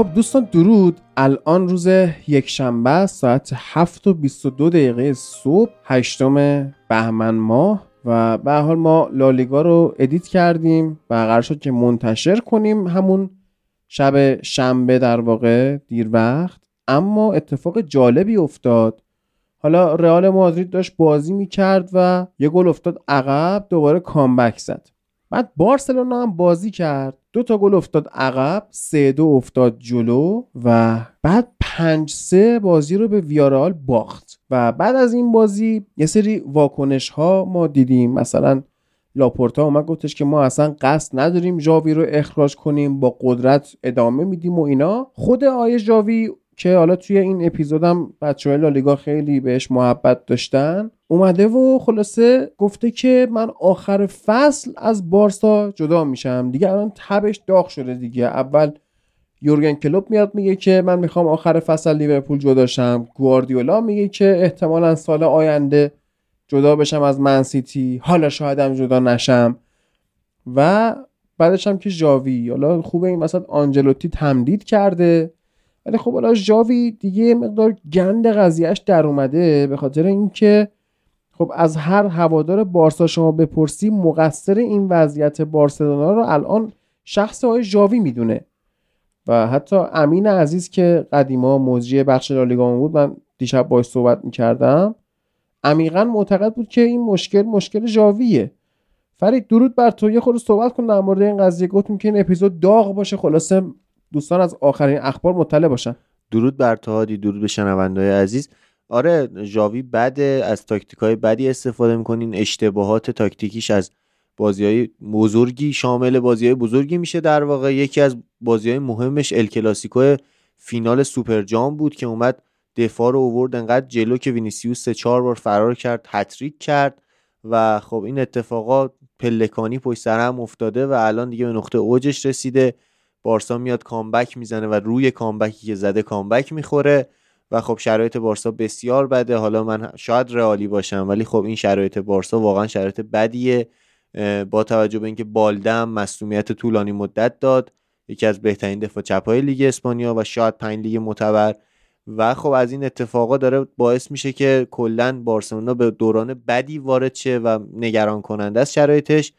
خب دوستان درود، الان روز یک شنبه ساعت 7:22 صبح 8 بهمن ماه و به هر حال ما لالیگا رو ادیت کردیم و قرار شد که منتشر کنیم همون شب شنبه در واقع دیر وقت. اما اتفاق جالبی افتاد. حالا رئال مادرید داشت بازی میکرد و یه گل افتاد عقب، دوباره کامبک زد. بعد بارسلونا هم بازی کرد، 2 گل افتاد عقب، 3-2 افتاد جلو و بعد 5-3 بازی رو به ویارئال باخت. و بعد از این بازی یه سری واکنش ها ما دیدیم. مثلا لاپورتا اومد گفتش که ما اصلا قصد نداریم ژاوی رو اخراج کنیم، با قدرت ادامه میدیم و اینا. خود آیه ژاوی که حالا توی این اپیزودم بچه‌های لالیگا خیلی بهش محبت داشتن، اومده و خلاصه گفته که من آخر فصل از بارسا جدا میشم دیگه. الان تبش داغ شده دیگه. اول یورگن کلوپ میاد میگه که من میخوام آخر فصل لیورپول جدا شم، گواردیولا میگه که احتمالاً سال آینده جدا بشم از من سیتی، حالا شایدم جدا نشم. و بعدش هم که ژاوی، حالا خوبه این وسط آنجلوتی تمدید کرده، ولی خب حالا ژاوی دیگه مقدار گند قضیهش در اومده، به خاطر اینکه خب از هر هوادار بارسا شما بپرسی مقصر این وضعیت بارسلونا رو الان شخص آقای ژاوی میدونه. و حتی امین عزیز که قدیما مجری بخش لالیگا بود، من دیشب باهاش صحبت می‌کردم، عمیقاً معتقد بود که این مشکل ژاویه. فرید درود بر تو، یه خورده صحبت کن در مورد این قضیه. گفتم که این اپیزود داغ باشه، خلاصه دوستان از آخرین اخبار مطلع باشن. درود بر تو هادی، درود به شنونده‌های عزیز. آره ژاوی بعد از تاکتیک‌های بدی استفاده می‌کنین، اشتباهات تاکتیکیش از بازی‌های بزرگی شامل بازی‌های بزرگی میشه. در واقع یکی از بازی‌های مهمش ال کلاسیکو فینال سوپر جام بود که اومد دفاع رو آورد انقدر جلو که وینیسیوس 3-4 بار فرار کرد، هتریک کرد و خب این اتفاقات پلکانی پشت سر هم افتاده و الان دیگه به نقطه اوجش رسیده. بارسا میاد کامبک میزنه و روی کامبکی که زده کامبک میخوره و خب شرایط بارسا بسیار بده. حالا من شاید رئالی باشم ولی خب این شرایط بارسا واقعا شرایط بدیه، با توجه به اینکه بالده هم مسئولیت طولانی مدت داد، یکی از بهترین دفاع چپ‌های لیگ اسپانیا و شاید 5 لیگ معتبر. و خب از این اتفاقا داره باعث میشه که کلا بارسلونا به دوران بدی وارد شه و نگران کننده است شرایطش.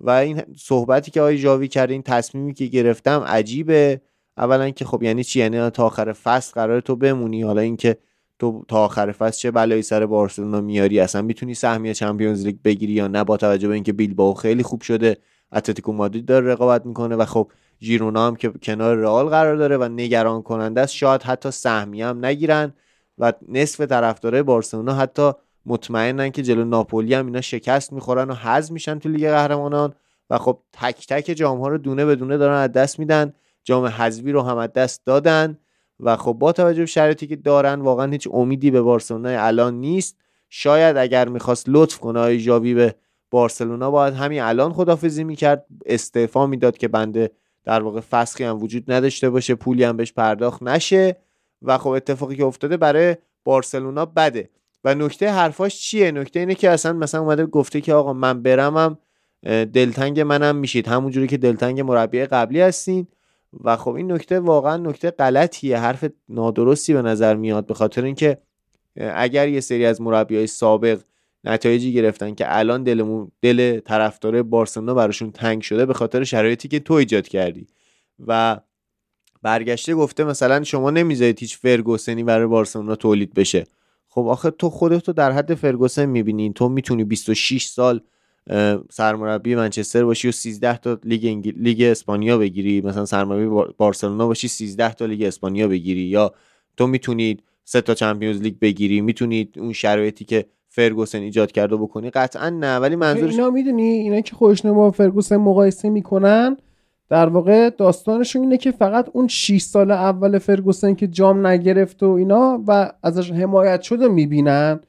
و این صحبتی که آقای ژاوی کرد، این تصمیمی که گرفتم عجیبه. اولا که خب یعنی چی؟ یعنی تا آخر فصل قراره تو بمونی؟ حالا اینکه تو تا آخر فصل چه بلایی سر بارسلونا میاری، اصلا میتونی سهمیه چمپیونز لیگ بگیری یا نه، با توجه به اینکه بیلبائو خیلی خوب شده، اتلتیکو مادرید داره رقابت میکنه و خب ژیرونا هم که کنار رئال قرار داره و نگران کننده است، شاید حتی سهمیه هم نگیرن و نصف طرفدارای بارسلونا حتی مطمئنن که جلو ناپولی هم اینا شکست میخورن و هضم میشن تو لیگ قهرمانان و خب تک تک جام‌ها رو دونه به دونه دارن از دست میدن. جام حذفی رو هم از دست دادن و خب با توجه به شرایطی که دارن واقعا هیچ امیدی به بارسلونا الان نیست. شاید اگر میخواست لطف کنه آقای ژاوی به بارسلونا، باید همین الان خداحافظی میکرد، استعفا میداد که بنده در واقع فسخی هم وجود نداشته باشه، پولی هم بهش پرداخت نشه. و خب اتفاقی که افتاده برای بارسلونا بده. و نکته حرفاش چیه؟ نکته اینه که اصلا مثلا اومده گفته که آقا من برمم دلتنگ منم میشید، همونجوری که دلتنگ مربی قبلی هستین. و خب این نکته واقعا نکته غلطیه، حرف نادرستی به نظر میاد، به خاطر اینکه اگر یه سری از مربیای سابق نتایجی گرفتن که الان دل طرفدار بارسلونا براشون تنگ شده به خاطر شرایطی که تو ایجاد کردی. و برگشته گفته مثلا شما نمیذارید هیچ فرگوسنی برای بارسلونا تولید بشه. خب آخه تو خودت رو در حد فرگوسن میبینی؟ تو میتونی 26 سال سرمربی منچستر باشی و 13 تا لیگ اسپانیا بگیری؟ مثلا سرمربی بارسلونا باشی 13 تا لیگ اسپانیا بگیری؟ یا تو میتونی 3 تا چمپیونز لیگ بگیری؟ میتونی اون شرایطی که فرگوسن ایجاد کرده بکنی؟ قطعا نه. ولی منظورش اینا، میدونی اینا که خودشون با فرگوسن مقایسه میکنن، در واقع داستانشون اینه که فقط اون 6 سال اول فرگوسن که جام نگرفت و اینا و ازش حمایت شد و میبینن،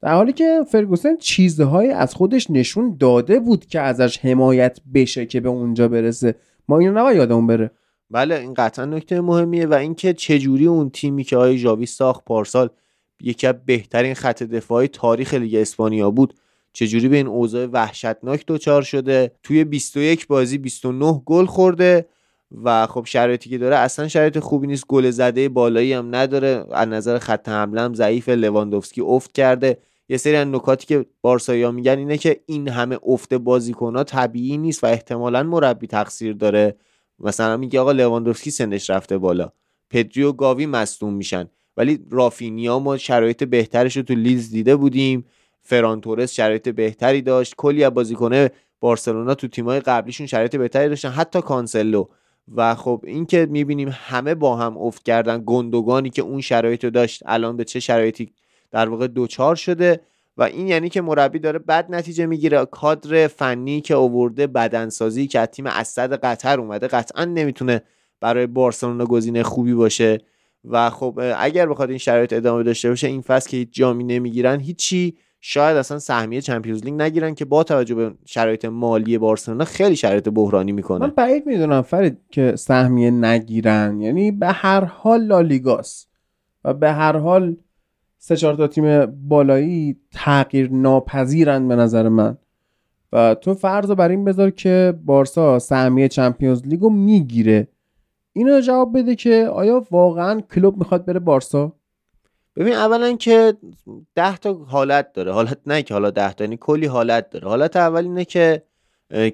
در حالی که فرگوسن چیزهایی از خودش نشون داده بود که ازش حمایت بشه که به اونجا برسه. ما اینو نباید یادمون بره. بله این قطعا نکته مهمیه. و اینکه چجوری اون تیمی که آقای ژاوی ساخت پارسال یکی از بهترین خط دفاعی تاریخ لیگ اسپانیا بود، چجوری به این اوضاع وحشتناک دوچار شده. توی 21 بازی 29 گل خورده و خب شرایطی که داره اصلا شرایط خوبی نیست، گل زده بالایی هم نداره، از نظر خط حمله هم ضعیف، لواندوفسکی افت کرده. یه سری از نکاتی که بارسایی‌ها میگن اینه که این همه افت بازیکن‌ها طبیعی نیست و احتمالاً مربی تقصیر داره. مثلا میگه آقا لواندوفسکی سنش رفته بالا، پدری و گاوی مصدوم میشن، ولی رافینیا ما شرایط بهترش رو تو لیز دیده بودیم، فران تورس شرایط بهتری داشت، کلی از بازیکن‌های بارسلونا تو تیم‌های قبلیشون شرایط بهتری داشتن، حتی کانسلو. و خب این که میبینیم همه با هم افت کردن، گوندوغانی که اون شرایط رو داشت الان به چه شرایطی در واقع دوچار شده، و این یعنی که مربی داره بد نتیجه میگیره. کادر فنی که آورده، بدنسازی که از تیم اسد قطر اومده، قطعا نمیتونه برای بارسلونا گزینه خوبی باشه. و خب اگر بخواد این شرایط ادامه داشته باشه، این فصل که هیچ جامی نمیگیرن، هیچی، شاید اصلا سهمیه چمپیونز لیگ نگیرن که با توجه به شرایط مالی بارسلونا خیلی شرایط بحرانی میکنه. من بعید میدونم فرید که سهمیه نگیرن، یعنی به هر حال لالیگاست و به هر حال 3-4 تا تیم بالایی تغییر ناپذیرن به نظر من، و تو فرض رو بر این بذار که بارسا سهمیه چمپیونز لیگو میگیره، اینو جواب بده که آیا واقعا کلوب میخواد بره بارسا؟ ببین اولا که 10 تا حالت داره، حالت نه که حالا 10 تا، یعنی کلی حالت داره. حالت اول اینه که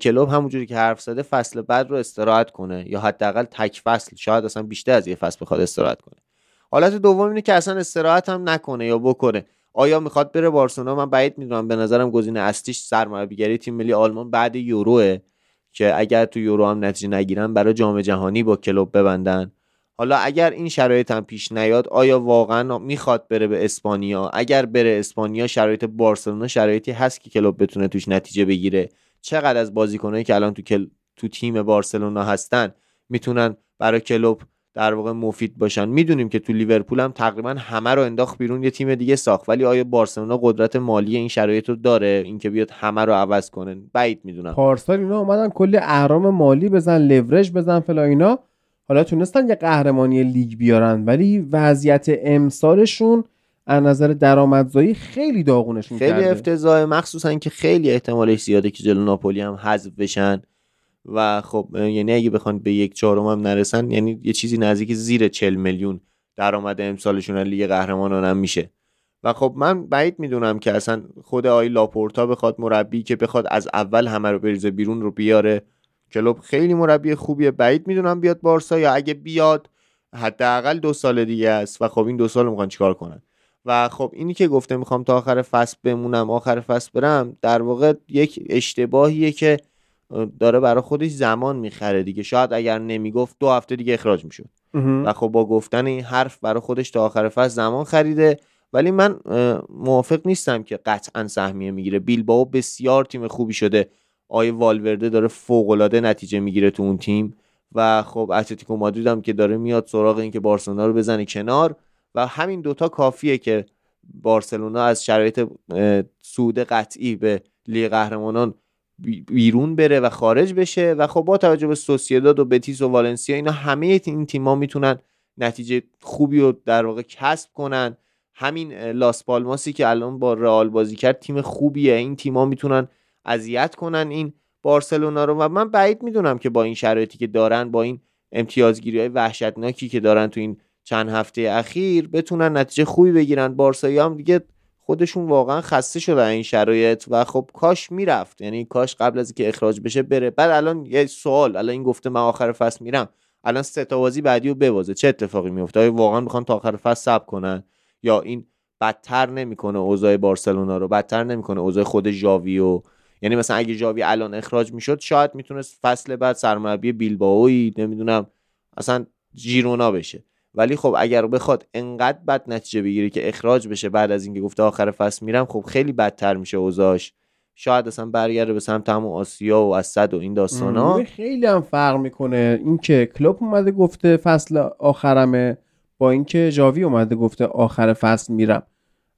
کلوب همونجوری که حرف زده فصل بعد رو استراحت کنه، یا حداقل تک فصل، شاید اصلا بیشتر از یه فصل بخواد استراحت کنه. حالت دوم اینه که اصلا استراحت هم نکنه یا بکنه. آیا میخواد بره بارسلونا؟ من بعید میدونم. به نظرم گزینه اصلیش سرمربیگری تیم ملی آلمان بعد یوروه که اگر تو یورو هم نتیجه نگیرن برای جام جهانی با کلوب ببندن. حالا اگر این شرایط هم پیش نیاد، آیا واقعا میخواد بره به اسپانیا؟ اگر بره اسپانیا، شرایط بارسلونا شرایطی هست که کلوب بتونه توش نتیجه بگیره؟ چقدر از بازیکنایی که الان تو تیم بارسلونا هستن میتونن برای کلوب در واقع مفید باشن؟ میدونیم که تو لیورپول هم تقریبا همه رو انداخت بیرون، یه تیم دیگه ساخت، ولی آیا بارسلونا قدرت مالی این شرایط رو داره اینکه بیاد همه رو عوض کنه؟ بعید میدونم. پارسال اینا اومدن کلی اهرام مالی بزن، لورج بزن، فلا اینا، حالا تونستن یه قهرمانی لیگ بیارن، ولی وضعیت امسالشون از نظر درآمدزایی خیلی داغونشون کرده، خیلی افتضاحه، مخصوصا که خیلی احتمالش زیاده که جلو ناپولی هم حذف بشن. و خب یعنی اگه بخوان به 1/4 هم نرسن، یعنی یه چیزی نزدیک زیر 40 میلیون درآمد امسالشون از لیگ قهرمانان هم میشه. و خب من بعید میدونم که اصلا خود آقای لاپورتا بخواد مربی که بخواد از اول همه رو بریزه بیرون رو بیاره. کلوب خیلی مربی خوبیه، بعید میدونم بیاد بارسا، یا اگه بیاد حداقل 2 سال دیگه است. و خب این 2 سال میخوان چیکار کنن؟ و خب اینی که گفته میخوام تا آخر فصل بمونم، آخر فصل برم، در واقع یک اشتباهیه که داره برای خودش زمان میخره دیگه. شاید اگر نمیگفت 2 هفته دیگه اخراج میشد و خب با گفتن این حرف برای خودش تا آخر فصل زمان خریده. ولی من موافق نیستم که قطعا سهمیه میگیره. بیلبائو بسیار تیم خوبی شده، آیه والورده داره فوق‌العاده نتیجه میگیره تو اون تیم، و خب اتلتیکو مادرید هم که داره میاد سراغ این که بارسلونا رو بزنه کنار، و همین دوتا کافیه که بارسلونا از شرایط صعود قطعی به لیگ قهرمانان بیرون بره و خارج بشه. و خب با توجه به سوسیداد و بتیس و والنسیا، اینا همه این تیم‌ها میتونن نتیجه خوبی رو در واقع کسب کنن. همین لاس پالماسی که الان با رئال بازی کرد تیم خوبیه، این تیم‌ها میتونن اذیت کنن این بارسلونا رو. و من بعید میدونم که با این شرایطی که دارن، با این امتیازگیری‌های وحشتناکی که دارن تو این چند هفته اخیر، بتونن نتیجه خوبی بگیرن. بارسایی‌ها هم دیگه خودشون واقعا خسته شدن این شرایط، و خب کاش میرفت، یعنی کاش قبل از اینکه اخراج بشه بره. بعد الان یه سوال، الان این گفته من آخر فصل میرم، الان 3 تا بازی بعدی رو ببازه، چه اتفاقی میفته؟ آیا واقعا میخوان تا آخر فصل صبر کنن، یا این بدتر نمیکنه اوضاع بارسلونا رو، بدتر نمیکنه اوضاع خود ژاوی رو؟ یعنی مثلا اگه ژاوی الان اخراج میشد، شاید میتونست فصل بعد سرمربی بیلبائوی، نمیدونم اصلا ژیرونا بشه. ولی خب اگر بخواد انقدر بد نتیجه بگیری که اخراج بشه بعد از اینکه گفته آخر فصل میرم، خب خیلی بدتر میشه اوضاعش. شاید اصلا برگرده به سمت همون آسیا و اسد و این داستانا. خیلی هم فرق میکنه اینکه کلوب اومده گفته فصل آخرمه، با اینکه ژاوی اومده گفته آخر فصل میرم.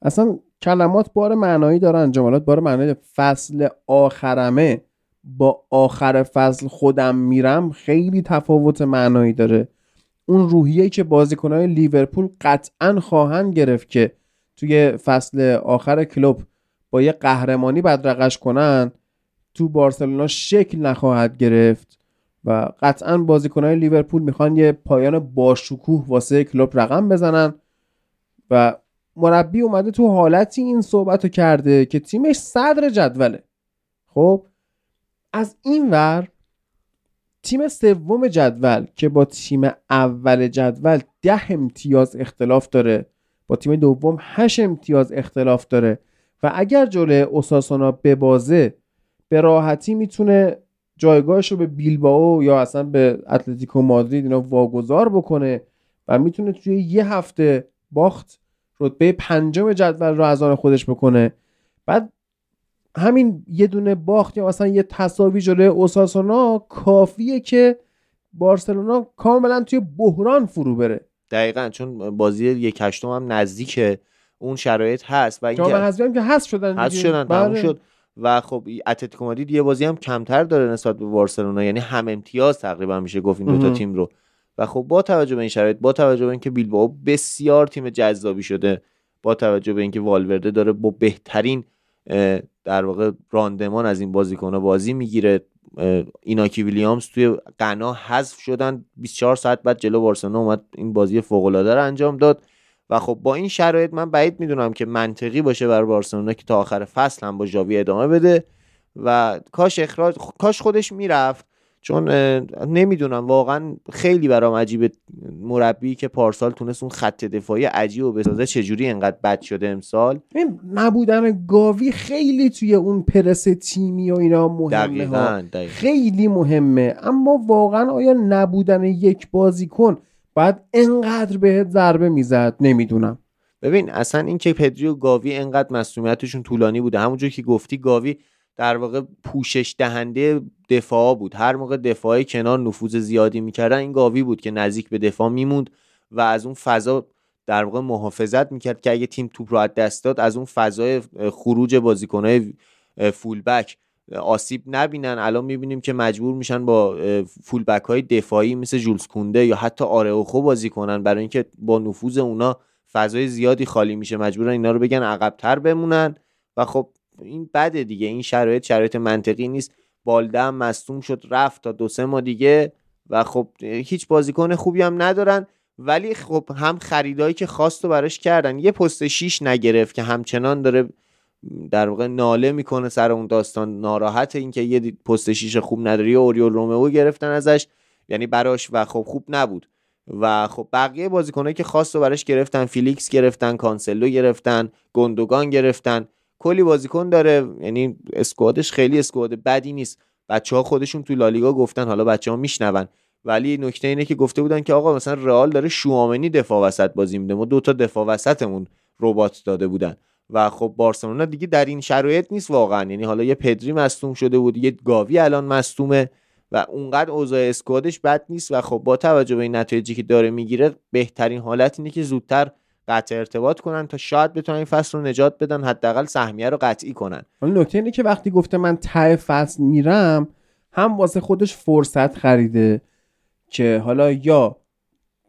اصلا کلمات بار معنایی دارن، جملات بار معنایی. فصل آخرمه با آخر فصل خودم میرم خیلی تفاوت معنایی داره. اون روحیه‌ای که بازیکن‌های لیورپول قطعاً خواهند گرفت که توی فصل آخر کلوب با یه قهرمانی بدرقش کنن، تو بارسلونا شکل نخواهد گرفت. و قطعاً بازیکنان لیورپول میخوان یه پایان باشکوه واسه کلوب رقم بزنن و مربی اومده تو حالتی این صحبتو کرده که تیمش صدر جدوله. خب از این ور تیم سوم جدول که با تیم اول جدول 10 امتیاز اختلاف داره، با تیم دوم 8 امتیاز اختلاف داره و اگر جلوی اوساسونا ببازه به راحتی میتونه جایگاهش رو به بیلبائو یا اصلا به اتلتیکو مادرید اینا واگذار بکنه و میتونه توی یه هفته باخت رتبه 5 جدول رو از آن خودش بکنه. بعد همین یه دونه باخت یا اصلا یه تساوی جلوی اوساسونا کافیه که بارسلونا کاملا توی بحران فرو بره. دقیقاً، چون بازی 1/8 هم نزدیکه، اون شرایط هست و این جام حذفی هم که حذف شدن تموم شد و خب اتلتیکو مادرید یه بازی هم کمتر داره نسبت به بارسلونا، یعنی هم امتیاز تقریبا میشه گفت این دو تا تیم رو. و خب با توجه به این شرایط، با توجه به اینکه بیلبائو بسیار تیم جذابی شده، با توجه به اینکه والورده داره با بهترین در واقع راندمان از این بازیکن‌ها بازی میگیره، ایناکی ویلیامز توی غنا حذف شدن 24 ساعت بعد جلو بارسلونا اومد این بازی فوق‌العاده رو انجام داد و خب با این شرایط من بعید میدونم که منطقی باشه برای بارسلونا که تا آخر فصل هم با ژاوی ادامه بده و کاش خودش میرفت، چون نمیدونم واقعا خیلی برام عجیبه مربی که پارسال تونست اون خط دفاعی عجیب و بسازه چجوری انقدر بد شده امسال. این نبودن گاوی خیلی توی اون پرس تیمی و اینا مهمه. دقیقاً. خیلی مهمه، اما واقعا آیا نبودن یک بازیکن باید انقدر بهت ضربه میزد؟ نمیدونم. ببین اصلا این که پدری و گاوی انقدر مسئولیتشون طولانی بوده، همونجور که گفتی گاوی در واقع پوشش دهنده دفاع بود، هر موقع دفاعی کنار نفوذ زیادی میکردن این گاوی بود که نزدیک به دفاع میموند و از اون فضا در واقع محافظت میکرد که اگه تیم توپ رو از دست داد از اون فضای خروج بازیکن‌های فول بک آسیب نبینن. الان میبینیم که مجبور میشن با فول بک های دفاعی مثل جولز کنده یا حتی آراوخو بازی کنن برای اینکه با نفوذ اونا فضای زیادی خالی میشه، مجبورن اینا رو بگن عقب‌تر بمونن و خب این بده دیگه، این شرایط منطقی نیست. بالده هم مصدوم شد رفت تا 2-3 ماه دیگه و خب هیچ بازیکن خوبی هم ندارن، ولی خب هم خریدایی که خواست رو براش کردن، یه پست 6 نگرفت که همچنان داره در واقع ناله میکنه سر اون داستان، ناراحته اینکه یه پست 6 خوب نداری. اوریول رومئو گرفتن ازش یعنی براش و خب خوب نبود و خب بقیه بازیکنایی که خواست رو براش گرفتن، فیلیکس گرفتن، کانسلو گرفتن، گوندوغان گرفتن، کلی بازیکن داره، یعنی اسکوادش خیلی اسکواد بدی نیست. بچه‌ها خودشون تو لالیگا گفتن، حالا بچه‌ها میشنون، ولی نکته اینه که گفته بودن که آقا مثلا رئال داره شوامنی دفاع وسط بازی میده، ما 2 تا دفاع وسطمون ربات داده بودن و خب بارسلونا دیگه در این شرایط نیست واقعا، یعنی حالا یه پدری مصدوم شده بود، یه گاوی الان مصدومه و اونقدر اوضاع اسکوادش بد نیست و خب با توجه به این نتایجی که داره میگیره بهترین حالت اینه که زودتر قطع ارتباط کنن تا شاید بتونن این فصل رو نجات بدن، حداقل سهمیه رو قطعی کنن. اون نکته اینه که وقتی گفته من ته فصل میرم، هم واسه خودش فرصت خریده که حالا یا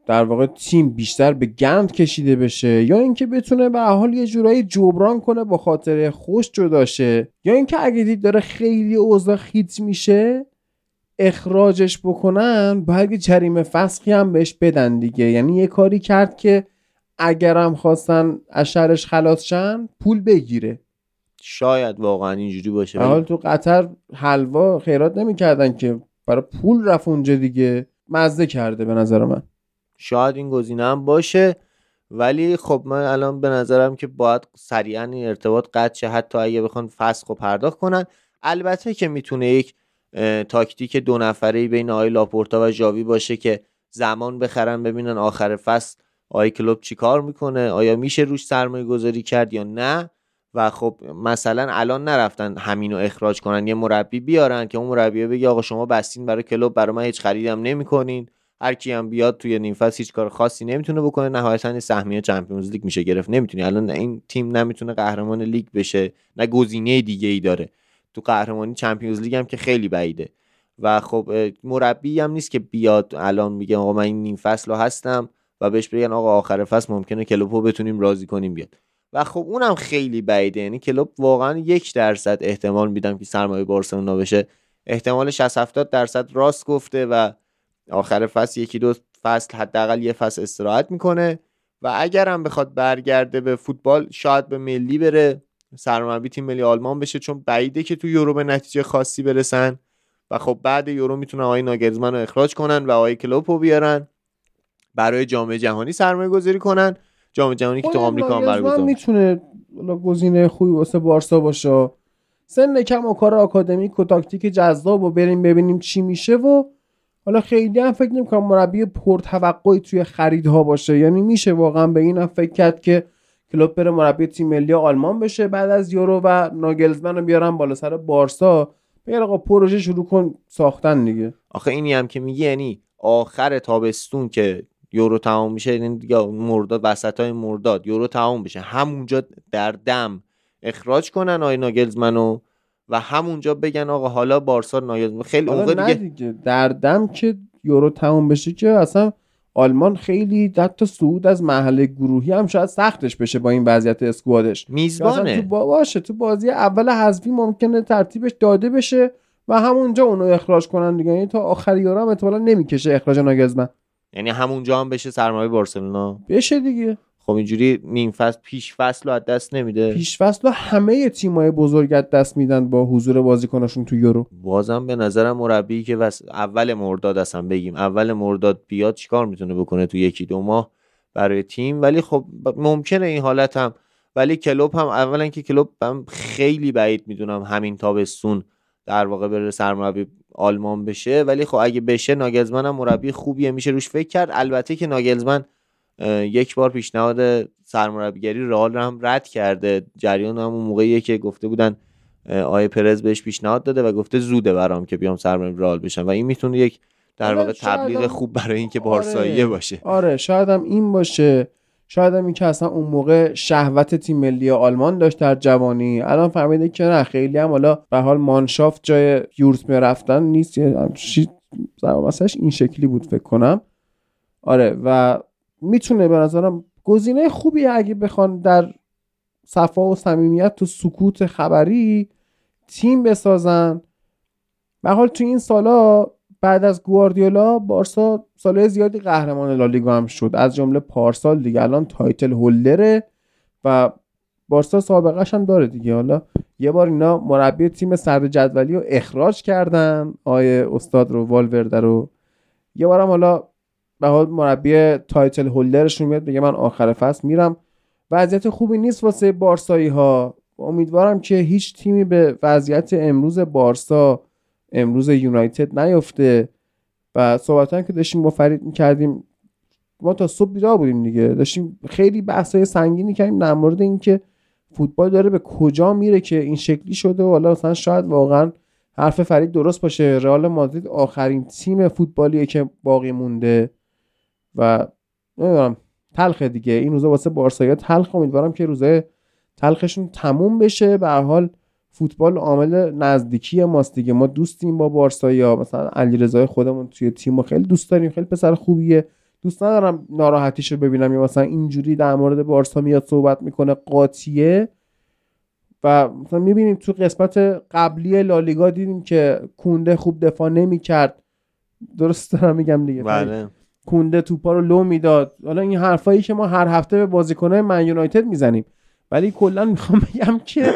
در واقع تیم بیشتر به گند کشیده بشه یا اینکه بتونه به حال یه جورایی جبران کنه با خاطر خوش جداشه، یا اینکه اگه دید داره خیلی اوضاع خیت میشه اخراجش بکنن، باید جریمه فسخی هم بهش بدن دیگه. یعنی یه کاری کرد که اگرم خواستن از شرش خلاص شن پول بگیره. شاید واقعا اینجوری باشه. حال تو قطر حلوا خیرات نمی‌کردن که برای پول رفت اونجا دیگه، مزه کرده به نظر من. شاید این گزینه هم باشه، ولی خب من الان به نظرم که باید سریعا این ارتباط قطع شه، حتی اگه بخوان فسخ رو پرداخت کنن. البته که میتونه یک تاکتیک 2 نفره‌ای بین آقای لاپورتا و ژاوی باشه که زمان بخرن ببینن آخر فصل آیا کلوب چی کار میکنه، آیا میشه روش سرمایه گذاری کرد یا نه. و خب مثلا الان نرفتن همینو اخراج کنن، یه مربی بیارن که اون مربی بگه آقا شما بستین برای کلوب، برای من هیچ خریدم نمیکنین، هر کی هم بیاد توی نیم فصل هیچ کار خاصی نمیتونه بکنه، نهایتاً سهمیه چمپیونز لیگ میشه گرفت. نمیتونی الان، این تیم نمیتونه قهرمان لیگ بشه، نه گزینه دیگه ای داره، تو قهرمانی چمپیونز لیگ هم که خیلی بعیده و خب مربی هم نیست که بیاد الان میگه آقا من این نیم فصلو هستم و بهش بگن آقا آخر فصل ممکنه کلوپو بتونیم راضی کنیم بیاد و خب اونم خیلی بعیده. یعنی کلوپ واقعا 1% احتمال میدم که سرمایه بارسلونا بشه، احتمال 60-70% راست گفته و آخر فصل یکی دو فصل حداقل یه فصل استراحت میکنه و اگرم بخواد برگرده به فوتبال شاید به ملی بره، سرمربی تیم ملی آلمان بشه، چون بعیده که تو یورو به نتیجه خاصی برسن و خب بعد یورو میتونن آقای ناگلزمن رو اخراج کنن و آقای کلوپ رو بیارن برای جام جهانی سرمایه‌گذاری کنن، جام جهانی که تو آمریکا هم برگزار میتونه گزینه خوبی واسه بارسا باشه. سن کم و کار آکادمیک و تاکتیک جذاب و بریم ببینیم چی میشه و حالا خیلی هم فکر نمی‌کنم مربی پرتوقعی توی خریدها باشه، یعنی میشه واقعا به اینم فکر کرد که کلوپ بره مربی تیم ملی آلمان بشه بعد از یورو و ناگلزمن رو بیارن بالا سر بارسا، بگن آقا پروژه شروع کن ساختن دیگه. آخه اینی هم که میگه یعنی آخر تابستون که یورو تمام میشه، یعنی دیگه مرداد وسطای مرداد یورو تمام بشه، همونجا در دم اخراج کنن آی ناگلزمنو و همونجا بگن آقا حالا بارسا ناگلزمن خیلی اونقدر دیگه در دم که یورو تمام بشه که اصلا آلمان خیلی حتی صعود از مرحله گروهی هم شاید سختش بشه با این وضعیت اسکوادش. میزبانه تو بازی اول حذفی ممکنه ترتیبش داده بشه و همونجا اونو اخراج کنن دیگه، یعنی تا آخر یورو هم احتمالاً نمیکشه اخراج ناگلزمن، یعنی همونجا هم بشه سرمایه بارسلونا بشه دیگه. خب اینجوری نیم فصل پیش فصل رو از دست نمیده. پیش فصل رو همه تیمای بزرگ از دست میدن با حضور بازیکناشون تو یورو. بازم به نظرم مربی که اول مرداد اصلا بگیم اول مرداد بیاد چیکار میتونه بکنه تو یکی دو ماه برای تیم، ولی خب ممکنه این حالت هم، ولی کلوب هم اولا که کلوب هم خیلی بعید میدونم همین تابستون در واقع بره سرمربی آلمان بشه، ولی خب اگه بشه ناگلزمن هم مربی خوبیه، میشه روش فکر کرد. البته که ناگلزمن یک بار پیشنهاد سرمربیگری رئال رو هم رد کرده، جریان هم اون موقعیه که گفته بودن آیه پرز بهش پیشنهاد داده و گفته زوده برام که بیام سرمربی رئال بشم و این میتونه یک در واقع تبلیغ خوب برای این که بارساییه باشه. آره شاید هم این باشه، شاید هم این که اصلا اون موقع شهوت تیم ملی آلمان داشت در جوانی، الان فهمیده که نه خیلی هم حالا به حال مانشافت جای یورت میرفتن نیست، مثلا این شکلی بود فکر کنم. آره و میتونه به نظرم گزینه خوبیه اگه بخوان در صفا و صمیمیت و سکوت خبری تیم بسازن. به حال تو این سالا بعد از گواردیولا بارسا سال‌های زیادی قهرمان لالیگا هم شد، از جمله پارسال دیگه، الان تایتل هولدره و بارسا سابقه‌اش هم داره دیگه. حالا یه بار اینا مربی تیم سرد جدولی رو اخراج کردن، آیه استاد رو، والورده رو، یه بارم حالا به حال مربی تایتل هولدرشون میاد بگه من آخر فصل میرم. وضعیت خوبی نیست واسه بارسایی ها. امیدوارم که هیچ تیمی به وضعیت امروز بارسا، امروز یونایتد نیفته. و صحبتاً که داشتیم با فرید میکردیم، ما تا صبح بیدار بودیم دیگه، داشتیم خیلی بحثای سنگینی کردیم در مورد این که فوتبال داره به کجا میره که این شکلی شده. والا مثلا شاید واقعا حرف فرید درست باشه، رئال مادرید آخرین تیم فوتبالیه که باقی مونده و نمیدونم تلخه دیگه این روزا واسه بارسایا تلخ. امیدوارم که روزای تلخشون تموم بشه. به هر حال فوتبال عامل نزدیکی ماست دیگه، ما دوستیم با بارسایا، مثلا علیرضا خودمون توی تیم ما خیلی دوست داریم، خیلی پسر خوبیه، دوست ندارم ناراحتیشو ببینم یا مثلا اینجوری در مورد بارسا میاد صحبت میکنه قاطیه. و مثلا میبینیم تو قسمت قبلی لالیگا دیدیم که کنده خوب دفاع نمیکرد، درست دارم میگم دیگه، بله کنده توپا رو لو میداد. حالا این حرفایی که ما هر هفته به بازیکن‌های من یونایتد میزنیم، ولی کلا میخوام بگم که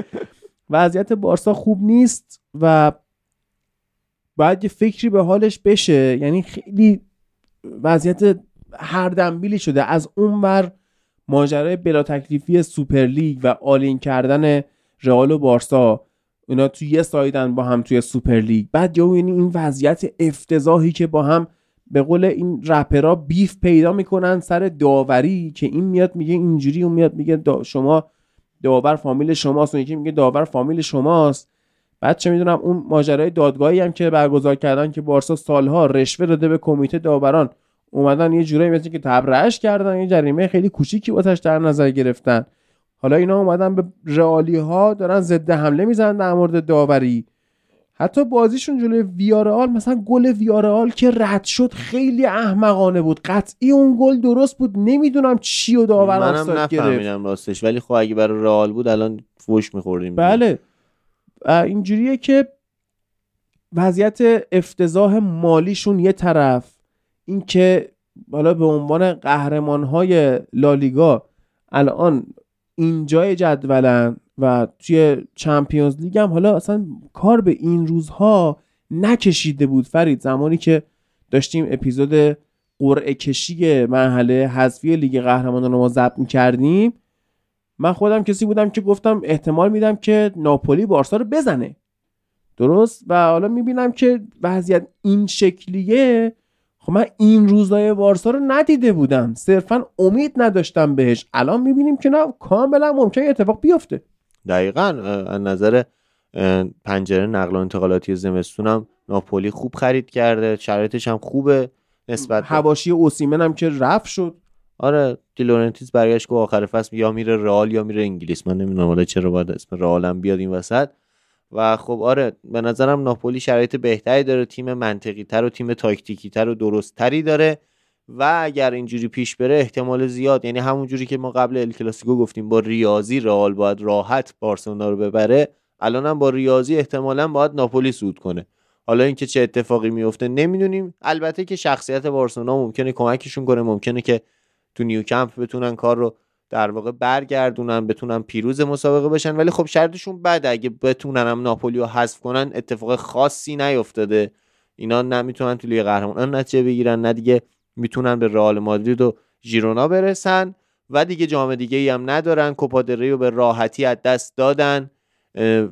وضعیت بارسا خوب نیست و باید یه فکری به حالش بشه. یعنی خیلی وضعیت هر دنبیلی شده، از اونور ماجرای بلا تکلیفی سوپرلیگ و آلین کردن رئال و بارسا، اینا توی یه سایدن با هم توی سوپرلیگ، بعد یا یعنی این وضعیت افتضاحی که با هم به قول این رپرها بیف پیدا میکنن سر داوری، که این میاد میگه اینجوری، اون میاد میگه شما داور فامیل شماست، اون یکی میگه داور فامیل شماست. بعد چه میدونم اون ماجرای دادگاهی هم که برگزار کردن که بارسا سالها رشوه داده به کمیته داوران، اومدن یه جورایی مثل که تبرئه‌اش کردن، یه جریمه خیلی کوچیکی واسش در نظر گرفتن. حالا اینا اومدن به رئالی ها دارن ضد حمله میزنن در مورد داوری. حتی بازیشون جلوی ویارئال، مثلا گل ویارئال که رد شد خیلی احمقانه بود، قطعی اون گل درست بود، نمیدونم چی و داور آفساید گرفت، منم نفهمیدم راستش، ولی خب اگه برای رئال بود الان فوش می‌خوردیم. بله اینجوریه که وضعیت افتضاح مالیشون یه طرف، این که حالا به عنوان قهرمان‌های لالیگا الان اینجای جدولن و توی چمپیونز لیگ هم حالا اصلا کار به این روزها نکشیده بود فرید، زمانی که داشتیم اپیزود قرعه کشی مرحله حذفی لیگ قهرمانان رو ما ضبط می‌کردیم، من خودم کسی بودم که گفتم احتمال میدم که ناپولی بارسا رو بزنه، درست؟ و حالا میبینم که وضعیت این شکلیه. خب من این روزای بارسا رو ندیده بودم، صرفا امید نداشتم بهش، الان میبینیم که نه، کاملا ممکنه اتفاق بیفته. دقیقاً از نظر پنجره نقل و انتقالاتی زمستونم ناپولی خوب خرید کرده، شرایطش هم خوبه نسبت حواشی اوسیمن هم که رفت شد. آره دیلورنتیز برگشت که آخر فصل یا میره رئال یا میره انگلیس، من نمیدونم حالا چرا باید اسم رئال هم بیاد این وسط. و خب آره به نظرم ناپولی شرایط بهتری داره، تیم منطقی تر و تیم تاکتیکی تر و درست تری داره و اگر اینجوری پیش بره احتمال زیاد، یعنی همون جوری که ما قبل ال کلاسیکو گفتیم با ریاضی رئال باید راحت بارسلونا رو ببره، الانم با ریاضی احتمالاً باید ناپولی صعود کنه. حالا اینکه چه اتفاقی میفته نمیدونیم، البته که شخصیت بارسلونا ممکنه کمکشون کنه، ممکنه که تو نیوکمپ بتونن کار رو در واقع برگردونن، بتونن پیروز مسابقه بشن، ولی خب شرطشون بعد اگه بتونن هم ناپولی رو حذف کنن اتفاق خاصی نیافتاده، اینا نمیتونن تو لیگ قهرمانان نتیجه بگیرن، نه دیگه میتونن به رئال مادرید و ژیرونا برسن و دیگه جام دیگه ای هم ندارن، کوپا دل ری رو به راحتی از دست دادن،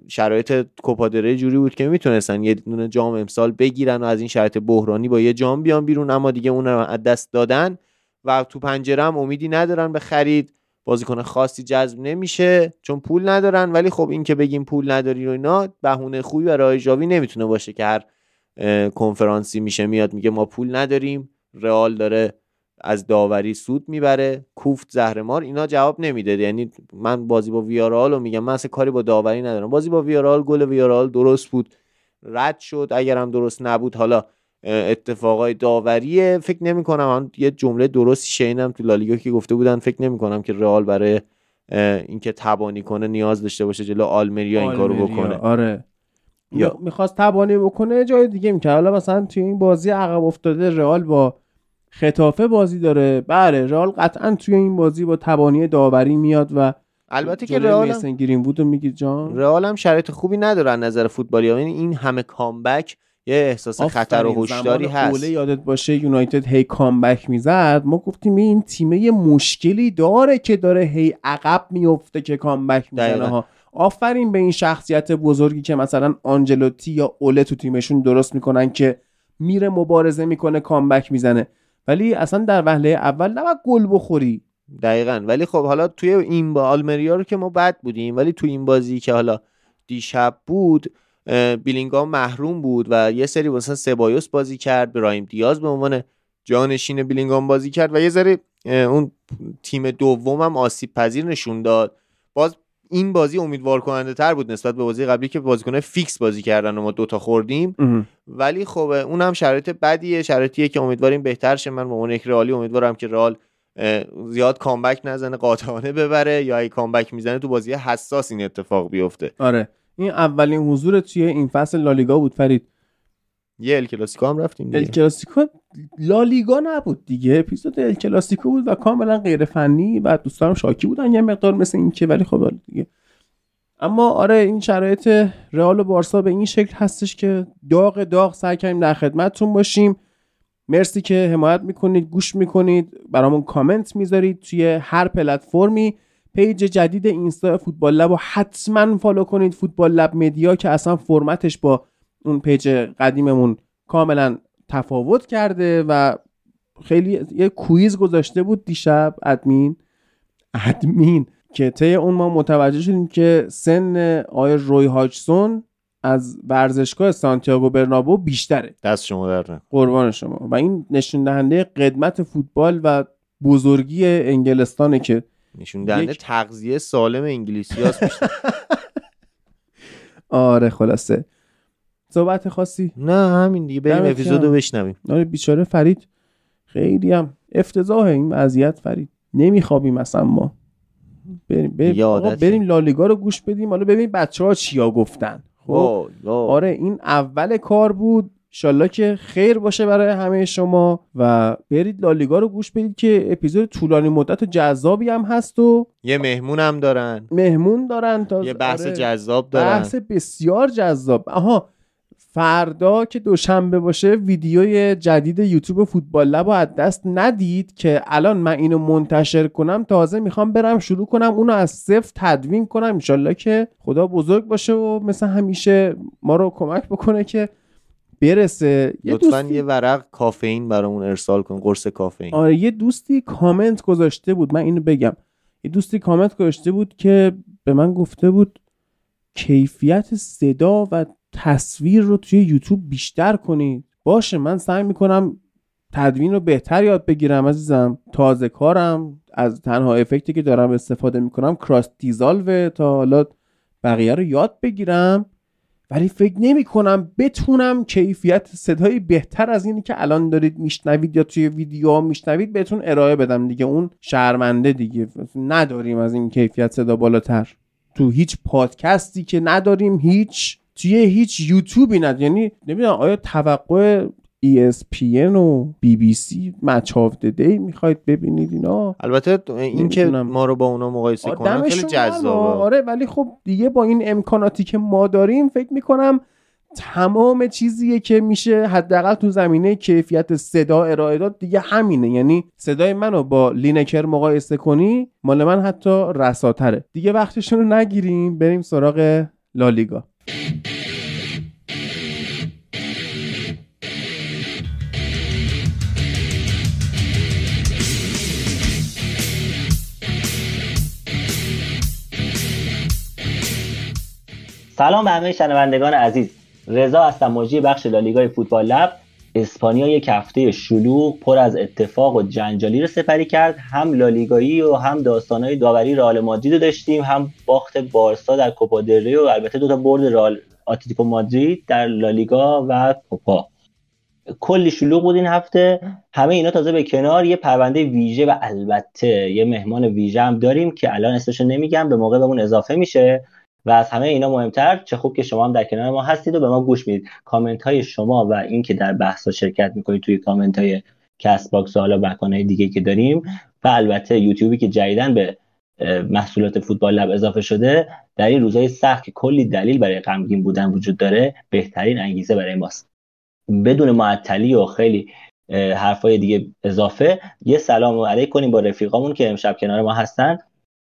شرایط کوپا دل ری جوری بود که میتونستن یه دونه جام امسال بگیرن و از این شرایط بحرانی با یه جام بیان بیرون، اما دیگه اون رو از دست دادن و تو پنجره هم امیدی ندارن به خرید، بازیکن خاصی جذب نمیشه چون پول ندارن. ولی خب این که بگیم پول نداری و اینا بهونه خوبی برای ژاوی نمیتونه باشه که هر کنفرانسی میشه میاد میگه ما پول نداریم، رئال داره از داوری سود میبره، کوفت زهرمار، اینا جواب نمیده. یعنی من بازی با ویارئال رو میگم، من اصلا کاری با داوری ندارم، بازی با ویارئال گل ویارئال درست بود رد شد، اگرم درست نبود حالا اتفاقای داوریه. فکر نمی‌کنم من یه جمله درستی شنیدم تو لالیگا که گفته بودن فکر نمی‌کنم که رئال برای اینکه تبانی کنه نیاز داشته باشه جلو آلمریا این کارو بکنه. آره یا می‌خواست تبانی بکنه جای دیگه می‌کنه. حالا مثلا تو این بازی عقب افتاده رئال با خطافه بازی داره، بله رئال قطعاً توی این بازی با تبانی داوری میاد و البته که رئال میسن گیرین بود و میگی جان رئال هم شرایط خوبی نداره از نظر فوتبالی، یعنی این همه کامبک یه احساس خطر و هوشداری هست. اوله یادت باشه یونایتد هی کامبک میزد، ما گفتیم این تیمه یه مشکلی داره که داره هی عقب میفته که کامبک میزنه ها. آفرین به این شخصیت بزرگی که مثلا آنجلوتی یا اوله تو تیمشون درست میکنن که میره مبارزه میکنه کامبک میزنه، ولی اصلا در وهله اول نباید گل بخوری. دقیقاً. ولی خب حالا توی این با آلمریا رو که ما بد بودیم، ولی تو این بازی که حالا دیشب بود بیلینگام محروم بود و یه سری مثلا سبایوس بازی کرد، برایم دیاز به عنوان جانشین بیلینگام بازی کرد و یه سری اون تیم دومم آسیب پذیر نشون داد. باز این بازی امیدوار کننده تر بود نسبت به بازی قبلی که بازیکن‌های فیکس بازی کردن و ما دوتا خوردیم. ولی خب اونم شرایط بدیه، شرایطیه که امیدواریم بهتر شه. من به عنوان یک رئالی امیدوارم که رئال زیاد کامبک نزنه، قاطعانه ببره، یا اگه کامبک میزنه تو بازی حساس این اتفاق بیفته. آره این اولین حضور توی این فصل لالیگا بود فرید. یه ال کلاسیکو هم رفتیم دیگه. ال کلاسیکو لالیگا نبود دیگه، اپیزود ال کلاسیکو بود و کاملا غیر فنی و دوستانم شاکی بودن یه مقدار مثل این که، ولی خب دیگه. اما آره این شرایط رئال و بارسا به این شکل هستش که داغ سعی کنیم در خدمتتون باشیم. مرسی که حمایت میکنید، گوش میکنید، برامون کامنت میذارید توی هر پلتفرمی. پیج جدید اینستا فوتبال لب رو حتما فالو کنید، فوتبال لب مدیا که اصلا فرمتش با اون پیج قدیممون کاملا تفاوت کرده و خیلی یه کویز گذاشته بود دیشب ادمین که طی اون ما متوجه شدیم که سن آقای روی هاجسون از ورزشگاه سانتیاگو برنابو بیشتره. دست شما در نه. قربان شما. و این نشون دهنده قدمت فوتبال و بزرگی انگلستانه که نشون دهنده تغذیه سالم انگلیسیاس میشه. آره خلاصه صحبت خاصی نه، همین دیگه، بریم اپیزودو بشنویم. آره بیچاره فرید خیلی هم افتضاحه این وضعیت فرید، نمیخوابیم اصلا ما. بریم لالیگا رو گوش بدیم، حالا ببین بچه‌ها چیا گفتن. خب آره این اول کار بود. انشالله که خیر باشه برای همه شما و برید لالیگا رو گوش بدید که اپیزود طولانی مدت و جذابی هم هست و یه مهمون هم دارن، مهمون دارن تا یه بحث جذاب دارن، بحث بسیار جذاب. آها فردا که دوشنبه باشه ویدیوی جدید یوتیوب فوتبال لب رو از دست ندید که الان من اینو منتشر کنم تازه میخوام برم شروع کنم اونو از صفر تدوین کنم. انشالله که خدا بزرگ باشه و مثل همیشه ما رو کمک بکنه که برسه. لطفاً یه ورق کافئین برامون ارسال کن، قرص کافئین. آره یه دوستی کامنت گذاشته بود، من اینو بگم، یه دوستی کامنت گذاشته بود که به من گفته بود کیفیت صدا و تصویر رو توی یوتیوب بیشتر کنید. باشه من سعی میکنم تدوین رو بهتر یاد بگیرم عزیزم، تازه کارم، از تنها افکتی که دارم استفاده میکنم کراس دیزالو تا حالا بقیه رو یاد بگیرم، ولی فکر نمی کنم بتونم کیفیت صدای بهتر از اینی که الان دارید میشنوید یا توی ویدیوها میشنوید بهتون ارائه بدم دیگه. اون شرمنده دیگه، نداریم از این کیفیت صدا بالاتر تو هیچ پادکستی که نداریم، هیچ توی هیچ یوتیوبی نداریم. یعنی نمیدونم آیا توقع ESPN و BBC مچاف ددی میخواید ببینید اینا؟ البته این که ما رو با اونا مقایسه کنم خیلی جذابه. آره ولی خب دیگه با این امکاناتی که ما داریم فکر میکنم تمام چیزیه که میشه حداقل تو زمینه کیفیت صدا ارائه داد دیگه همینه. یعنی صدای منو با لینکر مقایسه کنی مال من حتی رساتره دیگه. وقتشون رو نگیریم بریم سراغ لالیگا. سلام به همه شنوندگان عزیز، رضا هستم مجری بخش لالیگای فوتبال لب. اسپانیا یک هفته شلوغ پر از اتفاق و جنجالی رو سپری کرد، هم لالیگایی و هم داستانهای داوری رئال مادرید رو داشتیم، هم باخت بارسا در کوپا دل ری و البته دوتا برد رئال اتلتیکو مادرید در لالیگا و کوپا. کلی شلوغ بود این هفته. همه اینا تازه به کنار یه پرونده ویژه و البته یه مهمان ویژه هم داریم که الان اسمش رو نمیگم، به موقع بهمون اضافه میشه. و از همه اینا مهمتر چه خوب که شما هم در کنار ما هستید و به ما گوش میدید. کامنت های شما و این که در بحث ها شرکت میکنید توی کامنت های کست باکس و حالا بکانه دیگه که داریم و البته یوتیوبی که جدیدن به محصولات فوتبال لب اضافه شده، در این روزهای سخت که کلی دلیل برای غمگین بودن وجود داره بهترین انگیزه برای ماست. بدون معطلی و خیلی حرفای دیگه اضافه یه سلام علیکم کنیم با رفیقامون که امشب کنار ما هستن.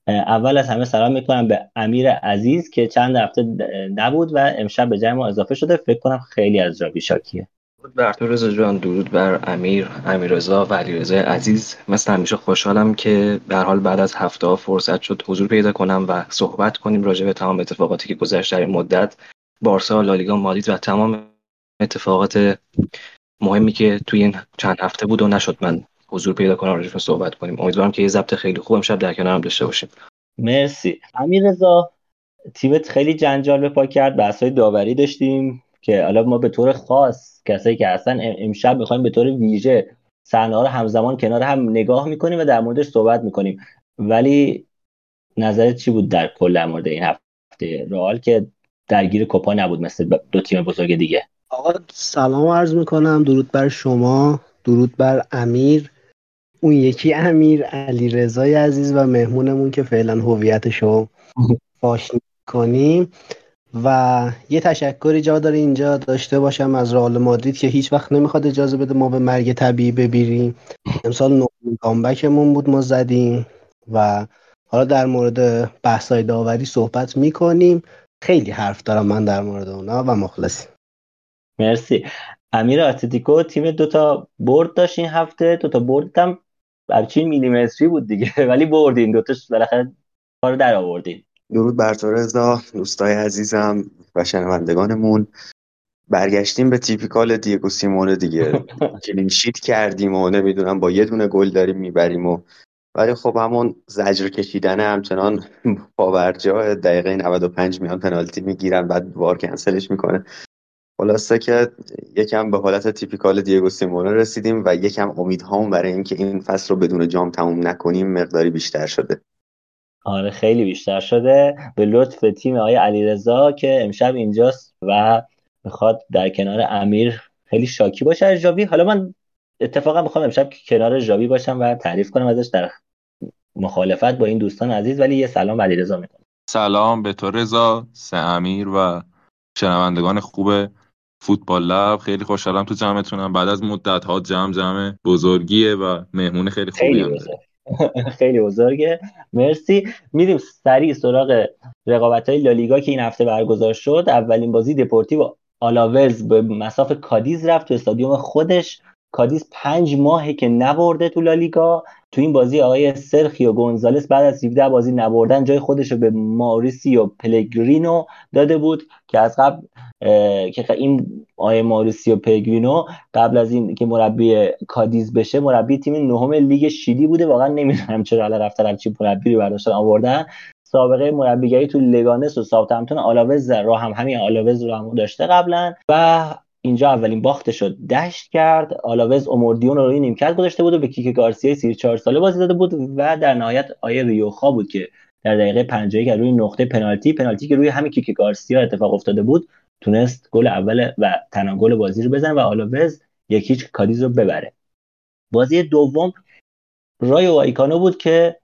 اول از همه سلام میکنم به امیر عزیز که چند هفته نبود و امشب به جمع ما اضافه شده. فکر کنم خیلی از جا بیشاکیه. درود بر تو رضا جان، درود بر امیر، امیررضا و علیرضا عزیز. مثل همیشه خوشحالم که به هر حال بعد از هفته ها فرصت شد حضور پیدا کنم و صحبت کنیم راجع به تمام اتفاقاتی که گذشت در این مدت، بارسا، لالیگا، مادرید و تمام اتفاقات مهمی که توی این چند هفته بود و نشد من حضور پیدا کنم راجعش صحبت کنیم. امیدوارم که یه ضبط خیلی خوب امشب در کنارم داشته باشیم. مرسی امیررضا. تیمت خیلی جنجال به پا کرد، بحث‌های داوری داشتیم که حالا ما به طور خاص کسایی که هستن امشب می‌خوایم به طور ویژه صحنه‌ها رو همزمان کنار هم نگاه می‌کنیم و در موردش صحبت می‌کنیم. ولی نظرت چی بود در کل در مورد این هفته رئال که درگیر کوپا نبود مثل دو تیم بزرگ دیگه؟ آقا سلام عرض می‌کنم، درود بر شما، درود بر امیر، اون یکی امیر، علیرضا عزیز و مهمونمون که فعلا هویتشو فاش می‌کنیم و یه تشکری جا داره اینجا داشته باشم از رئال مادرید که هیچ وقت نمیخواد اجازه بده ما به مرگ طبیعی ببریم. امسال نومین کامبکمون بود ما زدیم و حالا در مورد بحث‌های داوری صحبت می‌کنیم. خیلی حرف دارم من در مورد اونا و مخلصیم. مرسی امیر. اتلتیکو تیم دوتا برد داشت این هفته، دوتا بردم برچین میلیمتری بود دیگه ولی بردین دوتاش، بالاخره کارو در آوردین. درود بر تو رضا، دوستای عزیزم و شنوندگانمون. برگشتیم به تیپیکال دیگو سیمونه دیگه کلین شیت کردیم و نمیدونم با یه دونه گل داریم میبریم و ولی خب همون زجر کشیدن همچنان پاورجا دقیقه 95 میان پنالتی میگیرن بعد وار کنسلش میکنه. خلاصه که یکم به حالت تیپیکال دیگو سیمونه رسیدیم و یکم امیدهامون برای اینکه این فصل رو بدون جام تموم نکنیم مقداری بیشتر شده. آره خیلی بیشتر شده به لطف تیم آقای علیرضا که امشب اینجاست و میخواد در کنار امیر خیلی شاکی باشه از ژاوی. حالا من اتفاقا میخوام امشب کنار ژاوی باشم و تعریف کنم ازش در مخالفت با این دوستان عزیز، ولی یه سلام به علیرضا میکنم. سلام به تو رضا، سه امیر و شنوندگان خوب فوتبال لب. خیلی خوشحالم تو جمعتونم بعد از مدت ها. جمع بزرگیه و مهمون خیلی خوبی هم داره. خیلی بزرگه، مرسی. میریم سریع سراغ رقابت‌های لالیگا که این هفته برگزار شد. اولین بازی دپورتیو آلاوز به مساف کادیز رفت تو استادیوم خودش. کادیز 5 ماهه که نبرده تو لالیگا. تو این بازی آقای سرخیو گونزالس بعد از 17 بازی نبردن جای خودش رو به ماریسیو پلگرینو داده بود که از قبل که این آقای ماریسیو پلگرینو قبل از این که مربی کادیز بشه مربی تیم نهم لیگ شیلی بوده. واقعا نمیدونم چرا الان رفتن همچین مربی رو برداشتن آوردن. سابقه مربیگری تو لگانس و ساوتهمپتون آلاوز را هم همین آلاوز رو هم داشته قبلا و اینجا اولین باخته شد دشت کرد. آلاوز اوموردیون رو روی نیمکت گذاشته بود و به کیک گارسیا 34 ساله بازی داده بود و در نهایت آیه ریوخا بود که در دقیقه 50 که روی نقطه پنالتی که روی همین کیک گارسیا اتفاق افتاده بود تونست گل اول و تنها گل بازی رو بزنه و آلاوز 1-0 کادیز رو ببره. بازی دوم رایو وایکانو بود که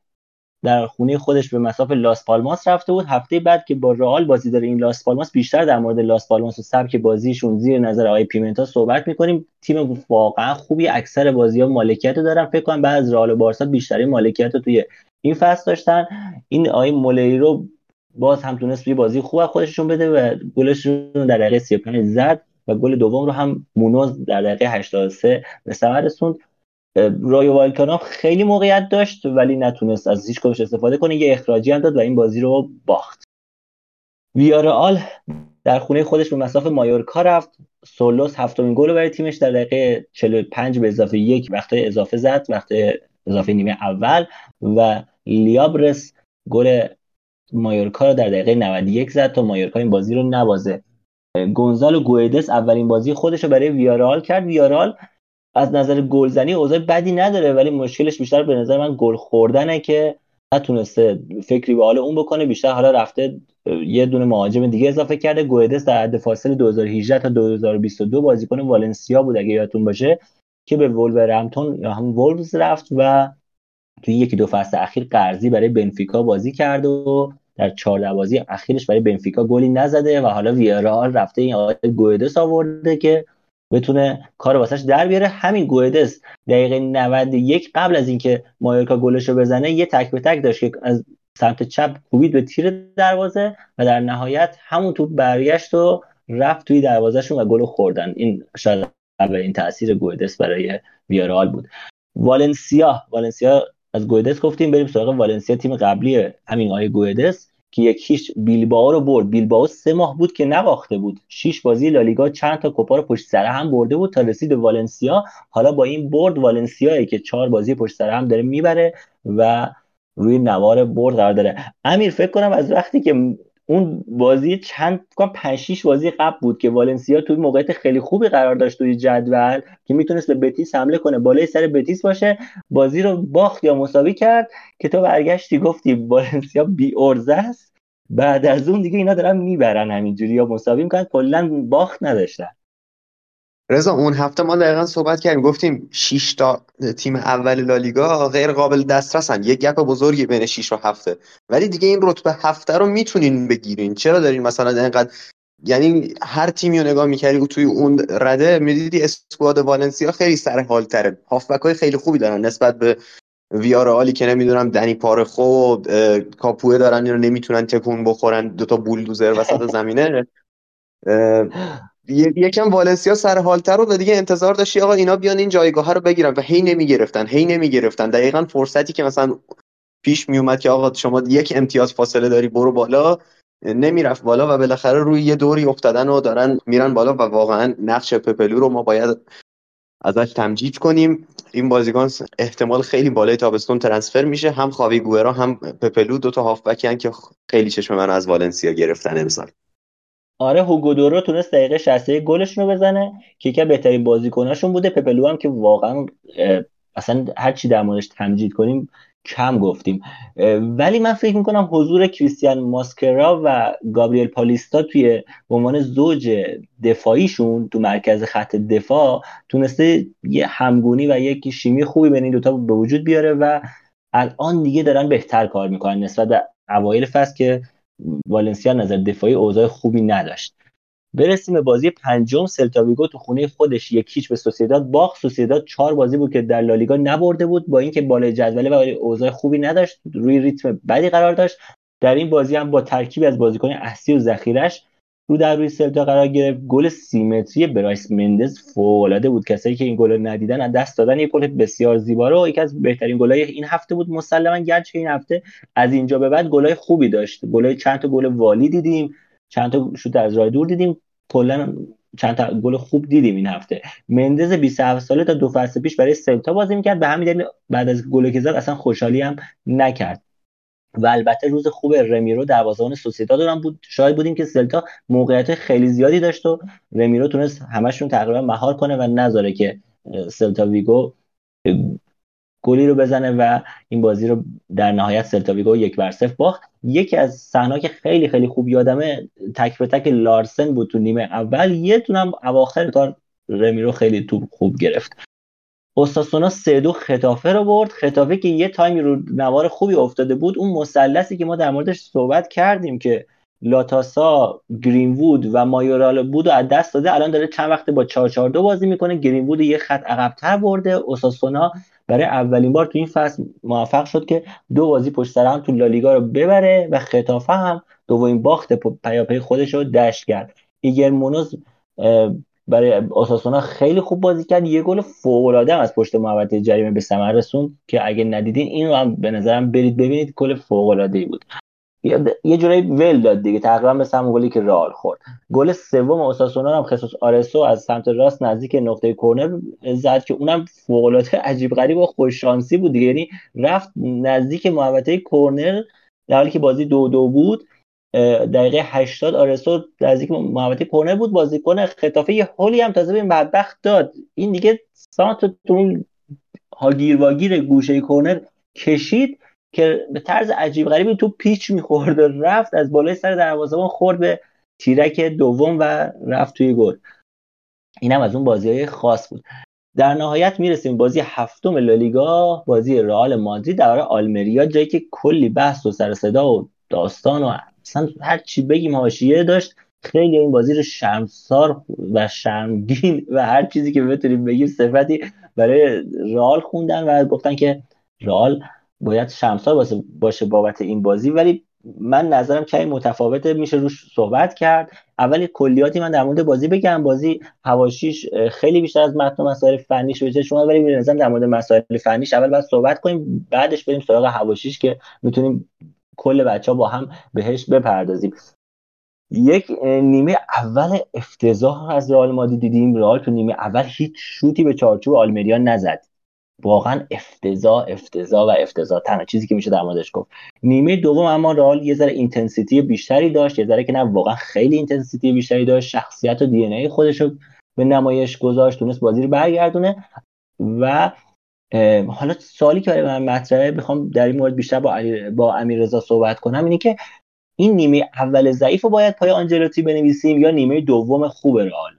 در خونه خودش به مساف لاس پالماس رفته بود. هفته بعد که با رئال بازی داره این لاس پالماس، بیشتر در مورد لاس پالماس و سبک بازیشون زیر نظر آقای پیمنتا صحبت می‌کنیم. تیم واقعا خوبی، اکثر بازی‌ها مالکیت رو دارن. فکر کنم بعد از رئال و بارسا بیشترین مالکیت رو توی این فصل داشتن. این آقای مولی رو باز هم تونست یه بازی خوب خودشون بده و گلشون در دقیقه 35 زد و گل دوم رو هم مونوز در دقیقه 83 به ثمر رسوند. رایو والکانو خیلی موقعیت داشت ولی نتونست از هیچ کدومش استفاده کنه. یه اخراجی هم داد و این بازی رو باخت. ویارئال در خونه خودش به مساف مایورکا رفت. سولوس 7 گل رو برای تیمش در دقیقه 45 به اضافه 1 وقتای اضافه زد، وقتای اضافه نیمه اول، و لیابرس گل مایورکا رو در دقیقه 91 زد تا مایورکا این بازی رو نبازه. گونزالو گویدس اولین بازی خودش رو برای ویارئال کرد. ویارئال از نظر گلزنی اوضاع بدی نداره ولی مشکلش بیشتر به نظر من گل خوردنه که نتونسته فکری به حال اون بکنه. بیشتر حالا رفته یه دونه مهاجم دیگه اضافه کرده. گویدس در حد فاصله 2018 تا 2022 بازیکن والنسیا بود اگه یادتون باشه که به ولورهمپتون یا هم وولفز رفت و توی 1-2 فصل اخیر قرضی برای بنفیکا بازی کرد و در 14 بازی اخیرش برای بنفیکا گلی نزده و حالا ویارئال رفته این آقای گویدس آورده که بتونه کار واسش در بیاره. همین گویدس دقیقه 91 قبل از اینکه مایورکا گلشو بزنه یه تک به تک داشت که از سمت چپ کوبید به تیر دروازه و در نهایت همون توپ برگشت و رفت توی دروازهشون و گل خوردن. این شاید اولین تاثیر گویدس برای ویارئال بود. والنسیا از گویدس گفتیم، بریم سراغ والنسیا، تیم قبلی همین آقای گویدس که 1-0 بیلبائو رو برد. بیلبائو 3 ماه بود که نباخته بود. 6 بازی لالیگا چند تا کوپا رو پشت سر هم برده بود تا رسید به والنسیا. حالا با این برد والنسیایی که 4 بازی پشت سر هم داره میبره و روی نوار برد قرار داره. امیر فکر کنم از وقتی که اون بازی 5-6 بازی قبل بود که والنسیا توی موقعیت خیلی خوبی قرار داشت توی جدول که میتونست به بتیس حمله کنه، بالای سر بتیس باشه، بازی رو باخت یا مساوی کرد که تو برگشتی گفتی والنسیا بی ارزه است. بعد از اون دیگه اینا دارن میبرن همینجوری یا مساوی میکنن، کلا باخت نداشتن. رضا اون هفته ما دقیقاً صحبت کردیم، گفتیم 6 تا تیم اول لالیگا غیر قابل دسترسن. یک گپ بزرگی بین 6 و 7 ولی دیگه این رتبه 7 رو میتونین بگیرین. چرا دارین مثلا اینقدر، یعنی هر تیمی رو نگاه می‌کردی توی اون رده می‌دیدی اسکواد والنسیا خیلی سر حال تره، هافبک‌های خیلی خوبی دارن نسبت به ویارئالی که نمیدونم دنی پارخو کاپوئه دارن، اینو نمیتونن تکون بخورن، دوتا بولدوزر وسط زمینه. یکم والنسیا سر حالتر بود و دیگه انتظار داشتی آقا اینا بیان این جایگاه رو بگیرن و هی نمیگرفتن. دقیقاً فرصتی که مثلا پیش میومد که آقا شما 1 امتیاز فاصله داری برو بالا، نمیرفت بالا و بالاخره روی یه دوری افتادن و دارن میرن بالا و واقعاً نقش پپلو رو ما باید ازش تمجید کنیم. این بازیکن احتمال خیلی بالای تابستون ترانسفر میشه، هم خاوی گوئرا هم پپلو، دو تا هافبکن که خیلی چشم من از والنسیا گرفتن امسال. آره هوگودورو تونست دقیقه 61 گلشون رو بزنه که یکی بهترین بازیکناشون بوده. پپلو هم که واقعا اصلا هر چی در موردش تمجید کنیم کم گفتیم، ولی من فکر میکنم حضور کریستیان ماسکرا و گابریل پالیستا توی عنوان زوج دفاعیشون تو مرکز خط دفاع تونسته یه همگونی و یک شیمی خوبی بین این دوتا به وجود بیاره و الان دیگه دارن بهتر کار میکنن نسبت به اوایل فصل که والنسیا نظر دفاعی اوضاع خوبی نداشت. برسیم به بازی پنجم، سلتا ویگو تو خونه خودش 1-0 به سوسیداد باخت. سوسیداد 4 بازی بود که در لالیگا نبرده بود، با اینکه بالای جدول و اوضاع خوبی نداشت، روی ریتم بدی قرار داشت. در این بازی هم با ترکیبی از بازیکن اصلی و ذخیره‌اش رو در روی سلتا قرار گرفت. گل 3 متری برایس مندز فوق‌العاده بود. کسایی که این گل رو ندیدن از دست دادن. یک گل بسیار زیبا رو، یکی از بهترین گل‌های این هفته بود مسلماً، گرچه این هفته از اینجا به بعد گل‌های خوبی داشت. گل‌های چند تا گل والی دیدیم، چند تا شوت از راه دور دیدیم، کلا چند تا گل خوب دیدیم این هفته. مندز 27 ساله تا 2 فصل پیش برای سلتا بازی میکرد، به همین دلیل بعد از گلی که زد اصلا خوشحالی هم نکرد. و البته روز خوب رمیرو دروازه‌بان سوسیداد هم بود. شاید بودیم که سلتا موقعیت خیلی زیادی داشت و رمیرو تونست همشون تقریبا مهار کنه و نذاره که سلتا ویگو گلی رو بزنه و این بازی رو در نهایت سلتا ویگو 1-0 باخت. یکی از صحنه‌ها که خیلی خیلی خوب یادمه تک به تک لارسن بود تو نیمه اول، یه دونم اواخر کار رمیرو خیلی توپ خوب گرفت. اوساسونا 3-2 خطافه رو برد. خطافه که یه تایمی رو نوار خوبی افتاده بود، اون مثلثی که ما در موردش صحبت کردیم که لاتاسا، گرین‌وود و مایورئال بود و از دست داده، الان داره چند وقته با 4-4-2 بازی میکنه. گرین‌وود یه خط عقب‌تر برده. اوساسونا برای اولین بار تو این فصل موفق شد که 2 بازی پشت سر هم تو لالیگا رو ببره و خطافه هم دومین باخت پیاپی خودش رو دشت کرد. ایگرمونوز برای اوساسونا خیلی خوب بازی کرد، یه گل فوق‌العاده از پشت محوطه جریمه به ثمر رسوند که اگه ندیدین این رو هم به نظرم برید ببینید، گل فوق‌العاده‌ای بود. یه جورایی ول داد دیگه، تقریبا مثل همون گلی که رئال خورد. گل سوم اوساسونا هم خصوص آرسو از سمت راست نزدیک نقطه کرنر زد که اونم فوق‌العاده عجیب غریب و خوش شانسی بود دیگه، یعنی رفت نزدیک محوطه کرنر در حالی که بازی 2-2 بود. دقیقه 80 آرسو نزدیک محوطه کرنر بود، بازیکن خطافه یه هولی هم تازه به مطبخ داد، این دیگه سانت تون هاگیر واگیر گوشه کرنر کشید که به طرز عجیب غریبی تو پیچ می‌خورد و رفت از بالای سر دروازه‌بان خورد به تیرک دوم و رفت توی گل. اینم از اون بازی‌های خاص بود. در نهایت میرسیم بازی هفتم لالیگا، بازی رئال مادرید در آلمریا، جایی که کلی بحث و سر صدا و داستان و اصلا هر چی بگیم حاشیه داشت. خیلی این بازی رو شرمسار و شرمگین و هر چیزی که بتونیم بگیم صفتی برای رئال خوندن و گفتن که رئال باید شمسار باشه بابت این بازی، ولی من نظرم چه متفاوته، میشه روش صحبت کرد. اول کلیاتی من در مورد بازی بگم. بازی حواشیش خیلی بیشتر از متن مسائل فنیش بشه شما، ولی به نظرم در مورد مسائل فنیش اول باید صحبت کنیم، بعدش بریم سراغ حواشیش که میتونیم کل بچه‌ها با هم بهش بپردازیم. یک نیمه اول افتضاح از رئال مادرید دیدیم. رئال تو نیمه اول هیچ شوتی به چارچوب آلمریا نزد، واقعا افتضاح تنها چیزی که میشه در موردش گفت. نیمه دوم اما رئال یه ذره اینتنسیتی بیشتری داشت، یه ذره که نه واقعا خیلی اینتنسیتی بیشتری داشت، شخصیت و دی ان ای خودش رو به نمایش گذاشت، تونست بازی رو برگردونه. و حالا سوالی که برای من مطرحه، میخوام در این مورد بیشتر با امیررضا صحبت کنم، اینه که این نیمه اول ضعیف رو باید پای آنجلوتی بنویسیم یا نیمه دوم خوب رئال؟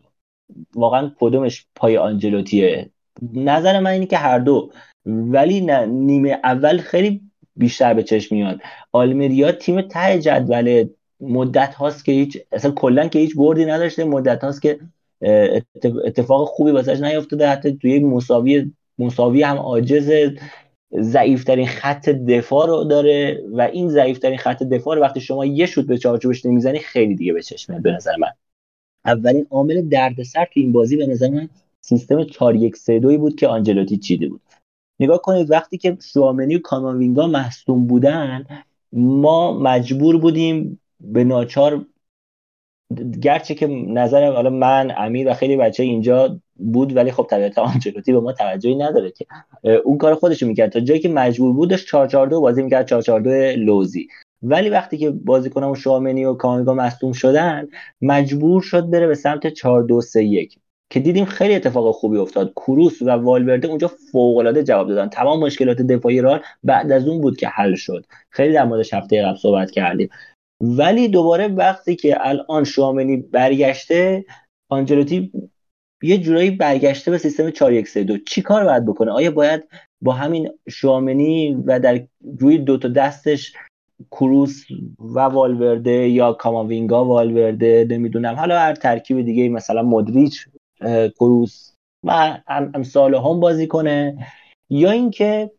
واقعا کدومش پای آنجلوتیه؟ نظر من اینه که هر دو، ولی نیمه اول خیلی بیشتر به چشم میاد. آلمریا تیم ته جدول، مدت هاست که هیچ بردی نداشته، مدت هاست که اتفاق خوبی واسش نیافتاده، حتی توی مساوی هم عاجز. ضعیف ترین خط دفاع رو داره و این ضعیف ترین خط دفاع رو وقتی شما یه شوت به چارچوبش نمیزنی خیلی دیگه به چشم میاد. به نظر من اولین عامل دردسر تو این بازی به نظر من سیستم 4-1-3-2 بود که آنجلوتی چیده بود. نگاه کنید وقتی که شوامنی و کاماوینگا مصدوم بودن، ما مجبور بودیم به ناچار، گرچه که نظرم حالا من، امیر و خیلی بچه اینجا بود، ولی خب طبیعتا آنجلوتی به ما توجهی نداره که اون کار خودش میکرد، تا جایی که مجبور بود داشت 4-4-2 بازی میکرد، 4-4-2 لوزی. ولی وقتی که بازیکنان شوامنی و کاماوینگا مصدوم شدن، مجبور شد بره به سمت 4-2-3-1. که دیدیم خیلی اتفاق خوبی افتاد. کروس و والورده اونجا فوق‌العاده جواب دادن. تمام مشکلات دفاعی رئال بعد از اون بود که حل شد. خیلی در موردش هفته قبل صحبت کردیم. ولی دوباره وقتی که الان شوامنی برگشته، آنجلوتی یه جورایی برگشته به سیستم 4132. چی کار باید بکنه؟ آیا باید با همین شوامنی و در روی دو تا دستش کروس و والورده یا کاماوینگا والورده، نمیدونم حالا هر ترکیب دیگه مثلا مودریچ کروس و امثال هم بازی کنه، یا اینکه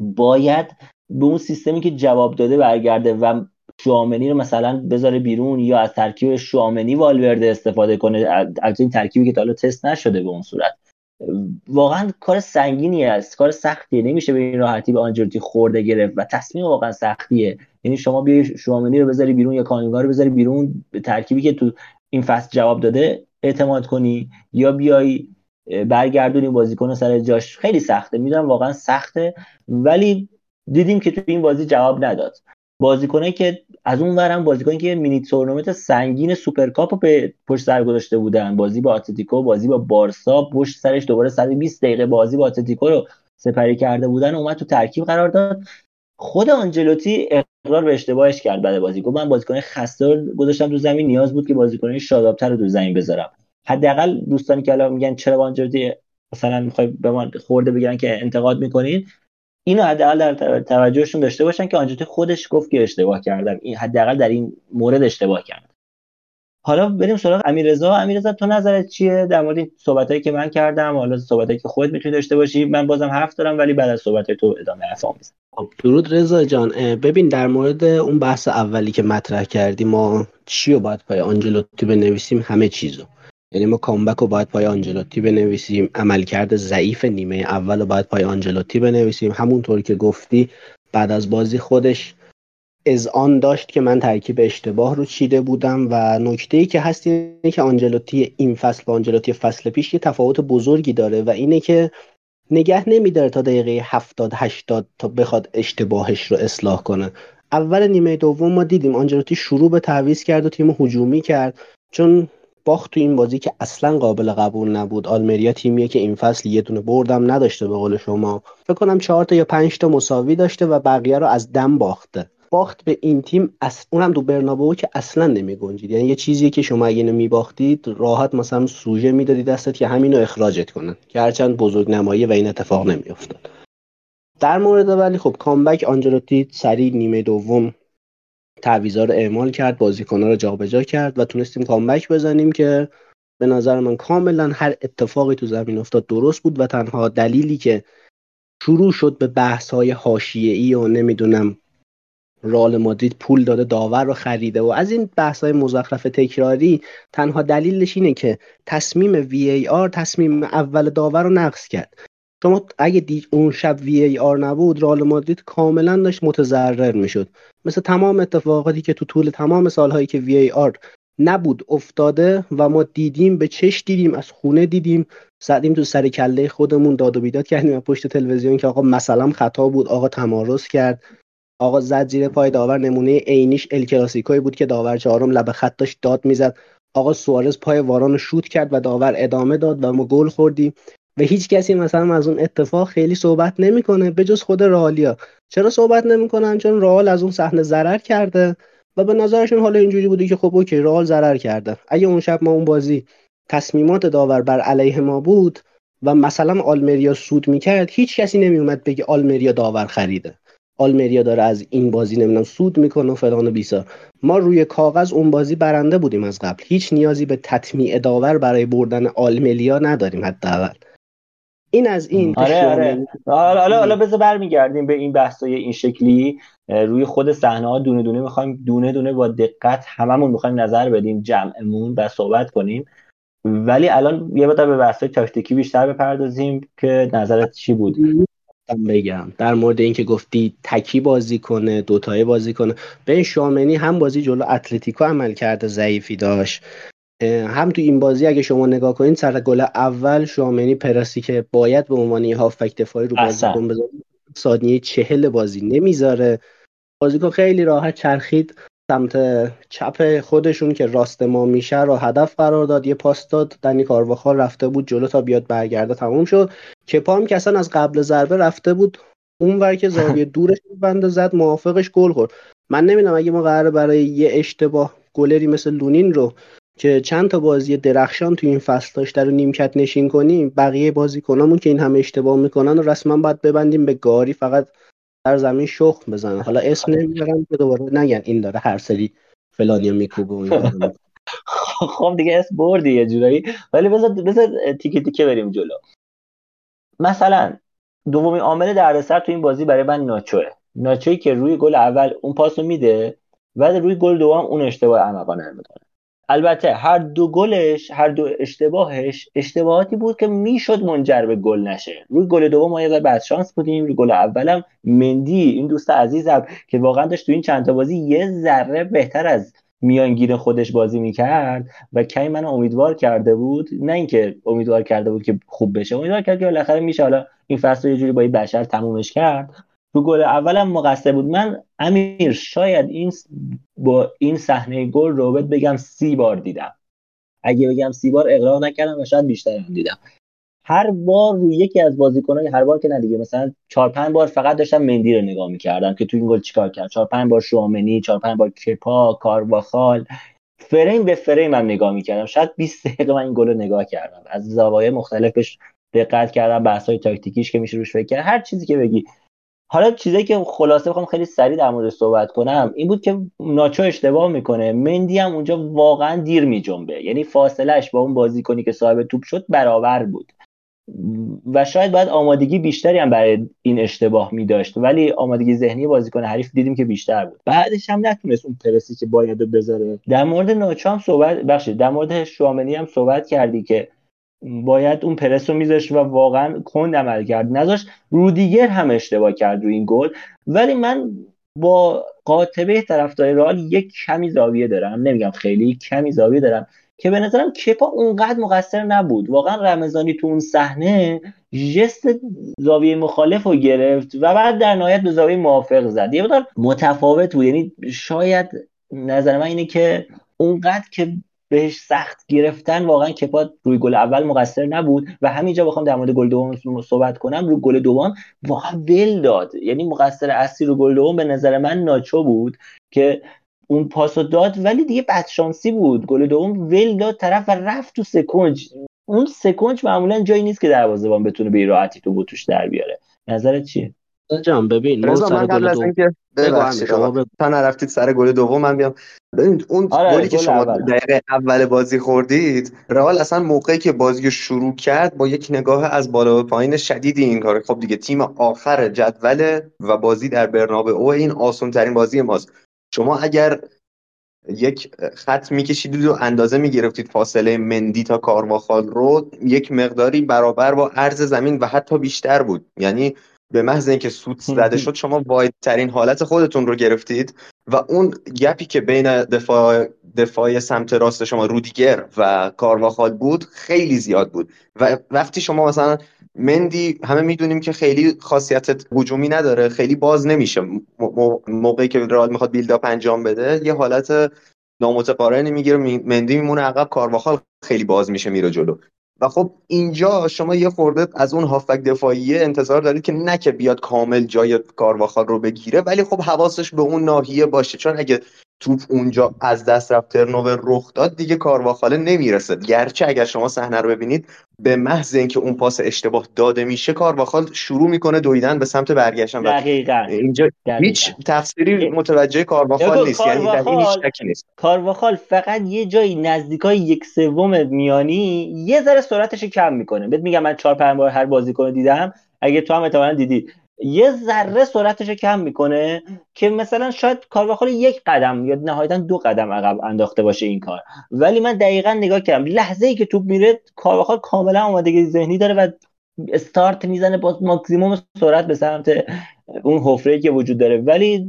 باید به اون سیستمی که جواب داده برگرده و شوامنی رو مثلا بذاره بیرون یا از ترکیب شوامنی والورده استفاده کنه، از این ترکیبی که تا حالا تست نشده به اون صورت. واقعا کار سنگینی است، کار سختیه، نمیشه به این راحتی به آنجلوتی خورده گرفت و تصمیم واقعا سختیه. یعنی شما بیای شوامنی رو بذاری بیرون یا کانگار رو بذاری بیرون به ترکیبی که تو این فصل جواب داده اعتماد کنی، یا بیای برگردونی بازیکنو سر جاش. خیلی سخته، میدونم واقعا سخته، ولی دیدیم که تو این بازی جواب نداد. بازیکنایی که از اون ورم بازیکنایی که مینی تورنمنت سنگین سوپرکاپو به پشت سر گذاشته بودن، بازی با اتلتیکو، بازی با بارسا، پشت سرش دوباره 120 دقیقه بازی با اتلتیکو رو سپری کرده بودن، اومد تو ترکیب قرار داد. خود آنجلوتی اقرار به اشتباهش کرد بعد بازی، گفت من بازیکن خسته گذاشتم تو زمین، نیاز بود که بازیکنای شادابتر رو تو زمین بذارم. حداقل دوستانی که الان میگن چرا با آنجلوتی مثلا میخواید به من خورده بگن که انتقاد میکنین، اینو حداقل در توجهشون داشته باشن که آنجلوتی خودش گفت که اشتباه کردم، این حداقل در این مورد اشتباه کرد. حالا بریم سراغ امیررضا. امیررضا تو نظرت چیه در مورد صحبتایی که من کردم؟ حالا صحبتایی که خودت میتونی داشته باشی، من بازم حرف دارم ولی بعد از صحبتای تو ادامه حرفام میزنم. خب درود رضا جان. ببین در مورد اون بحث اولی که مطرح کردی، ما چی رو باید پای آنجلوتی بنویسیم؟ همه چیزو. یعنی ما کامبک رو باید پای آنجلوتی بنویسیم، عملکرد ضعیف نیمه اول رو باید پای آنجلوتی بنویسیم. همونطور که گفتی بعد از بازی خودش اذعان داشت که من ترکیب اشتباه رو چیده بودم و نکته‌ای که هست اینه که آنجلوتی این فصل با آنجلوتی فصل پیش یه تفاوت بزرگی داره و اینه که نگه نمی‌داره تا دقیقه 70 80 تا بخواد اشتباهش رو اصلاح کنه. اول نیمه دوم ما دیدیم آنجلوتی شروع به تعویض کرد و تیم هجومی کرد، چون باخت تو این بازی که اصلا قابل قبول نبود. آلمریا تیمیه که این فصل یه دونه بردم نداشته، به قول شما فکر کنم 4 تا یا 5 تا مساوی داشته و بقیه رو از دم باخته. باخت به این تیم اونم دو برنابو که اصلا نمیگنجید. یعنی یه چیزیه که شما اگه نمیباختید راحت مثلا سوژه میدادید دستت که همینو اخراجت کنن، که هرچند بزرگ نمایی و این اتفاق نمیافتاد. در مورد ولی خب کامبک آنجلوتی سریع نیمه دوم تعویضا رو اعمال کرد، بازیکن‌ها رو جابجا کرد و تونستیم کامبک بزنیم که به نظر من کاملا هر اتفاقی تو زمین افتاد درست بود و تنها دلیلی که شروع شد به بحث‌های حاشیه‌ای و نمیدونم رئال مادرید پول داده داور رو خریده و از این بحث‌های مزخرف تکراری، تنها دلیلش اینه که تصمیم وی‌ای‌آر تصمیم اول داور رو نقض کرد. شما اگه اون شب وی‌ای‌آر نبود، رئال مادرید کاملاً داشت متضرر میشد. مثل تمام اتفاقاتی که تو طول تمام سالهایی که وی‌ای‌آر نبود افتاده و ما دیدیم، به چش دیدیم، از خونه دیدیم، زدیم تو سر کله خودمون، داد و بیداد کردیم پشت تلویزیون که آقا مثلا خطا بود، آقا تمارض کرد، آقا زد زیر پای داور. نمونه عینیش ال کلاسیکوی بود که داور چهارم لب خط داشت داد میزد، آقا سوارز پای واران شوت کرد و داور ادامه داد و ما گل خوردیم و هیچ کسی مثلا از اون اتفاق خیلی صحبت نمیکنه به جز خود رئالیا. چرا صحبت نمیکنن؟ چون رئال از اون صحنه ضرر کرده و به نظرشون حالا اینجوری بوده که خب اوکی رئال ضرر کرده. اگه اون شب ما اون بازی تصمیمات داور بر علیه ما بود و مثلا آلمریا سود میکرد، هیچ کسی نمیومد بگه آلمریا داور خریده، آلمریا داره از این بازی نمیدونم سود میکنه و فلان و بیسار. ما روی کاغذ اون بازی برنده بودیم از قبل، هیچ نیازی به تطمیع داور برای بردن آلمریا نداریم حداقل. این از این. آره. حالا بذار برمیگردیم به این بحثای این شکلی روی خود صحنه ها دونه دونه میخوایم، دونه دونه با دقت هممون میخوایم نظر بدیم جمعمون و صحبت کنیم، ولی الان یه بار به بحثای تاکتیکی بیشتر بپردازیم که نظرت چی بود؟ بگم در مورد این که گفتی تکی بازی کنه، دوتایی بازی کنه. به این شوامنی هم بازی جلو اتلتیکو عمل کرده ضعیفی داشت، هم تو این بازی اگه شما نگاه کنین سر گل اول شوامنی پرسی که باید به عنوان یه هافبک دفاعی رو بازیکن بذاره، ثانیه 40 بازی نمیذاره، بازیکن خیلی راحت چرخید سمت چپ خودشون که راست ما میشه رو هدف قرار داد، یه پاس داد، دنی کارواخال رفته بود جلو تا بیاد برگرده، تموم شد. کپا هم که اصلا از قبل ضربه رفته بود اونور که زاویه دورش بنده زد، موافقش گل خورد. من نمیدونم اگه ما قراره برای یه اشتباه گلری مثل لونین رو که چند تا بازی درخشان تو این فصل داشته رو نیمکت نشین کنیم، بقیه بازیکنامون که این همه اشتباه میکنن و رسما باید ببندیم به گاری، فقط در زمین شخم بزنن. حالا اسم نمیبرن که دوباره نگن این داره هر سری فلانیو میکوبه و اینا. خب دیگه اسم بردی یه جورایی، ولی بذار تیکه تیکه بریم جلو. مثلا دومین عامل دردسر تو این بازی برای من ناچوئه که روی گل اول اون پاسو میده، بعد روی گل دوم اون اشتباه احمقانه میکنه. البته هر دو اشتباهش اشتباهاتی بود که میشد منجر به گل نشه. روی گل دوم ما یه ذره بد شانس بودیم، روی گل اولم مندی این دوست عزیزم که واقعا داشت تو این چند تا بازی یه ذره بهتر از میانگین خودش بازی میکرد و کمی منو امیدوار کرده بود، نه اینکه امیدوار کرده بود که خوب بشه، امیدوار کرد که بالاخره میشه. حالا این فصل یه جوری با این بشر تمومش کرد. تو گل اولم مقصر بود. من امیر شاید با این صحنه گل رو بهت بگم 30 بار دیدم، اگه بگم 30 بار اغراق نکردم و شاید بیشتر هم دیدم. هر بار روی یکی از بازیکن‌های، هر بار که نه دیگه، مثلا 4-5 بار فقط داشتم مندی رو نگاه می‌کردم که تو این گل چیکار کرد. 4-5 بار شوامنی، 4-5 بار کپا، کارواخال، فریم به فریم هم نگاه می‌کردم. شاید 20 دقیقه من این گل رو نگاه کردم، از زوایای مختلفش دقت کردم، بحث‌های تاکتیکیش که میشه روش فکر کرد، هر چیزی که بگی. حالا چیزی که خلاصه بخوام خیلی سریع در موردش صحبت کنم این بود که ناچو اشتباه میکنه، مندی هم اونجا واقعا دیر میجنبه، یعنی فاصلهش با اون بازیکنی که صاحب توپ شد برابر بود و شاید باید آمادگی بیشتری هم برای این اشتباه میداشت، ولی آمادگی ذهنی بازیکن حریف دیدیم که بیشتر بود. بعدش هم نتونست اون پرسی که باید بذاره. در مورد ناچو هم در مورد شوامنی هم صحبت کردی که باید اون پرسو میذاشت و واقعا کند عمل کرد، نذاشت. رودریگر هم اشتباه کرد روی این گل، ولی من با قاطبه طرفدار رئال یک کمی زاویه دارم، نمیگم خیلی، کمی زاویه دارم که به نظرم کپا اونقدر مقصر نبود. واقعا رمضانی تو اون صحنه جست زاویه مخالف رو گرفت و بعد در نهایت به زاویه موافق زد، یه مقدار متفاوت بود. یعنی شاید نظر من اینه که اونقدر که بهش سخت گرفتن واقعا کپا روی گل اول مقصر نبود و همینجا بخوام در مورد گل دوم صحبت کنم، روی گل دوم واقعا ول داد، یعنی مقصر اصلی روی گل دوم به نظر من ناچو بود که اون پاسو داد ولی دیگه بدشانسی بود. گل دوم ول داد طرف و رفت تو سکنج. اون سکنج معمولا جایی نیست که دروازه‌بان بتونه به راحتی تو بوتوش در بیاره. نظرت چیه؟ جان ببین ما سر گل دوم ببخشید شما نرفتید سر گل دوم من بیام. ببینید اون گلی که شما دقیقه اول بازی خوردید، رئال اصلا موقعی که بازی شروع کرد با یک نگاه از بالا به پایین شدیدی این کار. خب دیگه تیم آخر جدول و بازی در برنابئو، این آسان‌ترین بازی ماست. شما اگر یک خط میکشیدید و اندازه میگرفتید فاصله مندی تا کارواخال رو، یک مقداری برابر با عرض زمین و حتی بیشتر بود، یعنی به محض اینکه سوت زده شد شما وایدترین حالت خودتون رو گرفتید و اون گپی که بین دفاع سمت راست شما رودریگر و کارواخال بود خیلی زیاد بود و وقتی شما مثلا مندی همه میدونیم که خیلی خاصیت هجومی نداره، خیلی باز نمیشه، موقعی که رئال میخواد بیلداپ انجام بده یه حالت نامتقارنی میگیره، مندی میمونه عقب، کارواخال خیلی باز میشه میره جلو و خب اینجا شما یه خورده از اون هافبک دفاعیه انتظار دارید که نه که بیاد کامل جای کارواخال رو بگیره، ولی خب حواسش به اون ناحیه باشه، چون اگه توپ اونجا از دست رفت، ترنوور رخ داد، دیگه کارواخال نمیرسه. گرچه اگر شما صحنه رو ببینید به محض اینکه اون پاس اشتباه داده میشه کارواخال شروع میکنه دویدن به سمت برگشتن. دقیقاً اینجا هیچ تفسیری متوجه کارواخال نیست، یعنی در این هیچ شکی نیست. کارواخال فقط یه جایی نزدیکای 1/3 میانی یه ذره سرعتش کم میکنه. بهت میگم من 4-5 بار هر بازیکن دیدم، اگه تو هم احتمالاً دیدی، یه ذره سرعتش کم میکنه که مثلا شاید کارواخال 1 قدم یا نهایتا 2 قدم عقب انداخته باشه این کار. ولی من دقیقاً نگاه کردم لحظه‌ای که توپ میره کارواخال کاملا آمادگی ذهنی داره و استارت میزنه با ماکسیمم سرعت به سمت اون حفره‌ای که وجود داره، ولی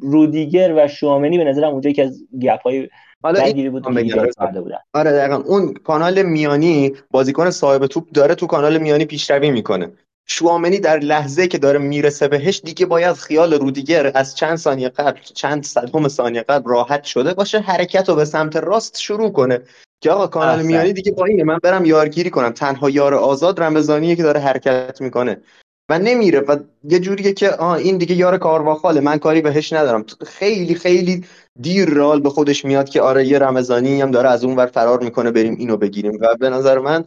رودریگر و شوامنی به نظرم اونجایی که از گپ‌های درگیری بود ایجاد کرده بودن. آره دقیقاً اون کانال میانی بازیکن صاحب توپ داره تو کانال میانی پیشروی میکنه شوامنی در لحظه که داره میرسه بهش دیگه باید خیال رودریگر از چند ثانیه قبل، چند صدم ثانیه قبل راحت شده باشه، حرکت رو به سمت راست شروع کنه که آقا کانال میانی دیگه پایینه، من برم یارگیری کنم. تنها یار آزاد رمضانیه که داره حرکت میکنه و نمیره و یه جوریه که این دیگه یار کارواخاله، من کاری بهش ندارم. خیلی خیلی دیر رال به خودش میاد که آره یه رمضانی هم داره از اون ور فرار میکنه، بریم اینو بگیریم. و به نظر من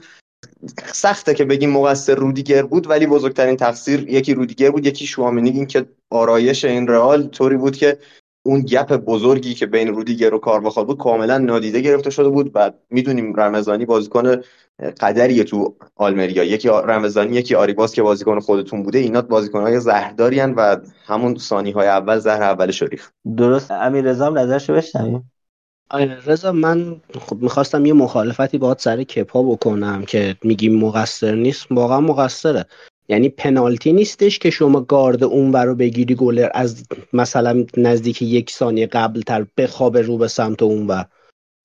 سخته که بگیم مقصر رودریگر بود، ولی بزرگترین تقصیر یکی رودریگر بود یکی شوامنی. این که آرایش این رئال طوری بود که اون گپ بزرگی که بین رودریگر و کارواخال بود کاملا نادیده گرفته شده بود. و میدونیم رمضانی بازیکن قدریه تو آلمریا، یکی رمضانی یکی آریباس که بازیکن خودتون بوده، اینا بازیکن‌های زهرداری ان و همون ثانیه‌های اول زهر اولش ریخت. درست امیررضا نظرشو بشنویم. رضا من خب میخواستم یه مخالفتی باهات سر کپا بکنم که میگیم مقصر نیست، واقعا مقصره. یعنی پنالتی نیستش که شما گارد اونور رو بگیری گلر از مثلا نزدیک یک ثانیه قبل تر بخوابه رو به سمت اونور.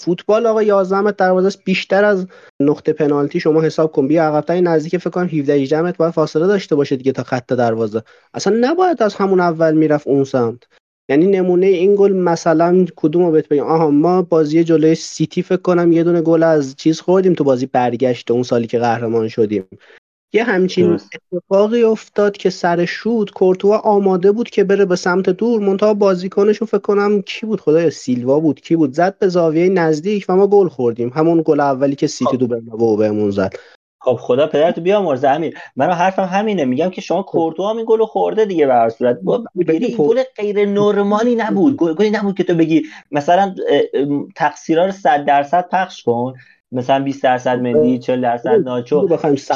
فوتبال آقا 11 متر دروازه بیشتر از نقطه پنالتی شما حساب کن، بیا عقب‌تر نزدیک فکر کنم 17 18 متر باید فاصله داشته باشه دیگه تا خط دروازه، اصلا نباید از همون اول میرفت اون سمت. یعنی نمونه این گل مثلا کدومو بهت بگم، ما بازی جلوی سیتی فکر کنم یه دونه گل از چیز خوردیم تو بازی برگشت اون سالی که قهرمان شدیم، یه همچین اتفاقی افتاد که سر شوت کورتوا آماده بود که بره به سمت دور، منتها بازیکنشو فکر کنم کی بود، خدایا سیلوا بود کی بود، زد به زاویه نزدیک و ما گل خوردیم، همون گل اولی که سیتی دو بهمون زد. خب خدا پدرتو بیامرزه امیر، من حرفم همینه، میگم که شما کورتوا هم این گل رو خورده دیگه، به هر صورت این گل غیر نرمالی نبود، گلی نبود که تو بگی مثلا تقصیرا رو 100% پخش کن، مثلا 20% مندی، 40% ناچو،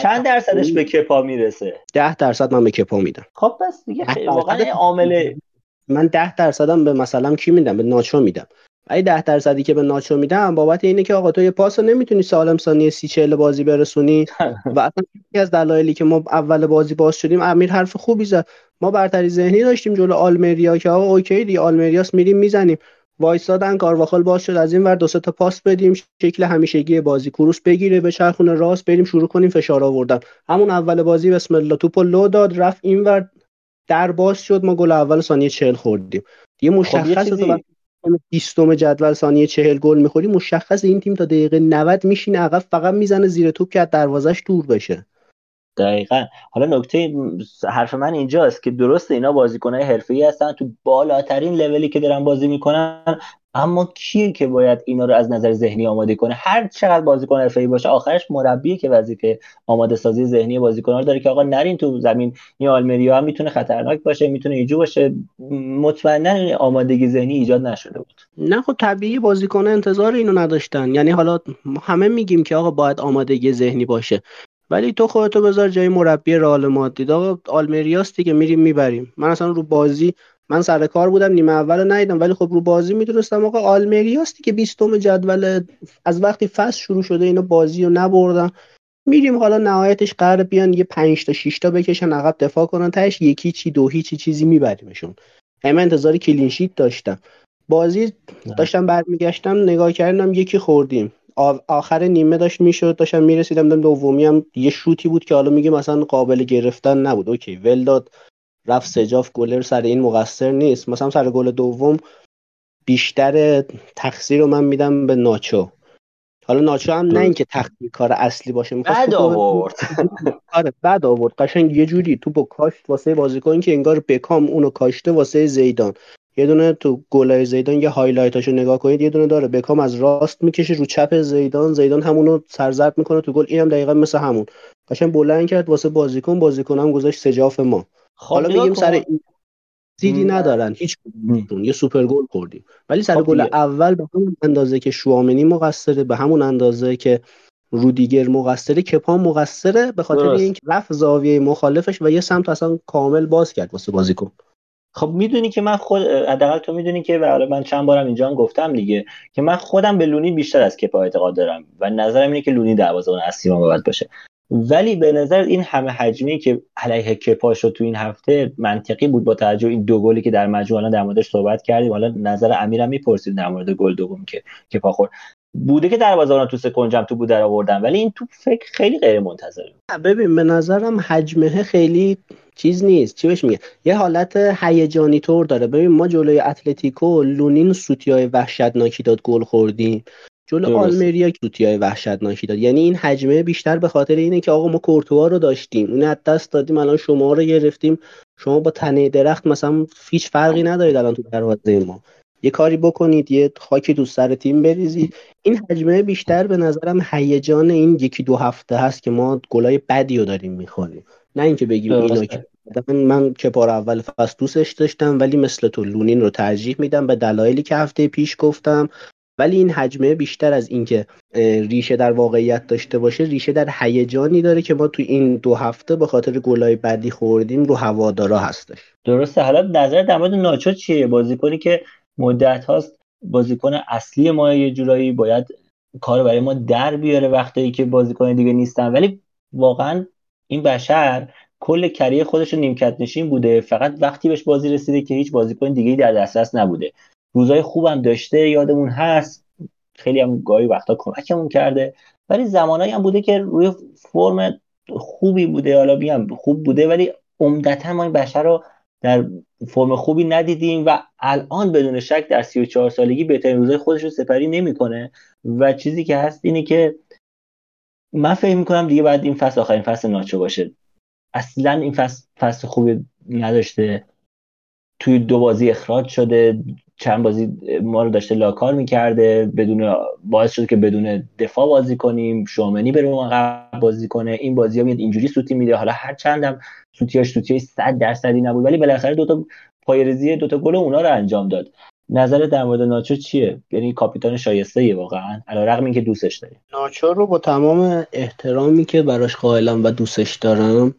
چند درصدش به کپا میرسه؟ 10% من به کپا میدم. خب بس دیگه واقعا عامل، من 10%م به مثلا کی میدم؟ به ناچو میدم. ای 10%ی که به ناچو میدم بابت اینه که آقا تو یه پاس نمیتونی سالم ثانیه 30-40 بازی برسونی و اصلا یکی از دلایلی که ما اول بازی باز شدیم، امیر حرف خوبی زد، ما برتری ذهنی داشتیم جلو آلمریا که آقا اوکی دی آلمریاس میریم میزنیم، وایسادن کارواخال باز شد از این ور دو سه تا پاس بدیم شکل همیشگی بازی، کروس بگیره به چرخونه راست بریم شروع کنیم فشار آوردن. همون اول بازی بسم الله توپو لو داد رفت این ور در باز شد، ما گل اول ثانیه 40 خوردیم دیگه. مشخصه تو 20م جدول ثانیه 40 گل میخوری، مشخص این تیم تا دقیقه 90 میشینه عقب فقط میزنه زیر توپ که از دروازهش دور بشه. دقیقاً. حالا نکته حرف من اینجاست که درسته اینا بازیکن‌های حرفه‌ای هستن تو بالاترین لولی که دارن بازی میکنن، اما کیه که باید اینا رو از نظر ذهنی آماده کنه؟ هر چقدر بازیکن حرفه‌ای باشه آخرش مربیه که وظیفه آماده سازی ذهنی بازیکن‌ها رو داره که آقا نرین تو زمین. این آلمریا هم میتونه خطرناک باشه، میتونه ایجو باشه، مطمئنا آمادگی ذهنی ایجاد نشده بود. نه خب طبیعی بازیکن‌ها انتظار اینو نداشتن. یعنی حالا همه میگیم که آقا باید آمادگی ذهنی باشه، ولی تو خودتو بذار جای مربی رئال مادرید، آقا آلمریاست دیگه میریم میبریم. من اصلا رو بازی من سر کار بودم نیمه اولو ندیدم، ولی خب رو بازی میدونستم آقا آلمریاست دیگه 20م جدول، از وقتی فصل شروع شده اینو بازی رو نبردن، میریم حالا نهایتش قرار بیان یه 5-6 بکشن عقب دفاع کنن تاش یکی چی دو هیچی چیزی میبریمشون. همه انتظار کلین شیت داشتم، بازی داشتم برمیگشتم نگاه کردم یکی خوردیم، آخر نیمه داشت میشد داشتم میرسیدم دومی هم یه شوتی بود که حالا میگه مثلا قابل گرفتن نبود، اوکی ول داد رفت سجاف، گلر سر این مقصر نیست. مثلا سر گل دوم بیشتر تقصیر رو من میدم به ناچو. حالا ناچو هم نه اینکه تقصیر کار اصلی باشه، میخواست بد آورد قشنگ یه جوری توپو کاشت واسه بازیکن که انگار بکام اونو کاشته واسه زیدان. یه دونه تو گلای زیدان یه هایلایتاشو نگاه کنید، یه دونه داره بکام از راست میکشه رو چپ زیدان، زیدان همونو سرزد میکنه تو گل، اینم دقیقاً مثل همون قشنگ بلند کرد واسه بازیکنم گذاشت سجاف ما. حالا بگیم سر این زیدی ندارن هیچ کدومشون، یه سوپر گل خوردیم، ولی سر گل اول به همون اندازه که شوامنی مقصره، به همون اندازه که رودریگر مقصره، کپا مقصره، به خاطر اینکه رفت زاویه مخالفش و یه سمت اصلا کامل باز کرد واسه بازیکن. خب میدونی که من خود حداقل تو میدونی که حالا من چند بارم اینجا هم گفتم دیگه که من خودم به لونی بیشتر از کپا اعتقاد دارم و نظرم اینه که لونی دروازه‌بان اصلی ما باید باشه، ولی به نظر این همه هجمی که علیه کپا شد تو این هفته منطقی بود با توجه این دو گلی که در مجموع الان در موردش صحبت کردیم. حالا نظر امیرم میپرسید در مورد گل دوم که کپا خورد. بوده که دروازه‌بان تو سکنجم تو بود در آوردن، ولی این توپ فکر خیلی غیر منتظره. ببین به نظرم حجمه خیلی چیز نیست، چی بهش میگه، یه حالت هیجانی طور داره. ببین ما جلوی اتلتیکو لونین سوتیای وحشتناکی داد گل خوردیم، جلوی آلمریا سوتیای وحشتناکی داد. یعنی این حجمه بیشتر به خاطر اینه که آقا ما کورتوا رو داشتیم، اون از دست دادیم، الان شما رو گرفتیم، شما با تنه درخت مثلا هیچ فرقی ندارید الان تو دروازه ما، یه کاری بکنید، یه خاکی تو سر تیم بریزید. این حجمه بیشتر به نظرم هیجان این یکی دو هفته هست که ما گلای بدی رو داریم میخوریم، نه اینکه بگیم اینا که من کپار اول فصل دوستش داشتم ولی مثل تو لونین رو ترجیح میدم به دلایلی که هفته پیش گفتم. ولی این حجمه بیشتر از اینکه ریشه در واقعیت داشته باشه، ریشه در هیجانی داره که ما تو این دو هفته به خاطر گلای بدی خوردیم رو هوادارا هستش. درسته. حالا نظر در مورد ناچو چیه؟ بازیکنی که مدت هاست بازیکن اصلی ما، یه جورایی باید کارو برای ما در بیاره وقتی که بازیکن دیگه نیستن، ولی واقعا این بشر کل کریه خودش نیمکت نشین بوده، فقط وقتی بهش بازی رسیده که هیچ بازیکن دیگه‌ای در دسترس نبوده. روزای خوبم داشته، یادمون هست، خیلی هم گاهی وقتا کمکمون کرده، ولی زمانایی هم بوده که روی فرم خوبی بوده، حالا بیام خوب بوده، ولی عمدتاً ما این بشر رو در فرم خوبی ندیدیم و الان بدون شک در 34 سالگی بهترین روزای خودش رو سپری نمی‌کنه و چیزی که هست اینه که من فهم می‌کنم دیگه بعد این فصل آخرین فصل ناچو باشه. اصلا این فصل خوبی نداشته، توی دو بازی اخراج شده، چند بازی ما رو داشته لاکار می‌کرده، بدون باعث شده که بدون دفاع بازی کنیم، شومنی بره اونقدر بازی کنه، این بازی‌ها میاد اینجوری سوتی میده. حالا هر چندم سوتیای 100% نبود، ولی بالاخره دوتا پایه‌ریزی، دوتا گل اونا رو انجام داد. نظر در مورد ناچو چیه؟ یعنی کاپیتان شایسته‌ای واقعا، علیرغم اینکه دوستش داری. ناچو رو با تمام احترامی که براش قائلم و دوستش دارم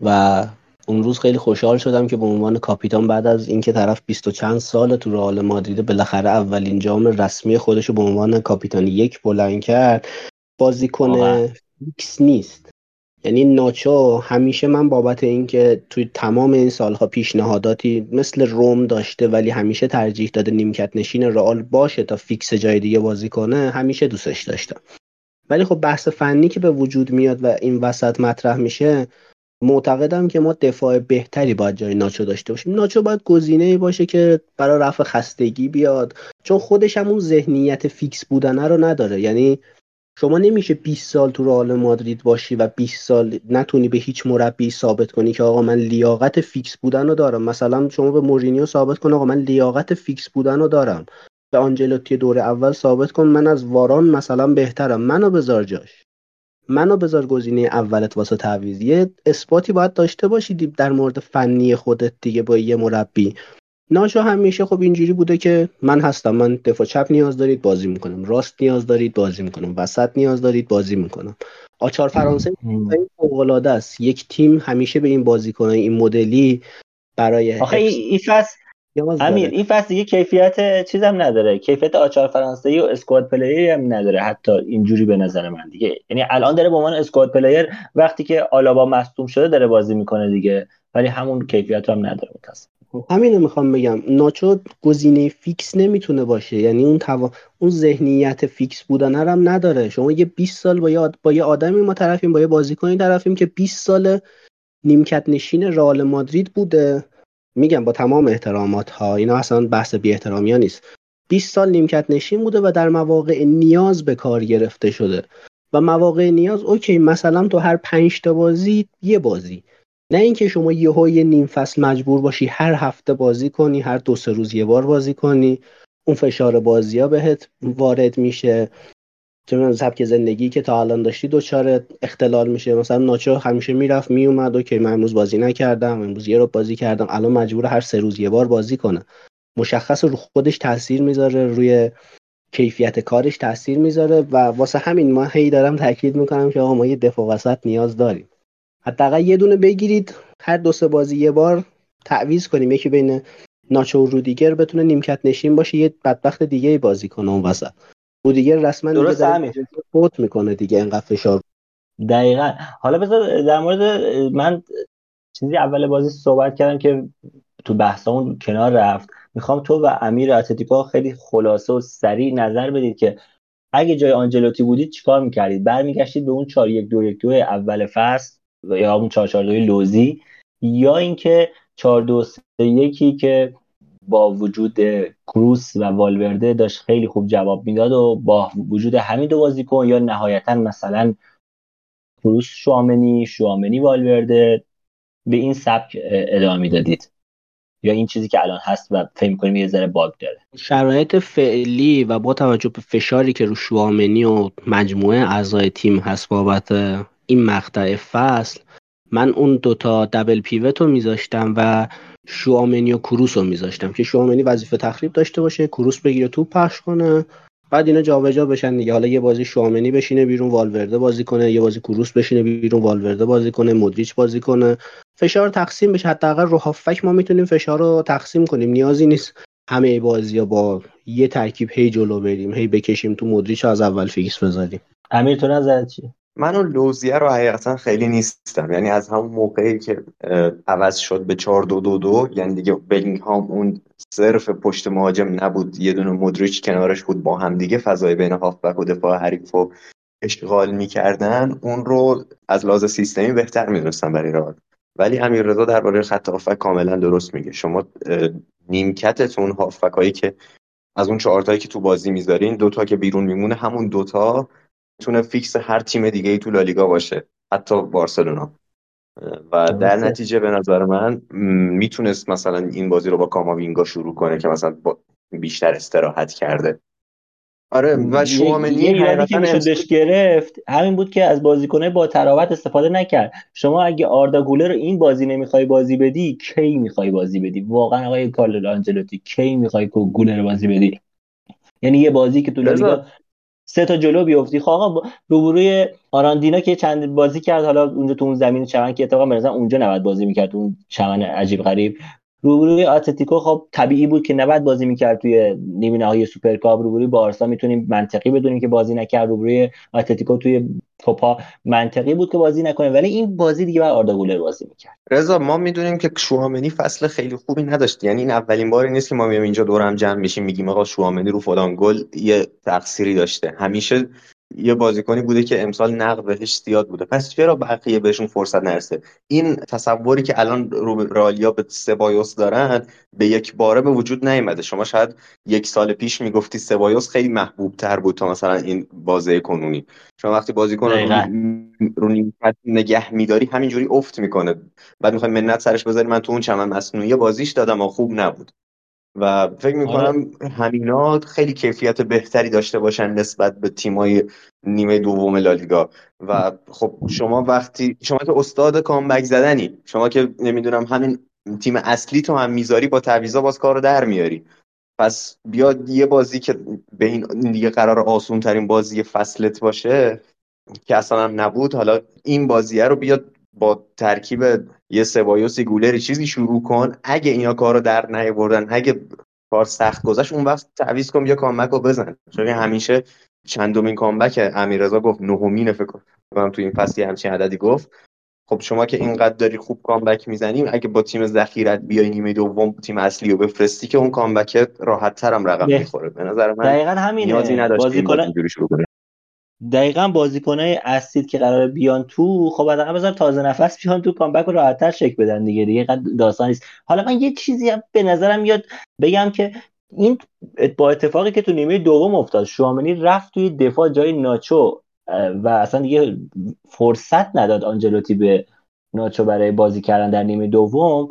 و اون روز خیلی خوشحال شدم که به عنوان کاپیتان بعد از اینکه طرف 20 و چند سال تو رئال مادرید بالاخره اولین جام رسمی خودش رو به عنوان کاپیتان یک بلند کرد. بازیکن فیکس نیست. یعنی ناچو همیشه من بابت اینکه توی تمام این سالها پیشنهاداتی مثل روم داشته ولی همیشه ترجیح داده نیمکت نشین رئال باشه تا فیکس جای دیگه بازی کنه، همیشه دوستش داشتم. ولی خب بحث فنی که به وجود میاد و این وسط مطرح میشه، معتقدم که ما دفاع بهتری باید جای ناچو داشته باشیم. ناچو باید گزینه‌ای باشه که برای رفع خستگی بیاد، چون خودش هم اون ذهنیت فیکس بودنه رو نداره. یعنی شما نمیشه 20 سال تو رئال مادرید باشی و 20 سال نتونی به هیچ مربی ثابت کنی که آقا من لیاقت فیکس بودن رو دارم. مثلا شما به مورینیو ثابت کن آقا من لیاقت فیکس بودن رو دارم، به آنجلوتی دوره اول ثابت کن من از واران مثلا بهترم، منو بذار جاش، منو بذار گزینه اولت واسه تعویض. یه اثباتی باید داشته باشی در مورد فنی خودت دیگه با یه مربی. ناشو همیشه خب اینجوری بوده که من هستم، من دفاع چپ نیاز دارید بازی میکنم، راست نیاز دارید بازی میکنم، وسط نیاز دارید بازی میکنم. آچار فرانسه فوق‌العاده است، یک تیم همیشه به این بازیکنای این مدلی برای آخه این فصل امیر این فصل دیگه کیفیت چیزم نداره، کیفیت آچار فرانسوی و اسکواد پلیر هم نداره حتی اینجوری به نظر من دیگه. یعنی الان داره به عنوان اسکواد پلیر وقتی که آلابا مصدوم شده داره بازی میکنه دیگه، ولی همون کیفیت هم نداره متأسفانه. همینو میخوام بگم، ناچو گزینه فیکس نمیتونه باشه. یعنی اون ذهنیت فیکس بودنه هم نداره. شما یه 20 سال با یه آدمی ما طرفیم، با یه بازیکنی طرفیم که 20 سال نیمکت نشین رئال مادرید بوده. میگم با تمام احترامات ها، اینا اصلا بحث بی احترامی ها نیست، 20 سال نیمکت نشین بوده و در مواقع نیاز به کار گرفته شده و مواقع نیاز اوکی، مثلا تو هر 5 تا بازی یه بازی، نه اینکه شما یه نیم فصل مجبور باشی هر هفته بازی کنی، هر دو سه روز یه بار بازی کنی. اون فشار بازی‌ها بهت وارد میشه، چون سبک زندگی که تا الان داشتی دوچار اختلال میشه. مثلا ناچو همیشه میرفت میومد اوکی من امروز بازی نکردم، امروز یه رو بازی کردم، الان مجبور هر سه روز یه بار بازی کنه. مشخص رو خودش تاثیر میذاره، روی کیفیت کارش تاثیر میذاره و واسه همین ما هی دارم تاکید میکنم که آقا ما یه دفاع وسط نیاز داریم، حداقل یه دونه بگیرید، هر دو سه بازی یه بار تعویض کنیم، یکی بین ناچو و رودریگر بتونه نیمکت نشین باشه، یه بدبخت دیگه بازی کنه اون وسط. رودریگر رسما دیگه فوت میکنه دیگه اینقدر فشار. دقیقاً. حالا بذار در مورد من چیزی اول بازی صحبت کردم که تو بحثمون کنار رفت، میخوام تو و امیر اتلتیکو خیلی خلاصه و سریع نظر بدید که اگه جای آنجلوتی بودید چیکار می‌کردید؟ برمیگشتید به اون 4-1-2-1-2 اول فصل یا اون 4-4-2 لوزی، یا اینکه 4-2-3-1 که با وجود کروس و والورده داشت خیلی خوب جواب میداد و با وجود همین دو بازیکن یا نهایتا مثلا کروس شوامنی والورده به این سبک ادامه میدادید، یا این چیزی که الان هست و فکر می‌کنیم یه ذره باگ داره. شرایط فعلی و با توجه به فشاری که رو شوامنی و مجموعه اعضای تیم هست بابت این مقطع فصل، من اون دوتا دبل پیوت رو میذاشتم و شوامنی و کروس رو میذاشتم که شوامنی وظیفه تخریب داشته باشه، کروس بگیره توپ پخش کنه، بعد اینا جابجا بشن دیگه. حالا یه بازی شوامنی بشینه بیرون والورده بازی کنه، یه بازی کروس بشینه بیرون والورده بازی کنه، مودریچ بازی کنه، فشار تقسیم بشه. حداقل رو هافک ما میتونیم فشار رو تقسیم کنیم، نیازی نیست همه بازی‌ها با یه ترکیب هی جلو بریم، هی بکشیم تو مودریچ از اول فیکس بذاریم. امیر تو نظرت چیه؟ من اون لوزیه رو حقیقتا خیلی نیستم، یعنی از همون موقعی که عوض شد به 4-2-2-2 یعنی دیگه بلینگهام اون صرف پشت مهاجم نبود، یه دونه مودریچ کنارش بود، با هم دیگه فضای بین هافبک و دفاع حریفو اشغال می‌کردن، اون رو از لحاظ سیستمی بهتر می‌دونستم برای رئال. ولی امیررضا درباره خط هافبک کاملا درست میگه، شما نیمکتتون هافبکایی که از اون 4 تایی که تو بازی می‌ذارین 2 تا که بیرون میمونه، همون 2 تا میتونه فیکس هر تیم دیگه ای تو لالیگا باشه، حتی بارسلونا، و در نتیجه به نظر من میتونست مثلا این بازی رو با کاماوینگا شروع کنه که مثلا بیشتر استراحت کرده. آره و شوامنی حقیقتاً بهش گرفت همین بود که از بازیکن‌های با تراوت استفاده نکرد. شما اگه آردا گولر رو این بازی نمیخوای بازی بدی، کی میخوای بازی بدی واقعا آقای کارلو آنجلوتی؟ کی میخوای گولر رو بازی بدی؟ یعنی یه بازی که تو لالیگا 3 تا جلو بیفتی. خب آقا روبروی آراندینا که چند بازی کرد، حالا اونجا تو اون زمین چمن که اتفاقا مثلا اونجا 90 بازی میکرد، اون چمن عجیب غریب. روبروی اتلتیکو خب طبیعی بود که 90 بازی میکرد توی نیمه نهایی سوپرکاپ. روبروی بارسا میتونیم منطقی بدونیم که بازی نکرد، روبروی اتلتیکو توی کوپا منطقی بود که بازی نکنه، ولی این بازی دیگه بر آردا گولر بازی میکرد. رضا ما میدونیم که شوامنی فصل خیلی خوبی نداشت، یعنی این اولین باری نیست که ما میایم اینجا دور هم جمع میشیم میگیم آقا شوامنی رو فلان گل یه تقصیری داشته، همیشه یه بازیکنی بوده که امسال نقد بهش زیاد بوده، پس چرا بقیه بهشون فرصت نرسه؟ این تصوری که الان رئالیا به سبایوس دارن به یک باره به وجود نیامده. شما شاید یک سال پیش میگفتی سبایوس خیلی محبوب تر بود تا مثلا این بازی کنونی. شما وقتی بازیکن رو نیمکت نگه میداری همینجوری افت میکنه، بعد میخوای منت سرش بذاری من تو اون چمن مصنوعی بازیش دادم و خوب نبود. و فکر میکنم همینا خیلی کیفیت بهتری داشته باشن نسبت به تیمای نیمه دوم لالیگا. و خب شما وقتی شما که استاد کامبک زدنی، شما که نمیدونم همین تیم اصلی تو هم میذاری با تعویضا باز کارو در میاری، پس بیاد یه بازی که به این دیگه قرار آسون ترین بازی فصلت باشه که اصلا هم نبود، حالا این بازیه رو بیاد با ترکیب یه سبایوسی گولری چیزی شروع کن. اگه اینا کارو در نیاوردن، اگه کار سخت گذشت، اون وقت تعویض کن یا کامبکو بزن. چون همیشه چندمین کامبک امیررضا گفت نهمین فکر کنم تو این فصل همچین عددی گفت. خب شما که اینقدر داری خوب کامبک میزنیم، اگه با تیم ذخیرت بیای نیمه دوم تیم اصلی رو بفرستی که اون کامبک راحت‌ترم رقم میخوره. به نظر من دقیقاً همینه. بازیکن دقیقاً بازیکنای اسید که قراره بیان تو، خب حداقل بذار تازه نفس بیان تو، کامبک رو راحت‌تر شک بدن دیگه قد داستان نیست. حالا من یه چیزی هم به نظرم میاد بگم که این با اتفاقی که تو نیمه دوم افتاد، شوامنی رفت توی دفاع جای ناچو و اصلا دیگه فرصت نداد آنجلوتی به ناچو برای بازی کردن در نیمه دوم.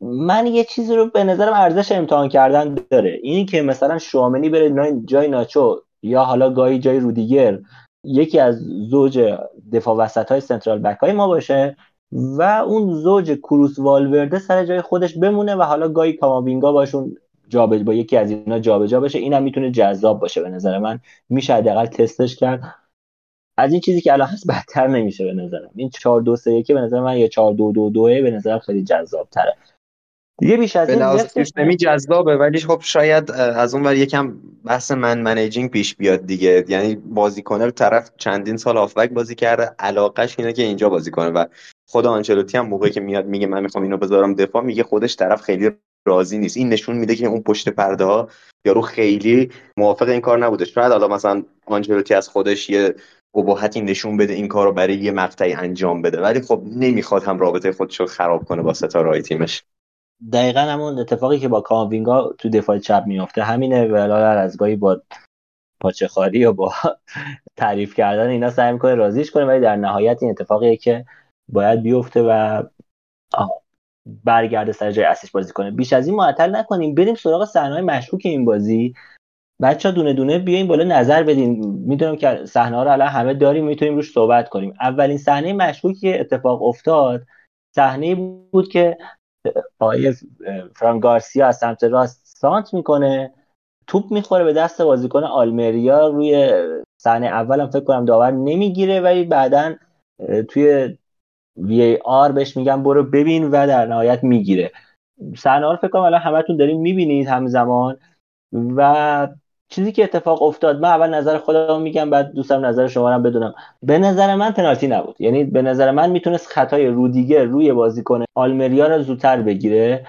من یه چیزی رو به نظرم ارزش امتحان کردن داره، این که مثلا شوامنی بره جای ناچو یا حالا گاهی جای رودریگر یکی از زوج دفاع وسط‌های سنترال بک‌های ما باشه و اون زوج کروس والورده سر جای خودش بمونه و حالا گاهی کاماوینگا باشون با یکی از اینا جابجا بشه. اینم میتونه جذاب باشه به نظر من، میشه حداقل تستش کرد. از این چیزی که الان هست بدتر نمیشه به نظرم. این 4-2-3-1 به نظر من یا 4-2-2-2 به نظرم خیلی جذاب‌تره. دیگه بیش از این سیستمی جذابه، ولی خب شاید از اون ور یکم بحث منیجینگ پیش بیاد دیگه. یعنی بازیکن طرف چندین سال هافبک بازی کرده، علاقش اینه که اینجا بازی کنه و خود آنچلوتی هم موقعی که میاد میگه من میخوام اینو بذارم دفاع، میگه خودش طرف خیلی راضی نیست. این نشون میده که اون پشت پرده ها یارو خیلی موافق این کار نبوده. شاید حالا مثلا آنجلوتی از خودش یه ابهاتی نشون بده این کارو برای یه مقطعی انجام بده، ولی خب نمیخواد هم رابطه خودشو خراب کنه با ستارهای تیمش. دقیقاً همون اتفاقی که با کاموینگا تو دفاع چپ میفته همینه. ولادر از گاهی با پاچه‌خواری یا با تعریف کردن اینا سعی می‌کنه راضیش کنه، ولی در نهایت این اتفاقیه که باید بیفته و برگرده سر جای اصلیش بازی کنه. بیش از این معطل نکنیم، بریم سراغ صحنه‌های مشکوک این بازی. بچه‌ها دونه دونه بیاین بالا نظر بدین. میدونم که صحنه‌ها رو الان همه داریم، میتونیم روش صحبت کنیم. اولین صحنه مشکوکی که اتفاق افتاد صحنه‌ای بود که آقای فران گارسیا از سمت راست سانت میکنه، توپ میخوره به دست بازیکن آلمریا. روی صحنه اولم فکر کنم داور نمیگیره، ولی بعدن توی ویارئال بهش میگن برو ببین و در نهایت میگیره. صحنه رو فکر کنم الان همتون دارین میبینید همزمان. و چیزی که اتفاق افتاد، من اول نظر خودم میگم بعد دوستم نظر شما رو بدونم. به نظر من پنالتی نبود، یعنی به نظر من میتونست خطای رودریگر روی بازیکن آلمریا رو زودتر بگیره.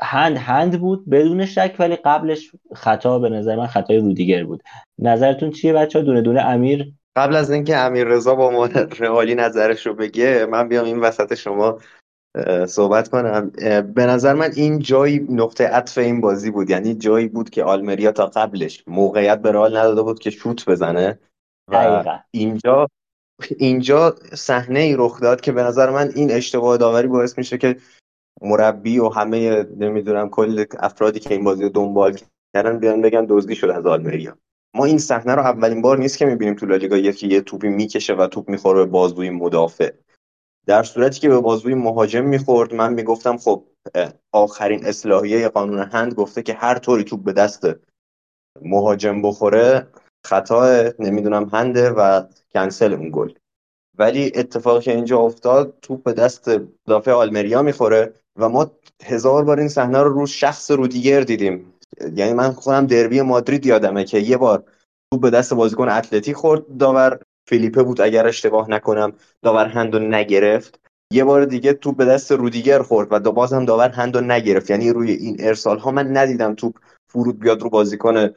هند بود بدون شک، ولی قبلش خطا به نظر من خطای رودریگر بود. نظرتون چیه بچه‌ها؟ دونه دونه. امیر، قبل از اینکه امیررضا با ما رئالی نظرش رو بگه من بیام این وسط شما صحبت کنم. به نظر من این جایی نقطه عطف این بازی بود، یعنی جایی بود که آلمریا تا قبلش موقعیت به رئال نداده بود که شوت بزنه و اینجا صحنه‌ای رخ داد که به نظر من این اشتباه داوری باعث میشه که مربی و همه نمیدونم کل افرادی که این بازی رو دنبال کردن بیان بگن دزدی شده از آلمریا. ما این صحنه رو اولین بار نیست که میبینیم تو لالیگا، یکی یه توپی میکشه و توپ میخوره به بازوی مدافع، در صورتی که به بازوی مهاجم میخورد. من میگفتم خب آخرین اصلاحیه قانون هند گفته که هر طوری توپ به دست مهاجم بخوره خطا نمیدونم هنده و کنسل اون گل، ولی اتفاقی که اینجا افتاد توپ به دست مدافع آلمریا میخوره و ما هزار بار این صحنه رو شخص رودریگر دیدیم. یعنی من خودم دربی مادرید یادمه که یه بار توپ به دست بازیکن اتلتی خورد، داور فیلیپه بود اگر اشتباه نکنم، داور هندو نگرفت. یه بار دیگه توپ به دست رودریگر خورد و باز هم داور هندو نگرفت. یعنی روی این ارسال ها من ندیدم توپ فرود بیاد رو بازیکن،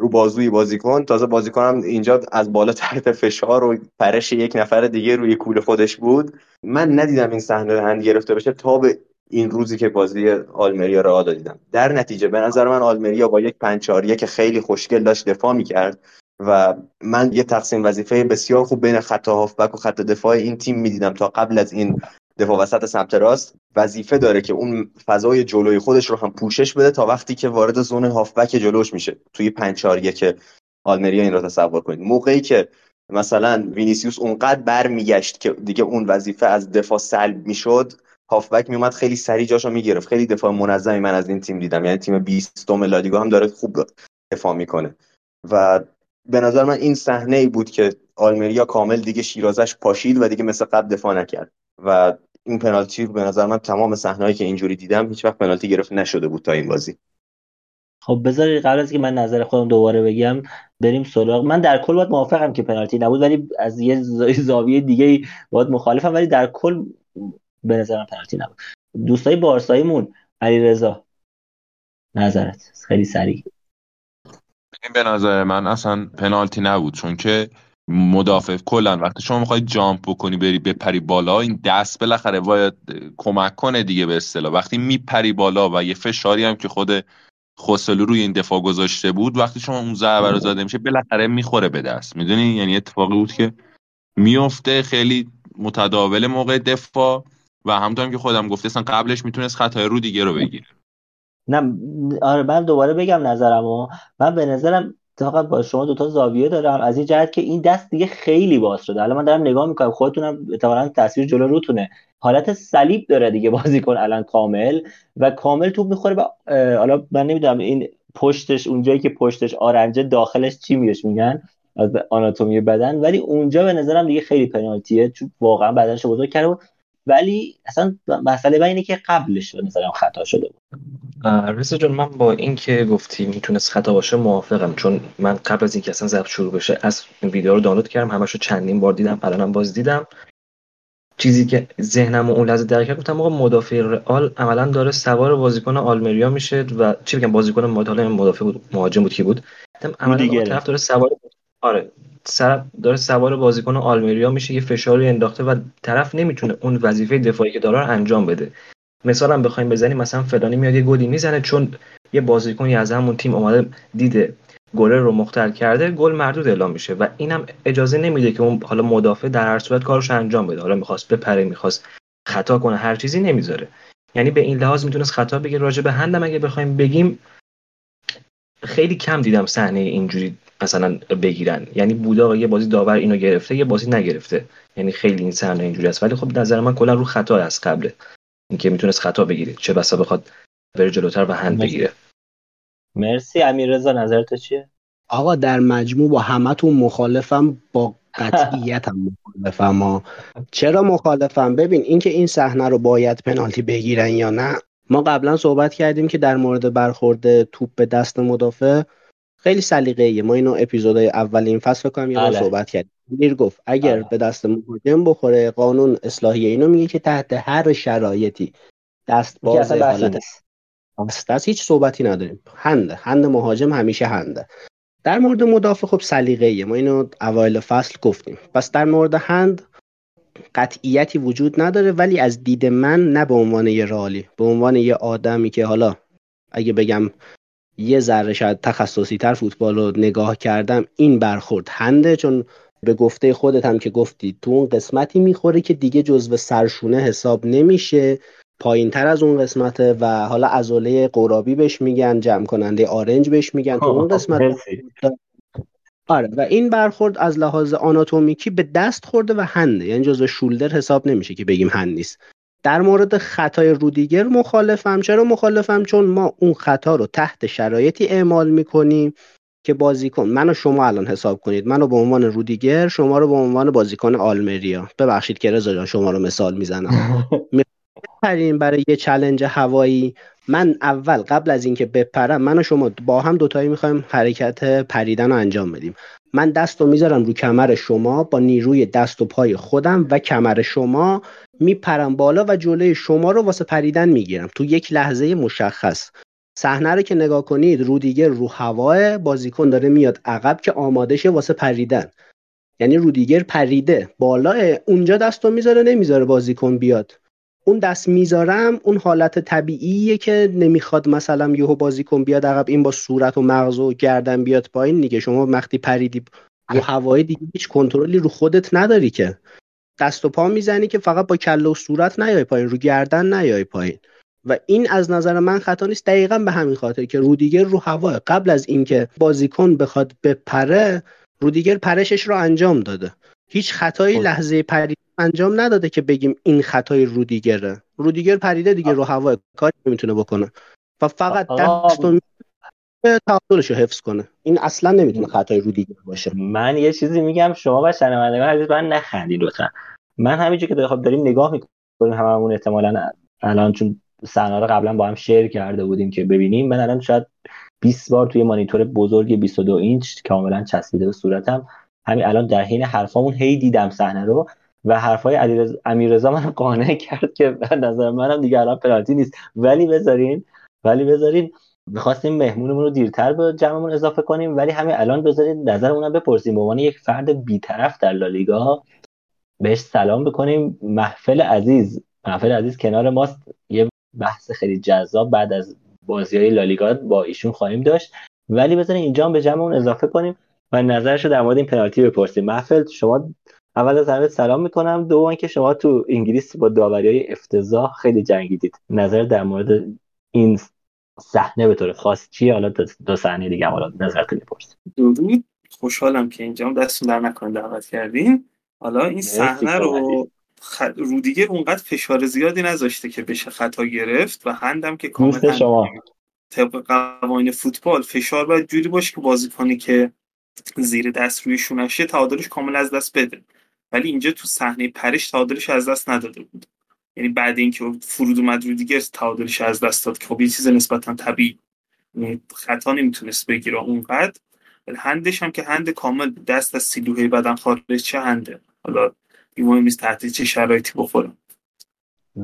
رو بازوی بازیکن. تازه بازیکنم اینجا از بالا تحت فشار و پرش یک نفر دیگه روی کول خودش بود. من ندیدم این صحنه هند گرفته بشه تا به این روزی که بازی آلمریا رو دیدم. در نتیجه به نظر من آلمریا با یک 5-4-1 که خیلی خوشگل داشت دفاع می‌کرد و من یه تقسیم وظیفه بسیار خوب بین خط هافبک و خط دفاع این تیم می‌دیدم تا قبل از این دفاع وسط سمت راست. وظیفه داره که اون فضای جلوی خودش رو هم پوشش بده تا وقتی که وارد زون هافبک جلوش میشه توی 5-4-1 که آلمریا. این رو تصور کنید موقعی که مثلا وینیسیوس اونقدر برمیگشت که دیگه اون وظیفه از دفاع سلب می‌شد، هافبک میومد خیلی سریع جاشو میگرفت. خیلی دفاع منظمی من از این تیم دیدم، یعنی تیم 20م لالیگا هم داره خوب دفاع میکنه و به نظر من این صحنه ای بود که آلمریا کامل دیگه شیرازش پاشید و دیگه مثل قبل دفاع نکرد و این پنالتی به نظر من تمام صحنه‌ای که اینجوری دیدم هیچ وقت پنالتی گرفت نشده بود تا این بازی. خب بذارید قبل از که من نظر خودم دوباره بگم بریم سراغ. من در کل باید موافقم که پنالتی نبود، ولی از یه زاویه دیگه باید مخالفم، ولی در کل به نظرم پنالتی نبود. دوستای بارساییمون، علیرضا نظرت خیلی سریع. به نظر من اصلا پنالتی نبود، چون که مدافع کلا وقتی شما میخوای جامپ بکنی بری بپری بالا، این دست بالاخره باید کمک کنه دیگه. به اصطلاح وقتی میپری بالا و یه فشاری هم که خود خوسلو روی این دفاع گذاشته بود، وقتی شما اون ضربه رو زده میشه بالاخره میخوره به دست، میدونی؟ یعنی اتفاقی بود که میفته خیلی متداول موقع دفاع و همونطور که خودم گفتم قبلش میتونست خطای رودریگر رو بگیره. نه آره، من دوباره بگم نظرمو. من به نظرم فقط با شما دوتا زاویه دارم، از این جهت که این دست دیگه خیلی باز شده. الان من دارم نگاه میکنم، خودتونم احتمالاً تصویر جلو روتونه، حالت صلیب داره دیگه بازیکن الان کامل و کامل توپ میخوره به حالا من نمیدونم این پشتش، اونجایی که پشتش آرنجه داخلش چی میگن از آناتومی بدن، ولی اونجا به نظرم دیگه خیلی پنالتیه، چون واقعا بدنش بزرگ کرده. ولی اصلا مسئله من اینه که قبلش به نظرم خطا شده بود. رضا جان، من با این که گفتی میتونست خطا باشه موافقم، چون من قبل از اینکه اصلا ضبط شروع بشه از ویدیو رو دانلود کردم، همشو چندین بار دیدم، الانم باز دیدم. چیزی که ذهنم اون لحظه درک کردم، آقا مدافع رئال عملاً داره سوار بازیکن آلمریا میشه و چی بگم بازیکن مدافع بود، مهاجم بود، کی بود، عملاً طرف داره سوار، آره داره سوار بازیکن آلمریا میشه، یه فشاری انداخته و طرف نمیتونه اون وظیفه دفاعی که داره رو انجام بده. مثلا هم بخوایم بزنیم، مثلا فلانی میاد یه گلی میزنه چون یه بازیکنی از همون تیم اومده دیده گل رو مختل کرده، گل مردود اعلام میشه و اینم اجازه نمیده که اون حالا مدافع در هر صورت کارش انجام بده، حالا میخواست بپره، میخواست خطا کنه، هر چیزی نمیذاره. یعنی به این لحاظ میتونست خطا بگه. راجع به هندم اگه بخوایم بگیم، خیلی کم دیدم صحنه اینجوری مثلا بگیرن، یعنی بودا یه بازی داور اینو گرفته یه بازی نگرفته، یعنی خیلی این صحنه اینجوری است. ولی خب نظر من کلا رو خطا از قبله، اینکه میتونست خطا بگیره چه بسا بخواد بره جلوتر و هند بگیره. مرسی. امیررضا نظرت چیه؟ آقا در مجموع با همتون مخالفم، با قطعیتم مخالفم ها. چرا مخالفم؟ ببین اینکه این صحنه رو باید پنالتی بگیرن یا نه، ما قبلا صحبت کردیم که در مورد برخورد توپ به دست مدافع خیلی سلیقه‌ایه. ما اینو اپیزودهای اول این فصل کنم یا صحبت کردیم، میر گفت اگر به دست مهاجم بخوره، قانون اصلاحی اینو میگه که تحت هر شرایطی دست باز حالت است، هیچ صحبتی نداریم. هند مهاجم همیشه هنده. در مورد مدافع خب سلیقه‌ایه، ما اینو اوایل فصل گفتیم. پس در مورد هند قطعیتی وجود نداره، ولی از دید من نه به عنوان یه رئالی، به عنوان یه آدمی که حالا اگه بگم یه ذره شاید تخصصی تر فوتبال رو نگاه کردم، این برخورد هنده، چون به گفته خودت هم که گفتی تو اون قسمتی میخوره که دیگه جزو سرشونه حساب نمیشه، پایین تر از اون قسمته و حالا عضله قرابی بهش میگن، جمع کننده آرنج بهش میگن تو اون قسمت. آره و این برخورد از لحاظ آناتومیکی به دست خورده و هنده، یعنی جزو شولدر حساب نمیشه که بگیم هند نیست. در مورد خطای رودریگر مخالفم. چرا مخالفم؟ چون ما اون خطا رو تحت شرایطی اعمال میکنیم که بازیکن، منو شما الان حساب کنید، منو به عنوان رودریگر، شما رو به عنوان بازیکن آلمریا، ببخشید که رضا جان شما رو مثال میزنم، میپریم برای یه چالش هوایی، من اول قبل از اینکه بپرم، من و شما با هم دوتایی میخوایم حرکت پریدن رو انجام بدیم، من دست رو میذارم رو کمر شما، با نیروی دست و پای خودم و کمر شما میپرم بالا و جلوی شما رو واسه پریدن میگیرم تو یک لحظه مشخص. صحنه رو که نگاه کنید، رودریگر رو هواه، بازیکن داره میاد عقب که آماده شه واسه پریدن، یعنی رودریگر پریده بالا، اونجا دستو میذاره، نمیذاره بازیکن بیاد. اون دست میذارم اون حالت طبیعیه که نمیخواد مثلا یهو بازیکن بیاد عقب، این با صورت و مغز و گردن بیاد پایین دیگه. شما وقتی پریدی رو هوای دیگه هیچ کنترلی رو خودت نداری که، دست و پا میزنی که فقط با کله و صورت نیای پایین، رو گردن نیای پایین. و این از نظر من خطا نیست، دقیقاً به همین خاطر که رودریگر رو هوا، قبل از اینکه بازیکن بخواد بپره، رودریگر پرشش رو انجام داده، هیچ خطایی لحظه پرید انجام نداده که بگیم این خطای رودریگره. رودریگر پریده دیگه رو هوا، کاری نمیتونه بکنه و فقط دستو تعادلش رو حفظ کنه. این اصلا نمیتونه خطای رودریگر باشه. من یه چیزی میگم، شما و شنوندگان عزیز من نخندید لطفا. من همینجوری که داریم نگاه میکنیم هممون احتمالاً الان، چون صحنه رو قبلا با هم شیر کرده بودیم که ببینیم، من الان شاید 20 بار توی مانیتور بزرگ 22 اینچ کاملا چسبیده به صورتم، همین الان در حین حرفامون هی دیدم صحنه رو و حرفای امیررضا منو قانع کرد که به نظر منم دیگه الان پنالتی نیست. ولی بذارین می‌خواستیم مهمونمون رو دیرتر به جمعمون اضافه کنیم، ولی همین الان بذارید نظرمون رو بپرسیم، به عنوان یک فرد بی‌طرف در لالیگا بهش سلام بکنیم. محفل عزیز کنار ماست، یه بحث خیلی جذاب بعد از بازی‌های لالیگا با ایشون خواهیم داشت، ولی بذارین اینجا به جمعمون اضافه کنیم و نظرشو در مورد این پنالتی بپرسیم. محفل، شما اول از همه سلام میکنم، دوم که شما تو انگلیس با داوری‌های افتضاح خیلی جنگیدید، نظر در مورد این صحنه به طور خاص چیه؟ حالا دو صحنه دیگه هم حالا نظرتون بپرسید. دومی خوشحالم که اینجام دستون در نکنه، دعوت کردین. حالا این صحنه رو رودریگر اونقدر فشار زیادی نذاشته که بشه خطا گرفت و هندم که کاملا طبق قوانین فوتبال فشار باید جوری باشه که بازیکنی که زیر دست روی شونشه تعادلش کاملا از دست بده، ولی اینجا تو صحنه پرش تعادلش از دست نداده بود، یعنی بعد اینکه فرود اومد رودریگر تعادلش از دست داد که خب یه چیز نسبتا طبیعی، خطا نمیتونست بگیره اونقدر. هندش هم که هند کامل دست از سیلوهی بدن خارج، چه هنده، حالا این مهم نیست تحت چه شرایطی بخورم.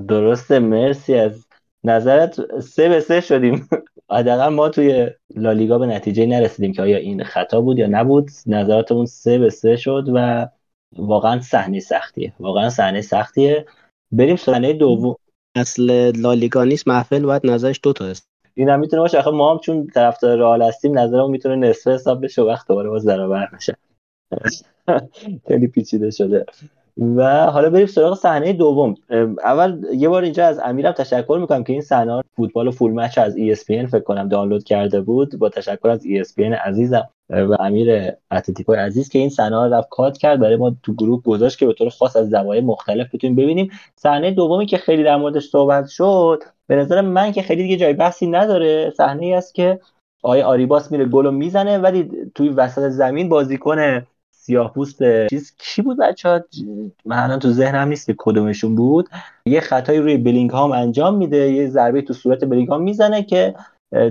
درسته، مرسی از نظرت. 3-3 شدیم. حداقل ما توی لالیگا به نتیجه نرسیدیم که آیا این خطا بود یا نبود. نظرتمون 3-3 شد و واقعا صحنه سختیه، واقعا صحنه سختیه. بریم صحنه دوم. اصل لالیگا نیست محفل، باید نظرش 2 تا است. اینم میتونه باشه، آخه ما هم چون طرفدار رئال هستیم نظرمون میتونه نصف حساب بشه و وقت دوباره باز درآور نشه. خیلی پیچیده شده. و حالا بریم سراغ صحنه دوم. اول یه بار اینجا از امیرم تشکر میکنم که این صحنه فوتبال و فول مچ از ESPN فکر کنم دانلود کرده بود. با تشکر از ESPN عزیزم و امیر اتلتیکو عزیز که این صحنه رو کات کرد برای ما تو گروه گذاشت که به طور خاص از زوایای مختلف بتونیم ببینیم. صحنه دومی که خیلی در موردش صحبت شد، به نظر من که خیلی دیگه جای بحثی نداره. صحنه‌ای است که آیا آریباس میره گل رو میزنه، ولی توی وسط زمین بازیکن سیاه‌پوست کی بود بچه‌ها، من الان تو ذهنم نیست که کدومشون بود، یه خطایی روی بلینگهام انجام میده، یه ضربه تو صورت بلینگهام میزنه که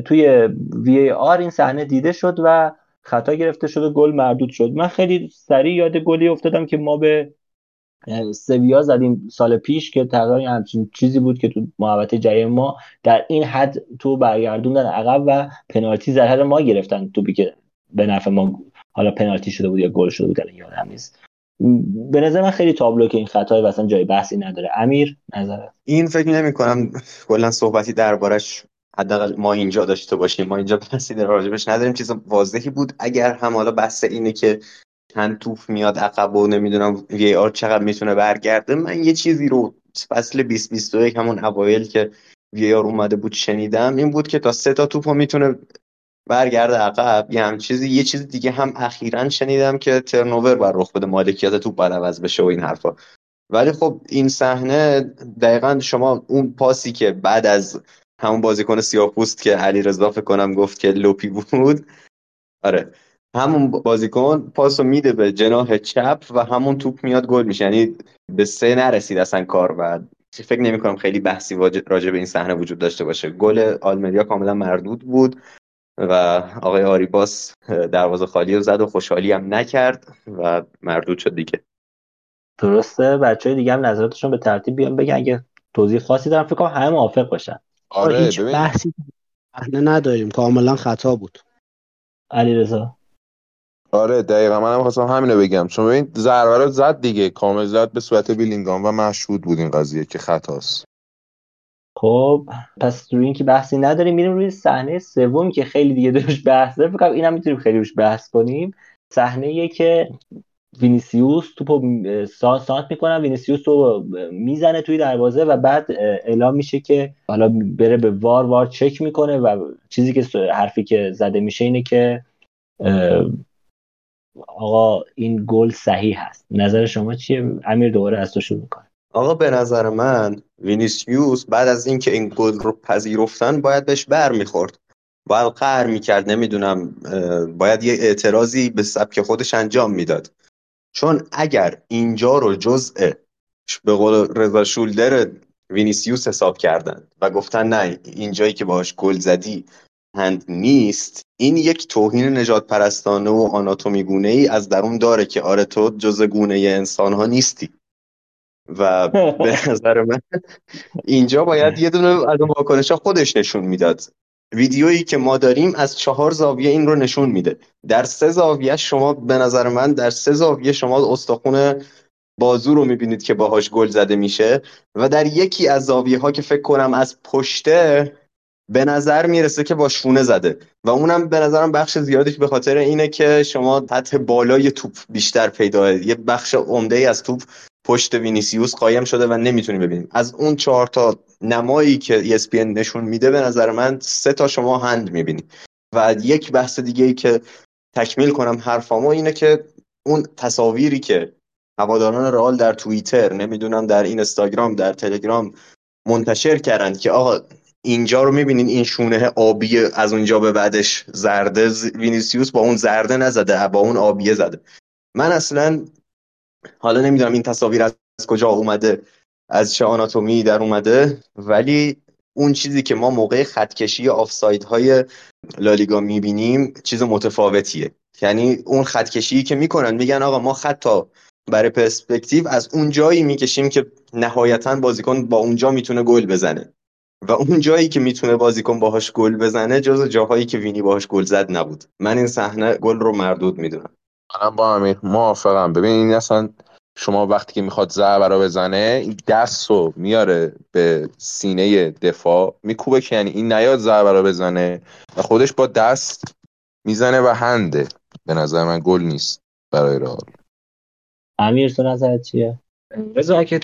توی VAR این صحنه دیده شد و خطا گرفته شد و گل مردود شد. من خیلی سریع یاد گلی افتادم که ما به سویا زدیم سال پیش که تقریبا همچین چیزی بود که تو محوطه جریمه ما در این حد تو برگردوندن عقب و پنالتی زرد ما گرفتن، توپی که به نفع ما حالا پنالتی شده بود یا گل شده بود الان یادم نیست. به نظر من خیلی تابلو که این خطای واسن جای بحثی نداره. امیر نظرت؟ این فکر نمی‌کنم کلا صحبتی دربارش حداقل ما اینجا داشته باشیم، ما اینجا بحثی در راجبش نداریم. چیز واضحی بود، اگر هم حالا بحث اینه که چند توپ میاد عقب و نمیدونم VAR چقدر میتونه برگرده، من یه چیزی رو فصل 2021 همون اوایل که VAR اومده بود شنیدم، این بود که تا 3 تا توپو میتونه برگرده عقب. یه هم چیزی، یه چیز دیگه هم اخیراً شنیدم که ترنوور بر رخ بده، مالکیت توپ باید عوض بشه و این حرفا. ولی خب این صحنه دقیقاً شما اون پاسی که بعد از همون بازیکن سیاه‌پوست که علیرضا فکر کنم گفت که لوپی بود، آره همون بازیکن پاسو میده به جناح چپ و همون توپ میاد گل میشه، یعنی به 3 نرسید اصلا کار. و فکر نمی‌کنم خیلی بحثی راجع به این صحنه وجود داشته باشه. گل آلمریا کاملا مردود بود و آقای آریباس دروازه خالی رو زد و خوشحالی هم نکرد و مردود شد دیگه. درسته. بچه‌های دیگه هم نظراتشون به ترتیب بیان بگن، اگه توضیح خاصی دارن فکر کنم همه موافق باشن. آره هیچ بحثی نداریم، کاملا خطا بود. علیرضا؟ آره دقیقاً منم خواستم همینو بگم، چون ببین ضربه رو زد دیگه، کامل زد به صورت بیلینگام و مشهود بود این قضیه که خطاست. خب پس روی این که بحثی نداریم، میریم روی صحنه سوم که خیلی دیگه روش بحث داره، فکر کنم اینم میتونیم خیلی روش بحث کنیم. صحنه‌ایه که وینیسیوس توپو سانت میکنه، وینیسیوس تو میزنه توی دروازه و بعد اعلام میشه که حالا بره به وار چک میکنه و چیزی که حرفی که زده میشه اینه که آقا این گل صحیح هست. نظر شما چیه؟ امیر دوباره از تو شروع میکنه. آقا به نظر من وینیسیوس بعد از اینکه این گل رو پذیرفتن باید بهش بر میخورد، باید قهر میکرد، نمیدونم باید یه اعتراضی به سبک خودش انجام میداد، چون اگر اینجا رو جزء به قول رضا شولدر وینیسیوس حساب کردن و گفتن نه اینجایی که باهاش گل زدی هند نیست، این یک توهین نجات پرستانه و آناتومی گونه ای از درون داره که آره تو جزء گونه انسان ها نیستی. و به نظر من اینجا باید یه دونه از اون واکنشا خودش نشون میداد. ویدیویی که ما داریم از 4 زاویه این رو نشون میده، در 3 زاویه شما به نظر من در 3 زاویه شما استخون بازو رو میبینید که باهاش گل زده میشه و در یکی از زاویه ها که فکر کنم از پشته به نظر میرسه که با شونه زده و اونم به نظرم بخش زیادش به خاطر اینه که شما سطح بالای توپ بیشتر پیداه، یه بخش عمده ای از توپ پشت وینیسیوس قایم شده و نمیتونیم ببینیم. از اون 4 تا نمایی که ESPN نشون میده به نظر من 3 تا شما هند میبینید. و یک بحث دیگه ای که تکمیل کنم حرفامو اینه که اون تصاویری که هواداران رئال در توییتر نمیدونم در اینستاگرام در تلگرام منتشر کردن که آقا اینجا رو میبینین این شونه آبی از اونجا به بعدش زرده، وینیسیوس با اون زرده نزده با اون آبیه زده، من اصلا حالا نمیدونم این تصاویر از کجا اومده، از چه آناتومی در اومده، ولی اون چیزی که ما موقع خطکشی آفساید های لالیگا میبینیم چیز متفاوتیه. یعنی اون خطکشی که میکنن میگن آقا ما خط تا برای پرسپکتیو از اون جایی میکشیم که نهایتاً بازیکن با اونجا میتونه گل بزنه و اون جایی که میتونه بازیکن باهاش گل بزنه جز جاهایی که وینی باهاش گل زد نبود. من این صحنه گل رو مردود میدونم. منم با همین موافقم. ببین این اصلا شما وقتی که میخواد ضربه رو بزنه دستو میاره به سینه دفاع میکوبه که یعنی این نیاد ضربه رو بزنه و خودش با دست میزنه و هنده. به نظر من گل نیست برای رئال. امیر تو نظرت چیه؟ رضا که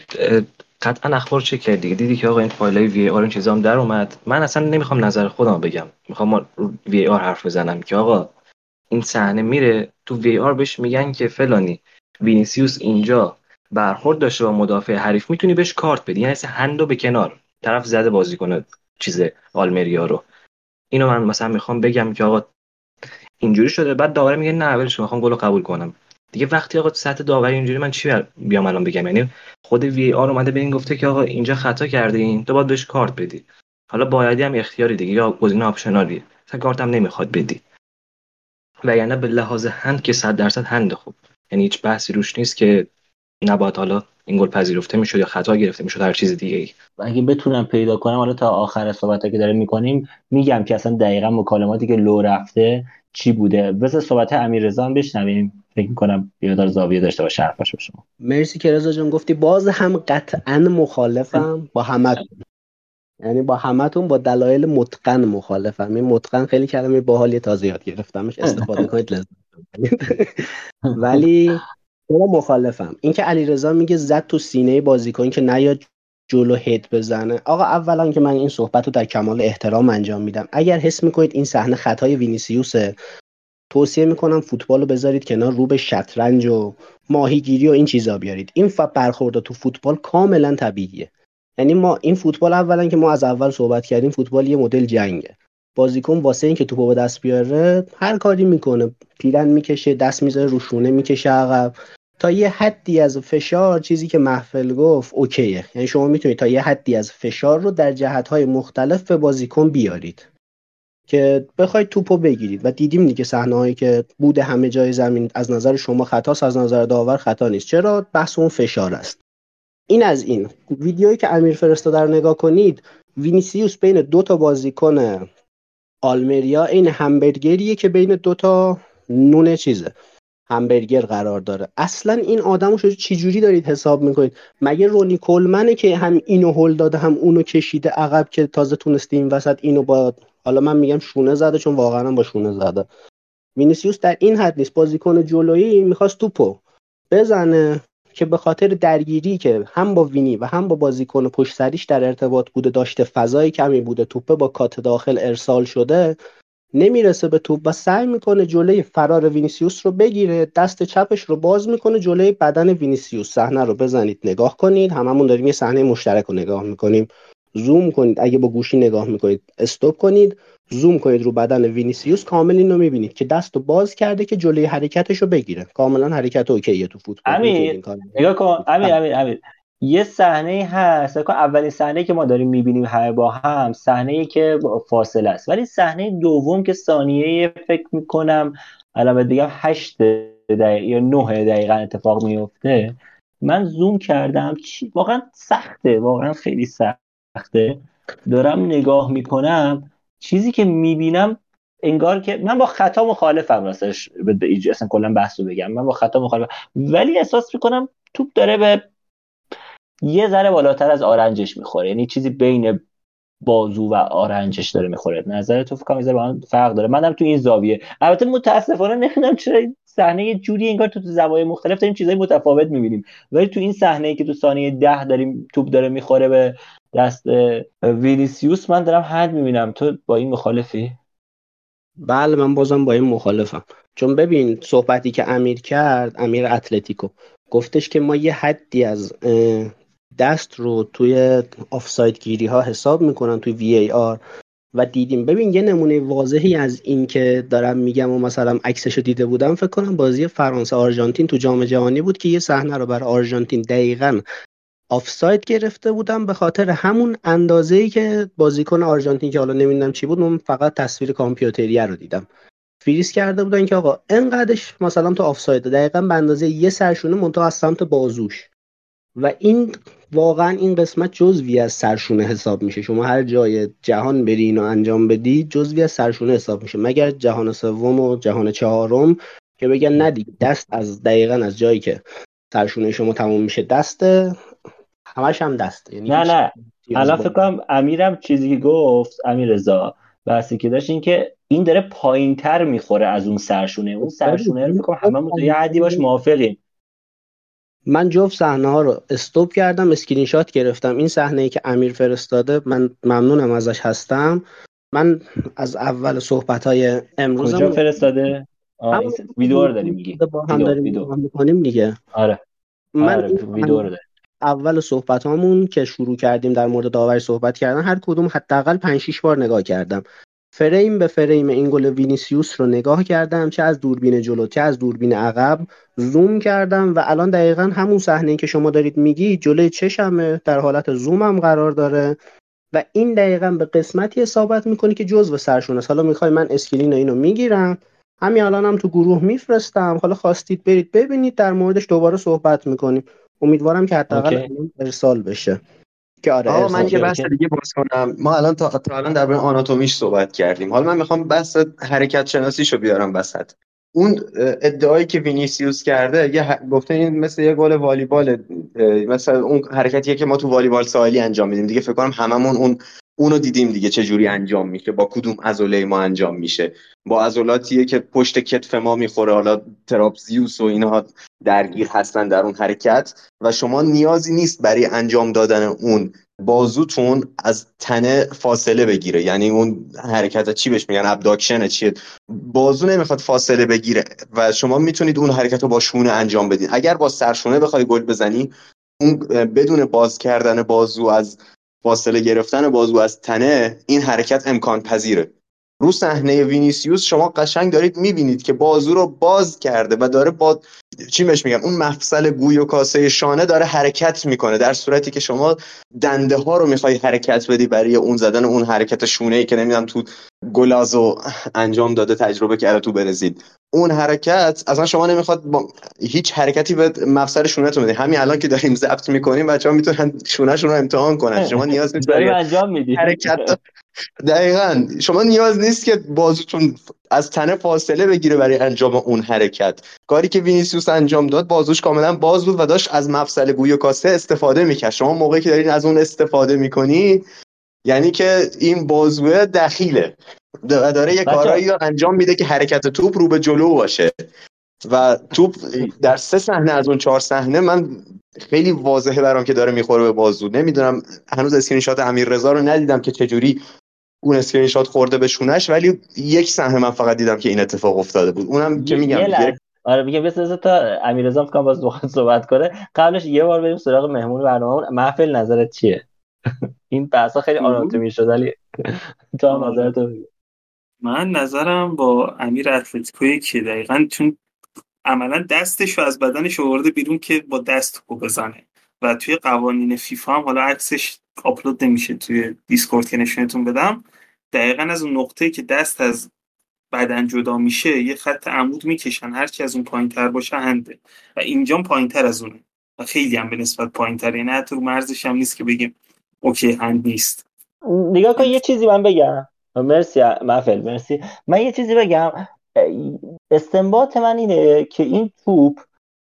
قطعا اخبار چک کردی دیگه، دیدی که آقا این فایلای وی آر این چیزا هم در اومد. من اصلا نمیخوام نظر خودم بگم، میخوام وی آر حرف بزنم که آقا این صحنه میره تو وی آر بهش میگن که فلانی وینیسیوس اینجا برخورد داشته با مدافع حریف، میتونی بهش کارت بدی، یعنی هندو به کنار، طرف زده بازیکن چیز آلمریا رو. اینو من مثلا میخوام بگم که آقا اینجوری شده، بعد داور میگه نه ولش کن، میخوام گل رو قبول کنم دیگه. وقتی آقا تو سطح داوری اینجوری من چی بیام الان بگم؟ یعنی خود وی آر اومده به این گفته که آقا اینجا خطا کردین، تو باید بهش کارت بدی. حالا بایدی هم اختیاری دیگه، یا گزینه آپشنالیه، مثلا کارت هم نمیخواد بدی. و یعنی به لحاظ هند که 100% هند خوب، یعنی هیچ بحثی روش نیست که نباید حالا این گل پذیرفته میشد یا خطا گرفته میشد هر چیز دیگه ای. اگه بتونم پیدا کنم حالا تا آخر صحبت‌ها که داریم می‌کنیم میگم که اصلا دقیقاً مکالماتی که لو رفته چی بوده. بس صحبت امیررضا هم بشنویم، فکر می‌کنم بیادار زاویه داشته باشه حرفش. شما مرسی که رضا جان گفتی. باز هم قطعاً مخالفم با همتون، یعنی با همتون با دلایل متقن مخالفم. این متقن خیلی کلمه باحالی تازه یاد گرفتمش، استفاده کنید لذت ولی من مخالفم. اینکه علیرضا میگه زد تو سینه بازیکن که نیاد جلو هد بزنه، آقا اولا که من این صحبت رو در کمال احترام انجام میدم. اگر حس میکنید این صحنه خطای وینیسیوسه، توصیه میکنم فوتبال رو بذارید کنار، رو به شطرنج و ماهیگیری و این چیزا بیارید. این برخورد تو فوتبال کاملا طبیعیه. یعنی ما این فوتبال، اولا که ما از اول صحبت کردیم، فوتبال یه مدل جنگه. بازیکن واسه این که توپو به دست بیاره هر کاری میکنه، پیلن میکشه، دست میذاره رو شونه، میکشه عقب تا یه حدی از فشار. چیزی که محفل گفت اوکیه، یعنی شما میتونید تا یه حدی از فشار رو در جهت‌های مختلف به بازیکن بیارید که بخواید توپو بگیرید. و دیدیم دیگه صحنه‌هایی که بوده همه جای زمین، از نظر شما خطاست، از نظر داور خطا نیست. چرا؟ بحث اون فشار است. این از این ویدیویی که امیر فرستاد رو نگاه کنید، وینیسیوس بین دو تا بازیکن آلمریا این همبرگریه که بین دوتا نون چیزه همبرگر قرار داره. اصلا این آدمو چه جوری دارید حساب میکنید؟ مگه رونی کولمنه که هم اینو هول داده هم اونو کشیده عقب که تازه تونسته این وسط اینو با، حالا من میگم شونه زده چون واقعا با شونه زده. وینیسیوس در این حد نیست، بازیکن جلویی میخواست توپو بزنه که به خاطر درگیری که هم با وینی و هم با بازیکن پشت سریش در ارتباط بوده، داشته فضای کمی بوده، توپ با کات داخل ارسال شده، نمیرسه به توپ و سعی میکنه جلوی فرار وینیسیوس رو بگیره، دست چپش رو باز میکنه جلوی بدن وینیسیوس. صحنه رو بزنید نگاه کنید، هممون داریم یه صحنه مشترک رو نگاه میکنیم. زوم کنید، اگه با گوشی نگاه میکنید استاپ کنید، زوم کنید رو بدن وینیسیوس، کامل اینو میبینید که دستو باز کرده که جلوی حرکتشو بگیره. کاملا حرکت اوکیه تو فوتبال. امیر نگاه کن، امیر یه صحنه هست، اولین صحنه که ما داریم میبینیم هر با هم صحنه‌ای که فاصله است، ولی صحنه دوم که ثانیه فکر میکنم الان بگم 8 دقیقه یا 9 دقیقه اتفاق میفته، من زوم کردم. واقعا سخته، واقعا خیلی سخته. دارم نگاه میکنم، چیزی که میبینم انگار که من با خطا مخالفم، راستش اصلا کلا بحثو بگم من با خطا مخالفم، ولی احساس میکنم توپ داره به یه ذره بالاتر از آرنجش میخوره، یعنی چیزی بین بازو و آرنجش داره میخوره. نظر تو فکر می‌کنم فرق داره؟ منم تو این زاویه، البته متاسفانه نمیدونم چرا این صحنه یه جوری انگار تو زوایای مختلف داریم چیزای متفاوت میبینیم، ولی تو این صحنه‌ای که تو ثانیه 10 داریم توپ داره میخوره به دست وینیسیوس، من دارم حد میبینم. تو با این مخالفی؟ بله من بازم با این مخالفم، چون ببین صحبتی که امیر کرد، امیر اتلتیکو گفتش که ما یه حدی از دست رو توی آفساید گیری ها حساب میکنن توی وی ای آر و دیدیم. ببین یه نمونه واضحی از این که دارم میگم و مثلا عکسشو دیده بودم، فکر کنم بازی فرانسه آرژانتین تو جام جهانی بود که یه صحنه رو برای آرژانتین دقیقاً آفساید گرفته بودم به خاطر همون اندازه‌ای که بازیکن آرژانتین که حالا نمیدونم چی بود، من فقط تصویر کامپیوتری رو دیدم، فریز کرده بودن که آقا انقدرش مثلا تو آفساید، دقیقاً به اندازه یه سرشونه منتها از سمت بازوش، و این واقعاً این قسمت جزوی از سرشونه حساب میشه. شما هر جای جهان بری اینو انجام بدی جزوی از سرشونه حساب میشه، مگر جهان سوم و جهان چهارم که بگن نه دیگه دست از دقیقاً از جایی که سرشونه شما تموم میشه دسته، همش هم دسته. یعنی نه الان فکر کنم امیرم چیزی گفت، امیر رضا بحثی که داشت این که این داره پایین‌تر میخوره از اون سرشونه. اون سرشونه رو فکر کنم هممون یه حدی باش موافقیم. من جفت صحنه ها رو استوب کردم، اسکرین شات گرفتم. این صحنه‌ای که امیر فرستاده من ممنونم ازش هستم. من از اول صحبت‌های امروزم کجا فرستاده؟ ویدیو رو داریم میگی. با هم داریم ویدیو می‌کنیم دیگه. آره. من ویدیو رو دارم. اول صحبتامون که شروع کردیم در مورد داوری صحبت کردن، هر کدوم حداقل 5-6 بار نگاه کردم. فریم به فریم این گل وینیسیوس رو نگاه کردم، چه از دوربین جلو چه از دوربین عقب زوم کردم و الان دقیقاً همون صحنه‌ای که شما دارید میگی جلوی چشمه، در حالت زوم هم قرار داره و این دقیقاً به قسمتی اصابت میکنه که جزء سرشون است. حالا میخوای من اسکرین اینو میگیرم، همین الانم تو گروه میفرستم، حالا خواستید برید ببینید، در موردش دوباره صحبت میکنیم. امیدوارم که حداقل ارسال بشه. آره من یه بحث دیگه باز کنم. ما الان تا الان درباره آناتومیش صحبت کردیم، حالا من میخوام بحث حرکت شناسیشو بیارم وسط. اون ادعایی که وینیسیوس کرده یه گفته این مثل یه گل والیبال، مثلا اون حرکتیه که ما تو والیبال ساحلی انجام میدیم دیگه. فکر کنم هممون اونو دیدیم دیگه، چه جوری انجام میشه، با کدوم عضله ما انجام میشه، با عضلاتیه که پشت کتف ما میخوره. حالا تراپزیوس و اینها درگیر هستن در اون حرکت و شما نیازی نیست برای انجام دادن اون بازوتون از تنه فاصله بگیره. یعنی اون حرکت چی بهش میگن، ابداکشن چیه، بازو نمیخواد فاصله بگیره و شما میتونید اون حرکت رو با شونه انجام بدید. اگر با سرشونه بخوای گل بزنی، اون بدون باز کردن بازو از فاصله گرفتن بازو از تنه، این حرکت امکان پذیره. رو صحنه وینیسیوس شما قشنگ دارید میبینید که بازو رو باز کرده و داره با چی بهش میگم، اون مفصل گوی و کاسه شانه داره حرکت میکنه، در صورتی که شما دنده ها رو میخوای حرکت بدی برای اون زدن اون حرکت شونه ای که نمیدونم تو گلازو انجام داده، تجربه کرده تو برزیل. اون حرکت اصلا شما نمیخواد با هیچ حرکتی به مفصل شونهتون بدی. همین الان که داریم ضبط میکنیم بچه‌ها میتونن شونهشون رو امتحان کنن. شما نیاز نیست برای انجام میدی حرکت دقیقاً، شما نیاز نیست که بازوتون از تنه فاصله بگیره برای انجام اون حرکت. کاری که وینیسیوس انجام داد، بازوش کاملا باز بود و داشت از مفصل گوی و کاسه استفاده می‌کرد. شما موقعی که دارین از اون استفاده می‌کنی، یعنی که این بازوه دخیله و داره یه کارایی رو انجام میده که حرکت توپ رو به جلو باشه و توپ در 3 صحنه از اون 4 صحنه من خیلی واضحه برام که داره میخوره به بازو. نمیدونم هنوز اسکرین شات امیررضا رو ندیدم که چجوری اون اسکرین شات خورده به شونش، ولی 1 صحنه من فقط دیدم که این اتفاق افتاده بود، اونم که میگم آره میگم بس تا امیررضا فکر کنم باز دوباره صحبت کنه. قبلش یه بار بریم سراغ مهمون برنامه‌مون. محفل نظرت چیه؟ این بحثا خیلی آناتومی شد ولی تو هم نظرت رو بگو. من نظرم با امیر اتلتیکوی که دقیقاً چون عملا دستش رو از بدنش آورده بیرون که با دست رو بزنه و توی قوانین فیفا هم حالا عکسش آپلود نمیشه توی دیسکورد که نشونتون بدم، دقیقاً از اون نقطه‌ای که دست از بدن جدا میشه یه خط عمود میکشن، هرچی از اون پایین‌تر باشه هنده و اینجا پایین‌تر از اونه و خیلی هم به نسبت پایین‌تره، یعنی حتی رو مرزش هم نیست که بگیم اوکی هند نیست. نگاه کن یه چیزی من بگم. مرسی محفل، مرسی. من یه چیزی بگم، استنباط من اینه که این توپ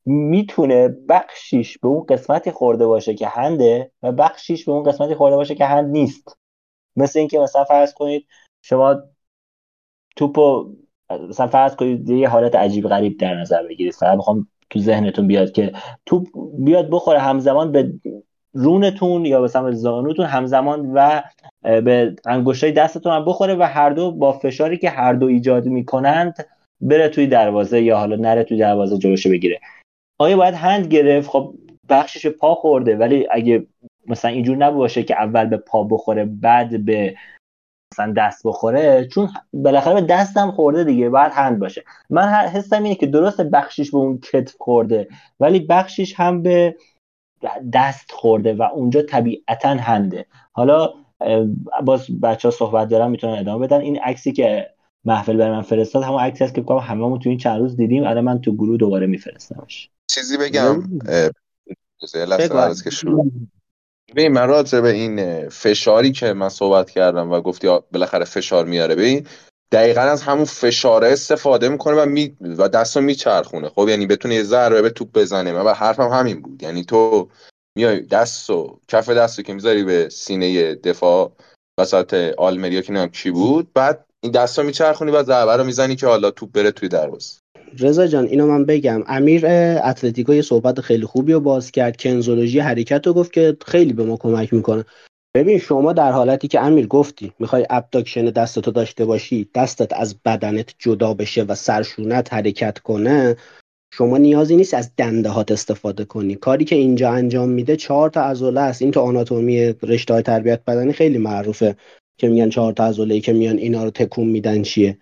میتونه بخشیش به اون قسمتی خورده باشه که هنده و بخشیش به اون قسمتی خورده باشه که هند نیست. مثل اینکه مثلا فرض کنید شما توپو مثلا فرض کنید یه حالت عجیب غریب در نظر بگیرید، فقط میخوام تو ذهنتون بیاد که توپ بیاد بخوره همزمان به رونتون یا مثلا زانوتون، همزمان و به انگشتای دستتون هم بخوره و هر دو با فشاری که هر دو ایجاد میکنند بره توی دروازه یا حالا نره توی دروازه، جلوشو بگیره. آیا باید هند گرفت؟ خب بخشش پا خورده، ولی اگه مثلا اینجور نباشه که اول به پا بخوره بعد به مثلا دست بخوره، چون بالاخره به دست هم خورده دیگه، باید هند باشه. من حسم اینه که درسته بخشش به اون کتف خورده ولی بخشش هم به دست خورده و اونجا طبیعتاً هنده. حالا باز بچه‌ها صحبت دارن میتونن ادامه بدن. این عکسی که محفل برای من فرستاد همون عکسی است که بگم هممون تو این چند روز دیدیم. الان من تو گروه دوباره میفرستمش. چیزی بگم ببین، من راجع به این فشاری که من صحبت کردم و گفتی بالاخره فشار میاره، ببین دقیقاً از همون فشاره استفاده میکنه و دستو میچرخونه. خب یعنی بتونه یه ضربه به توپ بزنه. من حرفم همین بود، یعنی تو میای دستو کف دستو که میذاری به سینه دفاع وسط آلمریا که نام کی بود، بعد این دستا میچرخونی و ضربه رو میزنی که حالا توپ بره توی دروازه. رضا جان اینو من بگم، امیر اتلتیکو یه صحبت خیلی خوبی رو باز کرد، کنزولوژی حرکت رو گفت که خیلی به ما کمک میکنه. ببین شما در حالتی که امیر گفتی میخوای ابداکشن دستتو داشته باشی، دستت از بدنت جدا بشه و سرشونت حرکت کنه، شما نیازی نیست از دنده هات استفاده کنی. کاری که اینجا انجام میده 4 تا عضله است. این تو آناتومی رشته‌های تربیت بدنی خیلی معروفه که میگن 4 تا عضله‌ای که میان اینا رو تکون میدن چیه.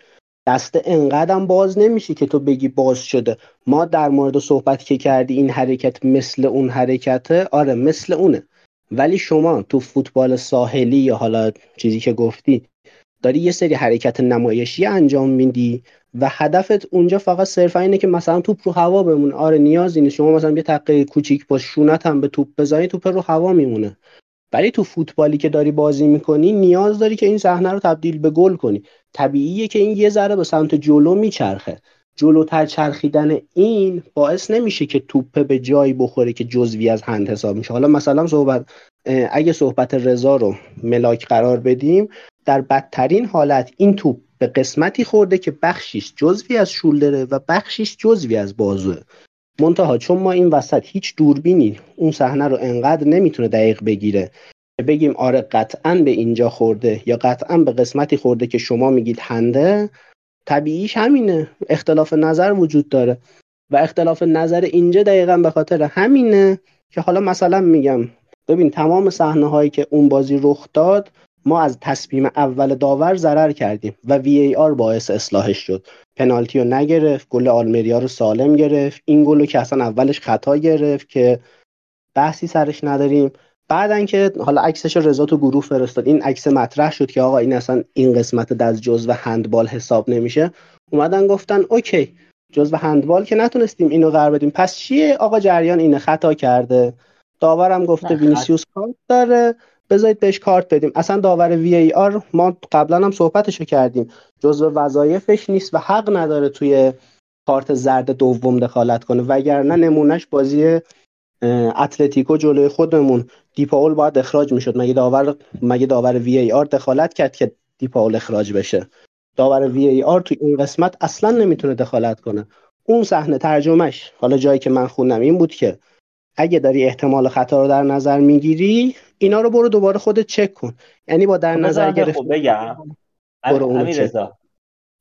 دست انقدرم باز نمیشه که تو بگی باز شده. ما در مورد صحبت که کردی این حرکت مثل اون حرکته، آره مثل اونه، ولی شما تو فوتبال ساحلی یا حالا چیزی که گفتی داری یه سری حرکت نمایشی انجام میدی و هدفت اونجا فقط صرفا اینه که مثلا توپ رو هوا بمونه. آره نیازی نیست شما مثلا یه تقه کوچیک با شونت هم به توپ بزنی، توپ رو هوا میمونه. ولی تو فوتبالی که داری بازی میکنی نیاز داری که این صحنه رو تبدیل به گل کنی. طبیعیه که این یه ذره به سمت جلو میچرخه. جلوتر چرخیدن این باعث نمیشه که توپ به جایی بخوره که جزوی از هند حساب میشه. حالا مثلا اگه صحبت رضا رو ملاک قرار بدیم، در بدترین حالت این توپ به قسمتی خورده که بخشیش جزوی از شولدره و بخشیش جزوی از بازوه. منتها چون ما این وسط هیچ دوربینی اون صحنه رو انقدر نمیتونه دقیق بگیره که بگیم آره قطعاً به اینجا خورده یا قطعاً به قسمتی خورده که شما میگید هنده، طبیعیش همینه. اختلاف نظر وجود داره و اختلاف نظر اینجا دقیقاً به خاطر همینه که حالا مثلا میگم ببین تمام صحنه‌هایی که اون بازی رخ داد ما از تصمیم اول داور ضرر کردیم و VAR باعث اصلاحش شد. پنالتی رو نگرفت، گل آلمریا رو سالم گرفت، این گل رو که اصلا اولش خطا گرفت که بحثی سرش نداریم. بعدن که حالا عکسش رضا تو گروه فرستاد، این عکس مطرح شد که آقا این اصلا این قسمت از جزء هندبال حساب نمیشه. اومدن گفتن اوکی جزء هندبال که نتونستیم اینو قرار بدیم، پس چیه آقا جریان اینه، خطا کرده. داورم گفته وینیسیوس کارت داره، بذارید بهش کارت بدیم. اصلا داور VAR ما قبلا هم صحبتشو کردیم جزء وظایفش نیست و حق نداره توی کارت زرد دوم دخالت کنه، وگرنه نمونهش بازی اتلتیکو جلوی خودمون دیپاول باید اخراج میشد. مگه داور VAR دخالت کرد که دیپاول اخراج بشه؟ داور VAR توی این قسمت اصلا نمیتونه دخالت کنه. اون صحنه ترجمهش حالا جایی که من خوندم این بود که اگه داری احتمال خطا رو در نظر میگیری اینا رو برو دوباره خودت چک کن، یعنی با در نظر گرفتن. بگم امیر رضا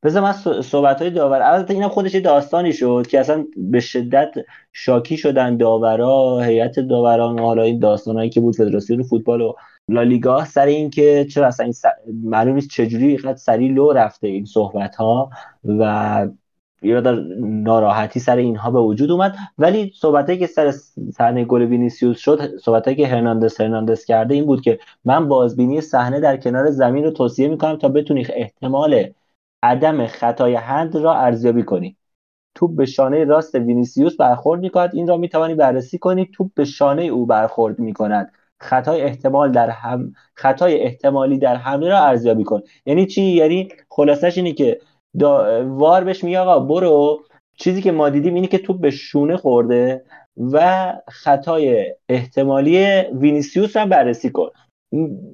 بذار من صحبت‌های داور، البته اینم خودش داستانی شد که اصلا به شدت شاکی شدن داورا، هیئت داوران، حالا این داستانایی که بود فدراسیون فوتبال و لالیگا سر این که چرا اصلا این معلوم نیست چجوری اینقدر سری لو رفته این صحبت‌ها و یه مقدار ناراحتی سر اینها به وجود اومد. ولی صحبتایی که سر صحنه گل وینیسیوس شد، صحبتایی که هرناندز کرده این بود که من بازبینی صحنه در کنار زمین رو توصیه میکنم تا بتونی احتمال عدم خطای هند را ارزیابی کنی. توپ به شانه راست وینیسیوس برخورد میکند، این را میتوانی بررسی کنی. توپ به شانه او برخورد میکند، خطای احتمالی در حمله را ارزیابی کن. یعنی چی؟ یعنی خلاصش اینه که وار بهش میگه آقا برو، چیزی که ما دیدیم اینه که توپ به شونه خورده و خطای احتمالی وینیسیوس رو بررسی کن.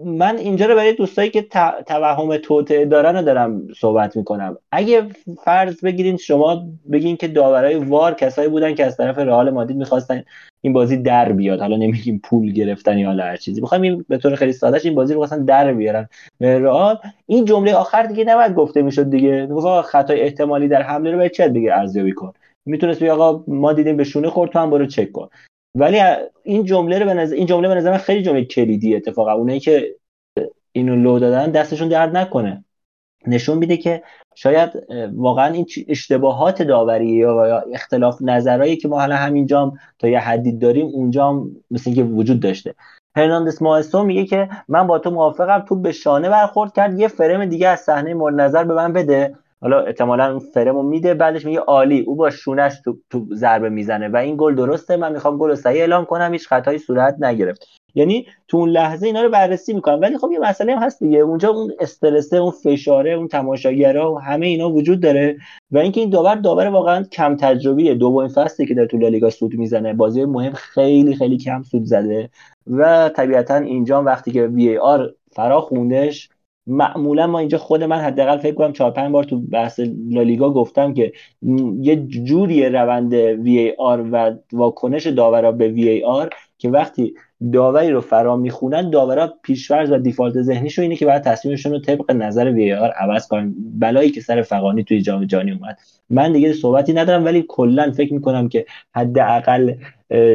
من اینجا رو برای دوستایی که توهم توطئه دارن رو دارم صحبت میکنم. اگه فرض بگیرین شما بگین که داورای وار کسایی بودن که از طرف رئال مادرید میخواستن این بازی در بیاد، حالا نمیگیم پول گرفتن یا هر چیزی، میخوایم به طور خیلی سادهش این بازی رو مثلا در بیارن به رئال، این جمله آخر دیگه نباید گفته میشد دیگه. میگفت خطای احتمالی در حمله رو باید چت دیگه ارزیابی کن. میتونست بگه آقا ما دیدیم به شونه خورد، تو هم برو چک کن. ولی این جمله به نظر من خیلی جمله کلیدی اتفاقا. اونایی که اینو لو دادن دستشون درد نکنه، نشون میده که شاید واقعا این اشتباهات داوری یا اختلاف نظرایی که ما حالا همینجام تا یه حدی داریم اونجام مثل اینکه وجود داشته. هرناندز ماستو میگه که من با تو موافقم، توپ به شانه برخورد کرد، یه فریم دیگه از صحنه مورد نظر به من بده. حالا احتمالاً فرمو میده، بعدش میگه عالی، او با شونش تو ضربه میزنه و این گل درسته، من میخوام گل صحیح اعلام کنم، هیچ خطایی صورت نگرفت. یعنی تو اون لحظه اینا رو بررسی میکنم. ولی خب یه مسئله هم هست دیگه، اونجا اون استرسه، اون فشاره، اون تماشاگرها و همه اینا وجود داره و اینکه این داور واقعا کم تجربیه، دومین فصلی که در تو لالیگا سود میزنه، بازی مهم خیلی خیلی کم سود زده و طبیعتا اینجا وقتی که وی‌آر فرا خوندش، معمولا ما اینجا خود من حداقل فکر کنم 4-5 بار تو بحث لالیگا گفتم که یه جوری روند وی‌آر و واکنش داورا به وی‌آر که وقتی داوری رو فرا میخونن، داورا پیش‌فرض و دیفالت ذهنیشون اینه که باید تصمیمشون رو طبق نظر وی‌آر عوض کنن. بلایی که سر فقانی توی جام جهانی اومد، من دیگه صحبتی ندارم، ولی کلا فکر میکنم که حداقل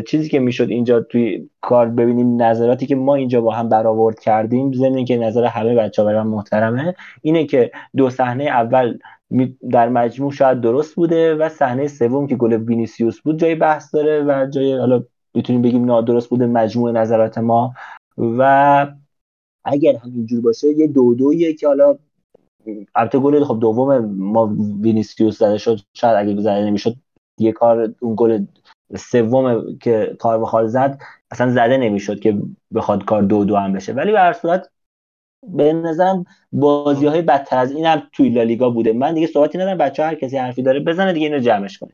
چیزی که میشد اینجا توی کار ببینیم، نظراتی که ما اینجا با هم برآورد کردیم، ضمن اینکه نظر همه بچه‌ها برام محترمه، اینه که دو صحنه اول در مجموع شاید درست بوده و صحنه سوم که گل وینیسیوس بود جای بحث داره و جای حالا میتونیم بگیم نادرست بوده مجموع نظرات ما. و اگر همینجور باشه یه 2-2 که حالا البته گل خب دوم ما وینیسیوس زده شد، شاید اگه زده نمیشد یه کار، اون گل سوم که کارواخال زد اصلا زده نمیشد که بخواد کار 2-2 هم بشه. ولی به هر صورت به نظرم بازی‌های بدتر از این هم توی لالیگا بوده. من دیگه صحبتی ندارم، بچه‌ها هر کسی حرفی داره بزنه دیگه، اینو جمعش کنه.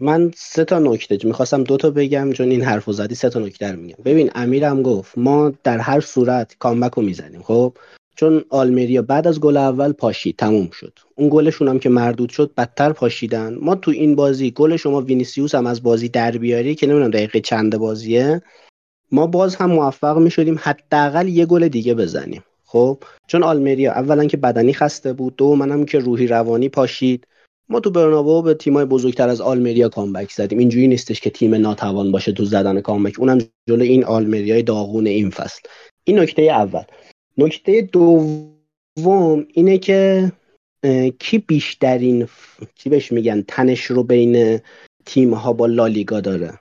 من 3 نکته میخواستم 2 بگم، چون این حرفو زدی 3 نکته میگم. ببین امیرم گفت ما در هر صورت کامبک رو میزنیم، خب چون آلمریا بعد از گل اول پاشید، تموم شد، اون گلشون هم که مردود شد بدتر پاشیدن. ما تو این بازی گل شما وینیسیوس هم از بازی در بیاری که نمیدونم دقیقه چند بازیه، ما باز هم موفق میشدیم حداقل یه گل دیگه بزنیم. خب چون آلمریا اولا که بدنی خسته بود، دومم که روحی روانی پاشید. ما تو برنابئو به تیمای بزرگتر از آلمریا کامبک زدیم، اینجوری نیستش که تیم ناتوان باشه تو زدن کامبک، اونم جلوی این آلمریای داغون این فصل. این نکته اول. نکته دوم اینه که کی بیشترین چی بهش میگن تنش رو بین تیم‌ها با لالیگا داره؟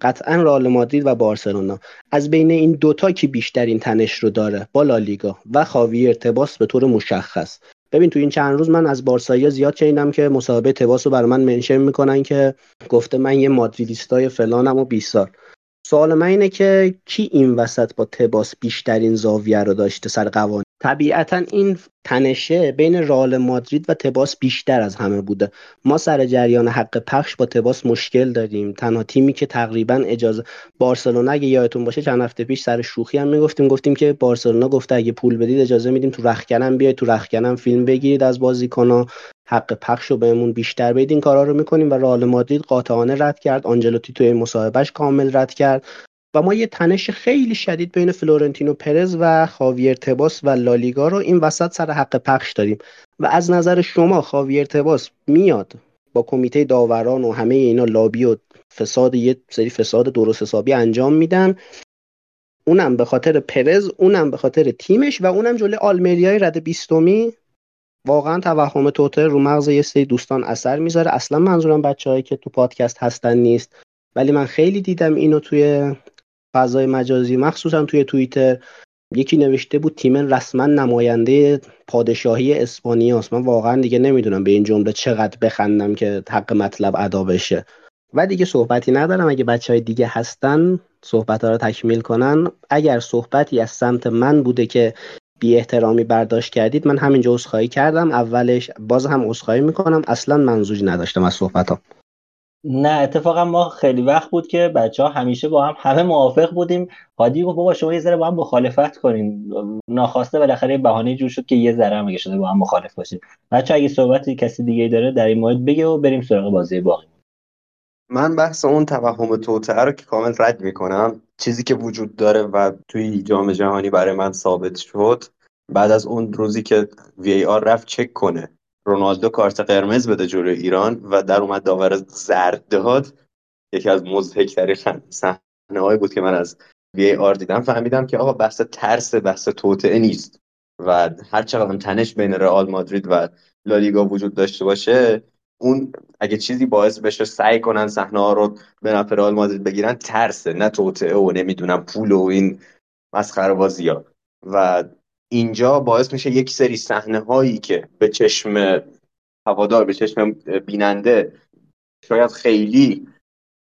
قطعاً رئال مادرید و بارسلونا. از بین این دوتا کی بیشترین تنش رو داره با لالیگا و خاویر تباس به طور مشخص. ببین تو این چند روز من از بارسایی‌ها زیاد چنیدم که مصاحبه تباس رو برای من منشن میکنن که گفته من یه مادریدیستای فلانم و 20 سال. سوال من اینه که کی این وسط با تباس بیشترین زاویه رو داشته سر قوانین؟ طبیعتاً این تنشه بین رئال مادرید و تباس بیشتر از همه بوده. ما سر جریان حق پخش با تباس مشکل داریم، تنها تیمی که تقریباً اجازه. بارسلونا اگه یادتون باشه چند هفته پیش سر شوخی هم گفتیم که بارسلونا گفته اگه پول بدید اجازه میدیم تو رختکن بیاید، تو رختکن فیلم بگیرید از بازیکن‌ها، حق پخش رو بهمون بیشتر بدید، این کارا رو می‌کنیم. و رئال مادرید قاطعانه رد کرد، آنجلوتی توی مصاحبهش کامل رد کرد و ما یه تنش خیلی شدید بین فلورنتینو پرز و خاویر تباس و لالیگا رو این وسط سر حق پخش داریم. و از نظر شما خاویر تباس میاد با کمیته داوران و همه اینا لابی و فساد، یه سری فساد درست حسابی انجام میدن، اونم به خاطر پرز، اونم به خاطر تیمش و اونم جلوی آلمریای رده 20م. واقعا توهم توتر رو مغز یه سری دوستان اثر میذاره. اصلا منظورم بچه‌هایی که تو پادکست هستن نیست، ولی من خیلی دیدم اینو توی فضای مجازی، مخصوصا توی توییتر. یکی نوشته بود تیمن رسما نماینده پادشاهی اسپانیاست. من واقعا دیگه نمیدونم به این جمله چقدر بخندم که حق مطلب ادا بشه. و دیگه صحبتی ندارم، اگه بچهای دیگه هستن صحبت‌ها رو تکمیل کنن. اگر صحبتی از سمت من بوده که بی احترامی برداشت کردید، من همینجا عذرخواهی کردم اولش، باز هم عذرخواهی میکنم، اصلا منظوری نداشتم از صحبتام. نه اتفاقا ما خیلی وقت بود که بچه‌ها همیشه با هم همه موافق بودیم، هادی گفت بابا شما یه ذره با هم مخالفت کنین، ناخواسته بالاخره یه بهانه‌ای جور شد که یه ذره هم شده با هم مخالف باشیم. بچه‌ها اگه صحبتی کسی دیگه داره در این مورد بگه و بریم سراغ بازی باقی. من بحث اون توهم توتعه رو که کامل رد میکنم. چیزی که وجود داره و توی جام جهانی برای من ثابت شد، بعد از اون روزی که وی‌آر رفت چک کنه رونالدو کارت قرمز بده جلوی ایران و در اومد داور زرد داد، یکی از مضحک‌ترین صحنه‌های بود که من از وی‌آر دیدم. فهمیدم که آقا بحث ترس، بحث توتعه نیست و هر چقدر تنش بین رئال مادرید و لالیگا وجود داشته باشه، اون اگه چیزی باعث بشه سعی کنن صحنه‌ها رو به نفع رئال مادرید بگیرن، ترسه، نه توتعه و نمیدونم پول و این مسخره بازی‌ها. و اینجا باعث میشه یک سری صحنه‌هایی که به چشم هوادار، به چشم بیننده شاید خیلی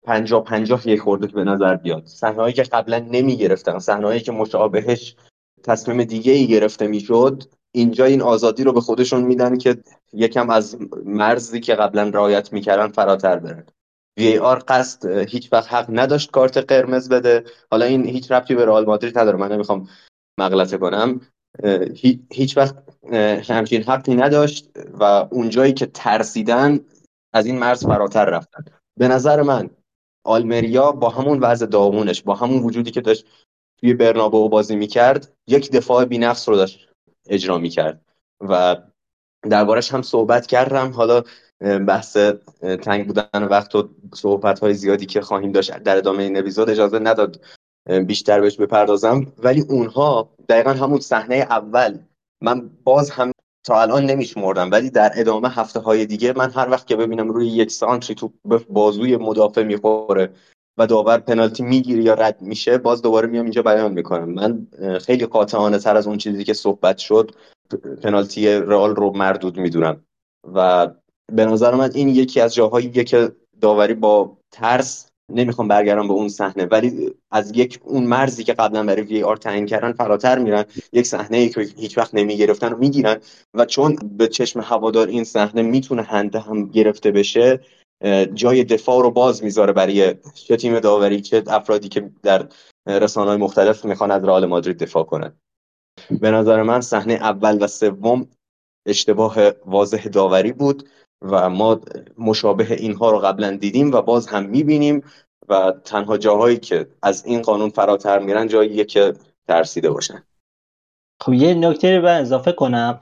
50-50 یک خورده به نظر بیاد. صحنه‌هایی که قبلا نمی‌گرفتن، صحنه‌هایی که مشابهش تصمیم دیگه‌ای گرفته میشد، اینجا این آزادی رو به خودشون میدن که یکم از مرزی که قبلا رعایت میکردن فراتر برن. وی‌آر قصد هیچ وقت حق نداشت کارت قرمز بده. حالا این هیچ ربطی به رئال مادرید نداره، من نمیخوام مغلطه کنم، هیچ وقت همچین حقی نداشت و اونجایی که ترسیدن از این مرز فراتر رفتن. به نظر من آلمریا با همون وضع داغونش، با همون وجودی که داشت توی برنابئو بازی میکرد، یک دفاع بی‌نقص رو داشت اجرا میکرد و دربارش هم صحبت کردم. حالا بحث تنگ بودن وقت و صحبت‌های زیادی که خواهیم داشت در ادامه این اپیزود اجازه نداد بیشتر بهش بپردازم، ولی اونها دقیقاً همون صحنه اول، من باز هم تا الان نمیشمردم ولی در ادامه هفته‌های دیگه من هر وقت که ببینم روی یک سانتری تو بازوی مدافع میخوره و داور پنالتی میگیره یا رد میشه، باز دوباره میام اینجا بیان میکنم. من خیلی قاطعانه تر از اون چیزی که صحبت شد پنالتی رئال رو مردود میدونم و به نظر من این یکی از جاهاییه که داوری با ترس، نمیخوام برگردم به اون صحنه، ولی از یک اون مرزی که قبلا برای وی آر تعیین کردن فراتر میرن، یک صحنه‌ای که هیچ وقت نمیگرفتن رو میگیرن و چون به چشم هوادار این صحنه میتونه هنده هم گرفته بشه، جای دفاع رو باز میذاره برای چه تیم داوری چه افرادی که در رسانه‌های مختلف میخوان از رئال مادرید دفاع کنن. به نظر من صحنه اول و سوم اشتباه واضح داوری بود و ما مشابه اینها رو قبلا دیدیم و باز هم میبینیم و تنها جاهایی که از این قانون فراتر میرن جاییه که ترسیده باشن. خب یه نکته رو اضافه کنم،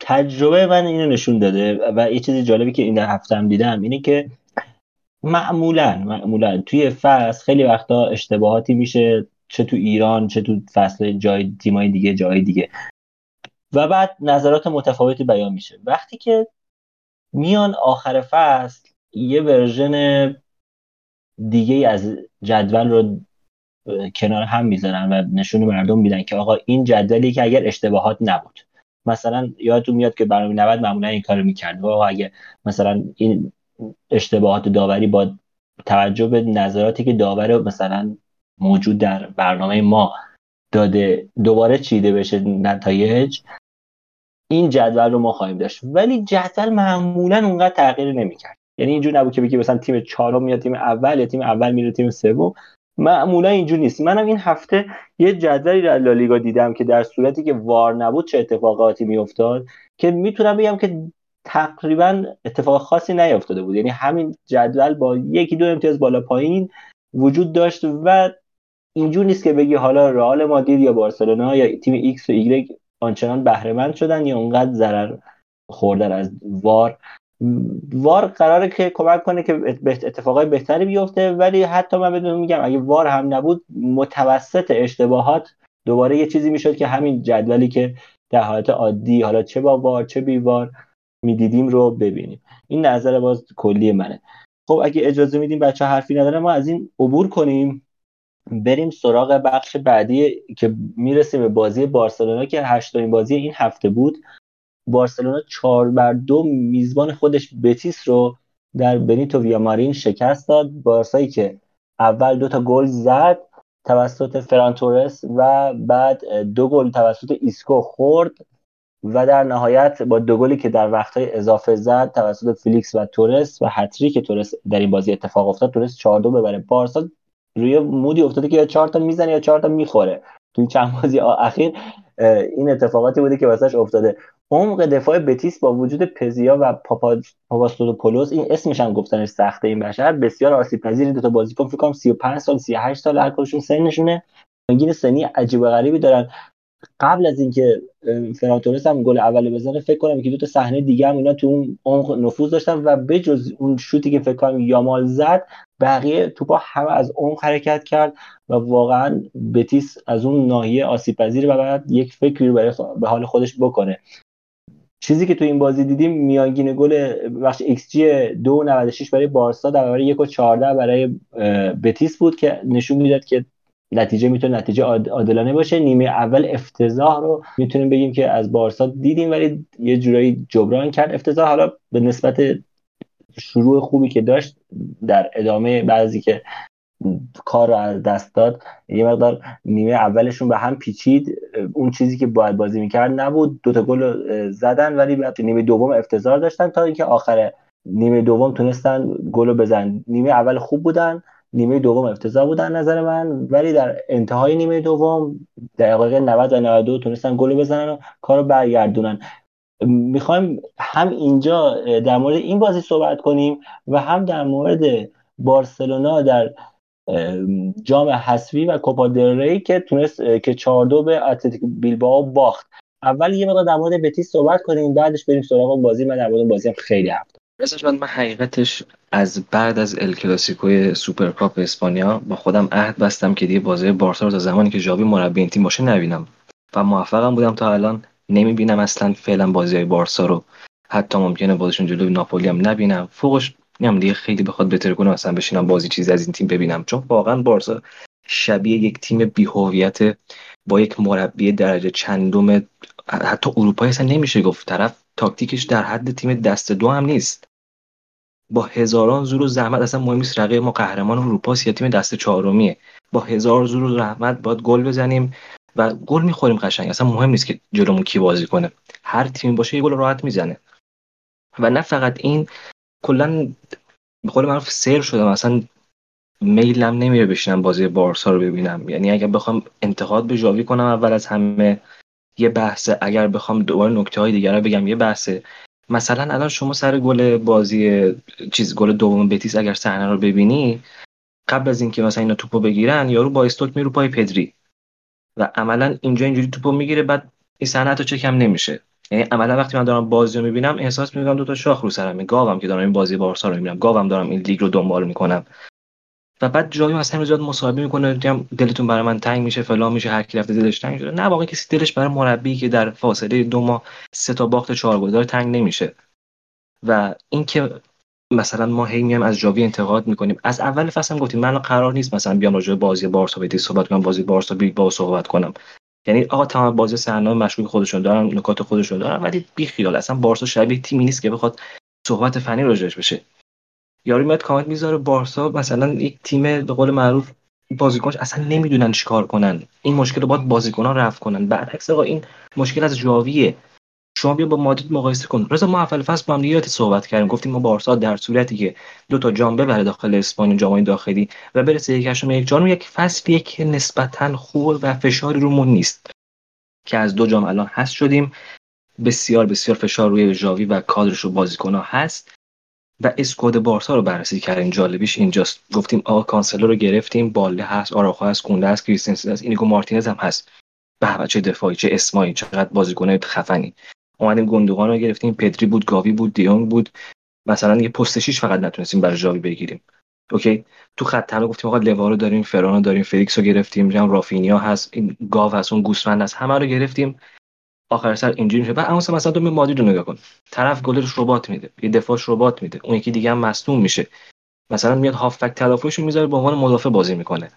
تجربه من اینو نشون داده و یه چیز جالبی که این هفته هم دیدم اینه که معمولا توی فصل خیلی وقتا اشتباهاتی میشه، چه تو ایران چه تو فصل جای تیمای دیگه جای دیگه، و بعد نظرات متفاوتی بیان میشه. وقتی که میان آخر فصل یه ورژن دیگه از جدول رو کنار هم میذارن و نشون مردم میدن که آقا این جدولی که اگر اشتباهات نبود، مثلا یادتون میاد که برنامه 90 معمولا این کارو میکرد و آقا اگه مثلا این اشتباهات داوری با توجه به نظراتی که داور مثلا موجود در برنامه ما داده دوباره چیده بشه نتایج، این جدول رو ما خواهیم داشت. ولی جدول معمولا اونقدر تغییر نمی‌کرد، یعنی اینجور نبود که بگی مثلا تیم چهارم میاد تیم اول یا تیم اول میره تیم سوم، معمولا اینجور نیست. منم این هفته یه جدولی در لالیگا دیدم که در صورتی که وار نبود چه اتفاقاتی میافتاد که میتونم بگم که تقریبا اتفاق خاصی نیافتاده بود، یعنی همین جدول با یکی دو امتیاز بالا پایین وجود داشت و اینجور نیست که بگی حالا رئال مادرید یا بارسلونا یا تیم ایکس و ایگرگ آنچنان بهره‌مند شدن یا اونقدر ضرر خوردن از وار. وار قراره که کمک کنه که اتفاقای بهتری بیفته، ولی حتی من بدون میگم اگه وار هم نبود متوسط اشتباهات دوباره یه چیزی میشد که همین جدولی که در حالت عادی حالا چه با وار چه بی وار میدیدیم رو ببینیم. این نظر باز کلی منه. خب اگه اجازه میدیم بچه‌ها حرفی ندارن ما از این عبور کنیم بریم سراغ بخش بعدی که میرسیم به بازی بارسلونا که 8 بازی این هفته بود. بارسلونا 4-2 میزبان خودش بتیس رو در بنیتو ویامارین شکست داد. بارسایی که اول 2 گل زد توسط فران تورس و بعد 2 گل توسط ایسکو خورد و در نهایت با 2 گلی که در وقت‌های اضافه زد توسط فلیکس و تورس و هتریک تورس در این بازی اتفاق افتاد، تورس 4-2 ببره. بارسا روی مودی افتاده که یا 4 میزنه یا 4 میخوره. توی چند بازی اخیر این اتفاقاتی بوده که واسش افتاده. عمق دفاع بتیس با وجود پزیا و پاپاستودوپولوس، این اسمش هم گفتنش سخته، این بشر بسیار آسیب‌پذیر، دو تا بازیکن فکر کنم 35 سال 38 سال هر کدومشون سنشونه، میگین سنی عجیب و غریبی دارن. قبل از اینکه فران تورس هم گل اول بزنه فکر کنم که دو تا صحنه دیگه هم اینا تو اون عمق نفوذ داشتن و بجز اون شوتی که فکر کنم یامال زد بقیه توپا همه از عمق حرکت کرد و واقعا بتیس از اون ناحیه آسیب پذیر و بعد یک فکری رو برای به حال خودش بکنه. چیزی که تو این بازی دیدیم میانگین گل بخش XG 2.96 برای بارسا در برابر 1.14 برای بتیس بود که نشون میداد که نتیجه میتونه نتیجه عادلانه باشه. نیمه اول افتضاح رو میتونیم بگیم که از بارسا دیدیم ولی یه جورایی جبران کرد افتضاح. حالا به نسبت شروع خوبی که داشت در ادامه بعضی که کار رو از دست داد یه مقدار نیمه اولشون به هم پیچید، اون چیزی که باید بازی میکرد نبود، دوتا گل زدن ولی بعد نیمه دوم افتضاح داشتن تا اینکه آخر نیمه دوم تونستن گل رو بزنن. نیمه اول خوب بودن، نیمه دوم افتضاح بودن نظر من، ولی در انتهای نیمه دوم دقیقه 90 و 92 تونستن گل بزنن و کارو برگردونن. میخوایم هم اینجا در مورد این بازی صحبت کنیم و هم در مورد بارسلونا در جام حذفی و کوپا دل ری که تونست که 4-2 به اتلتیکو بیلبائو باخت. اول یه مقدار در مورد بتیس صحبت کنیم، بعدش بریم سراغ اون بازی. من در مورد اون بازی هم خیلی حرف زدم. من حقیقتش از بعد از ال کلاسیکوی سوپرکاپ اسپانیا با خودم عهد بستم که دیگه بازی بارسا رو تا زمانی که ژاوی مربی این تیم باشه نبینم و موفقم بودم تا الان. نمیبینم اصلا فعلا بازیای بارسا رو، حتی ممکنه بازیشون جلوی ناپولی هم نبینم. فوقش نمیدونم دیگه خیلی بخواد بهتر کنم اصلا بشینم بازی چیزی از این تیم ببینم، چون واقعا بارسا شبیه یک تیم بی‌هویت با یک مربی درجه چندم حتی اروپایی اصلا نمیشه گفت. طرف تاکتیکش در حد تیم دست دو هم نیست، با هزاران زور و زحمت اصلا مهم نیست رقیب ما قهرمان اروپاست یا تیم دست چهارمیه، با هزار زور و زحمت باید گل بزنیم و گل میخوریم قشنگ، اصلا مهم نیست که جلومون کی بازی کنه، هر تیم باشه یه گل راحت میزنه. و نه فقط این، کلا به قول معروف سیر شدم، اصلا میلم نمیره بشینم بازی بارسا رو ببینم. یعنی اگر بخوام انتقاد به ژاوی کنم اول از همه یه بحثه، اگر بخوام دوباره نکته‌های دیگه رو بگم یه بحثه. مثلا الان شما سر گل بازی گل دوم بتیس اگر صحنه رو ببینی، قبل از اینکه مثلا اینا توپو بگیرن یارو با استوک میره پای پدری و عملا اینجوری توپو میگیره، بعد این صحنه تا چکم نمیشه. یعنی عملا وقتی من دارم بازی رو میبینم احساس میکنم دو تا شاخ رو سرمه، گاوم که دارم این بازی بارسا رو میبینم، گاوم دارم این لیگ رو دنبال میکنم. و بعد جایی مثلا زیاد مصاحبه میکنه میگم دلتون برای من تنگ میشه فلان میشه، هر کی رفته دلش تنگ شده. نه واقعا کسی دلش برای مربی که در فاصله 2 ماه 3 تا باخت 4 گل داره تنگ نمیشه. و اینکه مثلا ما هی میام از ژاوی انتقاد میکنیم، از اول فصل هم گفتیم من قرار نیست مثلا بیام راجع به بازی بارسا بتیس صحبت کنم، بازی بارسا بیلبائو صحبت کنم. یعنی آقا تمام بازی صحنه مشکوک خودشون دارن، نکات خودشون دارن، ولی بی خیال. اصلا بارسا شبیه تیمی نیست که بخواد صحبت فنی راجعش بشه. یارو میاد کامنت میذاره بارسا مثلا یک تیم به قول معروف بازیکناش اصلا نمیدونن چیکار کنن، این مشکل رو باید بازیکن‌ها رفع کنن. برعکس آقا این مشکل از ژاویه. شما بیا با مادرید مقایسه کن. رضا ما اول فصل با هم دیگه صحبت کردیم، گفتیم ما بارسا در صورتی که 2 تا جام ببره داخل اسپانیا، جام‌های داخلی و برسه یکیشون به یک جام، یک فصلی که نسبتاً خوب و فشاری رومون نیست که از 2 جام الان حذف شدیم. بسیار بسیار فشار روی ژاوی و کادرش و بازیکن‌ها هست. و اسکواد بارسا رو بررسی کردیم، جالبیش اینجاست. گفتیم آقا کانسلو رو گرفتیم، بالده هست، آراخو هست، کنده هست، کریستنسن هست، اینیگو مارتینز هم هست. به چه دفاعی، چه اسمایی، چقدر بازیکنای خفنی. اومدیم گوندوغان رو گرفتیم، پدری بود، گاوی بود، دیونگ بود. مثلا یه پست 6 فقط نتونستیم برای ژاوی بگیریم. اوکی، تو خط حمله گفتیم آقا لوا رو داریم، فران داریم، فلیکس رو گرفتیم، جام رافینیا هست، این گاو هست، اون گوسفند هست، همه رو گرفتیم. آخر سر اینجوری میشه. بعد اونم مثلا تو به مادرید رو نگاه کن، طرف گلرش ربات میده، یه دفاعش ربات میده، اون یکی دیگه هم مصدوم میشه، مثلا میاد هافبک تلافیش میذاره به عنوان مدافع بازی میکنه،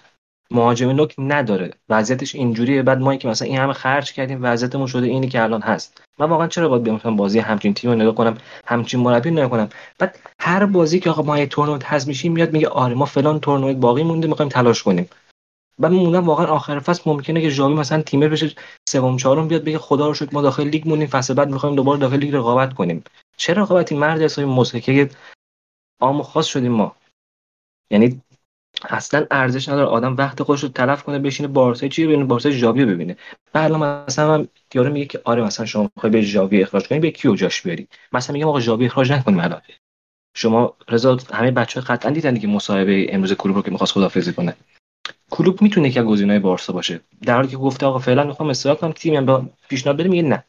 مهاجم نوک نداره، وضعیتش اینجوریه. بعد ما که مثلا این همه خرج کردیم وضعیتمون شده اینی که الان هست. من واقعا چرا باید بیام بازی همچین تیم رو نگاه کنم، همچین مربی نگاه کنم؟ بعد هر بازی که آقا ما یه تورنمنت حذف میشیم میاد میگه آره ما فلان تورنمنت باقی مونده میخوایم تلاش کنیم. بعد موندم واقعا آخر فصل ممکنه که ژاوی مثلا تیمه بشه 3م 4م بیاد بگه خدا رو شکر ما داخل لیگ موندیم، فصل بعد می‌خوایم دوباره داخل لیگ رقابت کنیم. چه رقابتی مرد اسای مسکه عام خاص شدیم ما. یعنی اصلا ارزش نداره آدم وقت خودش رو تلف کنه بشینه بارسای چی ببینه، بارسای ژاوی ببینه. بعد مثلا من یارو میگه که آره مثلا شما می‌خوای به ژاوی اخراج کنی به کیو جاش بیاری، مثلا میگم آقا ژاوی اخراج نکنیم. الان شما رضا همه بچه‌ها قطعا دیدن دیگه مصاحبه امروز کلوب رو که می‌خواست خداحافظی کنه. کلوب میتونه که گزینه‌های بارسا باشه، در حالی که گفته آقا فعلا میخوام استراحت کنم، تیمم با پیشنهاد بده میگه نه.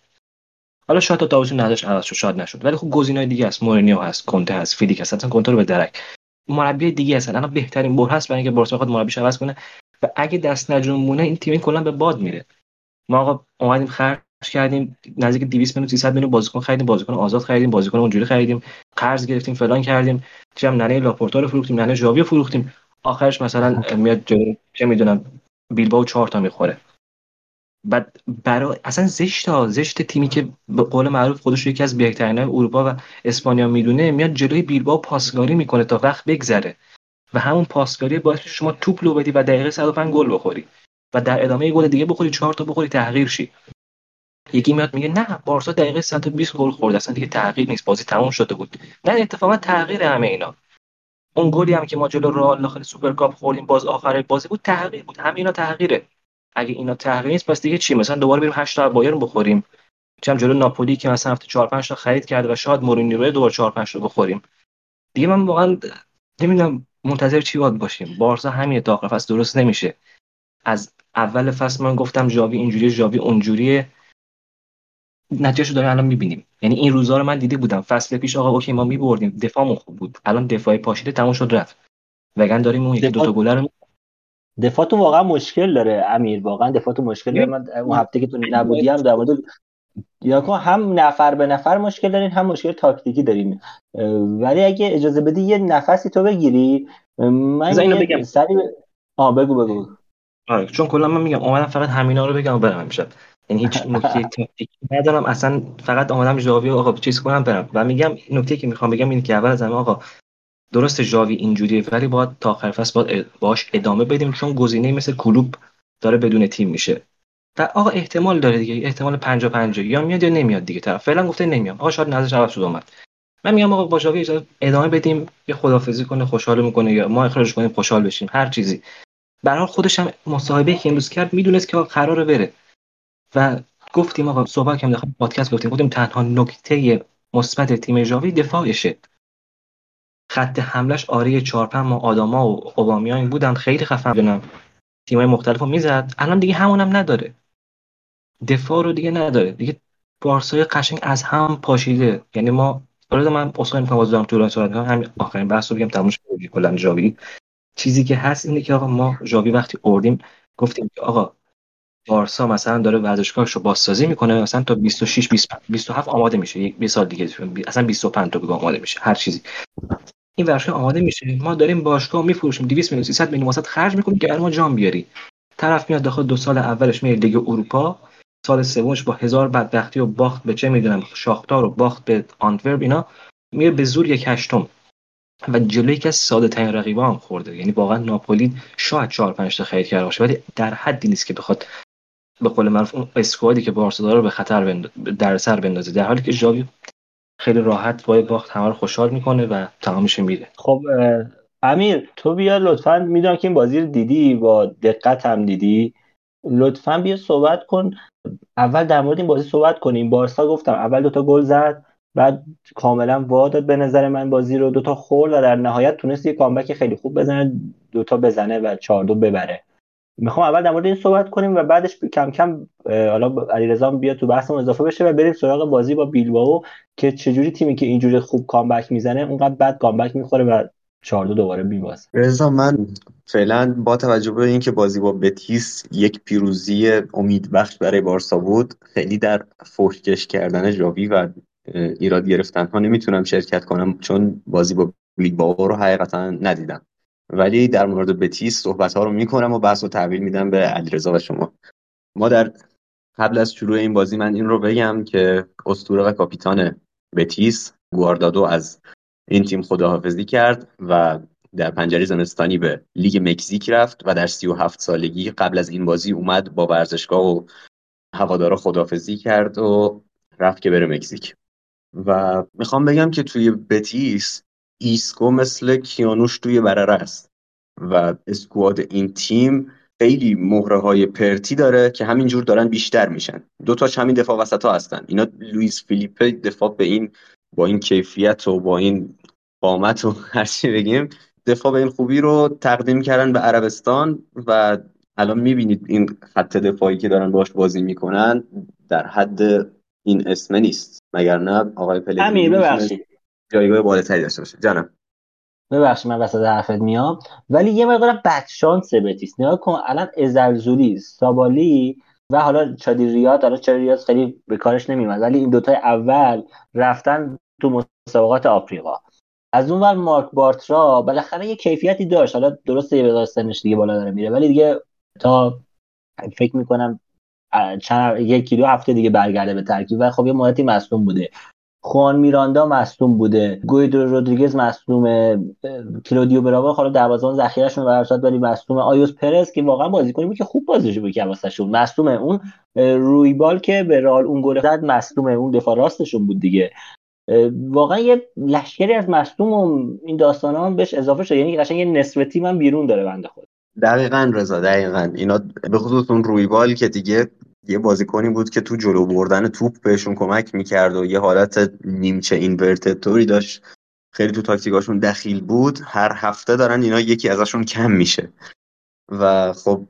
حالا شاید تا تابستون نداش عوض شد، شاید نشد، ولی خب گزینه‌های دیگه است، مورینیو هست، کنته هست، فیلیک هست، اصلا کنته رو به درک مربی دیگه هستن. الان بهترین بره هست برای اینکه بارسا بخواد مربیش عوض کنه و اگه دست نجنبونه این تیم کلا به باد میره. ما آقا اومدیم خرج کردیم نزدیک 200 میلیون 300 میلیون بازیکن خریدیم، بازیکن آزاد خریدیم، بازیکن اونجوری خریدیم، قرض گرفتیم، فلان کردیم، چم ننه لاپورتا رو فروختیم، ننه ژاوی رو فروختیم. آخرش مثلا میاد چه میدونم بیلبائو 4 تا میخوره. بعد برای اصلا زشت تیمی که به قول معروف خودش یکی از بهترین‌های اروپا و اسپانیا میدونه، میاد جلوی بیلبائو پاسکاری میکنه تا وقت بگذره و همون پاسکاری باعث شما توپ لو بدی و دقیقه 105 گل بخوری و در ادامه گل دیگه بخوری 4 تا بخوری تغییر شی. یکی میاد میگه نه بارسا دقیقه 120 گل خورد، اصلا دیگه تغییر نیست، بازی تموم شده بود. نه، اتفاقا تغییر همه اینا. اون گلی هم که ما جلو رئال داخل سوپرکاپ خوردیم باز آخر بازی بود، تغییر بود. همه اینا تغییره. اگه اینا تغییر نیست پس دیگه چی؟ مثلا دوباره بریم 8 تا بایرن بخوریم، چم جلو ناپولی که مثلا هفته 4-5 تا خرید کرده و شاید مورینیو رو دوباره 4-5 تا بخوریم. دیگه من واقعا نمیدونم منتظر چی باید باشیم. بارسا همین اتفاق فصل درست نمیشه. از اول فصل من گفتم ژاوی اینجوری ژاوی اونجوریه، نتیجه‌شو داریم الان می‌بینیم. یعنی این روزا رو من دیده بودم. فصل پیش آقا اوکی ما می‌بردیم، دفاعمون خوب بود. الان دفاعی پاشیده تموم شد رفت. وگرنه داریم اون یکی دو تا گل رو دفاعتون واقعا مشکل داره امیر، واقعا دفاعتون مشکل داره. من اون هفته که تو نبودی هم در مورد یاکو هم نفر به نفر مشکل دارین، هم مشکل تاکتیکی دارین. ولی اگه اجازه بدی یه نفسی تو بگیری من اینو بگم سری بگو آره، چون کلا من میگم اومدم فقط همینا رو بگم و برم امشب. یعنی هیچ نکته تاکتیکی ندارم اصلا، فقط اومدم ژاوی آقا چیز کنم برم. و میگم نکته که میخوام بگم اینه که اول از همه آقا درست ژاوی اینجوریه ولی باید تا آخر فصل باهاش ادامه بدیم، چون گزینه مثل کلوب داره بدون تیم میشه و آقا احتمال داره دیگه، احتمال 50-50 یا میاد یا نمیاد دیگه. طرف فعلا گفته نمیاد، آقا شاید نظرش عوض شده اومد. من میگم آقا با ژاوی ادامه بدیم، یه خدافظی کنه خوشحال میکنه یا ما اخراجش کنیم خوشحال بشیم، هر چیزی. برای خودش هم مصاحبه که امروز کرد میدونست که قراره بره و گفتیم آقا صحبت کردیم داخل پادکست، گفتیم تنها نکته مثبت تیم ژاوی دفاعشه. خط حملش آره 4-5 آداما و اوبامیان بودن، خیلی خفن بودن، تیمای مختلفو میزد. الان دیگه همونم نداره، دفاع رو دیگه نداره دیگه. بارسای قشنگ از هم پاشیده. یعنی ما البته من اصلا میگم وازم تو رسالت همین آخرین بحثو بگم تموم شد. کلا ژاوی چیزی که هست اینه که آقا ما ژاوی وقتی آوردیم گفتیم که آقا بارسا مثلا داره ورزشگاهشو بازسازی میکنه، مثلا تا 26 25 27 آماده میشه، یک 20 سال دیگه اصلا 25 تا دیگه آماده میشه، هر چیزی این ورشگاه آماده میشه. ما داریم باشگاه میفروشیم 200 میلیون 300 میلیون واسط خرج میکنیم که ما جام بیاری. طرف میاد داخل 2 سال اولش میره لیگ اروپا، سال سومش با هزار بدبختی و باخت به چه میدونم شاختار و باخت به آنتورپ اینا میره به زور 1/8 و جلوی که ساده ترین رقیبا هم خورده. یعنی واقعا ناپولی شاید 4-5 تا خرید کرده باشه ولی در حدی نیست که بخواد به قول معروف اون اسکوادی که بارسا داره رو به خطر در سر بندازه، در حالی که ژاوی خیلی راحت با باخت همه رو خوشحال میکنه و تمامش میره. خب امیر تو بیا لطفاً، میدونم که این بازی رو دیدی با دقت هم دیدی، لطفاً بیا صحبت کن. اول در مورد این بازی صحبت کنیم. بارسا گفتم اول 2 تا گل زد، بعد کاملا وا داد به نظر من بازی رو، 2 تا خورد و در نهایت تونست یه کامبک خیلی خوب بزنه، 2 تا بزنه و 4-2 ببره. میخوام اول در مورد این صحبت کنیم و بعدش کم کم حالا علیرضا بیاد تو بحثمون اضافه بشه و بریم سراغ بازی با بیلبائو که چجوری تیمی که اینجوری خوب کامبک میزنه اونقدر بد کامبک میخوره و 4-2 دوباره میبازه. رضا من فعلا با توجه به اینکه بازی با بتیس یک پیروزی امیدبخش برای بارسا بود، خیلی در فحش‌کش کردن ژاوی و ایراد گرفتن ها نمیتونم شرکت کنم چون بازی با بیلبائو رو حقیقتا ندیدم، ولی در مورد بتیس صحبت‌ها رو می‌کنم و بحث رو تحویل میدم به علیرضا و شما. ما در قبل از شروع این بازی من این رو بگم که اسطوره و کاپیتان بتیس گواردادو از این تیم خداحافظی کرد و در پنجره زمستانی به لیگ مکزیک رفت و در 37 سالگی قبل از این بازی اومد با ورزشگاه و هوادارا خداحافظی کرد و رفت که بره مکزیک. و میخوام بگم که توی بتیس ایسکو مثل کیانوش توی برره است و اسکواد این تیم خیلی مهره‌های پرتی داره که همینجور دارن بیشتر میشن. 2 تاش همین دفاع وسطا هستن. اینا لوئیس فیلیپه دفاع به این با این کیفیت و با این قامت و هر چی بگیم دفاع به این خوبی رو تقدیم کردن به عربستان و الان میبینید این خط دفاعی که دارن باش بازی میکنن در حد این اسم نیست، مگر نه آقای پلگرینی ببخشید جایگاه بالاتری داشته باشه. جانم ببخشید من وسط حرفت میام، ولی یه مقدار بدشانس بتیس. نگاه کن الان ازرزولی، سابالی و حالا چادیریات، حالا چادیریات خیلی به کارش نمیاد ولی این 2 تا اول رفتن تو مسابقات آفریقا. از اون ور مارک بارترا بالاخره یه کیفیتی داشت، حالا درسته یه مقدار سنش دیگه بالا داره میره ولی دیگه تا فکر میکنم یکی دو هفته دیگه برگرده به ترکیب و خب یه مدتی مصدوم بوده، خوان میراندا مصدوم بوده، گویدو رودریگز مصدومه، کلودیو براوا حالا دروازه‌بان ذخیره‌شون به ارشاد ولی مصدومه، آیوس پرز که واقعا بازیکنی بود که خوب بازیش بود که واسهشون مصدومه، اون رویبال که به رئال اون گل زد مصدومه، اون دفاع راستشون بود دیگه. واقعا یه لشکری از مصدوم این داستانا بهش اضافه شد، یعنی قشنگ یه نصف تیمم بیرون داره بنده خدا. دقیقاً رضا دقیقاً اینا، به خصوص اون رویبال که دیگه یه بازیکنی بود که تو جلو بردن توپ بهشون کمک میکرد و یه حالت نیمچه اینورتد توری داشت، خیلی تو تاکتیکاشون دخیل بود. هر هفته دارن اینا یکی ازشون کم میشه و خب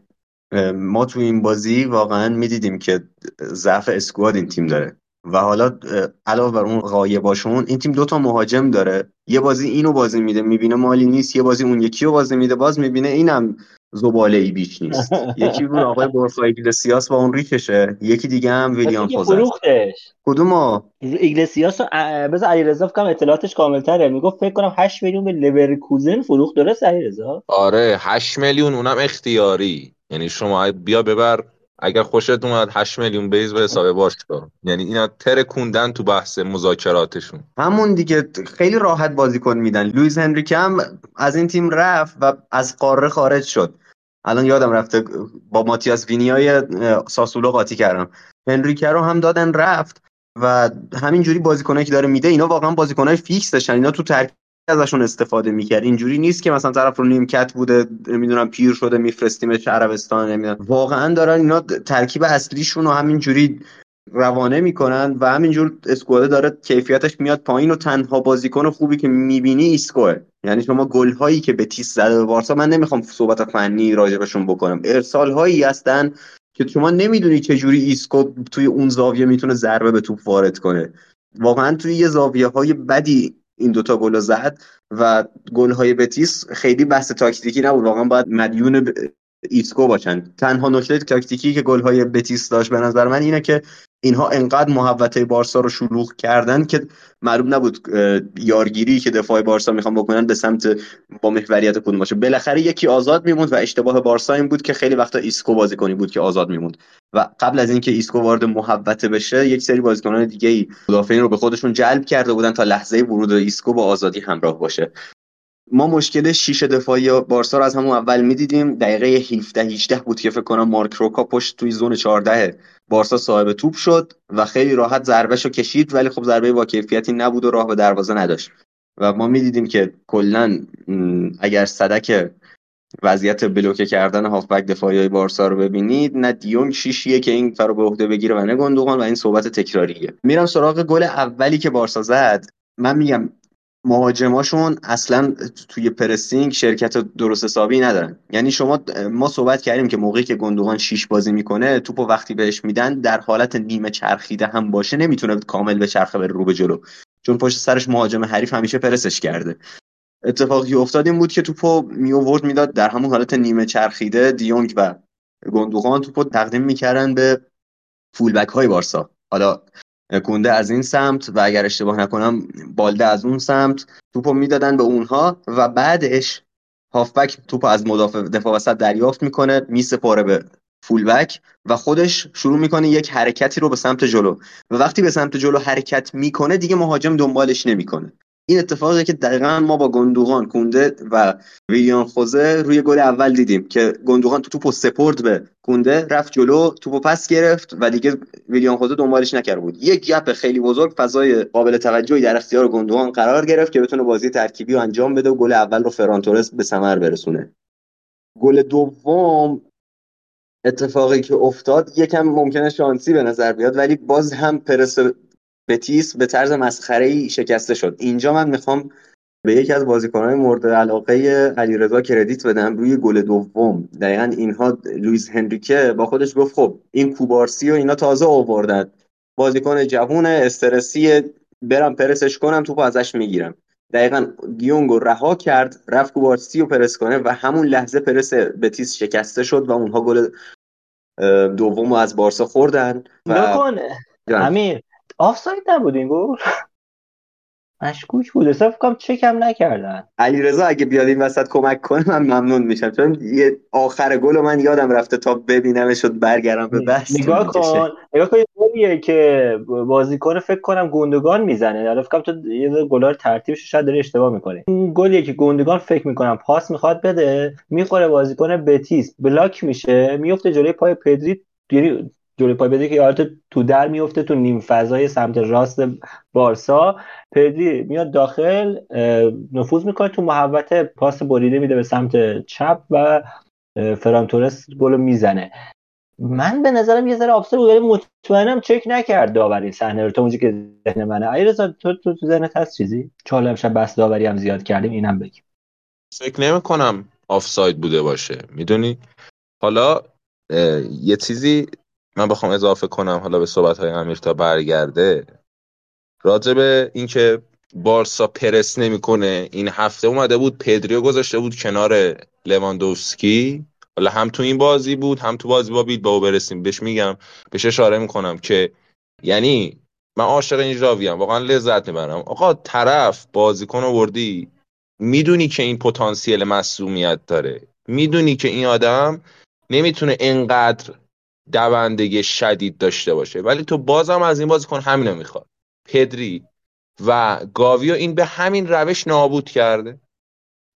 ما تو این بازی واقعا میدیدیم که ضعف اسکواد این تیم داره و حالا علاوه بر اون غایباشون این تیم دوتا مهاجم داره، یه بازی اینو بازی میده میبینه مالی نیست، یه بازی اون یکی رو بازی میده باز میبینه اینم زباله‌ای بیش نیست. یکی بود آقای بورسا ایگلسیاس و اون ریکشه، یکی دیگه هم ویلیام پوزه. کدومو؟ ایگلسیاس بذار علیرضا فکر کنم اطلاعاتش کامل‌تره، میگفت فکر کنم 8 میلیون به لورکوزن فروخت، درست علیرضا؟ آره 8 میلیون، اونم اختیاری، یعنی شما بیا ببر اگر خوشت اومد 8 میلیون بیز به حساب باشگاه. یعنی اینا ترکوندن تو بحث مذاکراتشون همون دیگه، خیلی راحت بازیکن میدن. لوئیس هنریکه هم از این تیم رفت و از قاره خارج شد. الان یادم رفته با ماتیاس وینیای ساسولو قاطی کردم، هنریکه رو هم دادن رفت و همینجوری بازیکنایی که داره میده اینا واقعا بازیکنای فیکس داشتن، اینا تو ترکیب ازشون استفاده میکرد. اینجوری نیست که مثلا طرف رو نیمکت بوده نمیدونم پیر شده میفرستیمش عربستان، نمیدونم. واقعا دارن اینا ترکیب اصلیشون رو همینجوری روانه میکنن و همینجور اسکواد داره کیفیتش میاد پایین و تنها بازیکن خوبی که میبینی ایسکوه. یعنی شما گل‌هایی که بتیس زده به بارسا، من نمیخوام صحبت فنی راجبشون بکنم، ارسال‌هایی هستن که شما نمیدونی چه جوری ایسکو توی اون زاویه میتونه ضربه به توپ وارد کنه. واقعا توی یه زاویه‌های بدی این دوتا گل رو زد و گل‌های بتیس خیلی بحث تاکتیکی نبود، واقعا باید مدیون ایسکو باشن. تنها نکته تاکتیکی که گل‌های بتیس داشت به نظر من اینه که اینها انقدر محوطه بارسا رو شلوغ کردن که معلوم نبود یارگیری که دفاع بارسا میخوان بکنن به سمت با محوریت کدوم باشه. بالاخره یکی آزاد میموند و اشتباه بارسا این بود که خیلی وقتا ایسکو بازیکنی بود که آزاد میموند و قبل از اینکه ایسکو وارد محوطه بشه یک سری بازیکنان دیگه‌ای مدافعین رو به خودشون جلب کرده بودن تا لحظه ورود ایسکو با آزادی همراه باشه. ما مشکل شیشه دفاعی بارسا رو از همون اول می‌دیدیم. دقیقه 17 18 بود که فکر کنم مارک روکا پشت توی زون 14 بارسا صاحب توپ شد و خیلی راحت ضربه‌شو کشید، ولی خب ضربه با کیفیتی نبود و راه به دروازه نداشت و ما می‌دیدیم که کلاً اگر صدک وضعیت بلوکه کردن هافبک دفاعی بارسا رو ببینید، نه دیونگ شیشیه که این فرو به عهده بگیره و نه گوندوغان و این صحبت تکراریه. میرم سراغ گل اولی که بارسا زد. من میگم مهاجماشون اصلا توی پرسینگ شرکت درست حسابی ندارن. یعنی ما صحبت کردیم که موقعی که گوندوغان شیش بازی میکنه توپو وقتی بهش میدن در حالت نیمه چرخیده هم باشه نمیتونه کامل به چرخه بره رو به جلو، چون پشت سرش مهاجم حریف همیشه پرسش کرده. اتفاقی افتاد این بود که توپو میآورد میداد در همون حالت نیمه چرخیده، دیونگ و گوندوغان توپو تقدیم میکردن به فول بک های بارسا، حالا کنده از این سمت و اگر اشتباه نکنم بالده از اون سمت، توپو میدادن به اونها و بعدش هافبک توپو از مدافع دفاع وسط دریافت میکنه، میسپاره به فولبک و خودش شروع میکنه یک حرکتی رو به سمت جلو و وقتی به سمت جلو حرکت میکنه دیگه مهاجم دنبالش نمیکنه. این اتفاقی که دقیقاً ما با گوندوغان، کنده و ویلیان خوزه روی گل اول دیدیم که گوندوغان توپو سپرد به کنده، رفت جلو، توپو پس گرفت و دیگه ویلیان خوزه دنبالش نکرده بود. یک گپ خیلی بزرگ فضای قابل توجهی در اختیار گوندوغان قرار گرفت که بتونه بازی ترکیبی رو انجام بده و گل اول رو فران تورس به ثمر برسونه. گل دوم اتفاقی که افتاد یکم ممکنه شانسی به نظر بیاد، ولی باز هم پرس بتیس به طرز مسخره‌ای شکسته شد. اینجا من میخوام به یکی از بازیکن‌های مورد علاقه علیرضا کردیت بدم روی گل دوم. دقیقاً اینها لوئیس هنریکه با خودش گفت خب این کوبارسی و اینا تازه آوردن، بازیکن جوون استرسی، برم پرسش کنم توپو ازش میگیرم. دقیقاً دیونگو رها کرد، رفت کوبارسی رو پرس کنه و همون لحظه پرس بتیس شکسته شد و اونها گل دومو از بارسا خوردن. و امیر آفساید نبود این گل؟ مشکوک بود. اصلا فکر کنم چکم نکردن. علیرضا اگه بیاد این وسط کمک کنه من ممنون میشم، چون یه آخر گل من یادم رفته تا ببینمش شد برگردم به بحث. نگاه کن گلیه که بازیکن فکر کنم گوندوغان میزنه. حالا فکر کنم تو یه گلار ترتیبش شاید داره اشتباه میکنه. این گلیه که گوندوغان فکر میکنم پاس میخواد بده، میخوره بازیکن بتیس، بلاک میشه، میفته جلوی پای پدری، جلوی پای بده که یارت تو در میفته تو نیم فضای سمت راست بارسا. پدری میاد داخل نفوذ میکنه تو محوطه، پاس بریده میده به سمت چپ و فران تورس گل میزنه. من به نظرم یه ذره آفساید بود، مطمئنم چک نکرد داور این صحنه رو، تا اونجایی که ذهن منه. علیرضا تو ذهنت هست چیزی؟ چاله امشب بس داوری هم زیاد کردیم، اینم بگیم. فکر نمی‌کنم آفساید بوده باشه، میدونی. حالا یه چیزی من بخوام اضافه کنم حالا به صحبت‌های امیر تا برگرده، راجع به اینکه بارسا پرس نمی‌کنه، این هفته اومده بود پدریو گذاشته بود کنار لواندوفسکی، حالا هم تو این بازی بود هم تو بازی با بیلبائو برسیم بهش میگم، بهش اشاره میکنم که یعنی من عاشق این ژاوی ام، واقعا لذت میبرم. آقا طرف بازیکن آوردی، میدونی که این پتانسیل معصومیت داره، میدونی که این آدم نمیتونه اینقدر دوندگی شدید داشته باشه، ولی تو بازم از این بازیکن همینو میخواد. پدری و گاویو این به همین روش نابود کرده.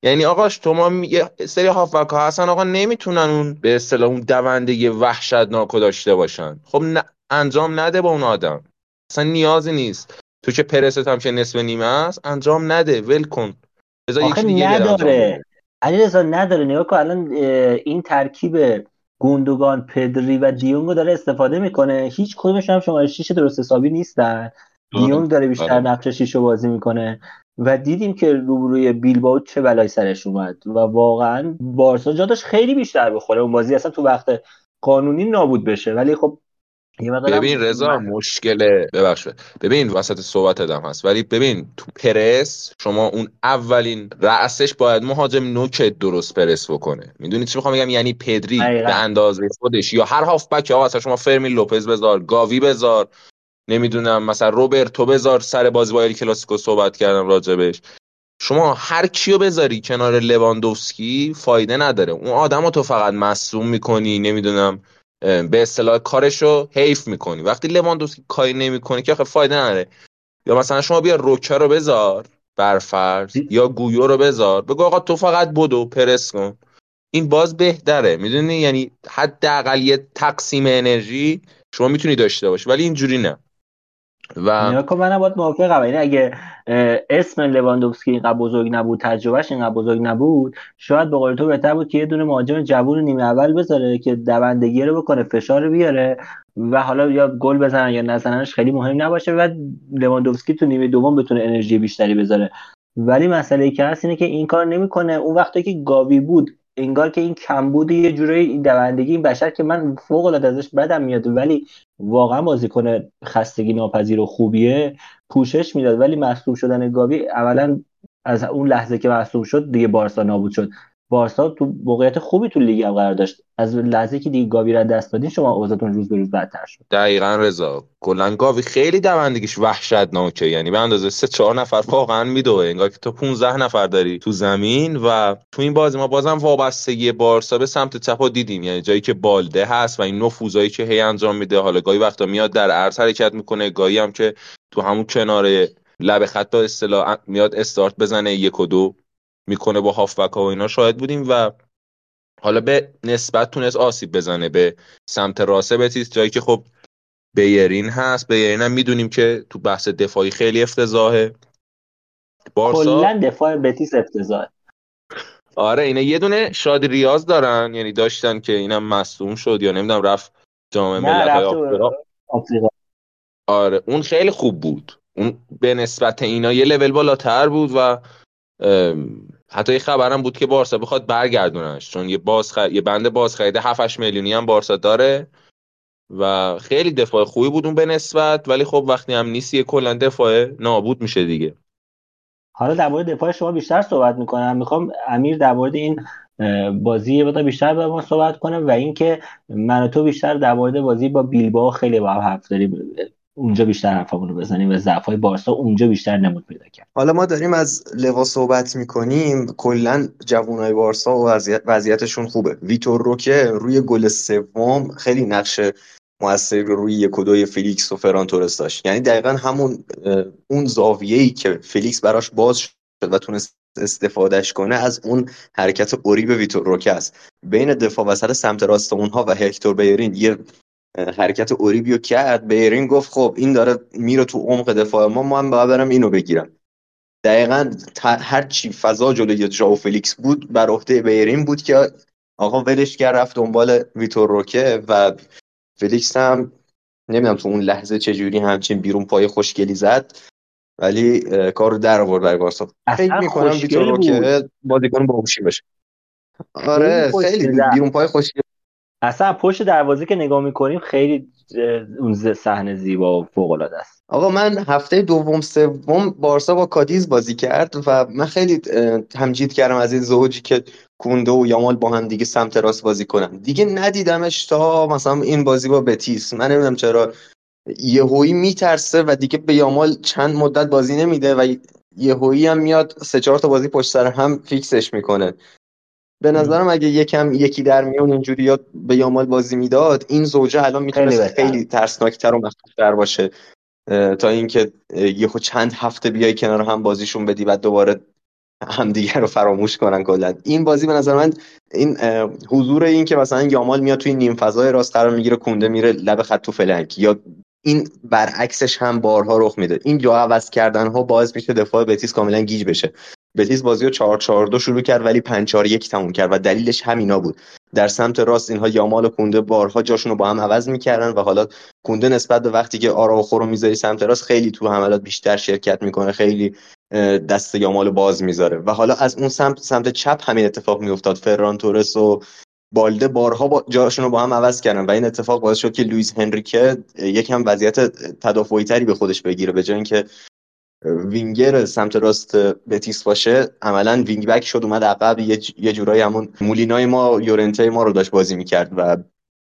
یعنی آقاش تمام یه سری هافبک ها هستن آقا نمیتونن اون به اصطلاح اون دونده وحشتناکو داشته باشن، خب انجام نده با اون آدم، اصلا نیازی نیست. تو که پرست هم که نصف نیمه است انجام نده، ول کن، بذار یکی دیگه نداره. علیرضا نداره، نگاه کن الان این ترکیب گوندوغان، پدری و دیونگو داره استفاده میکنه، هیچ کدومش هم شماره 6 درست حسابی نیستن. دیونگ داره بیشتر نقش شیشو بازی میکنه و دیدیم که روبروی بیلبائو چه بلای سرش اومد و واقعا بارسا جا داشت خیلی بیشتر بخوره اون بازی، اصلا تو وقت قانونی نابود بشه. ولی خب یه مقدار ببین رضا مشکل ببخشید ببین وسط صحبت آدم هست، ولی ببین تو پرس شما اون اولین رأسش باید مهاجم نوکت درست پرس بکنه، میدونی چی میخوام بگم؟ یعنی پدری به اندازه خودش یا هر هافبک ها واسه شما فرمین لوپز بذار، گاوی بذار، نمیدونم مثلا روبرتو بذار، سر بازی با ال کلاسیکو صحبت کردم راجبش، شما هر کیو بذاری کنار لواندوفسکی فایده نداره، اون آدمو تو فقط مصدوم میکنی، نمیدونم به اصطلاح کارشو حیف میکنی. وقتی لواندوفسکی کاری نمیکنه که آخه فایده نداره. یا مثلا شما بیا روکه رو بذار برفرض یا گویو رو بذار، بگو آقا تو فقط بدو پرس کن، این باز بهتره، میدونی. یعنی حداقل یه تقسیم انرژی شما میتونی داشته باشی، ولی اینجوری نه. و نیا که منم باید موافقم، یعنی اگه اسم لواندوفسکی اینقدر بزرگ نبود، تجربهش اینقدر بزرگ نبود، شاید به قول تو بهتر بود که یه دونه مهاجم جوون نیمه اول بذاره که دوندگی رو بکنه، فشار رو بیاره و حالا یا گل بزنن یا نزننش خیلی مهم نباشه و لواندوفسکی تو نیمه دوم بتونه انرژی بیشتری بذاره. ولی مسئله که هست اینه که این کار نمیکنه. اون وقتی که گاوی بود انگار که این کمبود یه جورایی این دوندگی این بشر که من فوق العاده ازش بدم میاد، ولی واقعا بازیکن خستگی ناپذیر و خوبیه، پوشش میداد. ولی مصدوم شدن گاوی اولا از اون لحظه که مصدوم شد دیگه بارسا نابود شد. بارسا تو موقعیت خوبی تو لیگ هم قرار داشت، از لحظه که دیگه گاوی را دست دادین شما اوضاعتون روز به روز بدتر شد. دقیقاً رضا، کلا گاوی خیلی دوندگیش وحشتناکه، یعنی به اندازه 3-4 نفر واقعاً میدوه، انگار که تو 15 نفر داری تو زمین. و تو این بازی ما بازم وابستگی بارسا به سمت چپا دیدیم، یعنی جایی که بالده هست و این نفوذایی که هی انجام میده، حالا گاهی وقتا میاد در عرض حرکت میکنه، گاهی هم که تو همون کناره لب خط تا اصطلاح میاد استارت بزنه 1 و 2 میکنه با هافبک ها و اینا شاهد بودیم. و حالا به نسبت تونست آسیب بزنه به سمت راست بتیس، جایی که خب بیرین هست، بیرین هم میدونیم که تو بحث دفاعی خیلی افتضاحه بارسا، کلا دفاع بتیس افتضاحه. آره اینا یه دونه شاد ریاض دارن، یعنی داشتن که اینم مصدوم شد یا نمیدونم رفت جام ملت‌های آفریقا. آره اون خیلی خوب بود، اون به نسبت اینا یه لول بالاتر بود و حتی یه خبرم بود که بارسا بخواد برگردوننش، چون یه بند بازخرید 7-8 میلیونی هم بارسا داره و خیلی دفاع خوبی بود اون به نسبت. ولی خب وقتی هم نیست کلا دفاع نابود میشه دیگه. حالا در مورد دفاع شما بیشتر صحبت میکنم، میخوام امیر در مورد این بازی بذار بیشتر با ما صحبت کنه و اینکه من و تو بیشتر در مورد بازی با بیلبائو خیلی با هم حرف داریم، اونجا بیشتر حرفمون رو بزنیم و ضعف‌های بارسا اونجا بیشتر نمود پیدا کرد. حالا ما داریم از لوا صحبت می‌کنیم، کلاً جوانای بارسا و وضعیتشون خوبه. ویتور رو که روی گل سوم خیلی نقش موثری روی 1-2 فلیکس و فران تورس داشت. یعنی دقیقاً همون اون زاویه‌ای که فلیکس براش باز شد و تونست استفادهش کنه از اون حرکت قریب ویتور روکه است. بین دفاع وسط سمت راست اونها و هکتور بیرین یه حرکت اوریبیو کرد، بیرین گفت خب این داره میره تو عمق دفاع ما، من باید برم اینو بگیرم. دقیقاً هر چی فضا جلوی ژاو فلیکس بود بر عهده بیرین بود که آقا ولش کرد، رفت دنبال ویتور روکه و فلیکس هم نمیدونم تو اون لحظه چجوری همچین بیرون پای خوشگلی زد، ولی کار رو در آورد برای بارسا. فکر می‌کنم ویتور روکه بازیکن باهوشی باشه. آره خیلی بیرون پای خوشگلی. اصلا پشت دروازه که نگاه می‌کنیم خیلی اون صحنه زیبا و فوق‌العاده است. آقا من هفته دوم سوم بارسا با کادیز بازی کرد و من خیلی تمجید کردم از این زوجی که کنده و یامال با هم دیگه سمت راست بازی کنن. دیگه ندیدمش تا مثلا این بازی با بتیس. من نمیدونم چرا یهویی میترسه و دیگه به یامال چند مدت بازی نمیده و یهویی هم میاد 3-4 تا بازی پشت سر هم فیکسش میکنه. به نظرم اگه یکی در میون اینجوری یا به یامال بازی میداد، این زوجه الان میتونه خیلی ترسناکتر و مخوف‌تر باشه تا اینکه یهو چند هفته بیای کنار هم بازیشون بدی و دوباره همدیگه رو فراموش کنن کلا. این بازی به نظر من این حضور این که مثلا یامال میاد توی نیم فضای راست قرار میگیره، کنده میره لب خط تو فلنک، یا این برعکسش هم بارها رخ میده. این جا عوض کردن ها باعث میشه دفاع بتیس کاملا گیج بشه. بتیس بازی رو 4-4-2 شروع کرد ولی 5-4-1 تموم کرد و دلیلش همینا بود. در سمت راست اینها یامال و کنده بارها جاشون رو با هم عوض میکردن و حالا کنده نسبت به وقتی که آراوخو رو میذاری سمت راست خیلی تو حملات بیشتر شرکت میکنه، خیلی دست یامال باز میذاره و حالا از اون سمت چپ همین اتفاق میافتاد. فران تورس و بالده بارها جاشون رو با هم عوض کردن و این اتفاق باعث شد که لوئیس هنریکه یکم وضعیت تدافعی تری به خودش بگیره، به جای اینکه وینگر سمت راست بتیس باشه عملا وینگ بک شد، اومد عقب، یه جورایی همون مولینای ما، یورنته ما رو داشت بازی میکرد و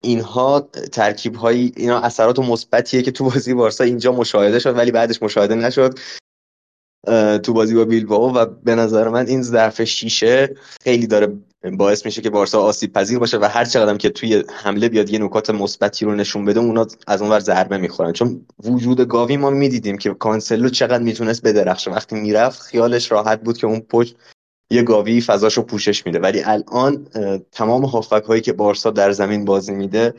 اینها ترکیب‌های اینا اثرات مثبتیه که تو بازی بارسا اینجا مشاهده شد ولی بعدش مشاهده نشد تو بازی با بیلبائو. و به نظر من این ظرف شیشه خیلی داره باعث میشه که بارسا آسیب پذیر باشه و هر چقدرم که توی حمله بیاد یه نکات مثبتی رو نشون بده اونا از اونور ضربه میخورن. چون وجود گاوی ما میدیدیم که کانسلو چقدر میتونست بدرخشه، وقتی میرفت خیالش راحت بود که اون پشت یه گاوی فضاشو پوشش میده، ولی الان تمام هافبک هایی که بارسا در زمین بازی میده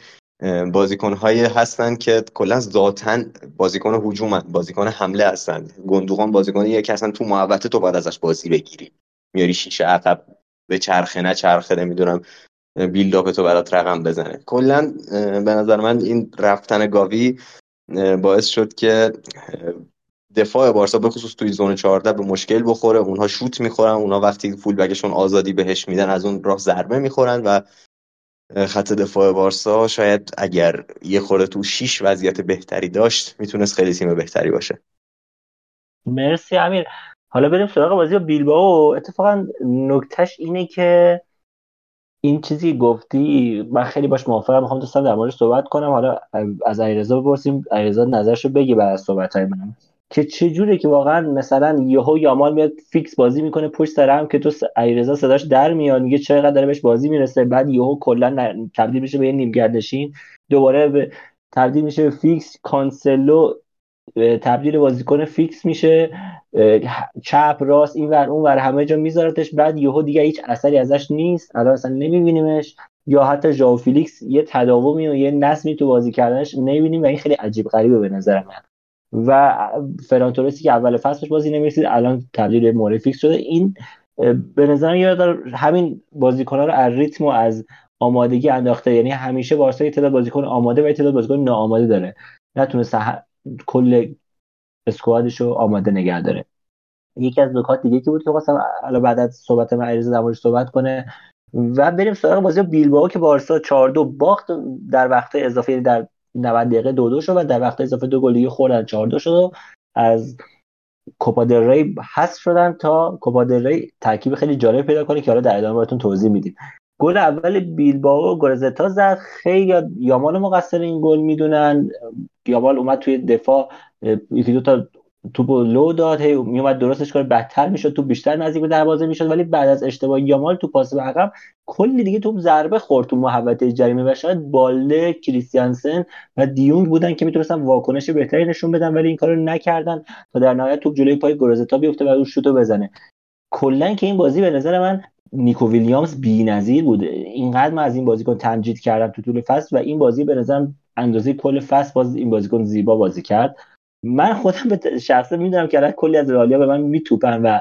بازیکن هایی هستن که کلا ذاتاً بازیکن هجومن، بازیکن حمله هستن. گوندوغان بازیکن یکی هستن تو محوطه تو بعد ازش بازی بگیری، میاری شیشه عقب به چرخه نه چرخه نمیدونم بیلداپ تو برات رقم بزنه. کلا به نظر من این رفتن گاوی باعث شد که دفاع بارسا به خصوص توی زون 14 به مشکل بخوره. اونها شوت میخورن، اونها وقتی فول بکشون آزادی بهش میدن از اون راه ضربه میخورن و خط دفاع بارسا شاید اگر یه خورده تو 6 وضعیت بهتری داشت میتونست خیلی تیم بهتری باشه. مرسی امیر. حالا بریم سراغ بازی با بیلبائو. اتفاقا نکتهش اینه که این چیزی گفتی من خیلی باش موافقم، میخوام دوستان در موردش صحبت کنم. حالا از علیرضا بپرسیم، علیرضا نظرشو بگی بعد از صحبت‌های من که چه جوریه که واقعا مثلا یهو یامال میاد فیکس بازی میکنه پشت سر هم که تو علیرضا صداش در میاد میگه چقدر داره بهش بازی میرسه، بعد یهو کلا تبدیل میشه به نیمگردنشین، دوباره تبدیل میشه به فیکس، کانسلو تبدیل بازیکن فیکس میشه، چپ راست اینور اونور همه جا میذارتش، بعد یهو دیگه هیچ اثری ازش نیست، الان اصلا نمیبینیمش، یا حتی ژاو فلیکس یه تداومی و یه نظمی تو بازی کردنش نمیبینیم و این خیلی عجیب غریبه به نظر من. و فران تورسی که اول فصلش بازی نمی‌رسید الان تبدیل به مهره فیکس شده. این به نظر من یاد همین بازیکن‌ها رو از ریتم و از آمادگی انداخته، یعنی همیشه بارسا یه تعداد بازیکن آماده و یه تعداد بازیکن ناآماده داره، نتونسته کل اسکوادش رو آماده نگه داره. یکی از نکات دیگه که بود که خواستم الان بعد از صحبت من علیرضا در موردش صحبت کنه و بریم سراغ بازی بیلبائو که بارسا 4-2 باخت در وقت اضافی، در 90 دقیقه 2-2 شد و در وقت اضافه 2 گل خوردن 4-2 شد و از کوپا دل ری حذف شدن تا کوپا دل ری ترکیب خیلی جالب پیدا کنه که حالا در ادامه براتون توضیح میدیم. گل اول بیلبائو گورزتا زد، خیلی یامال مقصر این گل میدونن، یامال اومد توی دفاع یکی دو تا توپو لو داد، هی میومد درستش کنه، بدتر میشد، تو بیشتر نزدیک به دروازه میشد، ولی بعد از اشتباه یامال تو پاس به عقب کلی دیگه توپ ضربه خورد تو محوطه جریمه و شاید بالده، کریستیانسن و دیونگ بودن که میتونستن واکنش بهتری نشون بدن، ولی این کارو نکردن تا در نهایت توپ جلوی پای گروزتا بیفته و اون شوتو بزنه. کلا که این بازی به نظر من نیکو ویلیامز بی‌نظیر بود. اینقدر من از این بازیکن تمجید کردم تو طول فصل و این بازی به نظرم اندازه کل فصل باز این بازیکن زیبا بازی کرد. من خودم به شخصه میدونم که الان کلی از رئالیا به من میتوپن و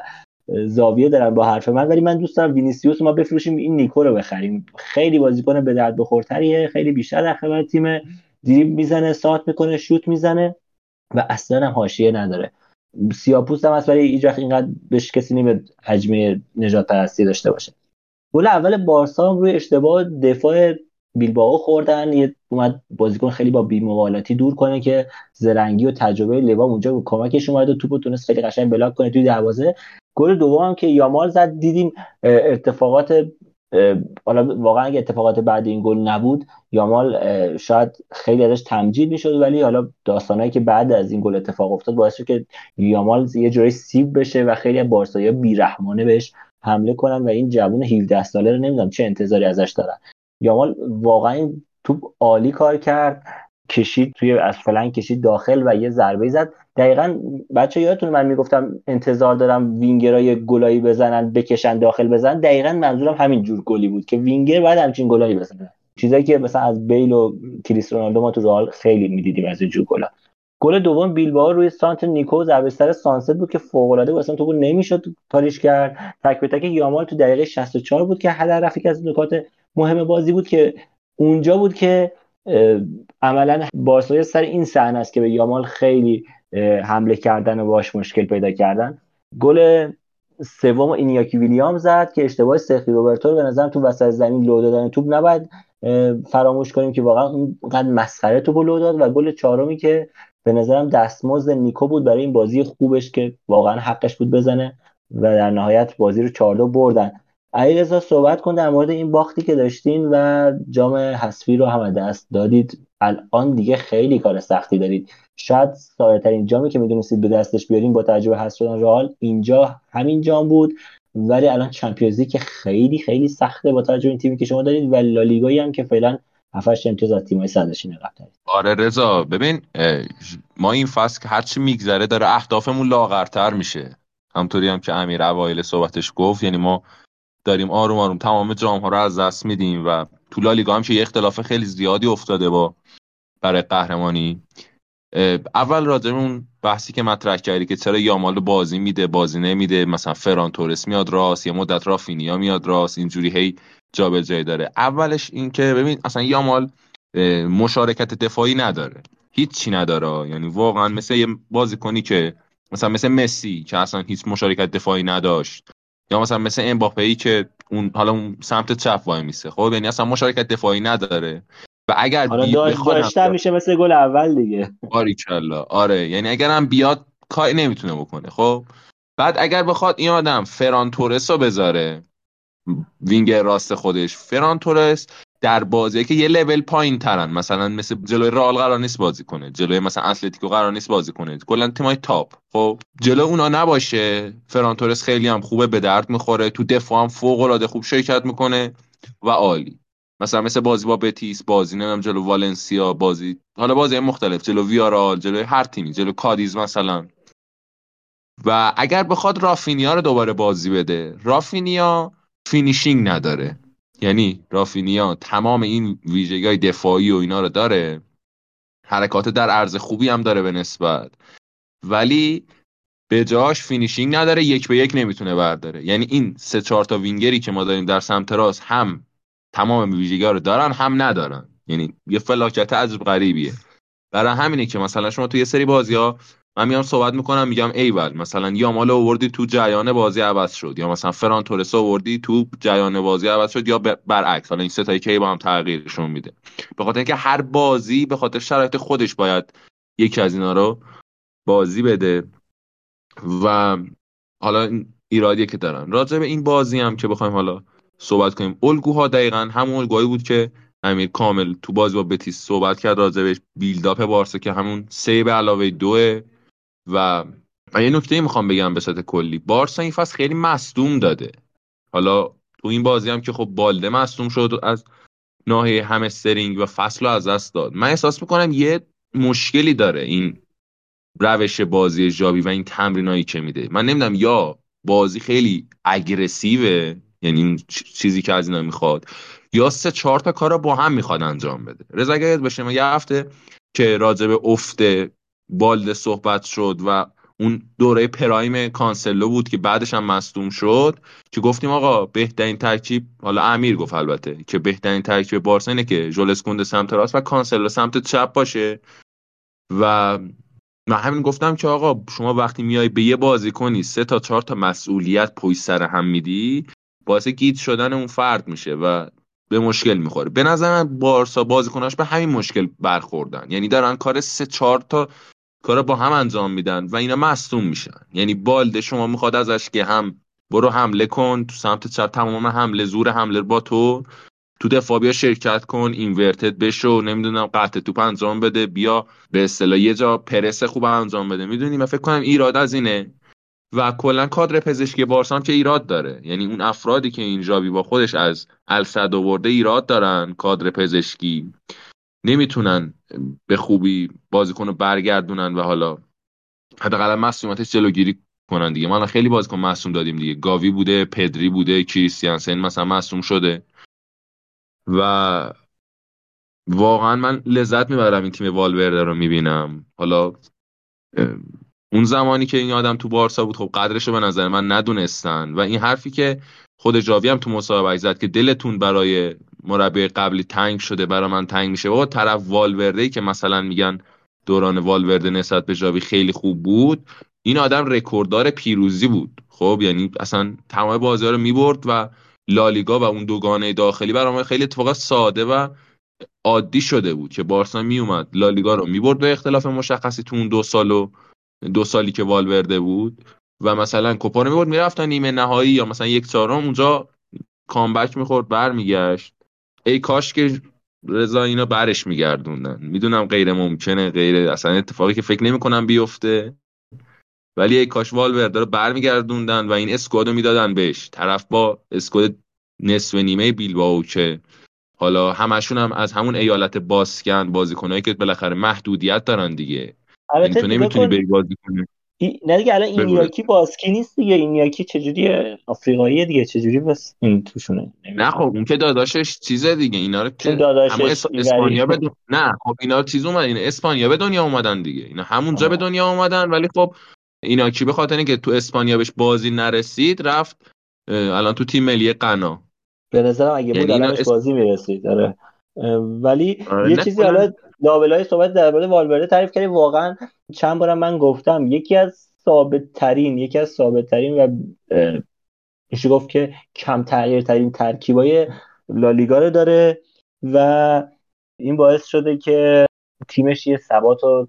زاویه دارن با حرف من، ولی من دوست دارم وینیسیوس ما بفروشیم این نیکو رو بخریم. خیلی بازیکن به درد بخورتریه، خیلی بیشتر در خبر تیم، دریبل میزنه، سانت میکنه، شوت میزنه و اصلا هم حاشیه نداره. سیاپوست هم هست ولی هیچ وقت اینقدر بهش کسی نمیاد حجم نجات پرستی داشته باشه. گل اول بارسا روی اشتباه دفاع بیلبائو خوردن، یه اومد بازیکن خیلی با بی‌موالاتی دور کنه که زرنگی و تجربه لوام اونجا کمکش اومد و توپو تونست خیلی قشنگ بلاک کنه توی دروازه. گل دوم که یامال زد، دیدیم ارتفاعات، حالا واقعا اگه اتفاقات بعد این گل نبود یامال شاید خیلی ازش تمجید میشد، ولی حالا داستانایی که بعد از این گل اتفاق افتاد باعث شد که یامال یه جوری سیب بشه و خیلی از بارسایا بی‌رحمانه بهش حمله کنن و این جوون 17 ساله رو نمیدونم چه انتظاری ازش دارن. یامال واقعا توپ عالی کار کرد، کشید توی از فلنگ کشید داخل و یه ضربه زد. دقیقاً بچه یادتونه من میگفتم انتظار دارم وینگرای گلایی بزنن، بکشن داخل بزنن، دقیقاً منظورم همین جور گلی بود که وینگر بعد همچین گلایی بزنه، چیزایی که مثلا از بیل و کریستیانو رونالدو ما تو رئال خیلی میدیدیم از این جور گلا. گل دوم بیلبائو روی سانت نیکو ضربه سر سانست بود که فوق العاده بود، اصلا توپو نمیشد پاریش کرد. تک به تک یامال تو دقیقه 64 بود که هدر رفیق از نکات مهم بازی بود که اونجا بود که عملا بارسا سر این صحنه است که به یامال خیلی حمله کردن و باش مشکل پیدا کردن. گل سوم اینیاکی ویلیام زد که اشتباه سرخی روبرتو به نظرم تو وسط زمین لو دادن توپ نباید فراموش کنیم که واقعا اونقدر مسخره توپو لو داد. و گل چهارمی که به نظرم دستمزد نیکو بود برای این بازی خوبش که واقعا حقش بود بزنه و در نهایت بازی رو 4-2 بردن. علیرضا صحبت کن در مورد این باختی که داشتین و جام حذفی رو هم دست دادید. الان دیگه خیلی کار سختی دارید، شاید ساده‌ترین جامی که میدونستید به دستش بیارین با تجربه حذف شدن رئال اینجا همین جام بود، ولی الان چمپیونز لیگ که خیلی خیلی سخته با توجه این تیمی که شما دارید و لالیگایی هم که فعلا 7-8 امتیاز از تیم‌های صدرنشین عقب دارید. آره رضا، ببین ما این فصل که هرچی میگذره داره اهدافمون لاغرتر میشه، همونطوری هم که امیر اوایل صحبتش گفت، یعنی ما داریم آروم آروم تمام جام‌ها رو از دست میدیم و تو لالیگا هم که یه اختلاف خیلی زیادی افتاده با برای قهرمانی. اول راجع به اون بحثی که مطرح کردی که چرا یامال بازی میده بازی نمیده، مثلا فران تورس میاد راست، یه مدت رافینیا میاد راست، اینجوری هی جابجایی داره. اولش این که ببین اصلا یامال مشارکت دفاعی نداره، هیچی نداره، یعنی واقعا مثل یه بازیکنی که مثلا مثل مسی که اصلا هیچ مشارکت دفاعی نداشت، یا مثلا مثل امباپه‌ای که اون حالا اون سمت چپ وای میسه. خب یعنی اصلا مشارکت دفاعی نداره و اگر داشته میشه مثل گل اول دیگه باریکلا. آره یعنی اگرم بیاد کاری نمیتونه بکنه. خب بعد اگر بخواد این آدم فران تورس رو بذاره وینگر راست خودش، فران تورس در بازی که یه لول پایین ترن، مثلا مثل جلوی رئال قرار نیست بازی کنه، جلوی مثلا اتلتیکو قرار نیست بازی کنه، کلا تیمای تاپ، خب جلو اونا نباشه، فران تورس خیلی هم خوبه، به درد میخوره، تو دفاع هم فوق العاده خوب شرکت میکنه و عالی. مثلا مثل بازی با بتیس، بازی نمیدونم جلو والنسیا، بازی حالا بازی مختلف جلو ویارئال، جلو هر تیمی، جلو کادیز مثلا. و اگر بخواد رافینیا رو دوباره بازی بده، رافینیا فینیشینگ نداره، یعنی رافینیا تمام این ویژگی‌های دفاعی و اینا رو داره، حرکات در عرض خوبی هم داره به نسبت، ولی به جاش فینیشینگ نداره، یک به یک نمیتونه برداره. یعنی این 3-4 تا وینگری که ما داریم در سمت راست هم تمام ویژگی‌ها رو دارن هم ندارن، یعنی یه فلاکت عجب غریبیه. برای همینه که مثلا شما تو یه سری بازی‌ها من میام صحبت میکنم میگم ایول مثلا یامال آوردی تو جریان بازی عوض شد، یا مثلا فران تورس آوردی تو جریان بازی عوض شد، یا برعکس. حالا این سه تایی که با هم تغییرشون میده، به خاطر اینکه هر بازی به خاطر شرایط خودش باید یکی از اینا رو بازی بده. و حالا این ایرادی که دارن راجع به این بازی هم که بخوایم حالا صحبت کنیم، الگوها دقیقاً همون الگوهایی بود که امیر کامل تو بازی با بتیس صحبت کرد راجع بهش، بیلداپ بارسا که همون 3 به علاوه 2 و یه نکته میخوام بگم به صورت کلی، بارسا این فصل خیلی مصدوم داده. حالا تو این بازی هم که خب بالده مصدوم شد از ناحیه همسترینگ و فصل رو از دست داد. من احساس میکنم یه مشکلی داره این روش بازی ژاوی و این تمرینایی که میده. من نمیدونم یا بازی خیلی اگریسیوه، یعنی اون چیزی که از اینا میخواد، یا 3-4 تا کارا با هم میخواد انجام بده. رضا یاد بشه ما یه هفته که راجع به افت بالده صحبت شد و اون دوره پرایم کانسلو بود که بعدش هم مصدوم شد، که گفتیم آقا بهترین ترکیب، حالا امیر گفت البته که بهترین ترکیب بارسا اینه که ژولس کنده سمت راست و کانسلو سمت چپ باشه. و من همین گفتم که آقا شما وقتی میای به یه بازیکنی 3-4 تا مسئولیت پشت سر هم میدی، باعث گیج شدن اون فرد میشه و به مشکل میخوره. به نظر من بارسا بازیکناش به همین مشکل برخوردن، یعنی دارن کار 3-4 تا کارا با هم انجام میدن و اینا مصدوم میشن. یعنی بالده شما میخواد ازش که هم برو حمله کن تو سمت چپ، تمام حمله زور حمله با تو دفاع بیا شرکت کن، اینورتد بشو، نمیدونم قطع توپ انجام بده، بیا به اصطلاح یه جا پرس خوب انجام بده. میدونی من فکر کنم ایراد از اینه و کلا کادر پزشکی بارسا هم که ایراد داره، یعنی اون افرادی که این ژاوی با خودش از السد آورده ایراد دارن، کادر پزشکی نمیتونن به خوبی بازیکنو برگردونن و حالا حداقل مصونیتش جلوگیری کنن دیگه. ما الان خیلی بازیکن مصون دادیم دیگه، گاوی بوده، پدری بوده، کریستیانسن مثلا مصون شده و واقعا من لذت میبرم این تیم والورده رو میبینم. حالا اون زمانی که این آدم تو بارسا بود خب قدرشو به نظر من ندونستن و این حرفی که خود ژاوی هم تو مصاحبه زد که دلتون برای مربی قبلی تنگ شده برای من تنگ میشه. بابا طرف والوردهی که مثلا میگن دوران والورده نسبت به ژاوی خیلی خوب بود، این آدم رکورددار پیروزی بود، خب یعنی اصلا تمام بازی‌ها رو میبرد و لالیگا و اون دوگانه داخلی برام خیلی اتفاقا ساده و عادی شده بود که بارسا میومد لالیگا رو میبرد به اختلاف مشخصی تو اون 2 سالی که والورده بود و مثلا کوپا رو میبرد میرفت تا نیمه نهایی یا مثلا 1/4 اونجا کامبک میخورد برمیگشت. ای کاش که رضا اینا برش میگردوندن. میدونم غیر ممکنه، غیر اصلا اتفاقی که فکر نمیکنم بیفته، ولی ای کاش والورده رو برمیگردوندن و این اسکوادو میدادن بهش. طرف با اسکواد نصف نیمه بیلبائو که حالا همشون هم از همون ایالت باسکن، بازیکنایی که بالاخره محدودیت دارن دیگه، البته تو نمیتونی بری بازی کنی. نه دیگه الان این یاکی باسکی نیست دیگه، این یاکی چجوریه؟ آفریقاییه دیگه، چجوری بس این توشونه؟ نه خب اون که داداشش چیزه دیگه، اینا رو که همه اسپانیا به نه خب اینا چیز اومد، اینا اسپانیا به دنیا اومدن دیگه، اینا همونجا به دنیا اومدن. ولی خب اینا کی به خاطر اینکه تو اسپانیا بهش بازی نرسید رفت الان تو تیم ملی غنا. به نظرم اگه بود الان بازی میرسید. آره ولی یه چیزی حالا لابلای صحبت درباره والورده تعریف کردیم، واقعا چند بارم من گفتم یکی از ثابت‌ترین و میشه گفت که کم تغییرترین ترکیبای لالیگا رو داره و این باعث شده که تیمش یه ثبات و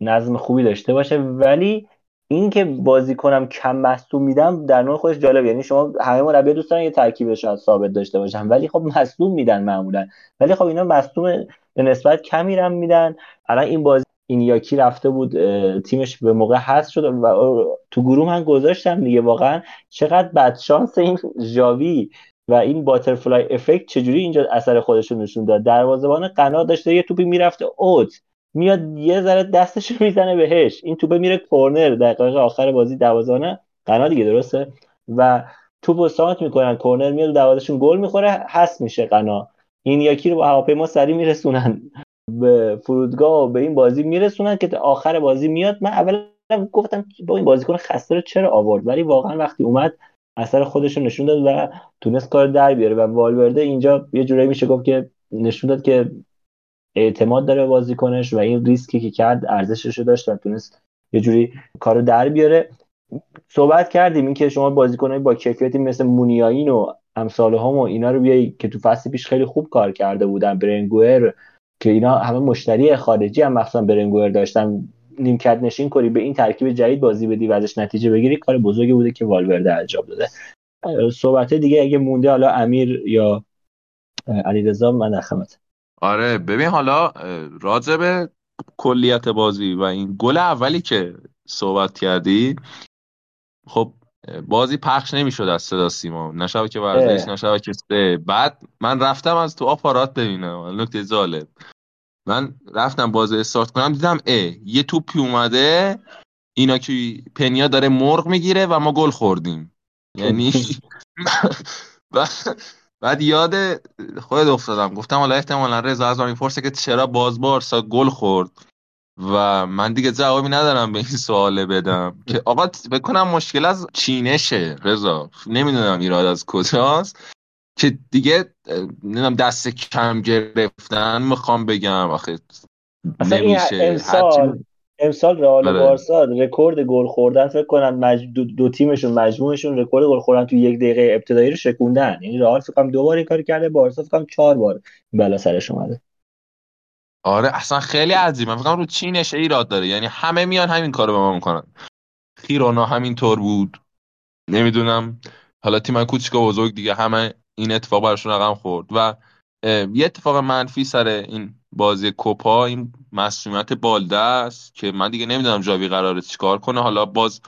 نظم خوبی داشته باشه. ولی این که بازیکنم کم مصدوم میدم در نوع خودش جالب، یعنی شما همه مربی دوست دارن یه ترکیبش از ثابت داشته باشن ولی خب مصدوم میدن معمولا، ولی خب اینا مصدوم به نسبت کمی رم میدن. الان این بازی این یاکی رفته بود تیمش به موقع حذف شد و تو گروه من گذاشتم دیگه، واقعا چقدر بدشانس این ژاوی و این باترفلای افکت چجوری اینجا اثر خودش رو نشون داد. دروازه‌بان قنات داشته یه توپی میرفته اوت، میاد یه ذره دستش رو میزنه بهش، این توپ میره کورنر. دقیقه آخر بازی دروازه‌بان قنات دیگه درسته و توپو سانت میکنن، کورنر میاد دروازه‌شون گل میخوره، حذف میشه قنات. این یکی رو با هواپیما سریع میرسونن به فرودگاه و به این بازی میرسونن که آخر بازی میاد. من اولا گفتم با این بازیکن خسته رو چرا آورد، ولی واقعا وقتی اومد اثر خودش رو نشون داد و تونست کار در بیاره و والورده اینجا یه جورایی میشه گفت که نشون داد که اعتماد داره بازیکنش و این ریسکی که کرد ارزشش رو داشت و تونست یه جوری کارو در بیاره. صحبت کردیم اینکه شما بازیکنای با کیفیتی مثل مونیاین و امثالهم و اینا رو بیای که تو فصل پیش خیلی خوب کار کرده بودن، برنگوئر که اینا همه مشتری خارجی هم مثلا برنگوئر داشتن، نیمکت نشین کنی به این ترکیب جدید بازی بدی و ازش نتیجه بگیری، کار بزرگی بوده که والورده انجام داده. صحبت دیگه اگه مونده حالا امیر یا علیرضا من در خدمتم. آره ببین، حالا راجع به کلیت بازی و این گل اولی که صحبت کردی، خب بازی پخش نمیشد از صدا سیما، نه شبکه ورزش نه اه. شبکه سه. بعد من رفتم از تو آپارات ببینم، نکته جالب من رفتم بازی استارت کنم، دیدم یه توپی اومده اینا که پنیا داره مرغ میگیره و ما گل خوردیم، یعنی و بعد یاد خودت افتادم، گفتم حالا احتمالا رضا از من میپرسه که چرا باز بارسا گل خورد و من دیگه جوابی ندارم به این سواله بدم که آقا بکنم مشکل از چینشه رضا، نمیدونم ایراد از کجاست که دیگه نمیدونم دست کم گرفتن، میخوام بگم آخه اصلا این نمیشه امسال رئال و بارسا رکورد گل خوردن فکر کنم دو تیمشون مجموعشون رکورد گل خوردن تو یک دقیقه ابتدایی رو شکوندن. یعنی رئال فکر کنم 2 بار این کارو کرده، بارسا فکر کنم 4 بار بالا سرش اومده. آره اصلا خیلی عجیبه، من فکر کنم رو چینش ایراد داره، یعنی همه میان همین کارو به ما میکنن. خیرونا همین طور بود، نمیدونم حالا تیم کوچیک و بزرگ دیگه همه این اتفاق براشون رقم خورد. و یه اتفاق منفی سر این بازی کوپا این مسئولیت بالده است که من دیگه نمیدونم ژاوی قراره چیکار کنه. حالا باز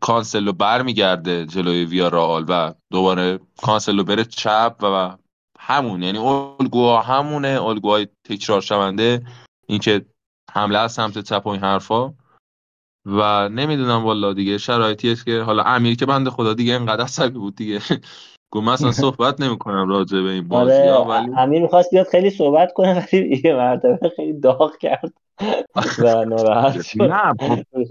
کانسلو برمیگرده جلوی ویارئال و دوباره کانسلو بره چپ و همون، یعنی الگوها همونه، الگوهای تکرار شونده، این که حمله از سمت چپ و این حرفا. و نمیدونم والله دیگه شرایطی است که حالا امیر که بنده خدا دیگه اینقدر عصبی بود دیگه گفتم اصلا صحبت نمی‌کنم راجع به این بازی‌ها. آره، ولی امیر می‌خواست بیاد خیلی صحبت کنه ولی یه مرتبه خیلی داغ کرد و ناراحت شد. نه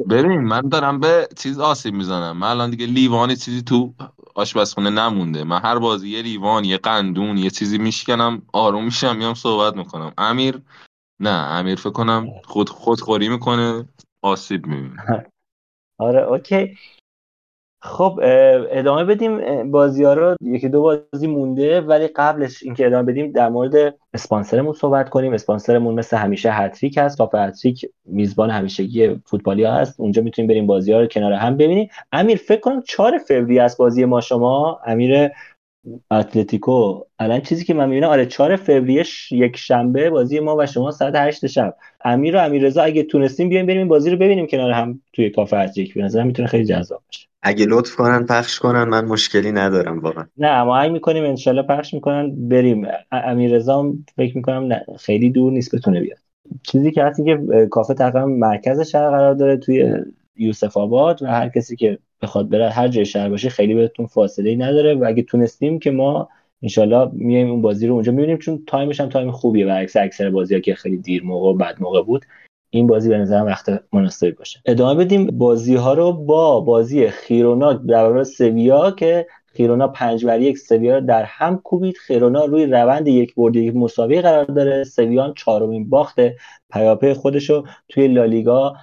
ببین من دارم به چیز آسیب میزنم، من الان دیگه لیوانی چیزی تو آشپزخونه نمونده، من هر بازی یه لیوان یه قندون یه چیزی میشکنم، آروم میشم میام صحبت میکنم. امیر نه، امیر فکر کنم خودخوری میکنه، آسیب میبینه. آره اوکی، خب ادامه بدیم بازی ها رو، یکی دو بازی مونده ولی قبلش اینکه ادامه بدیم در مورد اسپانسرمون صحبت کنیم. اسپانسرمون مثل همیشه هتریک هست، کافه هتریک میزبان همیشگی فوتبالی ها هست، اونجا میتونیم بریم بازی ها رو کنار هم ببینیم. امیر فکر کنم 4 فوریه است بازی ما، شما امیر اتلتیکو الان چیزی که من میبینم آره 4 فوریه یک شنبه بازی ما و شما ساعت 8 شب. امیر و امیررضا اگه تونستیم بیایم بریم این بازی رو ببینیم کنار هم توی کافه هتریک، به نظر میتونه خیلی جذاب باشه. اگه لطف کنن پخش کنن من مشکلی ندارم واقعا. نه ما عین می‌کنیم انشالله پخش می‌کنن بریم. امیررضا فکر می‌کنم خیلی دور نیست بتونه بیاد. چیزی که هستی که کافه تقریبا مرکز شهر قرار داره توی یوسف آباد و هر کسی که بخواد بره هر جای شهر باشه خیلی بهتون فاصله نداره و اگه تونستیم که ما انشالله میایم اون بازی رو اونجا می‌بینیم، چون تایمش هم تایم خوبیه برعکس اکثر بازی‌ها که خیلی دیر موقع و بد موقع بود. این بازی به نظرم وقت مناسبی باشه. ادامه بدیم بازی ها رو با بازی خیرونا در برابر سویا که خیرونا 5-1 سویا رو در هم کوبید. خیرونا روی روند 1 برد 1 مساوی قرار داره، سویا 4مین باخت پیاپی خودشو توی لالیگا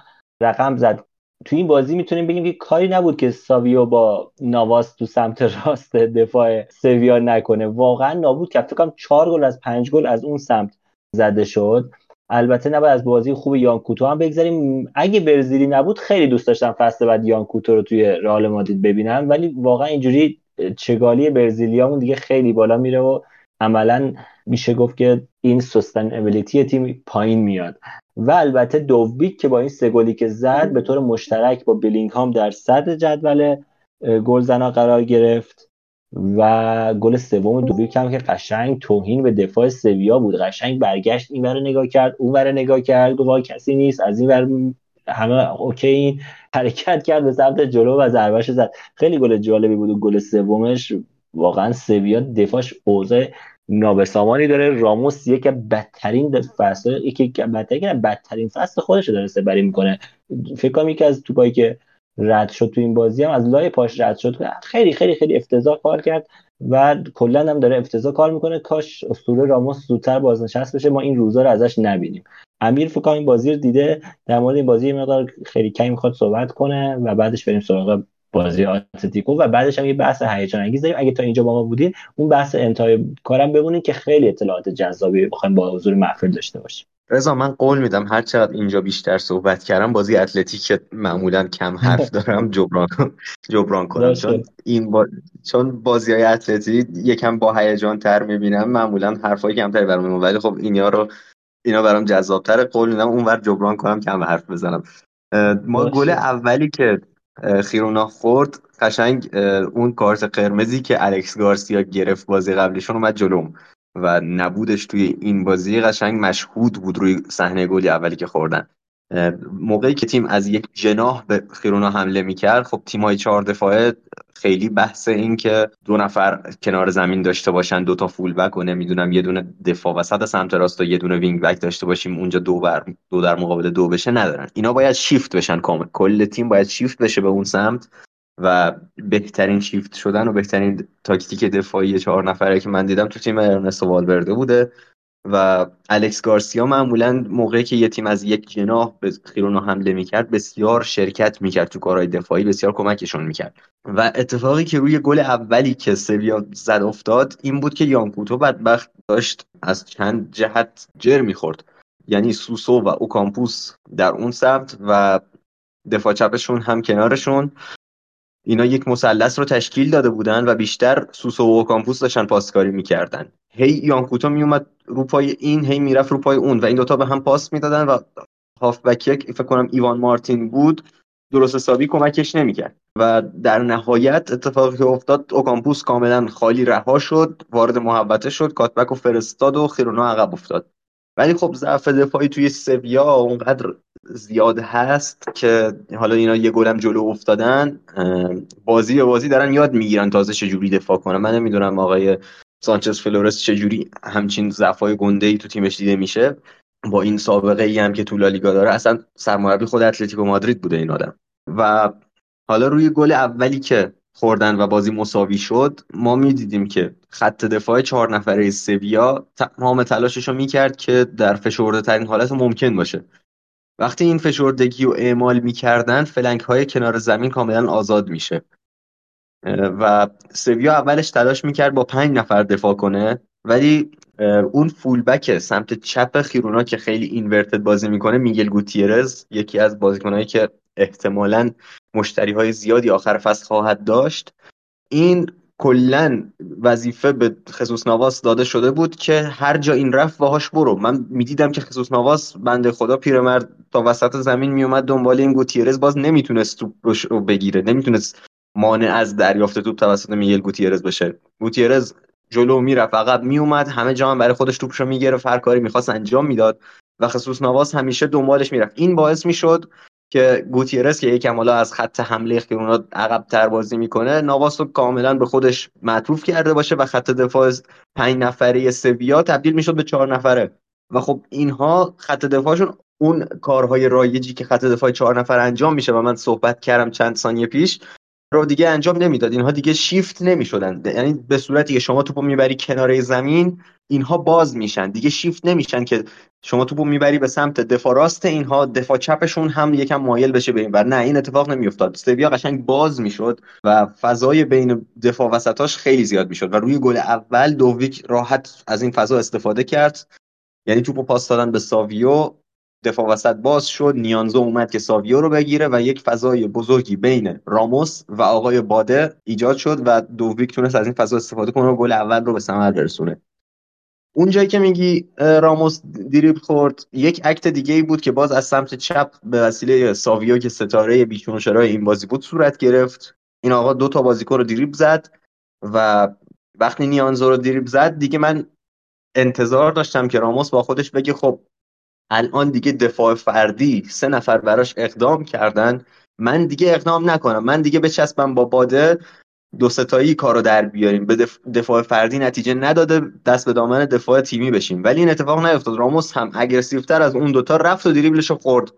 رقم زد. توی این بازی میتونیم بگیم که کاری نبود که ساویو با نواس تو سمت راست دفاع سویا نکنه، واقعا نابود کرد. فکر کنم 4 گل از 5 گل از اون سمت زده شد. البته نباید از بازی خوب یانکوتو هم بگذریم، اگه برزیلی نبود خیلی دوست داشتم فصل بعد یانکوتو رو توی رئال مادرید ببینم، ولی واقعا اینجوری چگالی برزیلیامون دیگه خیلی بالا میره و عملا میشه گفت که این سستینبیلیتی تیم پایین میاد. و البته دوبیک که با این 3 گلی که زد به طور مشترک با بلینگهام در صدر جدول گلزنا قرار گرفت و گل سوم دوبیک هم که قشنگ توهین به دفاع سویا بود، قشنگ برگشت این ور نگاه کرد اون ور نگاه کرد، گفت کسی نیست از این ور همه اوکی، این حرکت کرد به سمت جلو و ضربه‌اش زد. خیلی گل جالبی بود و گل سومش واقعا سویا دفاعش اوضاع نابسامانی داره. راموس یکی از بدترین فصل‌ها، بدترین فصل خودش داره سپری میکنه. فکر کنم یکی از توپایی که رد شد تو این بازی هم از لای پاش رد شد، خیلی خیلی خیلی افتضاح کار کرد و کلا هم داره افتضاح کار میکنه. کاش اسطوره راموس زودتر بازنشسته بشه، ما این روزا رو ازش نبینیم. امیر فکر کنم این بازی رو دیده، در مورد این بازی مقدار خیلی کمی میخواد صحبت کنه و بعدش بریم سراغ بازی اتلتیکو و بعدش هم یه بحث هیجان انگیز داریم. اگه تا اینجا با ما بودین اون بحث انتهای کارم بمونین که خیلی اطلاعات جذابی بخوایم با حضور محفل داشته باشیم. رضا من قول میدم هر چقدر اینجا بیشتر صحبت کردم بازی اتلتیک که معمولا کم حرف دارم جبران کنم، چون باشه چون بازی های اتلتیک یکم با هیجان تر میبینم، معمولا حرفای کمتری برام میمونه، ولی خب اینا برام جذابتره. قول میدم اونور جبران کنم کم حرف بزنم. ما گل باشه اولی که خیرونا خورد قشنگ اون کارت قرمزی که الکس گارسیا گرفت بازی قبلیشون اومد جلوم و نبودش توی این بازی قشنگ مشهود بود روی صحنه گلی اولی که خوردن. موقعی که تیم از یک جناح به خیرونا حمله میکرد، خب تیمای 4 دفاعه خیلی بحث این که 2 نفر کنار زمین داشته باشن، 2 تا فول بک و نمیدونم یه دونه دفاع وسط سمت راست و یه دونه وینگ بک داشته باشیم اونجا 2 در مقابل 2 بشه ندارن. اینا باید شیفت بشن، کامل کل تیم باید شیفت بشه به اون سمت و بهترین شیفت شدن و بهترین تاکتیک دفاعی 4 نفره که من دیدم تو تیم ارنستو والورده بوده. و الکس گارسیا معمولا موقعی که یه تیم از یک جناح به خیرونا حمله میکرد بسیار شرکت میکرد تو کارهای دفاعی، بسیار کمکشون میکرد. و اتفاقی که روی گل اولی که سویا زد افتاد این بود که یانکوتو بدبخت داشت از چند جهت جر میخورد، یعنی سوسو و اوکامپوس در اون سمت و دفاع چپشون هم کنارشون، اینا یک مثلث رو تشکیل داده بودن و بیشتر سوسو و اوکامپوس داشتن پاسکاری میکردن. یانکوتو میومد رو پای این، میرفت رو پای اون و این دوتا به هم پاس میدادن و هافبک یک فکر کنم ایوان مارتین بود درست حسابی کمکش نمیکرد. و در نهایت اتفاقی که افتاد اوکامپوس کاملا خالی رها شد، وارد محوطه شد، کاتبک و فرستاد و خیرونا عقب افتاد. ولی خب ضعف دفاعی توی سویا اونقدر زیاد هست که حالا اینا یه گلم جلو افتادن، بازی به بازی دارن یاد میگیرن تازه چجوری دفاع کنن. من نمیدونم آقای سانچز فلورس چجوری همچین ضعفای گنده‌ای تو تیمش دیده میشه، با این سابقه ای هم که تو لالیگا داره. اصلا سرمربی خود اتلتیکو مادرید بوده این آدم. و حالا روی گل اولی که خوردن و بازی مساوی شد، ما میدیدیم که خط دفاع 4 نفره سویا تمام تلاشش رو میکرد که در فشرده ترین حالت ممکن باشه. وقتی این فشردگی رو اعمال میکردن فلنگ های کنار زمین کاملا آزاد میشه و سویا اولش تلاش میکرد با 5 نفر دفاع کنه، ولی اون فولبک سمت چپ خیرونا که خیلی اینورتد بازی میکنه، میگل گوتیرز، یکی از بازیکنایی که احتمالاً مشتری‌های زیادی آخر فصل خواهد داشت، این کلن وظیفه به خیسوس نواس داده شده بود که هر جا این رفت باهاش برو. من میدیدم که خیسوس نواس بنده خدا پیرمرد تا وسط زمین میومد دنبال این گوتیرز، باز نمیتونست توپش رو بگیره، نمیتونست مانع از دریافت توپ توسط میگل گوتیرز بشه. گوتیرز جلو میرفت، عقب میومد، همه جا هم برای خودش توپش رو میگرفت، هر کاری می‌خواست انجام میداد و خیسوس نواس همیشه دنبالش میرفت. این باعث میشد که گوتیرس که یکم حالا از خط حمله خیرونا عقب تر بازی میکنه، نواس رو کاملا به خودش معطوف کرده باشه و خط دفاع 5 نفره سویا تبدیل میشد به 4 نفره. و خب اینها خط دفاعشون اون کارهای رایجی که خط دفاع 4 نفر انجام میشه و من صحبت کردم چند ثانیه پیش رو دیگه انجام نمیداد. اینها دیگه شیفت نمیشدن، یعنی به صورتی که شما توپو میبری کناره زمین اینها باز میشن، دیگه شیفت نمیشن که شما توپو میبری به سمت دفاع راست اینها، دفاع چپشون هم یکم مایل بشه به این ور، نه این اتفاق نمیافتاد. سویا قشنگ باز میشد و فضای بین دفاع وسطاش خیلی زیاد میشد و روی گل اول دویک راحت از این فضا استفاده کرد، یعنی توپو پاس دادن به ساویو، دفاع وسط باز شد، نیانزو اومد که ساویو رو بگیره و یک فضای بزرگی بین راموس و آقای بالده ایجاد شد و دویک تونست از این فضا استفاده کنه و گل اول رو به ثمر برسونه. اونجایی که میگی راموس دریبل خورد، یک اکت دیگه ای بود که باز از سمت چپ به وسیله ساویو که ستاره بیچون شرای این بازی بود صورت گرفت. این آقا 2 تا بازیکن رو دریبل زد و وقتی نیانزو رو دریبل زد دیگه من انتظار داشتم که راموس با خودش بگه خب الان دیگه دفاع فردی 3 نفر براش اقدام کردن، من دیگه اقدام نکنم، من دیگه بچسبم با باده، 2 ستایی کارو در بیاریم، به دفاع فردی نتیجه نداده دست به دامن دفاع تیمی بشیم. ولی این اتفاق نیفتاد، راموس هم اگریسیوتر از اون 2 تا رفت و دریبلشو خورد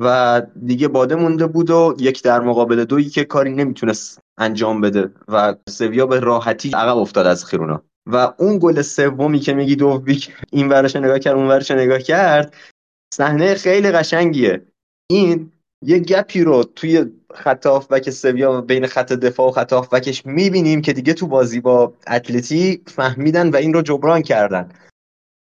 و دیگه باده مونده بود و 1 در مقابل 2 که کاری نمیتونست انجام بده و سویا به راحتی عقب افتاد از خیرونا. و اون گل سومی که میگی دویک این ورش نگاه کرد اون ورش نگاه کرد، صحنه خیلی قشنگیه. این یه گپی رو توی خط هافبک سویا بین خط دفاع و خط هافبکش میبینیم که دیگه تو بازی با اتلتی فهمیدن و این رو جبران کردن.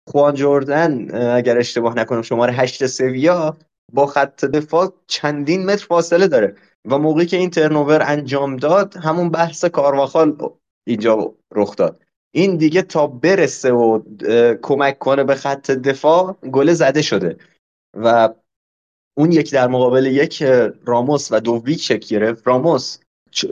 خوان جردن اگر اشتباه نکنم شماره 8 سویا با خط دفاع چندین متر فاصله داره و موقعی که این ترنوور انجام داد همون بحث کارواخال اینجا رخ داد. این دیگه تا برسه و کمک کنه به خط دفاع گل زده شده و اون یک در مقابل یک راموس و دویک شکیره. راموس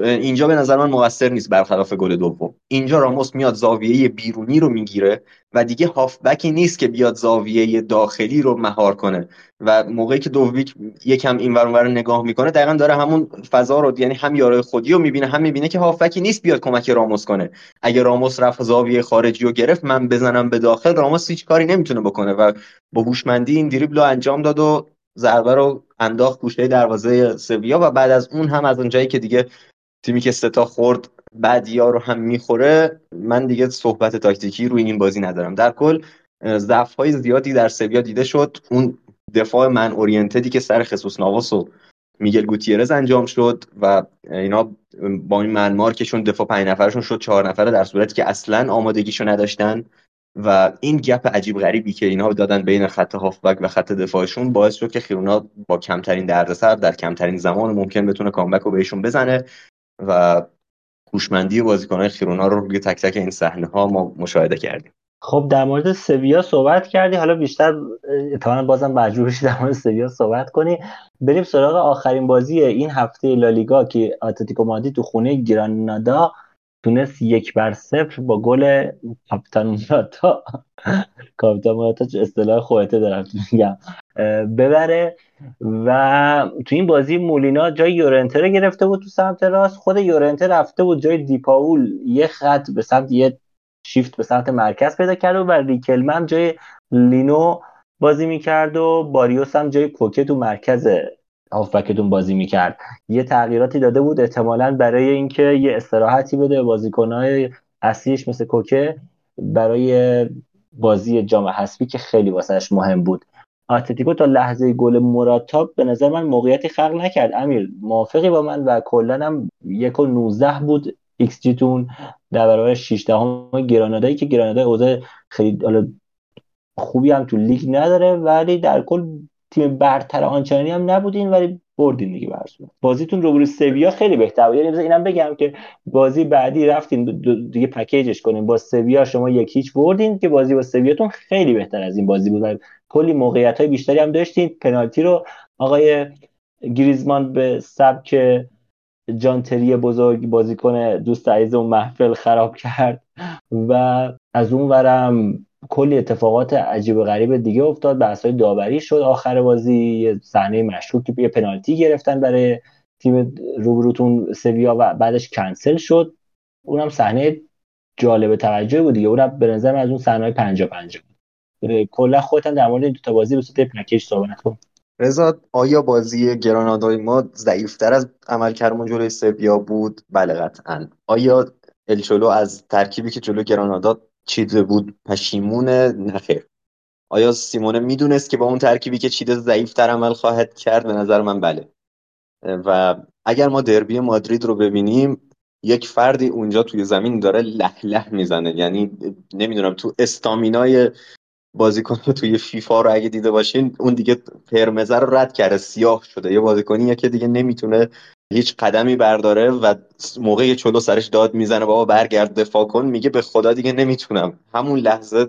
اینجا به نظر من مقصر نیست برخلاف گل دوم. اینجا راموس میاد زاویه بیرونی رو میگیره و دیگه هافبکی نیست که بیاد زاویه داخلی رو مهار کنه و موقعی که دویک یکم اینور اونور نگاه میکنه دقیقاً داره همون فضا رو، یعنی هم یارای خودی رو میبینه هم میبینه که هافبکی نیست بیاد کمک راموس کنه. اگه راموس رفت زاویه خارجی رو گرفت من بزنم به داخل، راموس هیچ کاری نمیتونه بکنه و با هوشمندی این دریبل رو انجام داد و ضربه رو انداخت گوشه دروازه سویا و بعد از اون هم از اونجایی که دیگه تیمی که ستا خورد بعدیا رو هم میخوره. من دیگه صحبت تاکتیکی روی این بازی ندارم. در کل ضعف‌های زیادی در سویا دیده شد. اون دفاع من اورینتدی که سر خصوص نواس و میگل گوتیرز انجام شد و اینا با این منمارکشون دفاع 5 نفرشون شد 4 نفره در صورتی که اصلاً آمادگیشو نداشتن و این گپ عجیب غریبی که اینا دادن بین خط هافبک و خط دفاعشون باعث شد که خیرونا با کمترین دردسر در کمترین زمان ممکن بتونه کامبک رو بهشون بزنه و هوشمندی بازیکنان خیرونا رو روی تک تک این صحنه ها ما مشاهده کردیم. خب در مورد سویا صحبت کردی، حالا بیشتر احتمالاً بازم مجبور بشی در مورد سویا صحبت کنی. بریم سراغ آخرین بازی این هفته لالیگا که اتلتیکو مادرید تو خونه گرانادا تونست 1-0 با گل کاپیتان موراتا اصطلاح خودته دارم میگم ببره و تو این بازی مولینا جای یورنته رو گرفته بود تو سمت راست، خود یورنته رفته بود جای دیپاول یه خط به سمت یه شیفت به سمت مرکز پیدا کرد و ریکلمن جای لینو بازی میکرد و باریوس هم جای کوکه تو مرکز هافبکتون بازی میکرد. یه تغییراتی داده بود احتمالاً برای اینکه یه استراحتی بده بازیکن‌های اصلیش مثل کوکه برای بازی جام حذفی که خیلی واسهش مهم بود. اتلتیکو تا لحظه گل موراتا به نظر من موقعیتی خلق نکرد. امیر موافقی با من؟ و کلاً هم 1.19 بود ایکس جی تون در برابر 16 گرانادایی که گرانادا اوضاع خیلی خوبی هم تو لیگ نداره ولی در کل تیم برتر آنچنانی هم نبودین ولی بردین دیگه. برسون بازیتون روبروی سویا خیلی بهتر بود. یعنی اینم بگم که بازی بعدی رفتین دیگه پکیجش کنین با سویا، شما 1-0 بردین که بازی با سویاتون خیلی بهتر از این بازی بود و کلی موقعیت‌های بیشتری هم داشتین. پنالتی رو آقای گریزمان به سبک جان تری بزرگ بازیکن دوست عزیز اون محفل خراب کرد و از اون ورم کلی اتفاقات عجیب و غریب دیگه افتاد. بحث‌های داوری شد آخر بازی، یه صحنه مشکوک که یه پنالتی گرفتن برای تیم روبروتون سویا و بعدش کنسل شد. اونم صحنه جالب توجه بود دیگه، اونم به نظر من از اون صحنه‌های 50-50. کلا خودتون در مورد این دو تا بازی به صورت پکیج صحبت کن. رضا آیا بازی گرانادای ما ضعیف‌تر از عملکردمون جلوی سویا بود؟ بله قطعاً. آیا الچولو از ترکیبی که جلوی گرانادا چیده بود پشیمونه؟ نخیر. آیا سیمونه میدونست که با اون ترکیبی که چیده ضعیف‌تر عمل خواهد کرد؟ به نظر من بله. و اگر ما دربی مادرید رو ببینیم یک فردی اونجا توی زمین داره له له میزنه، یعنی نمیدونم تو استامینای بازیکن توی فیفا رو اگه دیده باشین اون دیگه قرمز رو رد کرده سیاه شده. یه بازیکنیه که دیگه نمیتونه هیچ قدمی برداره و موقعی چلو سرش داد میزنه بابا برگرد دفاع کن، میگه به خدا دیگه نمیتونم. همون لحظه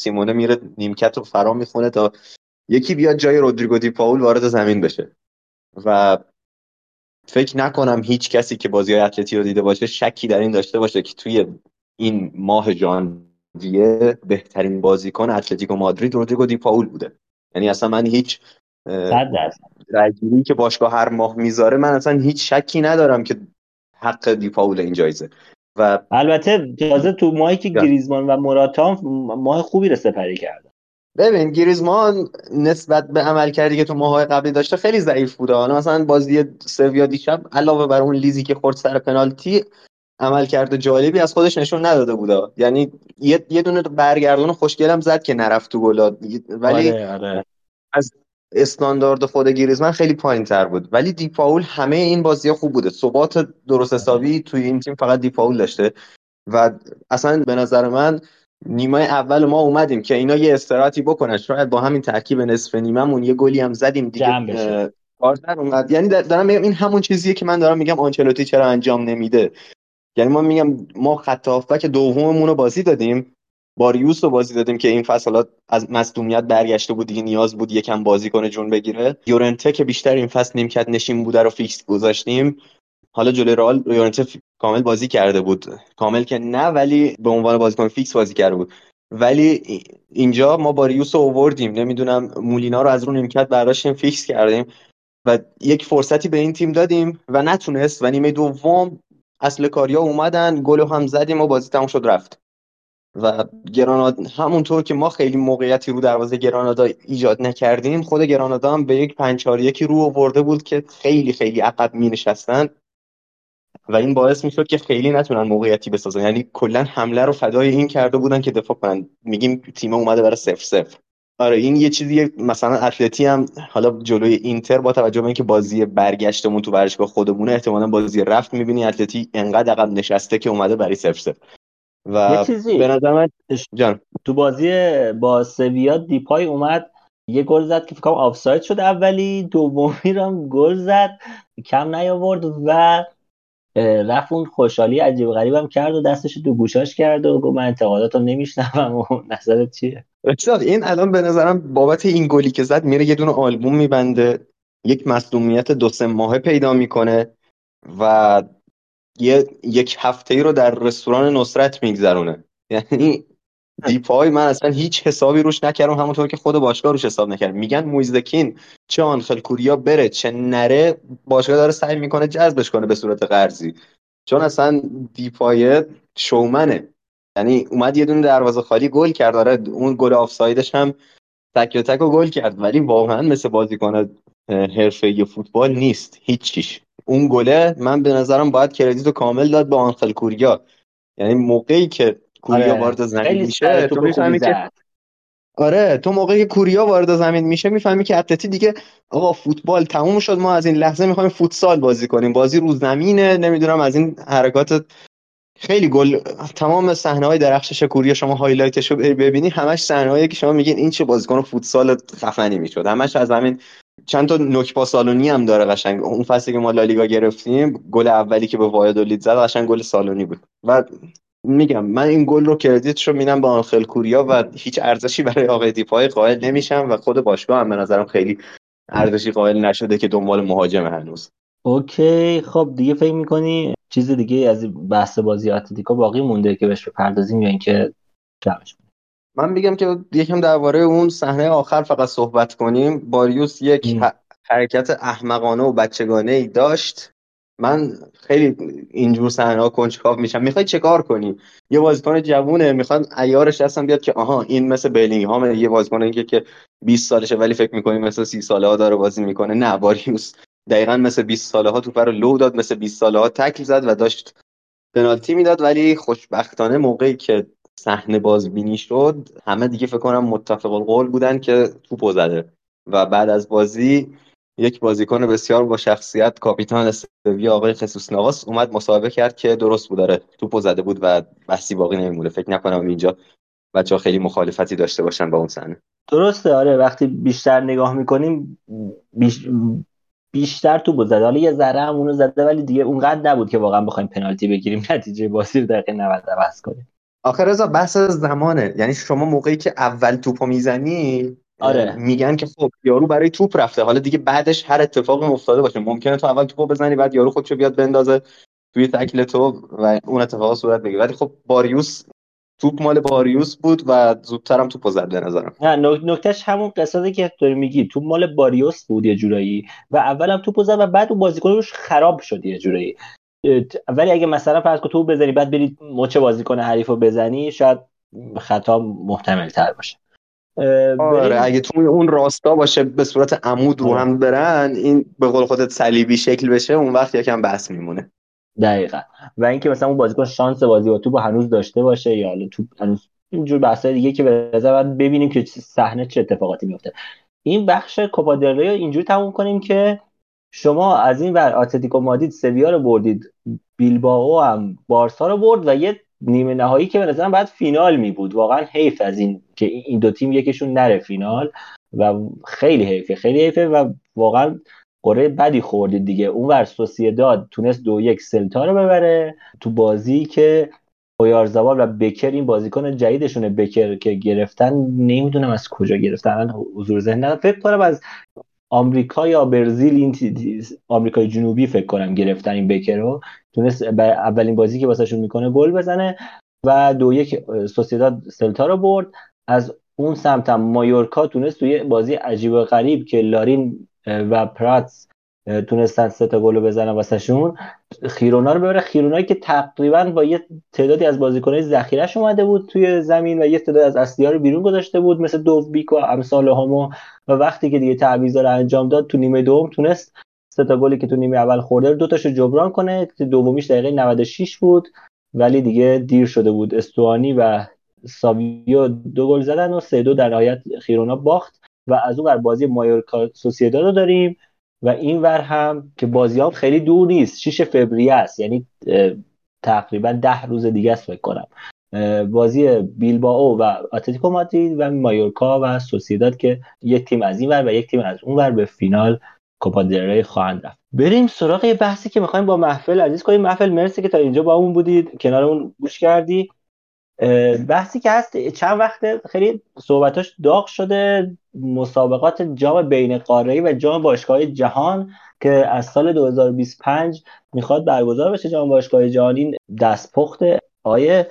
سیمونه میره نیمکت رو فرا میخونه تا یکی بیاد جای رودریگو دیپاول وارد زمین بشه و فکر نکنم هیچ کسی که بازی‌های اتلتی رو دیده باشه شکی در این داشته باشه که توی این ماه ژانویه بهترین بازیکن اتلتیکو مادرید رودریگو دیپاول بوده. یعنی اصلا من هیچ رایگیری که باشگاه هر ماه میذاره من اصلا هیچ شکی ندارم که حق دیپاول این جایزه. و البته تازه تو ماهی که گریزمان و موراتا ماه خوبی رو سپری کردن. ببین گریزمان نسبت به عملکردی که تو ماه‌های قبلی داشته خیلی ضعیف بوده. حالا مثلا بازی سویا دیشب علاوه بر اون لیزی که خورد سر پنالتی عملکرد جالبی از خودش نشون نداده بوده. یعنی یه دونه برگردون خوشگلم زد که نرفت تو گل، ولی آره. از استاندارد خود گریزمان خیلی پایین‌تر بود. ولی دیپاول همه این بازی‌ها خوب بوده. ثبات درست حسابی توی این تیم فقط دیپاول داشته و اصلا به نظر من نیمه اول ما اومدیم که اینا یه استراتی بکنن، شاید با همین ترکیب نصف نیممون یه گلی هم زدیم دیگه کار در اومد. یعنی دارم میگم این همون چیزیه که من دارم میگم آنچلوتی چرا انجام نمیده. یعنی من میگم ما خط هافبک دوممون رو بازی دادیم، باریوس رو بازی دادیم که این فصل از مصدومیت برگشته بود دیگه، نیاز بود یکم بازی کنه جون بگیره. یورنته که بیشتر این فصل نیمکت نشین بوده رو فیکس گذاشتیم. حالا جلوی رئال یورنته کامل بازی کرده بود، کامل که نه ولی به عنوان بازیکن فیکس بازی کرده بود، ولی اینجا ما باریوس رو آوردیم، نمیدونم مولینا رو از رو نیمکت برداشتیم فیکس کردیم و یک فرصتی به این تیم دادیم و نتونست و نیمه دوم اصل کاریا اومدن گل هم زدیم و بازی تموم شد رفت. و گرانادا همونطور که ما خیلی موقعیتی رو دروازه گرانادا ایجاد نکردیم، خود گرانادا هم به یک 5-4-1 رو آورده بود که خیلی خیلی عقب می نشستن و این باعث می شد که خیلی نتونن موقعیتی بسازن. یعنی کلا حمله رو فدای این کرده بودن که دفاع کنن. میگیم تیم اومده برای 0-0. آره این یه چیزیه. مثلا اتلتی هم حالا جلوی اینتر با توجه به اینکه بازی برگشتمون تو ورزشگاه خودمونه، احتمالاً بازی رفت می‌بینی اتلتی انقدر عقب نشسته که اومده برای 0-0. و به نظر من جان تو بازی با سویا دیپای اومد یه گل زد که فکر کنم آفساید شد اولی، دومی رو هم گل زد کم نیاورد و رفت اون خوشحالی عجیب غریبم کرد و دستش تو گوشاش کرد و گفت من انتقاداتو نمیشنوم و نظرت چیه؟ رشاد این الان به نظرم بابت این گلی که زد میره یه دونه آلبوم میبنده، یک مصدومیت 2-3 ماهه پیدا میکنه و یک هفته‌ای رو در رستوران نصرت میگذرونه. یعنی دیپای من اصلا هیچ حسابی روش نکردم، همونطور که خود باشگاه روش حساب نکرد. میگن مویزدکین چه آنخل کوریا بره چه نره، باشگاه داره سعی میکنه جذبش کنه به صورت قرضی، چون اصلا دیپای شومنه. یعنی اومد یه دونه دروازه خالی گل کرد، داره اون گل آفسایدش هم تک به تک گل کرد، ولی واقعا مثل بازیکن حرفه‌ای فوتبال نیست هیچیش. اون گله من به نظرم باید کردیتو کامل داد به آنخل کوریا. یعنی موقعی که کوریا وارد زمین میشه تو میفهمی که آره تو موقعی که کوریا وارد زمین میشه میفهمی که اتلتی دیگه آقا فوتبال تموم شد، ما از این لحظه میخوایم فوتسال بازی کنیم، بازی رو زمینه، نمیدونم از این حرکات. خیلی گل تمام صحنه‌های درخشش کوریا شما هایلایتش رو ببینی همش صحنه‌ایه که شما میگین این چه بازیکن فوتسال خفنی میشد. همش از همین چند تا نوک پاس سالونی هم داره قشنگ. اون فصلی که ما لالیگا گرفتیم گل اولی که به وایادولید زد قشنگ گل سالونی بود و میگم من این گل رو کردیتشو میدم به آنخل کوریا و هیچ ارزشی برای آقای دیپای قائل نمیشم و خود باشگاه هم به نظرم خیلی ارزشی قائل نشده که دنبال مهاجم هنوز. اوکی خب دیگه فکر می‌کنی چیز دیگه از بحث بازی اتلتیکو باقی مونده که بهش بپردازیم یا اینکه جمعش کنیم؟ من میگم که یکم درباره اون صحنه آخر فقط صحبت کنیم. باریوس یک حرکت احمقانه و بچگانه ای داشت. من خیلی اینجور صحنه‌ها کنجکاو میشم. میخوای چه کار کنی؟ یه بازیکن جوونه میخواد عیارش دستم بیاد که آها این مثل بلینگهام، یه بازیکنه که 20 سالشه ولی فکر می‌کنی مثل 30 ساله‌ها داره بازی می‌کنه. نه باریوس دقیقاً مثل 20 ساله‌ها توپ رو لو داد، مثل 20 ساله‌ها تکل زد و داشت پنالتی میداد. ولی خوشبختانه موقعی که صحنه بازبینی شد همه دیگه فکر کنم متفق القول بودن که توپو زده و بعد از بازی یک بازیکن بسیار با شخصیت کاپیتان سویا آقای خصوص نواس اومد مصاحبه کرد که درست بود داره توپو زده بود و بحثی باقی نمیمونه. فکر نکنم اینجا بچه‌ها خیلی مخالفتی داشته باشن با اون صحنه. درسته آره وقتی بیشتر نگاه می‌کنیم بیشتر توپو زده، حالا یه ذره هم اونو زده ولی دیگه اونقدر نبود که واقعا بخوایم پنالتی بگیریم نتیجه بازی رو دقیقه 90 عوض کنیم. آخر رضا بحث زمانه. یعنی شما موقعی که اول توپو میزنی آره میگن که خب یارو برای توپ رفته، حالا دیگه بعدش هر اتفاقی افتاده باشه، ممکنه تو اول توپو بزنی بعد یارو خودشو بیاد بندازه توی تکل تو و اون اتفاق صورت بگیره. ولی خب باریوس توپ مال باریوس بود و زودتر هم توپو زد به نظرم. نه نکتهش همون قصه‌ای که داری میگی، توپ مال باریوس بود یه جورایی و اولم توپو زد و بعد اون بازیکنش خراب شد یه جورایی. ولی اگه مثلا فرض کن توپ بزنی بعد بری مچ بازیکن حریفو بزنی شاید خطا محتمل‌تر باشه. آره اگه تو اون راستا باشه به صورت عمود رو هم برن این به قول خودت صلیبی شکل بشه اون وقت یکم بحث میمونه. دقیقاً. و اینکه مثلا اون بازیکن شانس بازی با توپ هنوز داشته باشه یا حالا توپ هنوز اینجور بحثای دیگه که به نظر من ببینیم که صحنه چه اتفاقاتی میفته. این بخش کوپا دل ری رو اینجوری تموم کنیم که شما از این ور اتلتیکو مادرید سویا رو بردید، بیلبائو هم بارسا رو برد و یه نیمه نهایی که به نظرم باید فینال می بود. واقعا حیف از این که این دو تیم یکیشون نره فینال و خیلی حیفه، خیلی حیفه و واقعا قرعه بدی خوردید دیگه. اونور سوسیداد تونست 2-1 سلتا رو ببره تو بازی که اویارزابال و بکر، این بازیکن جدیدشونه بکر که گرفتن، نمیدونم از کجا گرفتن، حضور ذهن فکر کنم از آمریکا یا برزیل، این آمریکای جنوبی فکر کنم گرفتن این بکر رو، تونست اولین بازی که واسهشون میکنه گل بزنه و 2-1 سوسیداد سلتا رو برد. از اون سمت هم مایورکا تونست توی بازی عجیب و غریب که لارین و پراتس تونستن 3 تا گل بزنن واسهشون، خیرونا رو ببره. خیرونایی که تقریبا با یه تعدادی از بازیکن‌های ذخیره‌اش اومده بود توی زمین و یه تعداد از اصلی‌ها رو بیرون گذاشته بود مثل دوبیک و امثال هامو، و وقتی که دیگه تعویضا رو انجام داد تو نیمه دوم تونست 3 تا گلی که تو نیمه اول خورده رو 2 تاشو جبران کنه. دومیش دقیقه 96 بود ولی دیگه دیر شده بود، استوانی و ساویو 2 گل زدن و 3-2 در نهایت خیرونا باخت. و از اون ور بازی مایورکا سوسییداد رو داریم و این ور هم که بازیام خیلی دور نیست، 6 فوریه است، یعنی تقریبا 10 روز دیگه است فکر کنم، بازی بیلبائو و اتلتیکو مادرید و مایورکا و سوسییداد که یک تیم از این ور و یک تیم از اون ور به فینال کوپا دل ری خواهند رفت. بریم سراغ یه بحثی که می‌خوایم با محفل عزیز کنیم. محفل مرسی که تا اینجا با اون بودید، کنارمون گوش کردی. بحثی که هست چند وقت خیلی صحبتاش داغ شده، مسابقات جام بین قاره‌ای و جام باشگاه‌های جهان که از سال 2025 میخواد برگزار بشه. جام باشگاه‌های جهان این دستپخت آیه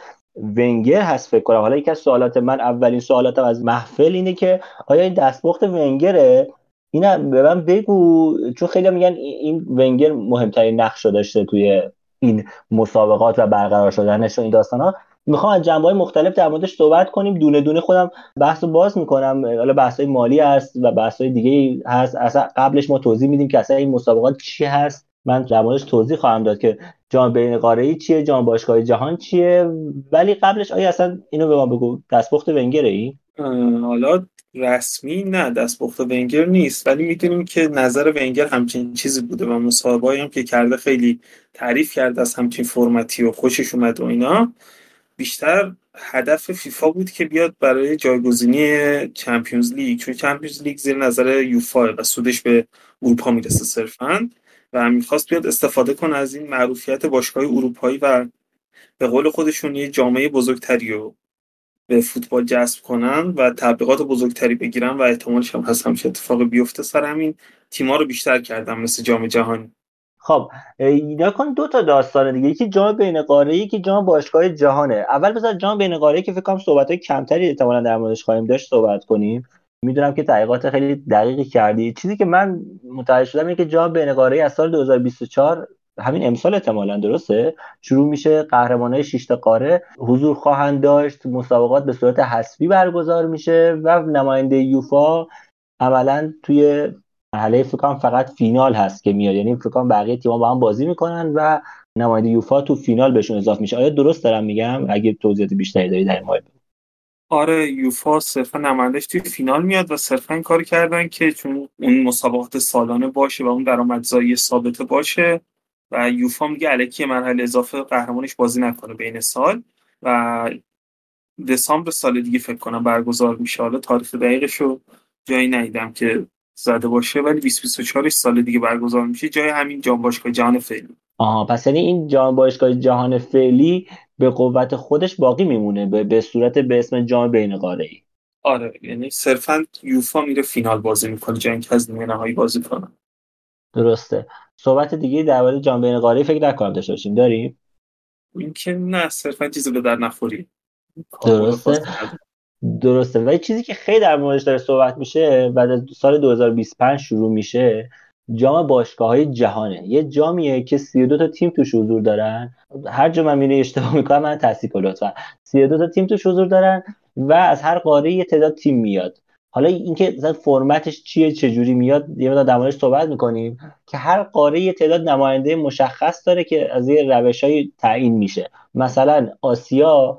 ونگر هست فکر کنم. حالا یکی از سوالات من، اولین سوالاتم از محفل اینه که آیا این دستپخت ونگره؟ اینا به من بگو، چون خیلی میگن این ونگر مهمترین نقش داشته توی این مسابقات و برقرار شدنش و این داستانا. میخوام از جنبه‌های مختلف در موردش صحبت کنیم، دونه دونه خودم بحثو باز میکنم. حالا بحث‌های مالی هست و بحث‌های دیگه هست. اصلا قبلش ما توضیح میدیم که اصلا این مسابقات چی هست. من در موردش توضیح خواهم داد که جام بین قاره‌ای چیه، جام باشگاه‌های جهان چیه. ولی قبلش آیا اصلا اینو به ما بگو، دستپخت ونگر ای؟ حالا رسمی نه، دستپخت ونگر نیست، ولی می‌دونیم که نظر ونگر همچین چیزی بوده و مصاحبه‌ای هم که کرده خیلی تعریف کرده از همچین فرمتی و خوشش اومد و اینا. بیشتر هدف فیفا بود که بیاد برای جایگزینی چمپیونز لیگ، چون چمپیونز لیگ زیر نظر یوفا و سودش به اروپا میرسه صرفاً، و میخواست بیاد استفاده کنه از این معروفیت باشگاه‌های اروپایی و به قول خودشون یه جامعه بزرگتری رو به فوتبال جذب کنن و تبلیغات بزرگتری بگیرن و احتمالش هم هست همچین اتفاق بیفته. سر همین تیم‌ها رو بیشتر کردن مثل جام جهانی. خب اینا کن 2 تا داستانه دیگه، یکی جام بین قاره‌ای، یکی جام باشگاه جهانه. اول بذار جام بین قاره‌ای که فکر کنم صحبت‌های کمتری احتمالاً در موردش خواهیم داشت صحبت کنیم. میدونم که تحقیقات خیلی دقیقی کردی. چیزی که من متوجه شدم اینه که جام بین قاره‌ای از سال 2024 همین امسال احتمالاً درسته شروع میشه. قهرمانای 6 تا قاره حضور خواهند داشت، مسابقات به صورت حذفی برگزار میشه و نماینده یوفا عملاً توی حالا فکر کنم فقط فینال هست که میاد، یعنی فکر کنم بقیه تیم‌ها با هم بازی میکنن و نماینده یوفا تو فینال بهشون اضافه میشه. آیا درست دارم میگم؟ اگه توضیحات بیشتری دارید در این مورد. آره، یوفا صرفا نماینده‌اش تو فینال میاد و صرفا این کارو کردن که چون اون مسابقات سالانه باشه و اون درآمدزایی ثابت باشه و یوفا میگه الکی مرحله اضافه قهرمانش بازی نکنه بین سال و دسامبر سال دیگه فکر کنم برگزار میشه. حالا تاریخ دقیقشو جایی ندیدم که زده باشه، ولی 2024 سال دیگه برگزار میشه جای همین جام باشگاه جهان فعلی. آها، پس یعنی این جام باشگاه جهان فعلی به قوت خودش باقی میمونه به صورت به اسم جام بین قاره‌ای. آره، یعنی صرفا یوفا میره فینال بازی میکنه جای اینکه از نیمه نهایی بازی کنه. درسته. صحبت دیگه در مورد جام بین قاره‌ای فکر نکنم داشته باشیم. داریم؟ این که نه، صرفا چیزی به در نخوری. درسته. ولی چیزی که خیلی در موردش داره صحبت میشه، بعد از سال 2025 شروع میشه، جام باشگاه‌های جهانه. یه جامیه که 32 تا تیم توش حضور دارن. هر جا من اینو اشتباه میکنم من تصحیح کن لطفا. 32 تا تیم توش حضور دارن و از هر قاره یه تعداد تیم میاد. حالا اینکه مثلا فرمتش چیه، چه جوری میاد، یه مقدار در موردش صحبت میکنیم که هر قاره یه تعداد نماینده مشخص داره که از یه روشای تعیین میشه. مثلا آسیا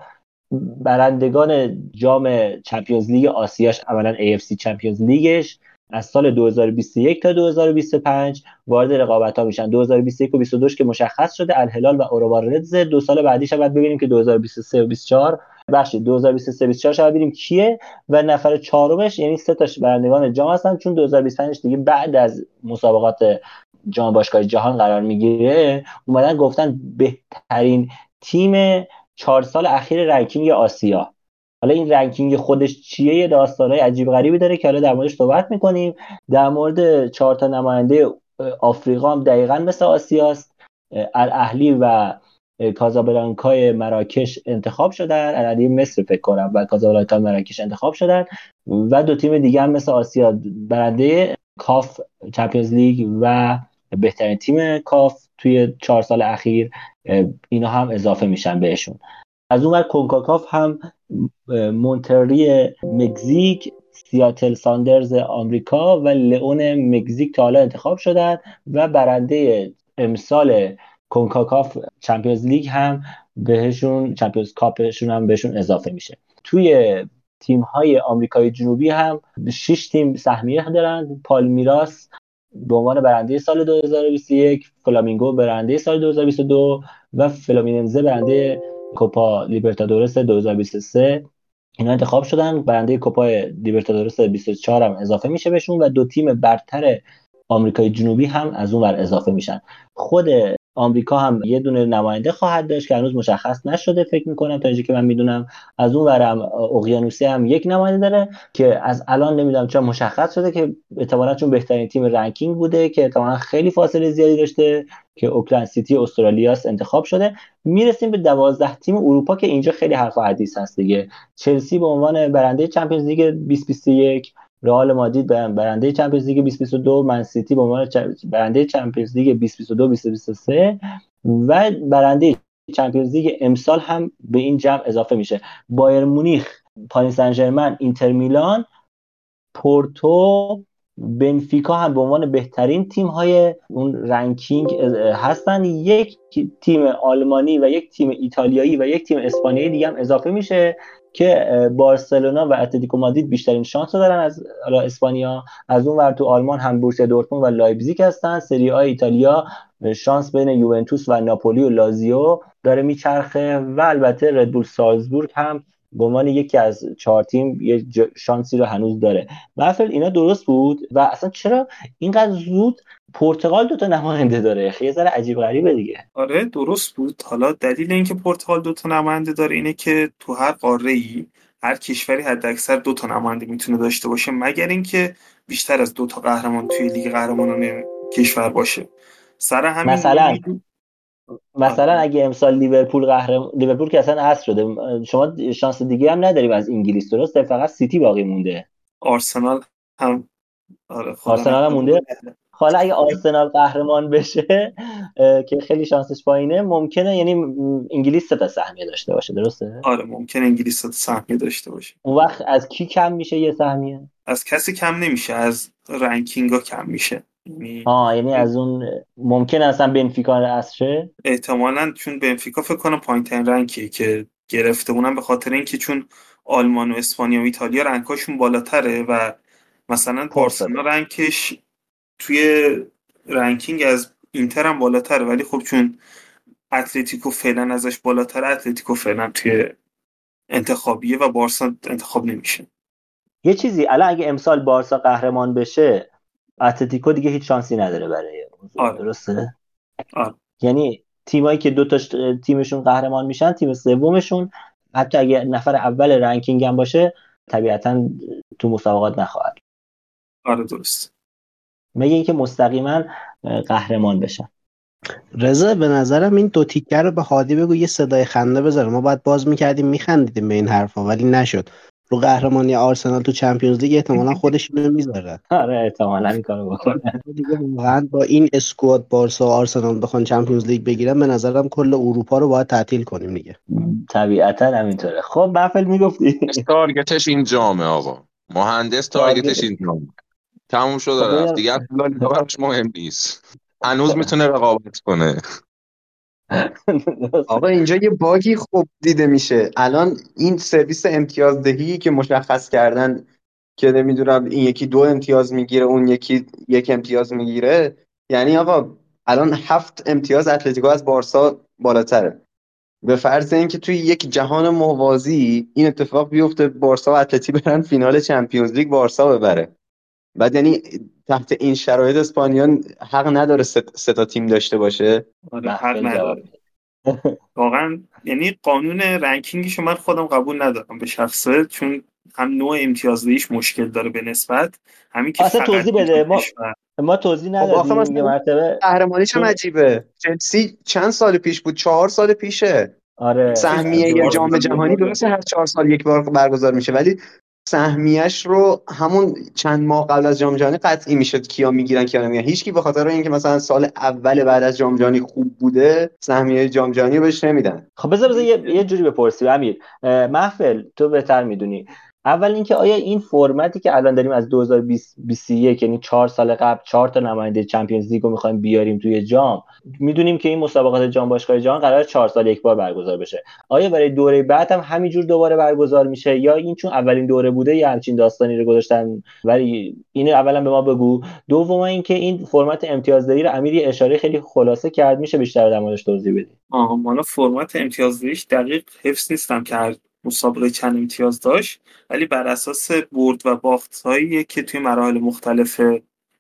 برندگان جام چمپیونز لیگ آسیاش اولا AFC چمپیونز لیگش از سال 2021 تا 2025 وارد رقابت‌ها میشن. 2021 و 22 که مشخص شده، الهلال و اورواردز. دو سال بعدی شاید ببینیم که 2023 و 24 بخشید 2023 و 24 شاید ببینیم کیه و نفر چهارمش، یعنی سه تاش برندگان جام هستن، چون 2025 دیگه بعد از مسابقات جام باشگاه‌های جهان قرار میگیره. اومدن گفتن بهترین تیم 4 سال اخیر رنکینگ آسیا. حالا این رنکینگ خودش چیه؟ یه داستانای عجیب غریبی داره که حالا در موردش صحبت می‌کنیم. در مورد 4 تا نماینده آفریقا هم دقیقاً مثل آسیاست. الاهلی و کازابلانکای مراکش انتخاب شدن، الاهلی مصر فکر کنم و کازابلانکای مراکش انتخاب شدن و دو تیم دیگه هم مثل آسیا برنده کاف چمپیونز لیگ و بهترین تیم کاف توی 4 سال اخیر، اینا هم اضافه میشن بهشون. از اون ور کنکاکاف هم مونتری مکزیک، سیاتل ساندرز آمریکا و لئون مکزیک تا حالا انتخاب شدن و برنده امسال کنکاکاف چمپیونز لیگ هم بهشون، چمپیونز کاپشون هم بهشون اضافه میشه. توی تیم‌های آمریکای جنوبی هم 6 تیم سهمیه دارن. پالمیراس به عنوان برنده سال 2021، فلامینگو برنده سال 2022 و فلومیننزه برنده کوپا لیبرتادورس 2023 اینا انتخاب شدن. برنده کوپا لیبرتادورس 2024 هم اضافه میشه بهشون و دو تیم برتر آمریکای جنوبی هم از اون ور اضافه میشن. خود آمریکا هم یه دونه نماینده خواهد داشت که هنوز مشخص نشده، فکر میکنم تا اینجا که من میدونم. از اون ورم اقیانوسیه هم یک نماینده داره که از الان نمیدونم چرا مشخص شده که احتمالاً چون بهترین تیم رنکینگ بوده که احتمالاً خیلی فاصله زیادی داشته که اوکلند سیتی استرالیاس انتخاب شده. میرسیم به 12 تیم اروپا که اینجا خیلی حرف و حدیث هست دیگه. چلسی به عنوان برنده چمپیونز لیگ 2021، رئال مادرید برنده چمپیونز لیگ 2022، منسیتی به عنوان برنده چمپیونز لیگ 2022 2023 و برنده چمپیونز لیگ امسال هم به این جمع اضافه میشه. بایر مونیخ، پاریس سن ژرمن، اینتر میلان، پورتو، بنفیکا هم به عنوان بهترین تیم‌های اون رنکینگ هستن. یک تیم آلمانی و یک تیم ایتالیایی و یک تیم اسپانیایی دیگه هم اضافه میشه که بارسلونا و اتلتیکو مادرید بیشترین شانس رو دارن از اسپانیا. از اون ور تو آلمان هم بورسیا دورتموند و لایپزیگ هستن. سری آ ایتالیا شانس بین یوونتوس و ناپولی و لازیو داره میچرخه و البته ردبول سالزبورگ هم به عنوان یکی از 4 تیم یه شانسی رو هنوز داره. مثلا اینا درست بود. و اصلا چرا اینقدر زود پرتغال 2 تا نماینده داره؟ خیلی ذره عجیب غریبه دیگه. آره درست بود. حالا دلیل اینکه پرتغال 2 تا نماینده داره اینه که تو هر قاره‌ای، هر کشوری حداکثر 2 تا نماینده میتونه داشته باشه، مگر اینکه بیشتر از 2 تا قهرمان توی لیگ قهرمانان کشور باشه. سر همین مثلا اگه امسال لیورپول که اصلا هست شده، شما شانس دیگه هم نداریم از انگلیس، درسته؟ فقط سیتی باقی مونده. آرسنال هم مونده. حالا اگه آرسنال قهرمان بشه که خیلی شانسش پایینه، ممکنه یعنی انگلیس 3 تا سهمیه داشته باشه، درسته؟ آره ممکنه انگلیس 3 تا سهمیه داشته باشه. اون وقت از کی کم میشه یه سهمیه؟ از کسی کم نمیشه، از رنکینگ‌ها کم میشه. یعنی از اون ممکن اصلا بنفیکا اصره احتمالاً، چون بنفیکا فکر کنم پایین‌ترین رنکی که گرفته، اونم به خاطر اینکه چون آلمان و اسپانیا و ایتالیا رنکاشون بالاتره و مثلا بارسلونا رنکش توی رنکینگ از اینتر هم بالاتره، ولی خب چون اتلتیکو فعلا ازش بالاتره، اتلتیکو فعلا توی انتخابیه و بارسا انتخاب نمیشه. یه چیزی الان اگه امسال بارسا قهرمان بشه، اتلتیکو دیگه هیچ شانسی نداره برای موضوع. درسته؟ یعنی تیمایی که 2 تا تیمشون قهرمان میشن، تیم سومشون حتی اگه نفر اول رنکینگ هم باشه طبیعتاً تو مسابقات نخواهد. آره درست. مگه اینکه مستقیما قهرمان بشن. رضا به نظرم این دو تیکه رو به هادی بگو یه صدای خنده بذاره. ما بعد باز می‌کردیم می‌خندیدیم به این حرفا، ولی نشد. رو قهرمانی آرسنال تو چمپیونز لیگ احتمالاً خودش اینو میذاره. آره احتمالاً این کارو بکنه. دیگه واقعاً با این اسکواد بارسا و آرسنال بخون چمپیونز لیگ بگیرن، به نظرم کل اروپا رو باید تعطیل کنیم دیگه. طبیعتاً همینطوره. خب بفل میگفتی تارگتش این جامه آقا. مهندس تارگتش این جامه. تموم شد رفت. دیگه لالیگا براش مهم نیست. هنوز میتونه رقابت کنه. آقا اینجا یه باگی خوب دیده میشه. الان این سرویس امتیازدهی که مشخص کردن که نمیدونم این یکی 2 امتیاز میگیره اون یکی 1 امتیاز میگیره. یعنی آقا الان 7 امتیاز اتلتیکو از بارسا بالاتره. به فرض اینکه توی یک جهان موازی این اتفاق بیفته بارسا و اتلتی برن فینال چمپیونز لیگ بارسا ببره، بعد یعنی تحت این شرایط اسپانیا حق نداره 3 تا تیم داشته باشه. حق نداره واقعا. یعنی قانون رنکینگش من خودم قبول ندارم به شخصه، چون هم نوع امتیازدهیش مشکل داره به نسبت همین که اصلا توضیح بده ما توضیح ندادیم. یه مرتبه قهرمانیش هم عجیبه. چلسی چند سال پیش بود؟ 4 سال پیشه. آره سهمیه جام جهانی درسته هر 4 سال یک بار برگزار میشه، ولی سهمیه‌اش رو همون چند ماه قبل از جام جهانی قطعی میشد کیا میگیرن کیا نمیگیرن. هیچکی به خاطر اینکه مثلا سال اول بعد از جام جهانی خوب بوده سهمیه جام جهانی بهش نمیدن. خب بذار یه جوری بپرسی امیر محفل، تو بهتر میدونی. اول اینکه آیا این فرمتی که الان داریم از 2021 یعنی 4 سال قبل 4 تا نماینده چمپیونز لیگ رو می‌خوایم بیاریم توی جام، میدونیم که این مسابقات جام باشگاه جهان قرار 4 سال یک بار برگزار بشه، آیا برای دوره بعد هم همینجور دوباره برگزار میشه یا این چون اولین دوره بوده یا همچین داستانی رو گذاشتن؟ ولی اینو اولا به ما بگو. دوم اینکه این فرمت امتیازدهی رو امیر یه اشاره خیلی خلاصه کرد، میشه بیشتر در موردش توضیح بدید؟ آها، مانا فرمت امتیازدهیش دقیق حفظ نیستم که مسابقه چند امتیاز داشت، ولی بر اساس برد و باخت‌هایی که توی مراحل مختلف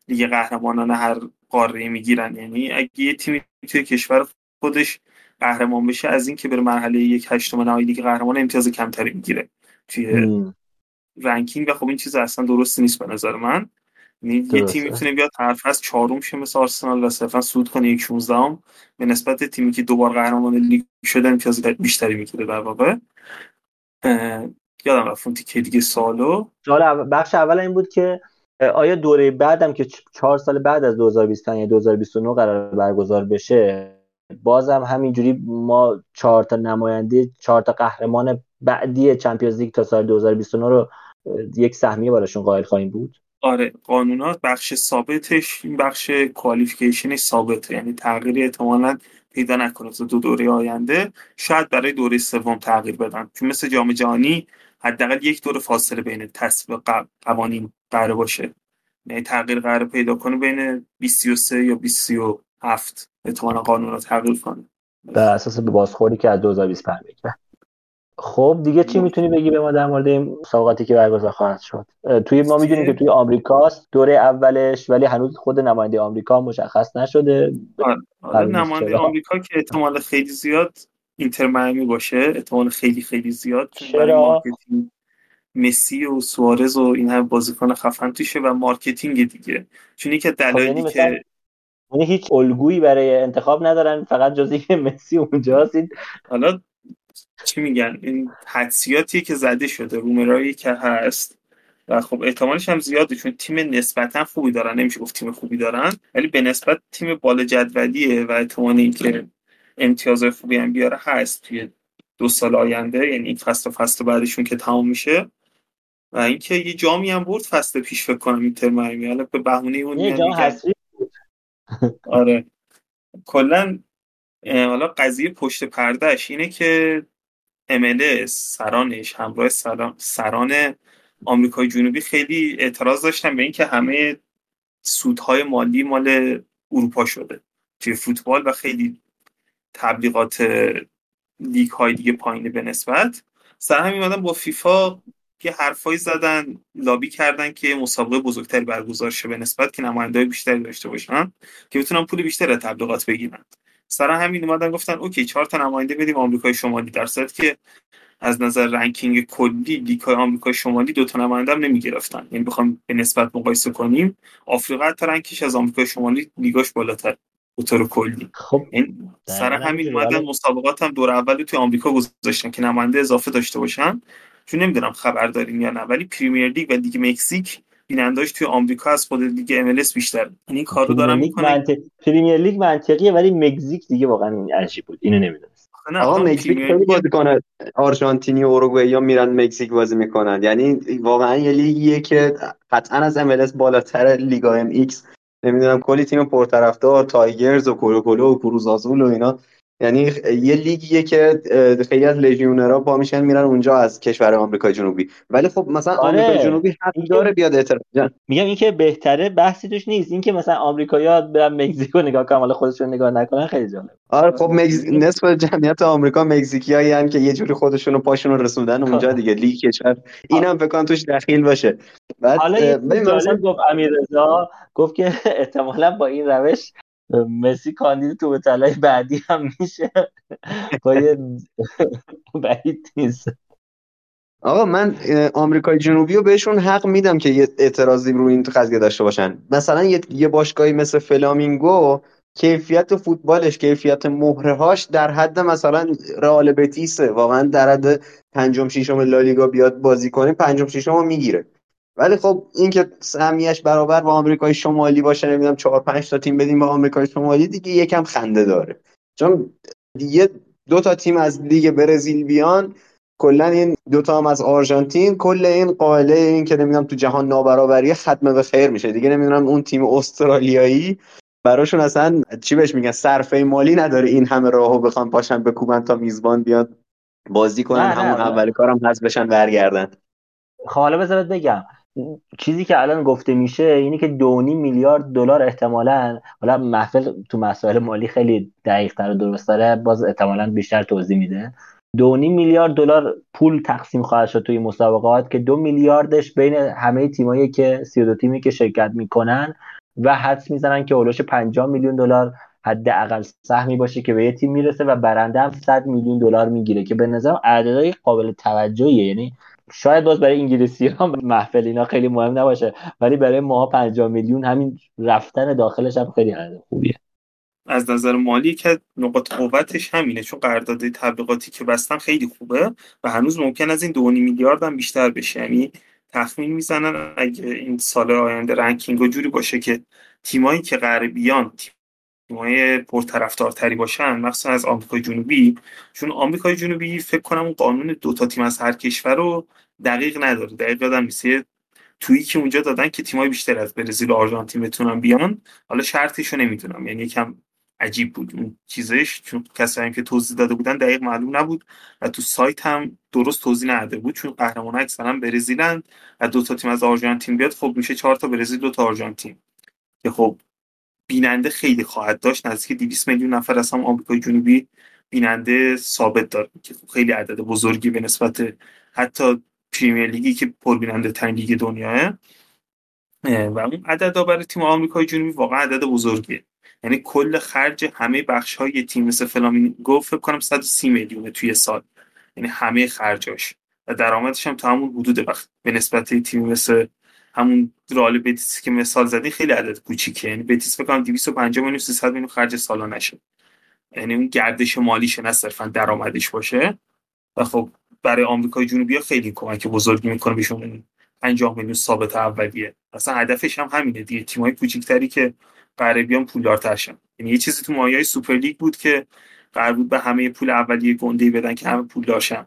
لیگ قهرمانان هر قاره میگیرن. یعنی اگه یه تیمی توی کشور خودش قهرمان بشه از این که بره مرحله 1/8 نهایی لیگ قهرمان امتیاز کمتری میگیره توی رنکینگ. و خب این چیز اصلا درست نیست به نظر من. یعنی یه تیم میتونه بیاد طرف از 4م شه مثل آرسنال و صرفا صعود کنه 16م، به نسبت تیمی که دوبار قهرمان لیگ شده امتیاز بیشتری میگیره. در واقع یادم رفت اون تیکه دیگه سالو. بخش اول این بود که آیا دوره بعدم که 4 سال بعد از 2020 یا 2029 قرار برگزار بشه بازم همینجوری ما 4 تا نماینده 4 تا قهرمان بعدی چمپیونز لیگ تا سال 2029 رو یک سهمیه براشون قائل خواهیم بود؟ آره، قانونات بخش ثابتش این بخش کوالیفیکیشنش ثابته، یعنی تغییری احتمالاً پیدا نکنه تا دو دوره آینده. شاید برای دوره سوم تغییر بدن، چون مثل جام جهانی حداقل یک دوره فاصله بین تصویب قوانین قرار باشه. یعنی تغییر قرار پیدا کنه بین 23 یا 27 احتمالاً قانون رو تغییر کنه بر اساس بازخوردی که از 2025 میکنه. خب دیگه چی میتونی بگی به ما در مورد این مسابقاتی که برگزار خواهد شد؟ توی ما میدونیم که توی آمریکاست دوره اولش، ولی هنوز خود نماینده آمریکا مشخص نشده. آره نماینده آمریکا که احتمال خیلی زیاد اینتر میامی باشه، احتمال خیلی خیلی زیاد، چون برای مارکتینگ مسی و سوارز و این هم بازیکن خفن توشه و مارکتینگ دیگه. چون یکی از دلایلی که یعنی هیچ الگویی برای انتخاب ندارن، فقط جز اینکه مسی اونجاست. حالا چی میگن این حدسیاتی که زده شده، رومرایی که هست و خب احتمالش هم زیاده چون تیم نسبتا خوبی دارن. نمیشه گفت تیم خوبی دارن ولی به نسبت تیم بالا جدولیه و احتمال این که امتیازهای خوبی هم بیاره هست توی 2 سال آینده، یعنی این فصل و فصل بعدشون که تمام میشه. و اینکه یه جامی هم برد فصل پیش فکر کنم اینتر میامی، حالا به بهونه اون میگن. آره کلا حالا قضیه پشت پردهش اینه که MLS سرانش همراه سران آمریکای جنوبی خیلی اعتراض داشتن به این که همه سودهای مالی مال اروپا شده توی فوتبال و خیلی تبلیغات لیگ های دیگه پایینه به نسبت. سر همین اومدن با فیفا یه حرفایی زدن، لابی کردن که مسابقه بزرگتری برگزار شه به نسبت که نماینده‌های بیشتری داشته باشن که بتونن پول بیشتری از تبلیغات بگیرن. سران همین اومدن گفتن اوکی 4 تا نماینده بدیم آمریکای شمالی، در صورتی که از نظر رنکینگ کلی لیگ‌های آمریکای شمالی 2 تا نماینده هم نمی‌گرفتن. یعنی بخوام به نسبت مقایسه کنیم آفریقا تا رنکش از آمریکای شمالی لیگاش بالاتر به طور کلی. خب سران همین اومدن مسابقات هم دور اول توی آمریکا گذاشتن که نماینده اضافه داشته باشن. چون نمیدونم خبر دارین یا نه ولی پریمیر لیگ و لیگ مکزیک بیننداش توی آمریکا از خود لیگ MLS بیشتر. این کارو دارن میکنن. پریمیر لیگ منطقیه ولی مکزیک دیگه واقعا این عجیب بود، اینو نمیدونست. آقا مکزیک خیلی بازیکن آرژانتینی و اوروگوئه میرن مکزیک بازی میکنن، یعنی واقعا یه لیگیه که قطعا از MLS بالاتر لیگا MX. نمیدونم کلی تیم پرطرفدار تایگرز و کولوکولو و کروز آزول و اینا یعنی یه لیگیه که خیلی از لژیونرها پا میشن میرن اونجا از کشور آمریکای جنوبی، ولی خب مثلا آمریکای جنوبی حق داره بیاد اعتراض کنه. میگم این که بهتره بحثی توش نیست، این که مثلا آمریکایی‌ها برن مکزیکو نگاه کنن حالا خودشون نگاه نکنن خیلی جالب. آره خب نصف جمعیت آمریکا مکزیکیایی ان که یه جوری خودشونو پاشونو رسوندن اونجا دیگه، لیگ کشور اینم فکر کنم توش دخیل باشه. بعد مثلا گفت امیررضا گفت که احتمالاً با این روش مسی کاندید تو به طلای بعدی هم میشه. باید نیست آقا، من آمریکای جنوبی رو بهشون حق میدم که یه اعتراضی روی این قضیه داشته باشن. مثلا یه باشگاهی مثل فلامینگو کیفیت فوتبالش، کیفیت مهرهاش در حد مثلا رئال بتیسه، واقعا در حد پنجم ششم لالیگا بیاد بازی کنه پنجم ششمو میگیره. ولی خب این که سهمیش برابر با آمریکای شمالی باشه، نمیدونم 4-5 تا تیم بدیم با آمریکای شمالی دیگه یکم خنده داره، چون دیگه 2 تا تیم از لیگ برزیل بیان، کلا این 2 تا هم از آرژانتین، کل این قاله این که نمیدونم تو جهان نابرابری ختم به خیر میشه دیگه. نمیدونم اون تیم استرالیایی براشون اصلا چی بهش میگن، صرفه مالی نداره این همه راهو بخوام پاشن بکوبن تا میزبان بیاد بازی کنن، همون اول کارم حذف بشن برگردن. حالا بذارید بگم چیزی که الان گفته میشه اینه که 2.5 میلیارد دلار احتمالاً، حالا محفل تو مسائل مالی خیلی دقیق‌تر و درست‌تره، باز احتمالاً بیشتر توضیح میده، 2.5 میلیارد دلار پول تقسیم خواهد شد توی مسابقات که 2 میلیاردش بین همه تیمایی که 32 تیمی که شرکت میکنن و حدس میزنن که اولش 50 میلیون دلار حداقل سهمی باشه که به یه تیم میرسه و برنده هم 100 میلیون دلار میگیره که به نظرم اعداد قابل توجهیه. یعنی شاید باز برای انگلیسی‌ها محفل اینا خیلی مهم نباشه، ولی برای ماها 50 میلیون همین رفتن داخلش هم خیلی خوبیه. از نظر مالی که نقاط قوتش همینه، چون قراردادهای تبلیغاتی که بستن خیلی خوبه و هنوز ممکن از این 2.5 میلیارد هم بیشتر بشه. یعنی تخمین میزنن اگه این سال آینده رنکینگ جوری باشه که تیمایی که غربیان تیمای پرطرفدارتری باشن، مخصوصا از آمریکای جنوبی، چون آمریکای جنوبی فکر کنم اون قانون 2 تا تیم از هر کشور رو دقیق نداره، دقیق دادن میشه تویی که اونجا دادن که تیمای بیشتر از برزیل و آرژانتین بتونن بیان. حالا شرطشو نمیدونم، یعنی یکم عجیب بود اون چیزش، چون کسایی که توضیح داده بودن دقیق معلوم نبود و تو سایت هم درست توضیح نداده بود، چون قهرمان‌ها اکثرا برزیلن و 2 تا تیم از آرژانتین بیاد خب میشه 4 تا برزیل 2 تا آرژانتین که خب بیننده خیلی خواهد داشت، نزدیک 200 میلیون نفر از هم آمریکای جنوبی بیننده ثابت داره که خیلی عدد بزرگی به نسبت حتی پریمیر لیگی که پربیننده ترین لیگ دنیاه و اون عددا برای تیم آمریکای جنوبی واقعا عدد بزرگیه. یعنی کل خرج همه بخش‌های تیم مثل فلامینگو فکر کنم 130 میلیونه توی سال، یعنی همه خرجاش و درآمدش هم تا همون حدود به نسبت تیم مثل همون رئال بتیس که مثال زدی خیلی عدد کوچیکه. یعنی بتیس فکر کنم 250 میلیون 300 میلیون خرج سالانه شه، یعنی اون گردش مالیش نه صرفا درآمدش باشه و خب برای آمریکای جنوبی ها خیلی کمک بزرگی میکنه بهشون 50 میلیون ثابت اولیه. اصلا هدفش هم همینه دیگه، تیمای کوچیکتری که غربیان پولدارتر شن. یعنی یه چیزی تو مایه‌های سوپرلیگ بود که قرار بود به همه پول اولیه گنده بدن که همه پولدار شن،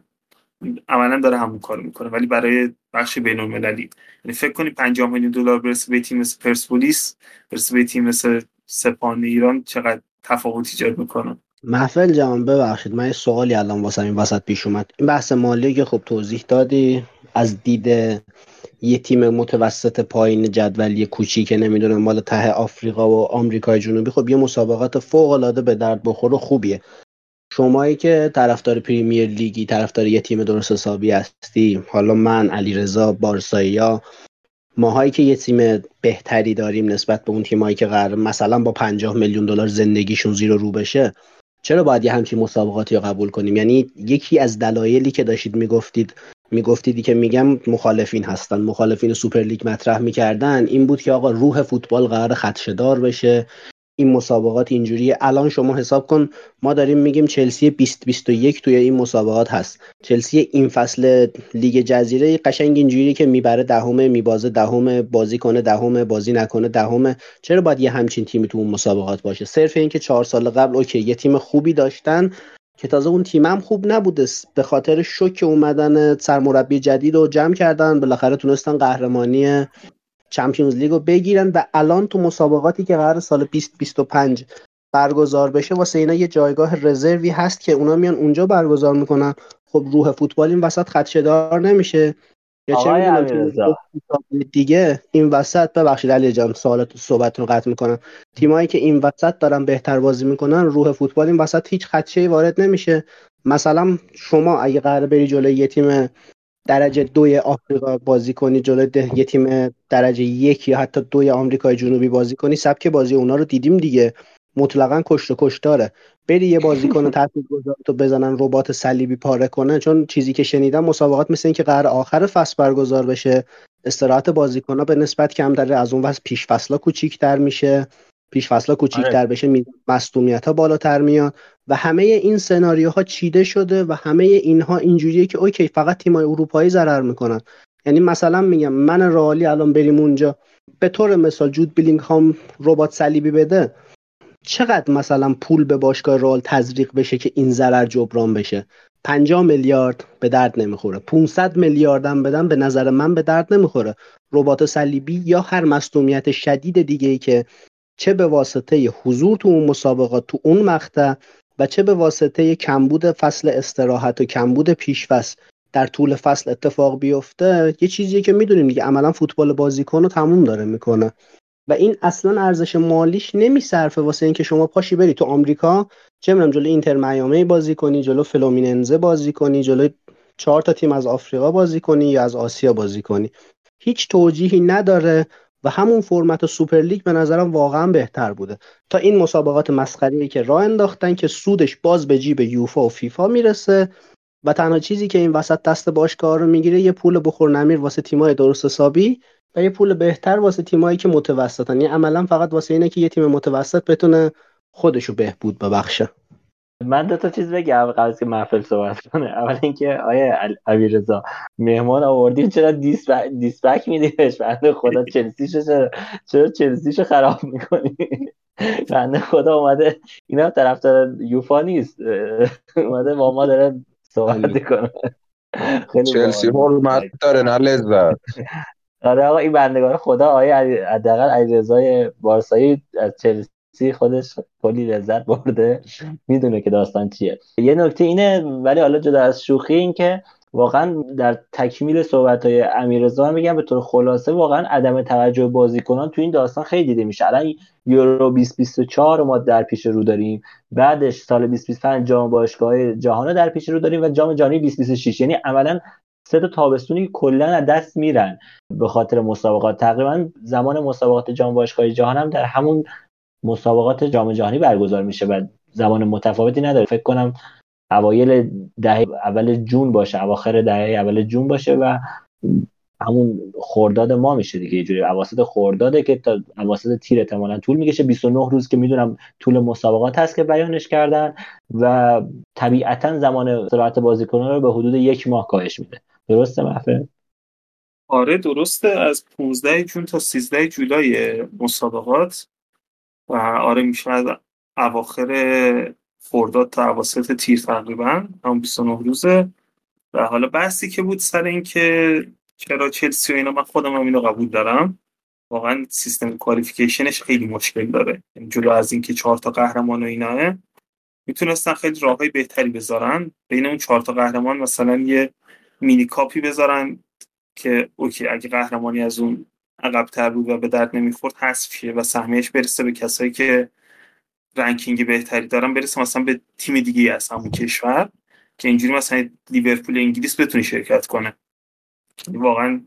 عملاً داره همون کارو میکنه ولی برای بخش بین‌المللی. یعنی فکر کنی 50 میلیون دلار برسه به تیم مثل پرسپولیس، برسه به تیم مثل سپاهان ایران، چقدر تفاوت ایجاد میکنه. محفل جان ببخشید من یه سوالی الان واسم این وسط پیش اومد. این بحث مالی که خب توضیح دادی از دید یه تیم متوسط پایین جدولی کوچیک نمیدونم مال ته آفریقا و آمریکای جنوبی، خب یه مسابقات فوق العاده به درد بخور و خوبیه. شمایی که طرفدار پریمیر لیگی، طرفدار یه تیم درست حسابی هستی، حالا من، علیرضا، بارسایا، ماهایی که یه تیم بهتری داریم نسبت به اون تیمایی که قرار مثلا با 50 میلیون دلار زندگیشون زیر و رو بشه، چرا باید یه همچین مسابقاتی رو قبول کنیم؟ یعنی یکی از دلایلی که داشتید میگفتیدی که میگم مخالفین هستن، مخالفین سوپرلیگ مطرح میکردن این بود که آقا روح فوتبال قرار خدشه‌دار بشه، این مسابقات اینجوریه. الان شما حساب کن ما داریم میگیم چلسی 2021 توی این مسابقات هست، چلسی این فصل لیگ جزیره قشنگ اینجوریه که میبره دهمه، میبازه دهمه، بازی کنه دهمه، بازی نکنه دهمه. چرا باید یه همچین تیمی تو اون مسابقات باشه؟ صرف این که 4 سال قبل اوکی یه تیم خوبی داشتن که تازه اون تیمم خوب نبوده، به خاطر شوک اومدن سرمربی جدید رو جمع کردن، بالاخره تونستن قهرمانی چمپیونز لیگ رو بگیرن و الان تو مسابقاتی که قرار سال 2025 برگزار بشه واسه اینا یه جایگاه رزروی هست که اونا میان اونجا برگزار میکنن. خب روح فوتبال این وسط خدشه‌دار نمیشه یا چه میدونم دیگه این وسط؟ ببخشید علی جان سوالات صحبتتون قطع میکنم. تیمایی که این وسط دارن بهتر بازی میکنن روح فوتبال این وسط هیچ خدشه‌ای وارد نمیشه. مثلا شما اگه قرار بری جلوی یه تیم درجه 2 آفریقا بازی کنی، جلوی یه تیم درجه 1 یا حتی 2 آمریکای جنوبی بازی کنی، سبک بازی اونا رو دیدیم دیگه، مطلقاً کشت و کشتاره. بری یه بازیکن تاثیرگذار تو بزنن ربات صلیبی پاره کنه. چون چیزی که شنیدم مسابقات مثل این که قرار آخر فصل برگزار بشه، استراحت بازیکن‌ها به نسبت کمتره، از اون واسه پیش فصل‌ها کوچیک‌تر میشه، پیش فصل‌ها کوچیک‌تر بشه مصدومیت‌ها بالاتر میاد و همه این سناریوها چیده شده و همه اینها اینجوریه که اوکی فقط تیم‌های اروپایی ضرر میکنن. یعنی مثلا میگم من رئالی الان بریم اونجا به طور مثال جود بلینگهام ربات صلیبی بده، چقدر مثلا پول به باشگاه رئال تزریق بشه که این ضرر جبران بشه؟ 5 میلیارد به درد نمیخوره، 500 میلیارد هم بدن به نظر من به درد نمیخوره. ربات صلیبی یا هر مصدومیت شدید دیگه‌ای که چه به واسطه حضور تو اون مسابقات تو اون مقطع و چه به واسطه کمبود فصل استراحت و کمبود پیش‌فصل در طول فصل اتفاق بیفته، یه چیزیه که میدونیم دیگه عملا فوتبال بازیکن رو تموم داره میکنه و این اصلا ارزش مالیش نمیصرفه واسه اینکه شما پاشی بری تو آمریکا چه می‌دونم جلوی اینتر میامی بازی کنی، جلوی فلومیننزه بازی کنی، جلوی 4 تا تیم از آفریقا بازی کنی یا از آسیا بازی کنی. هیچ توجیهی نداره و همون فرمت سوپرلیگ به نظرم واقعا بهتر بوده تا این مسابقات مسخره‌ای که راه انداختن که سودش باز به جیب یوفا و فیفا میرسه و تنها چیزی که این وسط دست باشگاه‌ها رو میگیره یه پول بخور نمیر واسه تیم‌های درست حسابی و یه پول بهتر واسه تیمایی که متوسطن. یعنی عملا فقط واسه اینه که یه تیم متوسط بتونه خودشو بهبود ببخشه. من دو تا چیز بگم قبل از که محفل صحبت کنه. اول اینکه آیه علیرضا مهمان آوردی چرا دیسپک میدی بهش؟ بنده خدا چلسیشو خراب میکنی؟ بنده خدا اومده اینا طرفدار یوفا نیست، اومده با ما داره صحبت کنه. چلسی حرمت داره نه لذت. آره آقا این بندگان خدا آیه حداقل علیرضای بارسایی از چلسی خودش کلی لذت برده، میدونه که داستان چیه. یه نکته اینه، ولی حالا جدا از شوخی این که واقعا در تکمیل صحبت‌های امیررضا میگم به طور خلاصه واقعا عدم توجه بازیکنان تو این داستان خیلی دیده میشه. الان یورو 2024 ما در پیش رو داریم، بعدش سال 2025 جام باشگاه‌های جهانی در پیش رو داریم و جام جهانی 2026. یعنی عملاً 3 تا تابستونی کلا از دست میرن به خاطر مسابقات. تقریبا زمان مسابقات جام باشگاه‌های جهان هم در همون مسابقات جام جهانی برگزار میشه و زمان متفاوتی نداره. فکر کنم اوایل دهه اول جون باشه، اواخر دهه اول جون باشه و همون خرداد ما میشه دیگه، یه جوری اواسط خرداده که تا اواسط تیر احتمالاً طول میکشه. 29 روز که میدونم طول مسابقات هست که بیانش کردن و طبیعتاً زمان استراحت بازیکنان رو به حدود 1 ماه کاهش میده. درسته محفل؟ آره درسته، از 15 جون تا 13 جولای مسابقات و آره میشه از اواخر خرداد تا اواسط تیر تقریباً هم 29 روزه. و حالا بحثی که بود سر این که چرا چلسی و اینا، من خودم هم اینو قبول دارم واقعا سیستم کوالیفیکیشنش خیلی مشکل داره. یعنی جلو از این که 4 تا قهرمان و ایناه میتونستن خیلی راههای بهتری بذارن بین اون 4 تا قهرمان، مثلا یه مینی کاپی بذارن که اوکی اگه قهرمانی از اون عقب‌تر بود و به درد نمیخورد حذف شه و سهمیش برسه به کسایی که رنکینگ بهتری دارن، برسه مثلا به تیم دیگه‌ای از همون کشور که اینجوری مثلا لیورپول انگلیس بتونه شرکت کنه. واقعا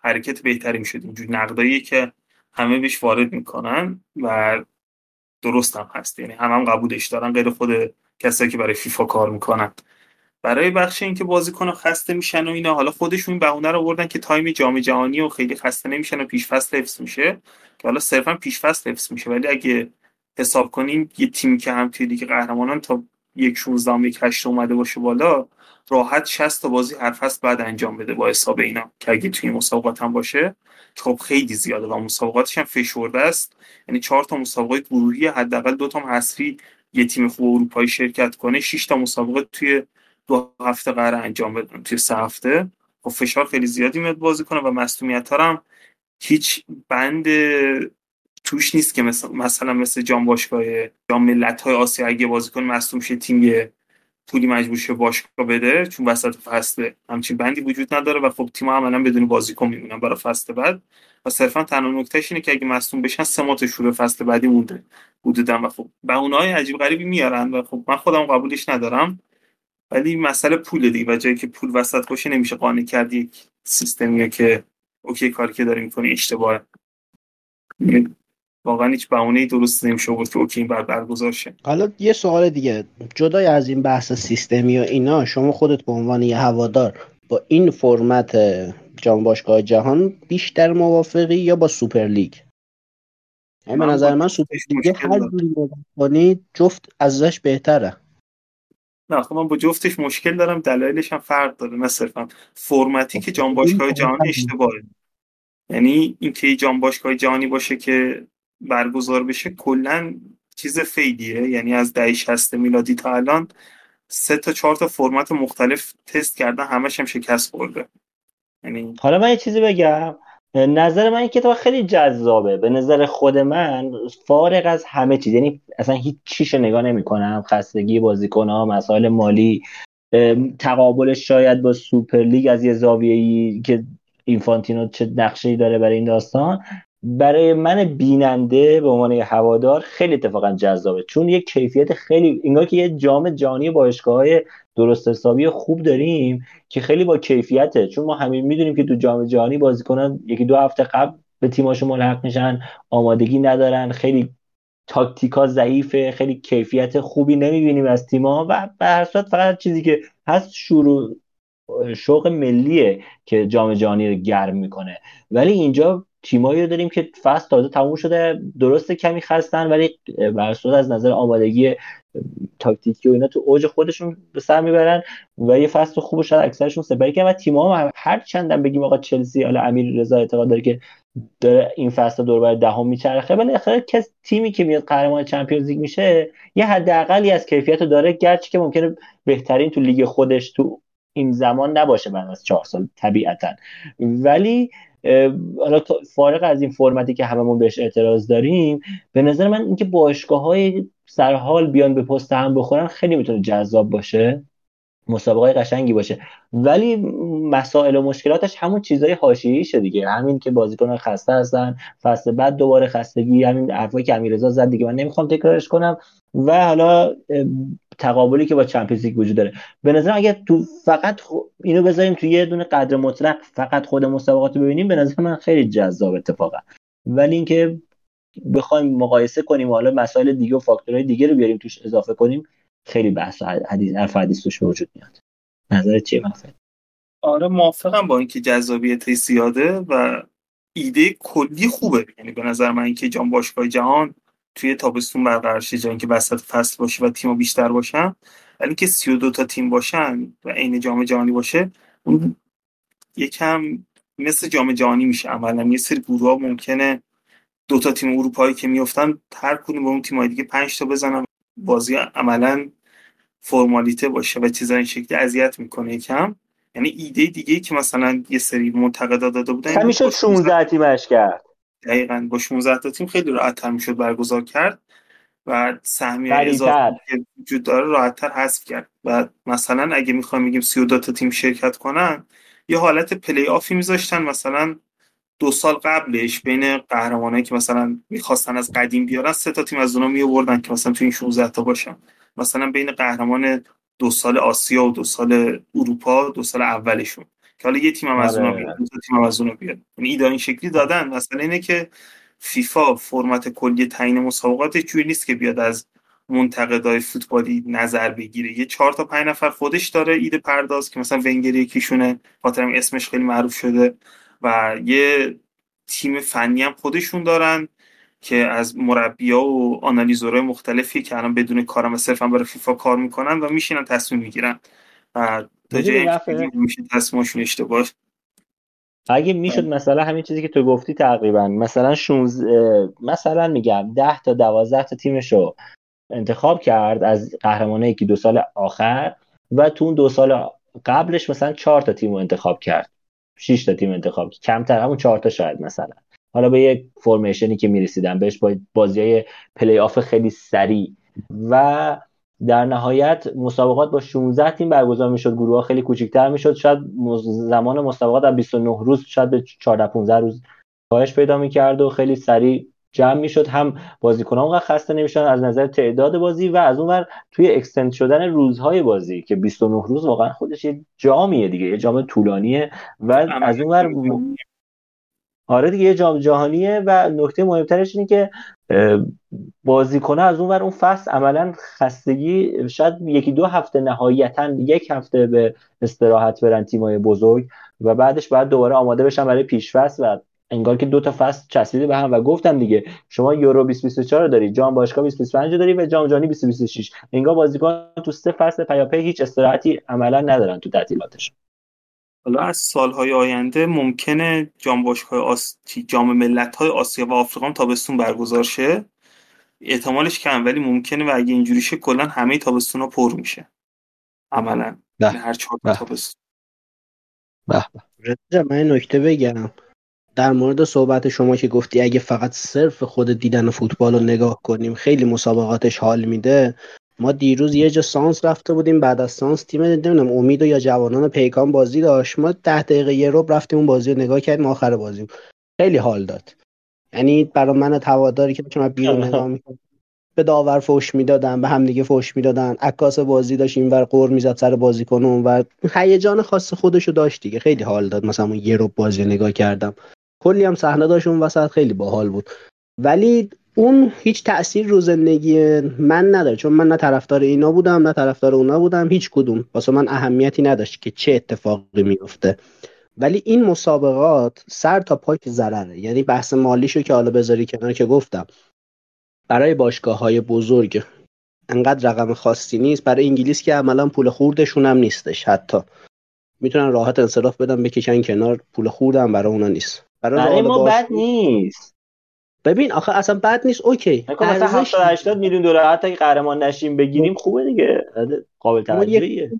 حرکت بهتری میشد. اینجور نقدایی که همه بهش وارد میکنن و درست هم هست، یعنی همه هم قبولش دارن غیر خود کسایی که برای فیفا کار میکنن. برای بخش این که بازیکن‌ها خسته میشن و اینا، حالا خودشون این بهونه رو آوردن که تایم جام جهانی و خیلی خسته نمیشن و پیش فصل حفظ میشه، که حالا صرفا پیش فصل حفظ میشه. ولی اگه حساب کنیم یه تیمی که هم توی لیگ قهرمانان تا 1/16 و 1/8 اومده باشه بالا، راحت 60 تا بازی هر فصل بعد انجام بده با حساب اینا که اگه توی مسابقات هم باشه خب خیلی زیاده و مسابقاتش هم فشرده است. یعنی 4 تا مسابقه گروهی حداقل 2 تا حذفی یه تیم خوب اروپایی شرکت کنه، 6 تا مسابقه توی 2 هفته قرار انجام بدن توی 3 هفته. خب فشار خیلی زیادی میاد بازی کنه و مصونیت‌ها هم هیچ بند توش نیست که مثلا مثل جام باشگاه جام ملت‌های آسیا اگه بازیکن مصدوم شه تیم یه پولی مجبور شه باشگاه بده، چون وسط فصل همچین بندی وجود نداره و خب تیم‌ها عملاً بدون بازیکن میمونن برای فصل بعد و صرفاً تنها نکتهش اینه که اگه مصدوم بشن سه ماه تا شروع فصل بعدی مونده حدوداً و خب بهونه‌های عجیب غریبی میارن و خب من خودم قبولش ندارم، ولی مسئله پول دیگه و جایی که پول وسط باشه نمیشه قانع کرد یک سیستمیه که اوکی کاری که داری می‌کنی اشتباهه. واقعا هیچ بهونه‌ای درست نمیشه بود که اوکی این برگزار شه. حالا یه سوال دیگه، جدای از این بحث سیستمی و اینا، شما خودت به عنوان یه هوادار با این فرمت جام باشگاه جهان بیشتر موافقی یا با سوپر لیگ؟ به نظر من سوپر لیگ هر جوری بکنی جفت ازش بهتره. نه خب من با جفتش مشکل دارم، دلایلش هم فرق داره. نه صرفا فرمتی که جام باشگاه جهان اشتباهه، یعنی اینکه جام باشگاه جهانی باشه که برگزار بشه کلا چیز فیدیه، یعنی از دهه 60 میلادی تا الان 3 تا 4 تا فرمت مختلف تست کردن همش هم شکست خورده. یعنی حالا من یه چیزی بگم، نظر من این کتاب خیلی جذابه به نظر خود من، فارغ از همه چیز، یعنی اصلا هیچ چیشو نگاه نمی‌کنم، خستگی بازیکن‌ها، مسائل مالی، تقابلش شاید با سوپر لیگ از یه زاویه‌ای که اینفانتینو چه نقشه‌ای داره برای این داستان، برای من بیننده به عنوان هوادار خیلی اتفاقا جذابه، چون یک کیفیت خیلی انگار که یه جام جهانی باشگاه‌های درست حسابی خوب داریم که خیلی با کیفیته، چون ما همین میدونیم که تو جام جهانی بازیکنان یکی دو هفته قبل به تیماشون ملحق میشن، آمادگی ندارن، خیلی تاکتیکا ضعیفه، خیلی کیفیت خوبی نمیبینیم از تیم‌ها و به هر صورت فقط چیزی که هست شوق ملیه که جام جهانی رو گرم میکنه. ولی اینجا تیمایی رو داریم که فصل تازه تموم شده، درسته کمی خستن ولی برصورت از نظر آمادگی تاکتیکی و اینا تو اوج خودشون به سر میبرن و یه فصل خوب شد اکثرشون سپری کردن. و تیم‌ها هم هر چندم بگیم آقا چلسی، حالا امیررضا اعتقاد داره که داره این فصل دور بر دهم میچرخه، ولی آخر کس تیمی که میاد قهرمان چمپیونز لیگ میشه یه حداقلی از کیفیت رو داره، گرچه که ممکنه بهترین تو لیگ خودش تو این زمان نباشه بعد از 4 سال طبیعتاً، ولی حالا فارغ از این فرمتی که هممون بهش اعتراض داریم، به نظر من اینکه باشگاه‌های سرحال بیان به پست هم بخورن خیلی میتونه جذاب باشه، مسابقه قشنگی باشه، ولی مسائل و مشکلاتش همون چیزای حاشیه‌ایشه دیگه، همین که بازیکن‌ها خسته هستن، فصل بعد دوباره خستگی، همین حرفایی که امیررضا زد دیگه من نمیخوام تکرارش کنم، و حالا تقابلی که با چمپیونز لیگ وجود داره. به نظرم اگه تو فقط اینو بذاریم تو یه دونه قدر مطلق، فقط خود مسابقات رو ببینیم، به نظر من خیلی جذاب اتفاقا، ولی اینکه بخوایم مقایسه کنیم و حالا مسائل دیگه و فاکتورهای دیگه رو بیاریم توش اضافه کنیم، خیلی بحث حدیث توش وجود میاد. نظرت چیه مفید؟ آره موافقم با اینکه جذابیت زیاده و ایده کلی خوبه، یعنی به نظر من اینکه جام باشگاه جهان توی تابستون برقرار شه، جایی که وسط فصل باشه و تیم‌ها بیشتر باشن، ولی که 32 تا تیم باشن و عین جام جهانی باشه، اون یکم مثل جام جهانی میشه عملاً. یه سری گروه‌ها ممکنه 2 تا تیم اروپایی که میافتن هر کدوم با اون تیم‌های دیگه 5 تا بزنن، بازی عملاً فرمالیته باشه و چیزا این شکلی اذیت میکنه یکم. یعنی ایده دیگه‌ای که مثلا یه سری منتقدا داده بودن همیشه 16 تیمش کرد، دقیقاً با 16 تا تیم خیلی راحت‌تر میشد برگزار کرد و سهمیه‌های اضافی که وجود داره راحت‌تر حذف کرد. و مثلا اگه می‌خوایم بگیم 32 تا تیم شرکت کنن، یه حالت پلی آفی می‌ذاشتن مثلا 2 سال قبلش بین قهرمانایی که مثلا می‌خواستن از قدیم بیارن، 3 تا تیم از اونها می‌آوردن که مثلا تو این 16 تا باشن، مثلا بین قهرمان 2 سال آسیا و 2 سال اروپا، 2 سال اولشون که حالا یه تیم هم از اونها بیاد، 2 تیم هم از اونها بیاد. یعنی ایده این شکلی دادن. مثلا اینه که فیفا فرمت کلی تعیین مسابقات جوری نیست که بیاد از منتقدای فوتبالی نظر بگیره، یه 4 تا 5 نفر خودش داره ایده پرداز که مثلا ونگر یکیشونه، خاطرم اسمش خیلی معروف شده، و یه تیم فنی هم خودشون دارن که از مربی‌ها و آنالیزورهای مختلفی که الان بدون کارم صرفا برای فیفا کار میکنن و میشینن تصمیم میگیرن و میشه تصمیمشون اشتباه. اگه میشد مثلا همین چیزی که تو گفتی تقریبا مثلا 16 مثلا میگم 10 تا 12 تا تیمشو انتخاب کرد از قهرمانایی که 2 سال آخر و تو اون 2 سال قبلش مثلا 4 تا تیمو انتخاب کرد، 6 تا تیم انتخاب کرد، کمتر همون 4 تا شاید مثلا، حالا به یک فرمیشنی که میرسیدن بهش با بازی‌های پلی آف خیلی سریع و در نهایت مسابقات با 16 تیم برگزار میشد، گروه‌ها خیلی کوچکتر میشد، شاید زمان مسابقات از 29 روز شاید به 14 15 روز کاهش پیدا می‌کرد و خیلی سریع جمع میشد، هم بازیکن‌ها اونقدر خسته نمیشن از نظر تعداد بازی و از اونور توی اکستند شدن روزهای بازی که 29 روز واقعا خودش یه جامیه دیگه، یه جام طولانیه و از اونور آره دیگه یه جام جهانیه و نکته مهمترش اینه که بازیکن‌ها از اونور اون فصل عملاً خستگی شاید یکی دو هفته نهایتاً یک هفته به استراحت برن تیم‌های بزرگ و بعدش باید دوباره آماده بشن برای پیش فصل و انگار که دو تا فصل چسبیده به هم و گفتم دیگه شما یورو 2024 رو داری، جام باشگاه 2025 رو داری و جام جهانی 2026، انگار بازیکن تو سه فصل پیاپی هیچ استراحتی عملاً ندارن تو تعطیلاتش. حالا از سالهای آینده ممکنه جام ملت‌های آسیا و آفریقا هم تابستون برگزار شه، احتمالش کم ولی ممکنه و اگه اینجوری شه کلا همه تابستون‌ها پر میشه عملاً، هر چهار تابستون. من نکته بگم در مورد صحبت شما که گفتی اگه فقط صرف خود دیدن فوتبال رو نگاه کنیم خیلی مسابقاتش حال میده. ما دیروز یه جا سانس رفته بودیم، بعد از سانس تیم نمیدونم امید یا جوانان پیکان بازی داشت، ما 10 دقیقه یه ربع رفتیم اون بازی رو نگاه کردیم، آخر بازی خیلی حال داد. یعنی برای من هواداری که چون بیرون نگاه می‌کردم به داور فوش میدادن، به هم دیگه فوش میدادن، عکاس بازی داشت اینور قور میزد سر بازیکن اونور، هیجان خاص خودشو داشت دیگه، خیلی حال داد. مثلا اون یه ربع بازی نگاه کردم کلی هم صحنه داشت اون وسط خیلی باحال بود، ولی اون هیچ تأثیر رو زندگی من نداره چون من نه طرفدار اینا بودم نه طرفدار اونا بودم، هیچ کدوم واسه من اهمیتی نداشت که چه اتفاقی میفته. ولی این مسابقات سر تا پای ضرره، یعنی بحث مالیشو که حالا بذاری کنار که گفتم برای باشگاه‌های بزرگ انقدر رقم خاصی نیست، برای انگلیس که عملا پول خوردشون هم نیستش، حتی میتونن راحت انصراف بدن بکشن کنار، پول خوردن برای اونا نیست، برای ما بد نیست. ببین آخه اصلا بد نیست، اوکی مثلا 780 میلیون دلار حتی اگه قهرمان نشیم بگیریم خوبه دیگه، قابل توجهیه،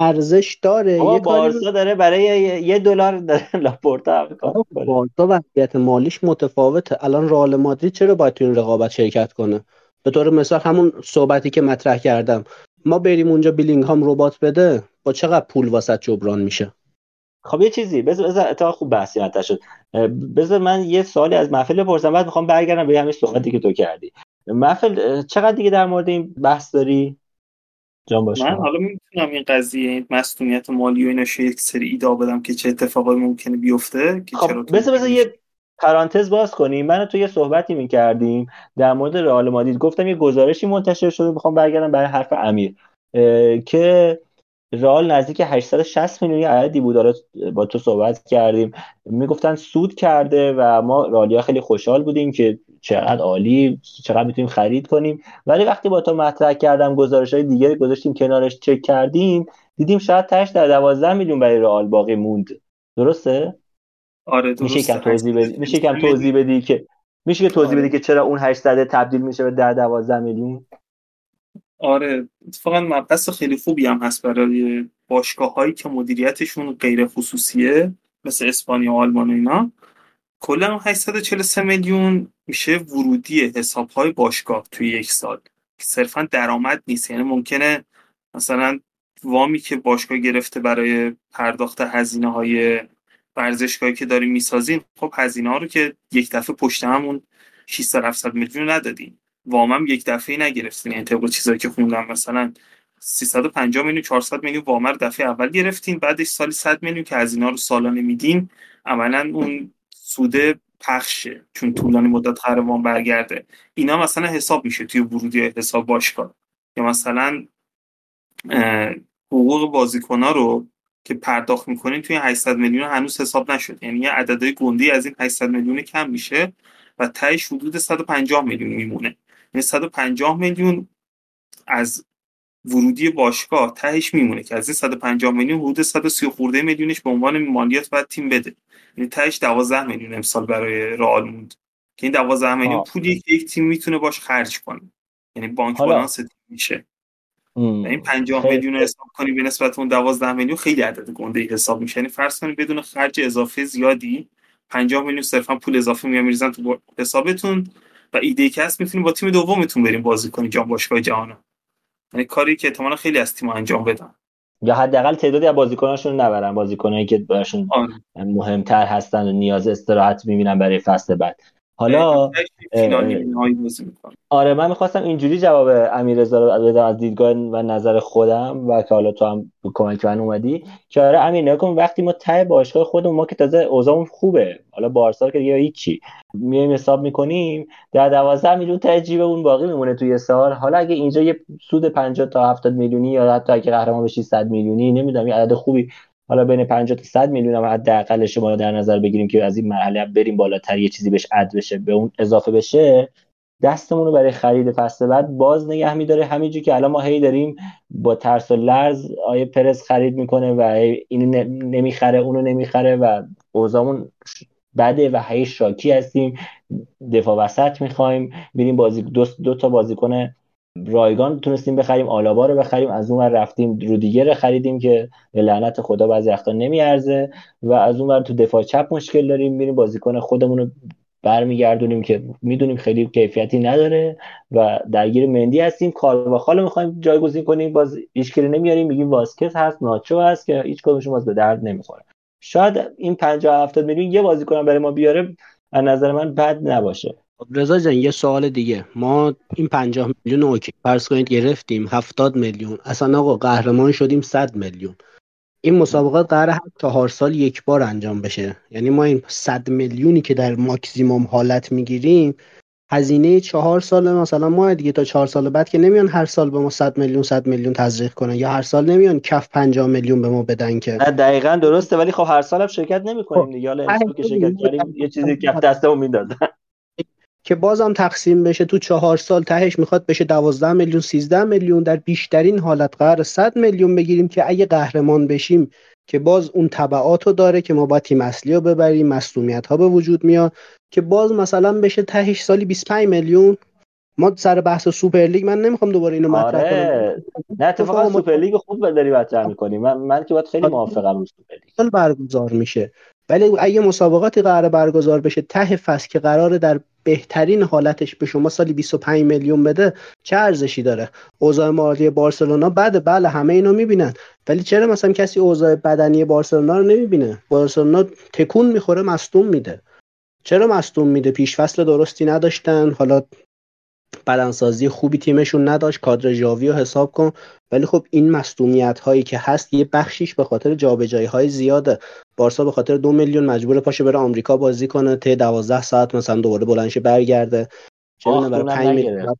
ارزش داره. یه بارسا داره برای یه دلار داره لاپورتا کار می‌کنه، بارسا وضعیت مالیش متفاوته. الان رئال مادرید چرا باید تو این رقابت شرکت کنه؟ به طور مثال همون صحبتی که مطرح کردم، ما بریم اونجا بیلینگهام ربات بده با چقدر پول واسط جبران میشه. خب یه چیزی بذار اتفاق خوب بحثی مطرح شد، بذار من یه سوالی از محفل بپرسم بعد میخوام برگردم به همین صحبتی که تو کردی. محفل چقدر دیگه در مورد این بحث داری؟ جان باشه. من حالا میتونم این قضیه این مسئولیت مالی و اینا شو یک سری ایده بدم که چه اتفاقایی ممکنه بیفته که خب چرا. بذار یه پرانتز باز کنیم، من تو یه صحبتی میکردیم در مورد رئال مادرید، گفتم یه گزارشی منتشر شده میخوام برگردم برای حرف امیر که رئال نزدیک 860 میلیونی عددی بود، حالا با تو صحبت کردیم میگفتن سود کرده و ما رئالیا خیلی خوشحال بودیم که چقدر عالی، چقدر میتونیم خرید کنیم، ولی وقتی با تو مطرح کردم گزارش‌های دیگه گذاشتیم کنارش چک کردیم دیدیم شاید تاش در 12 میلیون برای رئال باقی موند. درسته؟ آره درسته. میشه کم توضیح بدی که چرا اون 800 تبدیل میشه به 12 میلیون؟ آره اتفاقا مبحث خیلی خوبی هم هست برای باشگاه‌هایی که مدیریتشون غیر خصوصیه مثل اسپانیا و آلمان و اینا. کلا 843 میلیون میشه ورودی حساب‌های باشگاه توی یک سال که صرفا درآمد نیست، یعنی ممکنه مثلا وامی که باشگاه گرفته برای پرداخت هزینه‌های ورزشگاهی که داریم می‌سازیم، خب هزینه‌ها رو که یک دفعه پشت همون 600-700 میلیون ندادیم، وامم یک دفعه‌ای نگرفتین، یعنی طبق چیزایی که خوندم مثلا 350 میلیون 400 میلیون وام رو دفعه اول گرفتین، بعدش سالی 100 میلیون که هزینه رو سالانه میدین عملاً اون سوده پخشه چون طولانی مدت قرار وام برگرده، اینا مثلا حساب میشه توی ورودی حساب باشگاه. یا مثلا حقوق بازیکن‌ها رو که پرداخت می‌کنین توی 800 میلیون هنوز حساب نشده، یعنی عددهای گندی از این 800 میلیون کم میشه و تهش حدود 150 میلیون میمونه، یعنی 150 میلیون از ورودی باشگاه تهش میمونه که از این 150 میلیون حدود 130 خورده میلیونش به عنوان مالیات باید تیم بده، یعنی تهش 12 میلیون امسال برای رئال موند که این 12 میلیون پولی که یک تیم میتونه باش خرج کنه، یعنی بانک بالانس تیم میشه. این 50 میلیون حساب کنی به نسبت اون 12 میلیون خیلی عدد گنده حساب میشه، یعنی فرض کنید بدون خرج اضافه زیادی 50 میلیون صرفا پول اضافه میریزن تو حسابتون و ایده که هست میتونید با تیم دومتون بریم بازی کنید جام باشگاه جهان. یعنی کاری که احتمالاً خیلی از تیم‌ها انجام بدن یا حداقل تعدادی از بازیکناشون نبرن، بازیکنایی که براشون مهمتر هستن و نیاز استراحت می‌بینن برای فصل بعد. حالا آره من می‌خواستم اینجوری جواب امیررضا رو بدم از دیدگاه و نظر خودم و که حالا تو هم کامنت من اومدی که آره امیر نگاه کن وقتی ما ته باشگاه خودمون ما که تازه اوضاعمون خوبه، حالا بارسا که دیگه هیچی، میایم حساب می‌کنیم 10-12 میلیون ته جیب اون باقی میمونه توی سال. حالا اگه اینجا یه سود 50 تا 70 میلیونی یا حتی اگه قهرمان بشی 100 میلیونی نمیدونم یه عدد خوبی، حالا بین 50 تا 100 میلیون هم حداقل شما در نظر بگیریم که از این مرحله بریم بالاتر، یه چیزی بهش اد بشه، به اون اضافه بشه، دستمون رو برای خرید فصل بعد باز نگه می‌داره. همینجوری که الان ما هی داریم با ترس و لرز آیه پرز خرید میکنه و اینو نمیخره اونو نمیخره و اوضاعمون بده و هی شاکی هستیم، دفاع وسط می‌خوایم، می‌ریم بازی دو تا بازیکن رایگان تونستیم بخریم، آلابا رو بخریم، از اون ور رفتیم رودریگر رو خریدیم که لعنت خدا بعضی وقتا نمیارزه و از اون ور تو دفاع چپ مشکل داریم، میریم بازیکن خودمون رو برمیگردونیم که میدونیم خیلی کیفیتی نداره و درگیر مندی هستیم، کارواخال رو میخوایم جایگزین کنیم، باز هیچکلی نمیاریم، میگیم واسکز هست، ناچو هست که هیچ کدومشون باز به درد نمیخوره. شاید این 50-70 میلیون یه بازیکن برای ما بیاره از نظر من بد نباشه. رضا جان یه سوال دیگه، ما این 50 میلیون اوکی فرض کنید گرفتیم 70 میلیون اصلا آقا قهرمان شدیم 100 میلیون این مسابقات قراره هر 4 سال یک بار انجام بشه، یعنی ما این 100 میلیونی که در ماکسیمم حالت میگیریم هزینه 4 سال مثلا ما دیگه تا 4 سال بعد که نمیان هر سال به ما 100 میلیون تزریق کنن یا هر سال نمیان کف 50 میلیون به ما بدن که دقیقاً درسته، ولی خب هر سال هم شرکت نمی‌کنیم دیگه، حالا که شرکت کردیم یه چیزی که دستمون میندازن که بازم تقسیم بشه تو 4 سال تهش میخواد بشه 12 میلیون 13 میلیون، در بیشترین حالت قرار 100 میلیون بگیریم که اگه قهرمان بشیم که باز اون تبعاتو داره که ما باید تیم اصلی رو ببریم، مسئولیت‌ها به وجود میاد که باز مثلا بشه تهش سالی 25 میلیون. ما سر بحث سوپرلیگ من نمیخوام دوباره اینو مطرح کنم، نه اتفاقا سوپرلیگ خوب داری بحث می‌کنی، من که باید خیلی موافقم با سوپرلیگ برگزار میشه، ولی اگه مسابقاتی قرار برگزار بشه ته فصل که قراره در بهترین حالتش به شما سالی 25 میلیون بده چه ارزشی داره؟ اوضاع مالی بارسلونا بله همه اینو میبینن، ولی چرا مثلا کسی اوضاع بدنی بارسلونا رو نمیبینه؟ بارسلونا تکون میخوره، مصدوم میده. چرا مصدوم میده؟ پیش فصل درستی نداشتن، حالا بدنسازی خوبی تیمشون نداشت، کادر ژاوی رو حساب کن، ولی خب این مصدومیت هایی که هست یه بخشیش به خاطر جابجایی های زیاده. بارسا به خاطر 2 میلیون مجبور پاشه بره آمریکا بازی کنه، ته 12 ساعت مثلا دوباره بلندش برگرده، چون برای 5 میلیون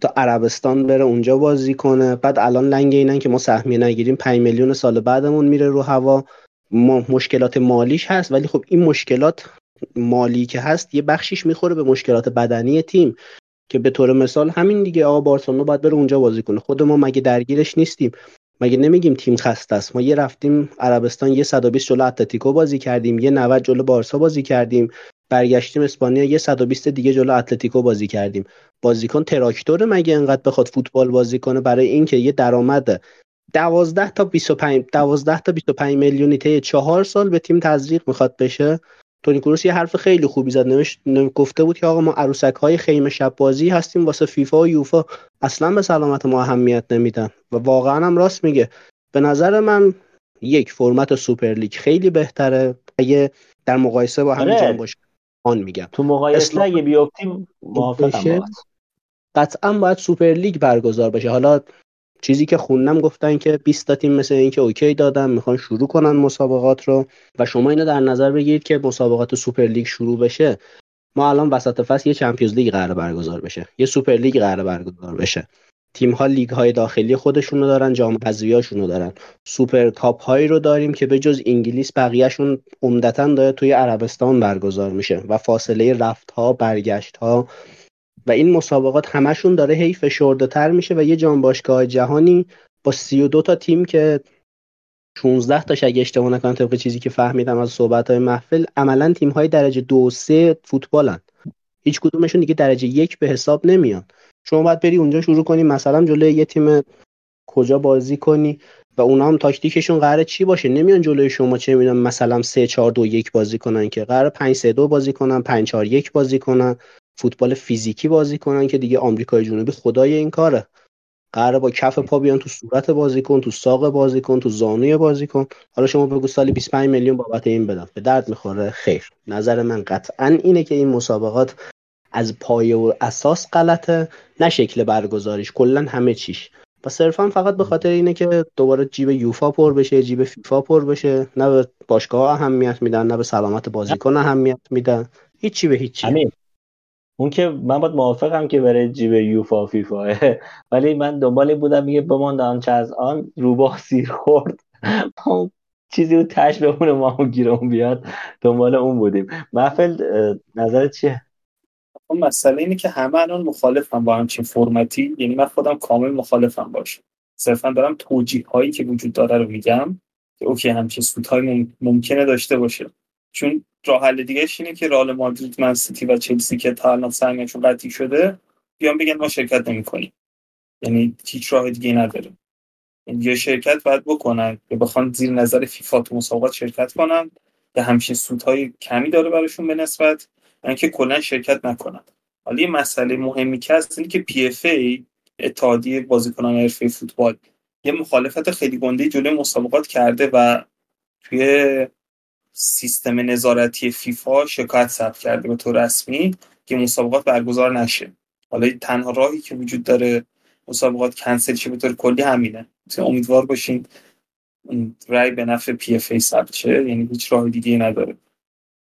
تا عربستان بره اونجا بازی کنه، بعد الان لنگ اینن که ما سهمیه نگیریم 5 میلیون سال بعدمون میره رو هوا. مشکلات مالیش هست، ولی خب این مشکلات مالی که هست یه بخشیش میخوره به مشکلات بدنی تیم که به طور مثال همین دیگه آقا بارسلونا باید بره اونجا بازی کنه، خود ما مگه درگیرش نیستیم؟ مگه نمیگیم تیم خسته است؟ ما یه رفتیم عربستان یه 120 جلو اتلتیکو بازی کردیم، یه 90 جلو بارسا بازی کردیم، برگشتیم اسپانیا یه 120 دیگه جلو اتلتیکو بازی کردیم. بازیکن تراکتور مگه انقدر بخواد فوتبال بازی کنه برای اینکه یه درآمد 12 تا 25 میلیون ته 4 سال به تیم تزریق میخواد بشه؟ تونی کروس یه حرف خیلی خوبی زد، گفته بود که آقا ما عروسک‌های خیمه شب بازی هستیم واسه فیفا و یوفا، اصلا به سلامت ما اهمیت نمیدن و واقعا هم راست میگه. به نظر من یک فرمت سوپرلیگ خیلی بهتره اگه در مقایسه با همین جام باشه. آن میگم تو مقایسه اگه بیافتیم موافقم، قطعا باید سوپرلیگ برگزار بشه. حالا چیزی که خوندم گفتن که 20 تا تیم مثل این که اوکی دادن میخوان شروع کنن مسابقات رو و شما اینو در نظر بگیرید که مسابقات سوپرلیگ شروع بشه، ما الان وسط فصل یه چمپیونز لیگ قراره برگزار بشه، یه سوپرلیگ قراره برگزار بشه، تیم ها لیگ های داخلی خودشونو دارن، جام حذفی هاشونو دارن، سوپر کاپ هایی رو داریم که به جز انگلیس بقیه‌شون عمدتاً داره توی عربستان برگزار میشه و فاصله رفت ها برگشت ها و این مسابقات همشون داره هی فشرده تر میشه و یه جام باشگاه جهانی با 32 تا تیم که 16 تاش اگه اشتباه نکنم طبق چیزی که فهمیدم از صحبت‌های محفل عملاً تیم‌های درجه 2-3 فوتبالن، هیچ کدومشون دیگه درجه 1 به حساب نمیان. شما باید بری اونجا شروع کنی مثلا جلوی یه تیم کجا بازی کنی و اونا هم تاکتیکشون قراره چی باشه؟ نمیان جلوی شما چه میدونم مثلا 3-4-2-1 بازی کنن که، قراره 5-3-2 بازی کنن، 5-4-1 بازی کنن، فوتبال فیزیکی بازی کنن که دیگه آمریکای جنوبی خدای این کاره. قراره با کف پا بیان تو صورت بازیکن، تو ساق بازیکن، تو زانوی بازیکن. حالا شما بگو سالی 25 میلیون بابت این بدن، به درد میخوره؟ خیر. نظر من قطعاً اینه که این مسابقات از پایه و اساس غلطه، نه شکل برگزاریش، کلا همه چیش. و صرفا فقط به خاطر اینه که دوباره جیب یوفا پر بشه، جیب فیفا پر بشه. نه به باشگاه اهمیت میدن، نه به سلامت بازیکن اهمیت میدن، هیچی به هیچی. همین اون که من باید موافقم که برای جیب یوفا فیفا، ولی من دنبال بودم میگه بماند آنچه از آن روباه سیر خورد، اون چیزی رو تش بمونه ما هم گیرمون بیاد، دنبال اون بودیم. محفل نظرت چیه؟ مسئله اینه که همه الان مخالفم با همچین فرمتی، یعنی من خودم کامل مخالفم باشه. صرفا دارم توجیه هایی که وجود داره رو میگم که اوکی همچین سودهای ممکنه داشته باشه، چون راه حل دیگه اش اینه که رئال مادرید، من سیتی و چلسی که تا الان سهمیاشون قطعی شده بیان بگن ما شرکت نمی‌کنیم. یعنی هیچ راه دیگه نداره. یعنی یا شرکت باید بکنن یا بخوان زیر نظر فیفا تو مسابقات شرکت کنن که همچین سودهای کمی داره براشون به نسبت اینکه کلا شرکت نکنن. حالا یه مسئله مهمی که هست اینه که پی اف ای، اتحادیه بازیکنان حرفه فوتبال، یه مخالفت خیلی گنده جلوی مسابقات کرده و توی سیستم نظارتی فیفا شکایت ثبت کرده به طور رسمی که مسابقات برگزار نشه. حالا تنها راهی که وجود داره مسابقات کنسل شه به طور کلی همینه. امیدوار باشین رای به نفع پی اف ای ثبت شه، یعنی هیچ راه دیگه‌ای نداره.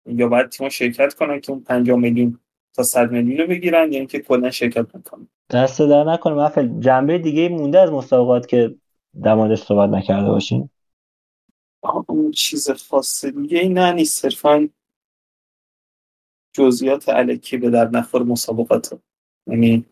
یا باید تیم‌ها شرکت کنن که اون 50 میلیون تا 100 میلیون رو بگیرن، یعنی که کلا شرکت نکنن. دست در نکنه محفل. جنبه دیگه مونده از مسابقات که در موردش صحبت نکرده باشین؟ اون چیز خاص دیگه‌ای نه، نیست. صرفاً جزئیات الکی به درد نخور مسابقات. یعنی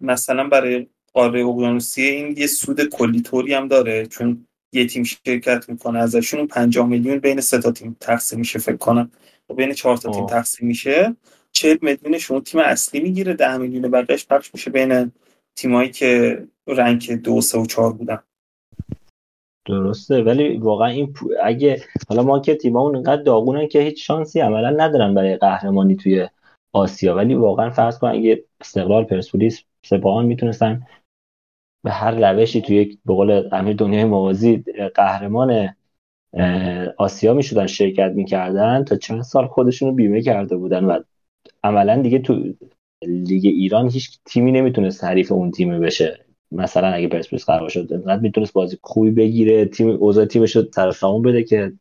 مثلا برای قاره اقیانوسیه این یه سود کلی طوری هم داره، چون یه تیم شرکت میکنه، ازشون 50 میلیون بین 3 تا تیم تقسیم میشه فکر کنم، و بین 4 تا تیم تقسیم میشه. 40 میلیونش اون تیم اصلی میگیره، 10 میلیون بقیه‌اش پخش میشه بین تیمایی که رنک 2 3 و 4 بودن. درسته، ولی واقعا این اگه حالا ما که تیممون انقدر داغونن که هیچ شانسی عملا ندارن برای قهرمانی توی آسیا، ولی واقعا فرض کن اگه استقلال، پرسپولیس، سپاهان میتونستن به هر روشی توی به قول امیر دنیای موازی قهرمان آسیا میشدن، شرکت میکردن، تا چند سال خودشون رو بیمه کرده بودن و عملا دیگه تو لیگ ایران هیچ تیمی نمیتونست حریف اون تیم بشه. مثلا اگه پرسپولیس قرار شد انقدر میتونست بازی خوبی بگیره، تیم اوضاع تیمش رو طرفمون بده که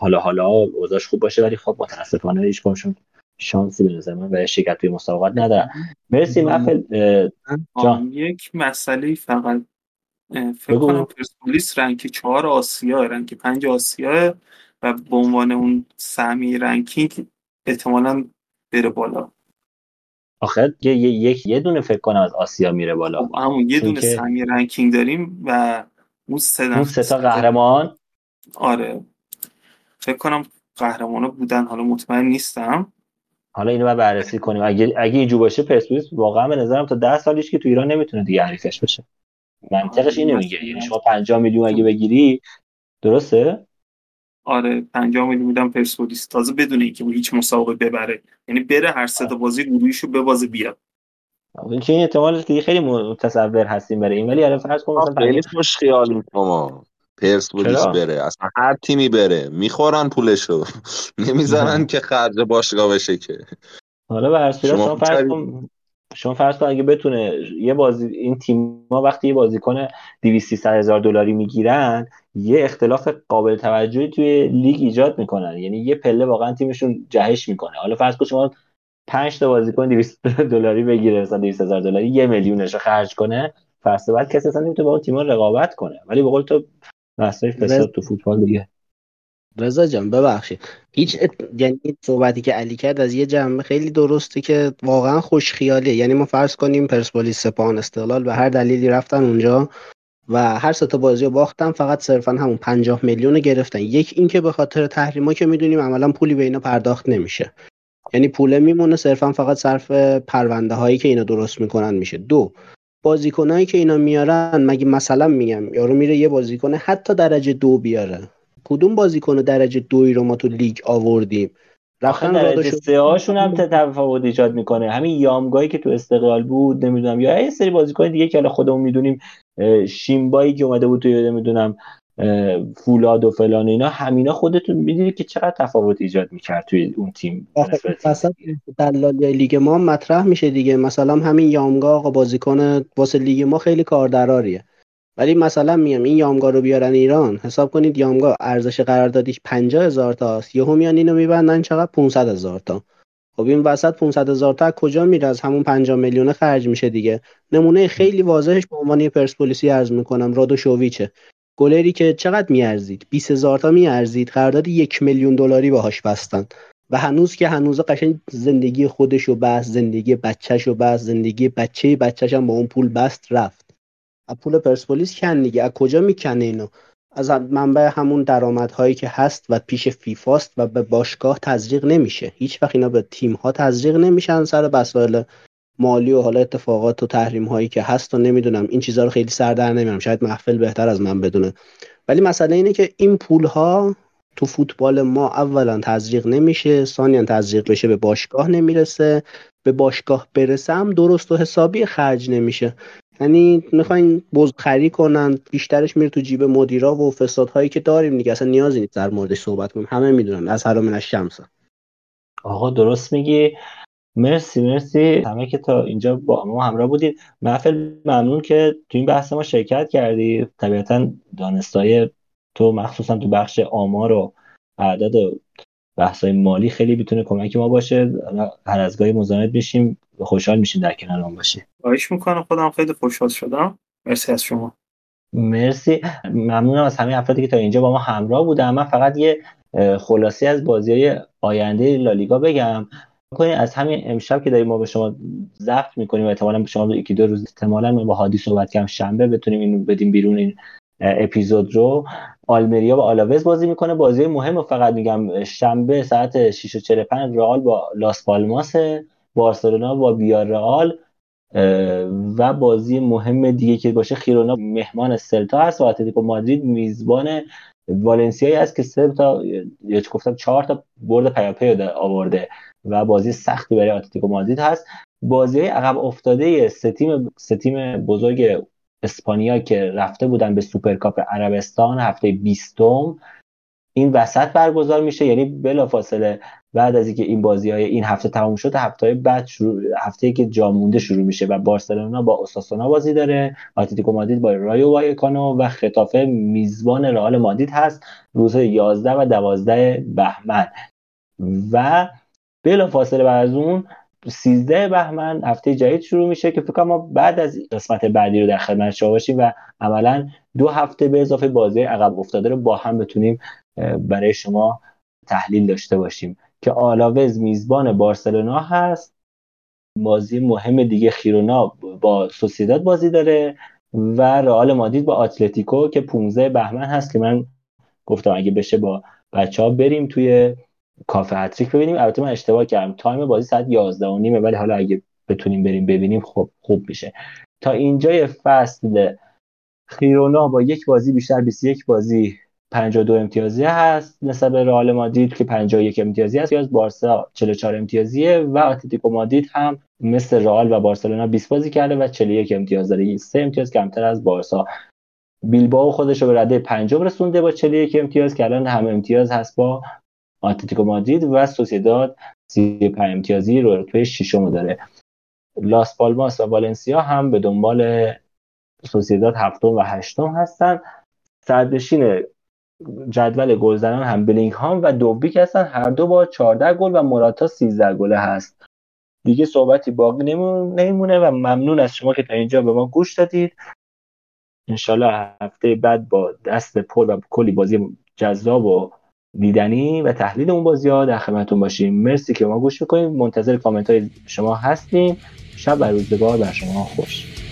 حالا اوضاعش خوب باشه، ولی خب متاسفانه هیچ کمشون شانسی به نظر من برای شرکت توی مسابقات ندارن. مرسی محفل جان. یک مسئله فقط فکر کنم پرسپولیس رنک 4 آسیا، رنک 5 آسیا و به عنوان اون سهمی رنکینگ احتمالاً بره بالا. آخر یه دونه فکر کنم از آسیا میره بالا، همون یه دونه سهمی رنکینگ داریم و اون سه تا قهرمان. آره فکر کنم قهرمانا بودن، حالا مطمئن نیستم، حالا اینو بعد بررسی کنیم. اگه اینجوری باشه پرسپولیس واقعا به نظرم تا 10 سالش که تو ایران نمیتونه دیگه حریفش بشه. منطقش اینو میگه، یعنی شما 50 میلیون اگه بگیری، درسته؟ آره 50 میلیون میدم پرسپولیس، تازه بدون اینکه هیچ مسابقه ببره، یعنی بره هر سه تا بازی گروهیشو ببازه بیاد. اینکه این احتمال دیگه خیلی متصور هستیم برای این، ولی الان فرض کن مثلا خیلی خوش خیال میکنم پرسپولیس بره، اصلا هر تیمی بره میخورن پولشو، نمیذارن که خرج باشگاه بشه که. حالا به هر صورت شما فرض کن اگه بتونه یه بازی، این تیم‌ها وقتی یه بازیکن 200-300 هزار دلاری میگیرن یه اختلاف قابل توجهی توی لیگ ایجاد میکنن، یعنی یه پله واقعا تیمشون جهش میکنه. حالا فرض کن شما 5 تا بازیکن 200 دلاری بگیره، مثلا 200 هزار دلاری 1 میلیونش رو خرج کنه، فرض بعد کسی اصلا نمیتونه با اون تیم‌ها رقابت کنه. ولی به قول تو مسئله فساد تو فوتبال دیگه. رضا جان ببخشید، یعنی صحبتی که علی کرد از یه جنبه خیلی درسته که واقعا خوش خیالیه. یعنی ما فرض کنیم پرسپولیس، سپاهان، استقلال به هر دلیلی رفتن اونجا و هر سه تا بازیو باختن، فقط صرفا همون 50 میلیون رو گرفتن. یک این که به خاطر تحریما که میدونیم عملا پولی به اینا پرداخت نمیشه، یعنی پول میمونه صرفا فقط صرف پرونده هایی که اینا درست میکنن میشه. دو، بازیکنایی که اینا میارن، مگه مثلا میگم یارو میره یه بازیکن حتی درجه 2 بیاره، کدوم بازیکن درجه 2 رو ما تو لیگ آوردیم؟ رفتن درجه 3 هاشون هم تفاوت ایجاد میکنه. همین یامگایی که تو استقلال بود، نمیدونم، یا یه سری بازیکن دیگه که الان خودمون میدونیم، شیمبایی که اومده بود تو، نمیدونم، فولاد و فلان و اینا، همینا خودتون میدونید که چقدر تفاوت ایجاد میکرد توی اون تیم. مثلا دلالی لیگ ما مطرح میشه دیگه، مثلا همین یامگا آقا بازیکن واسه لیگ ما خیلی کاردراریه، ولی مثلا میگم این یامگا رو بیارن ایران، حساب کنید یامگا ارزش قراردادیش 50000 تاست، یهو میان اینو میبندن چقدر 500000 تا. خب این وسط 500000 تا کجا میره؟ از همون 5 میلیونه خرج میشه دیگه. نمونه خیلی واضحش به عنوان پرسپولیسی عرض میکنم، رادوشوویچه، گلری که چقدر میارزید؟ 20000 تا میارزید، قرارداد 1 میلیون دلاری باهاش بستن و هنوز که هنوز قشنگ زندگی خودشو بس، زندگی بچه‌شو بس، زندگی بچه بچه‌ش هم با اون پول بست رفت. از پول پرسپولیس کن دیگه، از کجا میکنه اینو؟ از منبع همون درآمدهایی که هست و پیش فیفاست و به باشگاه تزریق نمیشه. هیچ وقت اینا به تیم‌ها تزریق نمیشن سر وسایل مالی و حالا اتفاقات و تحریم هایی که هست و نمیدونم این چیزها رو خیلی سر در نمیارم، شاید محفل بهتر از من بدونه، ولی مسئله اینه که این پول ها تو فوتبال ما اولا تزریق نمیشه، ثانیا تزریق بشه به باشگاه نمیرسه، به باشگاه برسم درست و حسابی خرج نمیشه. یعنی میخواین بزخری کنن، بیشترش میره تو جیب مدیرا و فسادهایی که داریم دیگه، اصلا نیازی نیست در موردش صحبت کنیم، همه میدونن از هر منش شمس. آقا درست میگی، مرسی همه که تا اینجا با ما همراه بودید. محفل ممنون که تو این بحث ما شرکت کردید. طبیعتا دانستای تو مخصوصا تو بخش آمار و اعداد و بحث‌های مالی خیلی میتونه کمک ما باشه. هر از گاهی مزاحمت میشیم، خوشحال میشیم در کنارمون باشی. خواهش میکنم، خودم خیلی خوشحال شدم، مرسی از شما. مرسی، ممنونم از همه افرادی که تا اینجا با ما همراه بودن. من فقط یه خلاصی از بازی‌های آینده لالیگا بگم. از همین امشب که داریم ما به شما ضبط میکنیم و احتمالاً به شما 1-2 روز احتمالاً من با هادی صحبت کردم شنبه بتونیم اینو بدیم بیرون، این اپیزود رو. آلمریا با آلاوز بازی میکنه، بازی مهم. و فقط میگم شنبه ساعت 6:45 رئال با لاس پالماس، بارسلونا با ویارئال، و بازی مهم دیگه که باشه خیرونا مهمان سلتا هست و اتلتیکو مادرید میزبان والنسیایی است که 4 تا برد پیاپی آورده و بازی سختی برای اتلتیکو مادرید هست. بازی‌های عقب افتاده سه تیم بزرگ اسپانیا که رفته بودن به سوپرکاپ عربستان هفته 20م این وسط برگزار میشه، یعنی بلافاصله بعد از اینکه این بازی‌های این هفته تمام شد، هفته‌های بعد هفته‌ای که جا مونده شروع میشه و بارسلونا با اوساسونا بازی داره، اتلتیکو مادرید با رایو وایکانو و خطافه میزبان رئال مادرید هست روزهای 11 و 12 بهمن. و بلافاصله بعد از اون 13 بهمن هفته جدید شروع میشه که فکر کنم ما بعد از قسمت بعدی رو در خدمت شما باشیم و عملاً 2 هفته به اضافه بازی عقب افتاده رو با هم بتونیم برای شما تحلیل داشته باشیم که آلاوز میزبان بارسلونا هست. بازی مهم دیگه خیرونا با سوسیداد بازی داره و رئال مادرید با اتلتیکو که 15 بهمن هست که من گفتم اگه بشه با بچه‌ها بریم توی کافه هتریک ببینیم. البته من اشتباه کردم، تایم بازی ساعت 11:30، ولی حالا اگه بتونیم بریم ببینیم خوب میشه. تا اینجای فصل خیرونا با 1 بازی بیشتر 21 بازی 52 امتیازی هست، نسبت به رئال مادرید که 51 امتیازی است، یا از بارسا 44 امتیازیه و اتلتیکو مادرید هم مثل رئال و بارسلونا 20 بازی کرده و 41 امتیاز داره، این 3 امتیاز کمتر از بارسا. بیلبائو خودش رو به رده 5 رسونده با 41 امتیاز که الان هم امتیاز هست با اتلتیکو مادرید و سوسیداد 35 امتیازی رو رتبه 6م داره. لاس پالماس و والنسیا هم به دنبال سوسیداد 7م و 8م هستن. صدرنشین جدول گلزنان هم بلینگهام و دوبیک هستن، هر دو با 14 گل و موراتا 13 گله هست. دیگه صحبتی باقی نمیمونه و ممنون از شما که تا اینجا به ما گوش دادید. انشالله هفته بعد با دست پر و کلی بازی جذاب و دیدنی و تحلیل اون بازی‌ها در خدمتتون باشیم. مرسی که ما گوش می‌کنید، منتظر کامنت‌های شما هستیم. شب و روزگار بر شما خوش.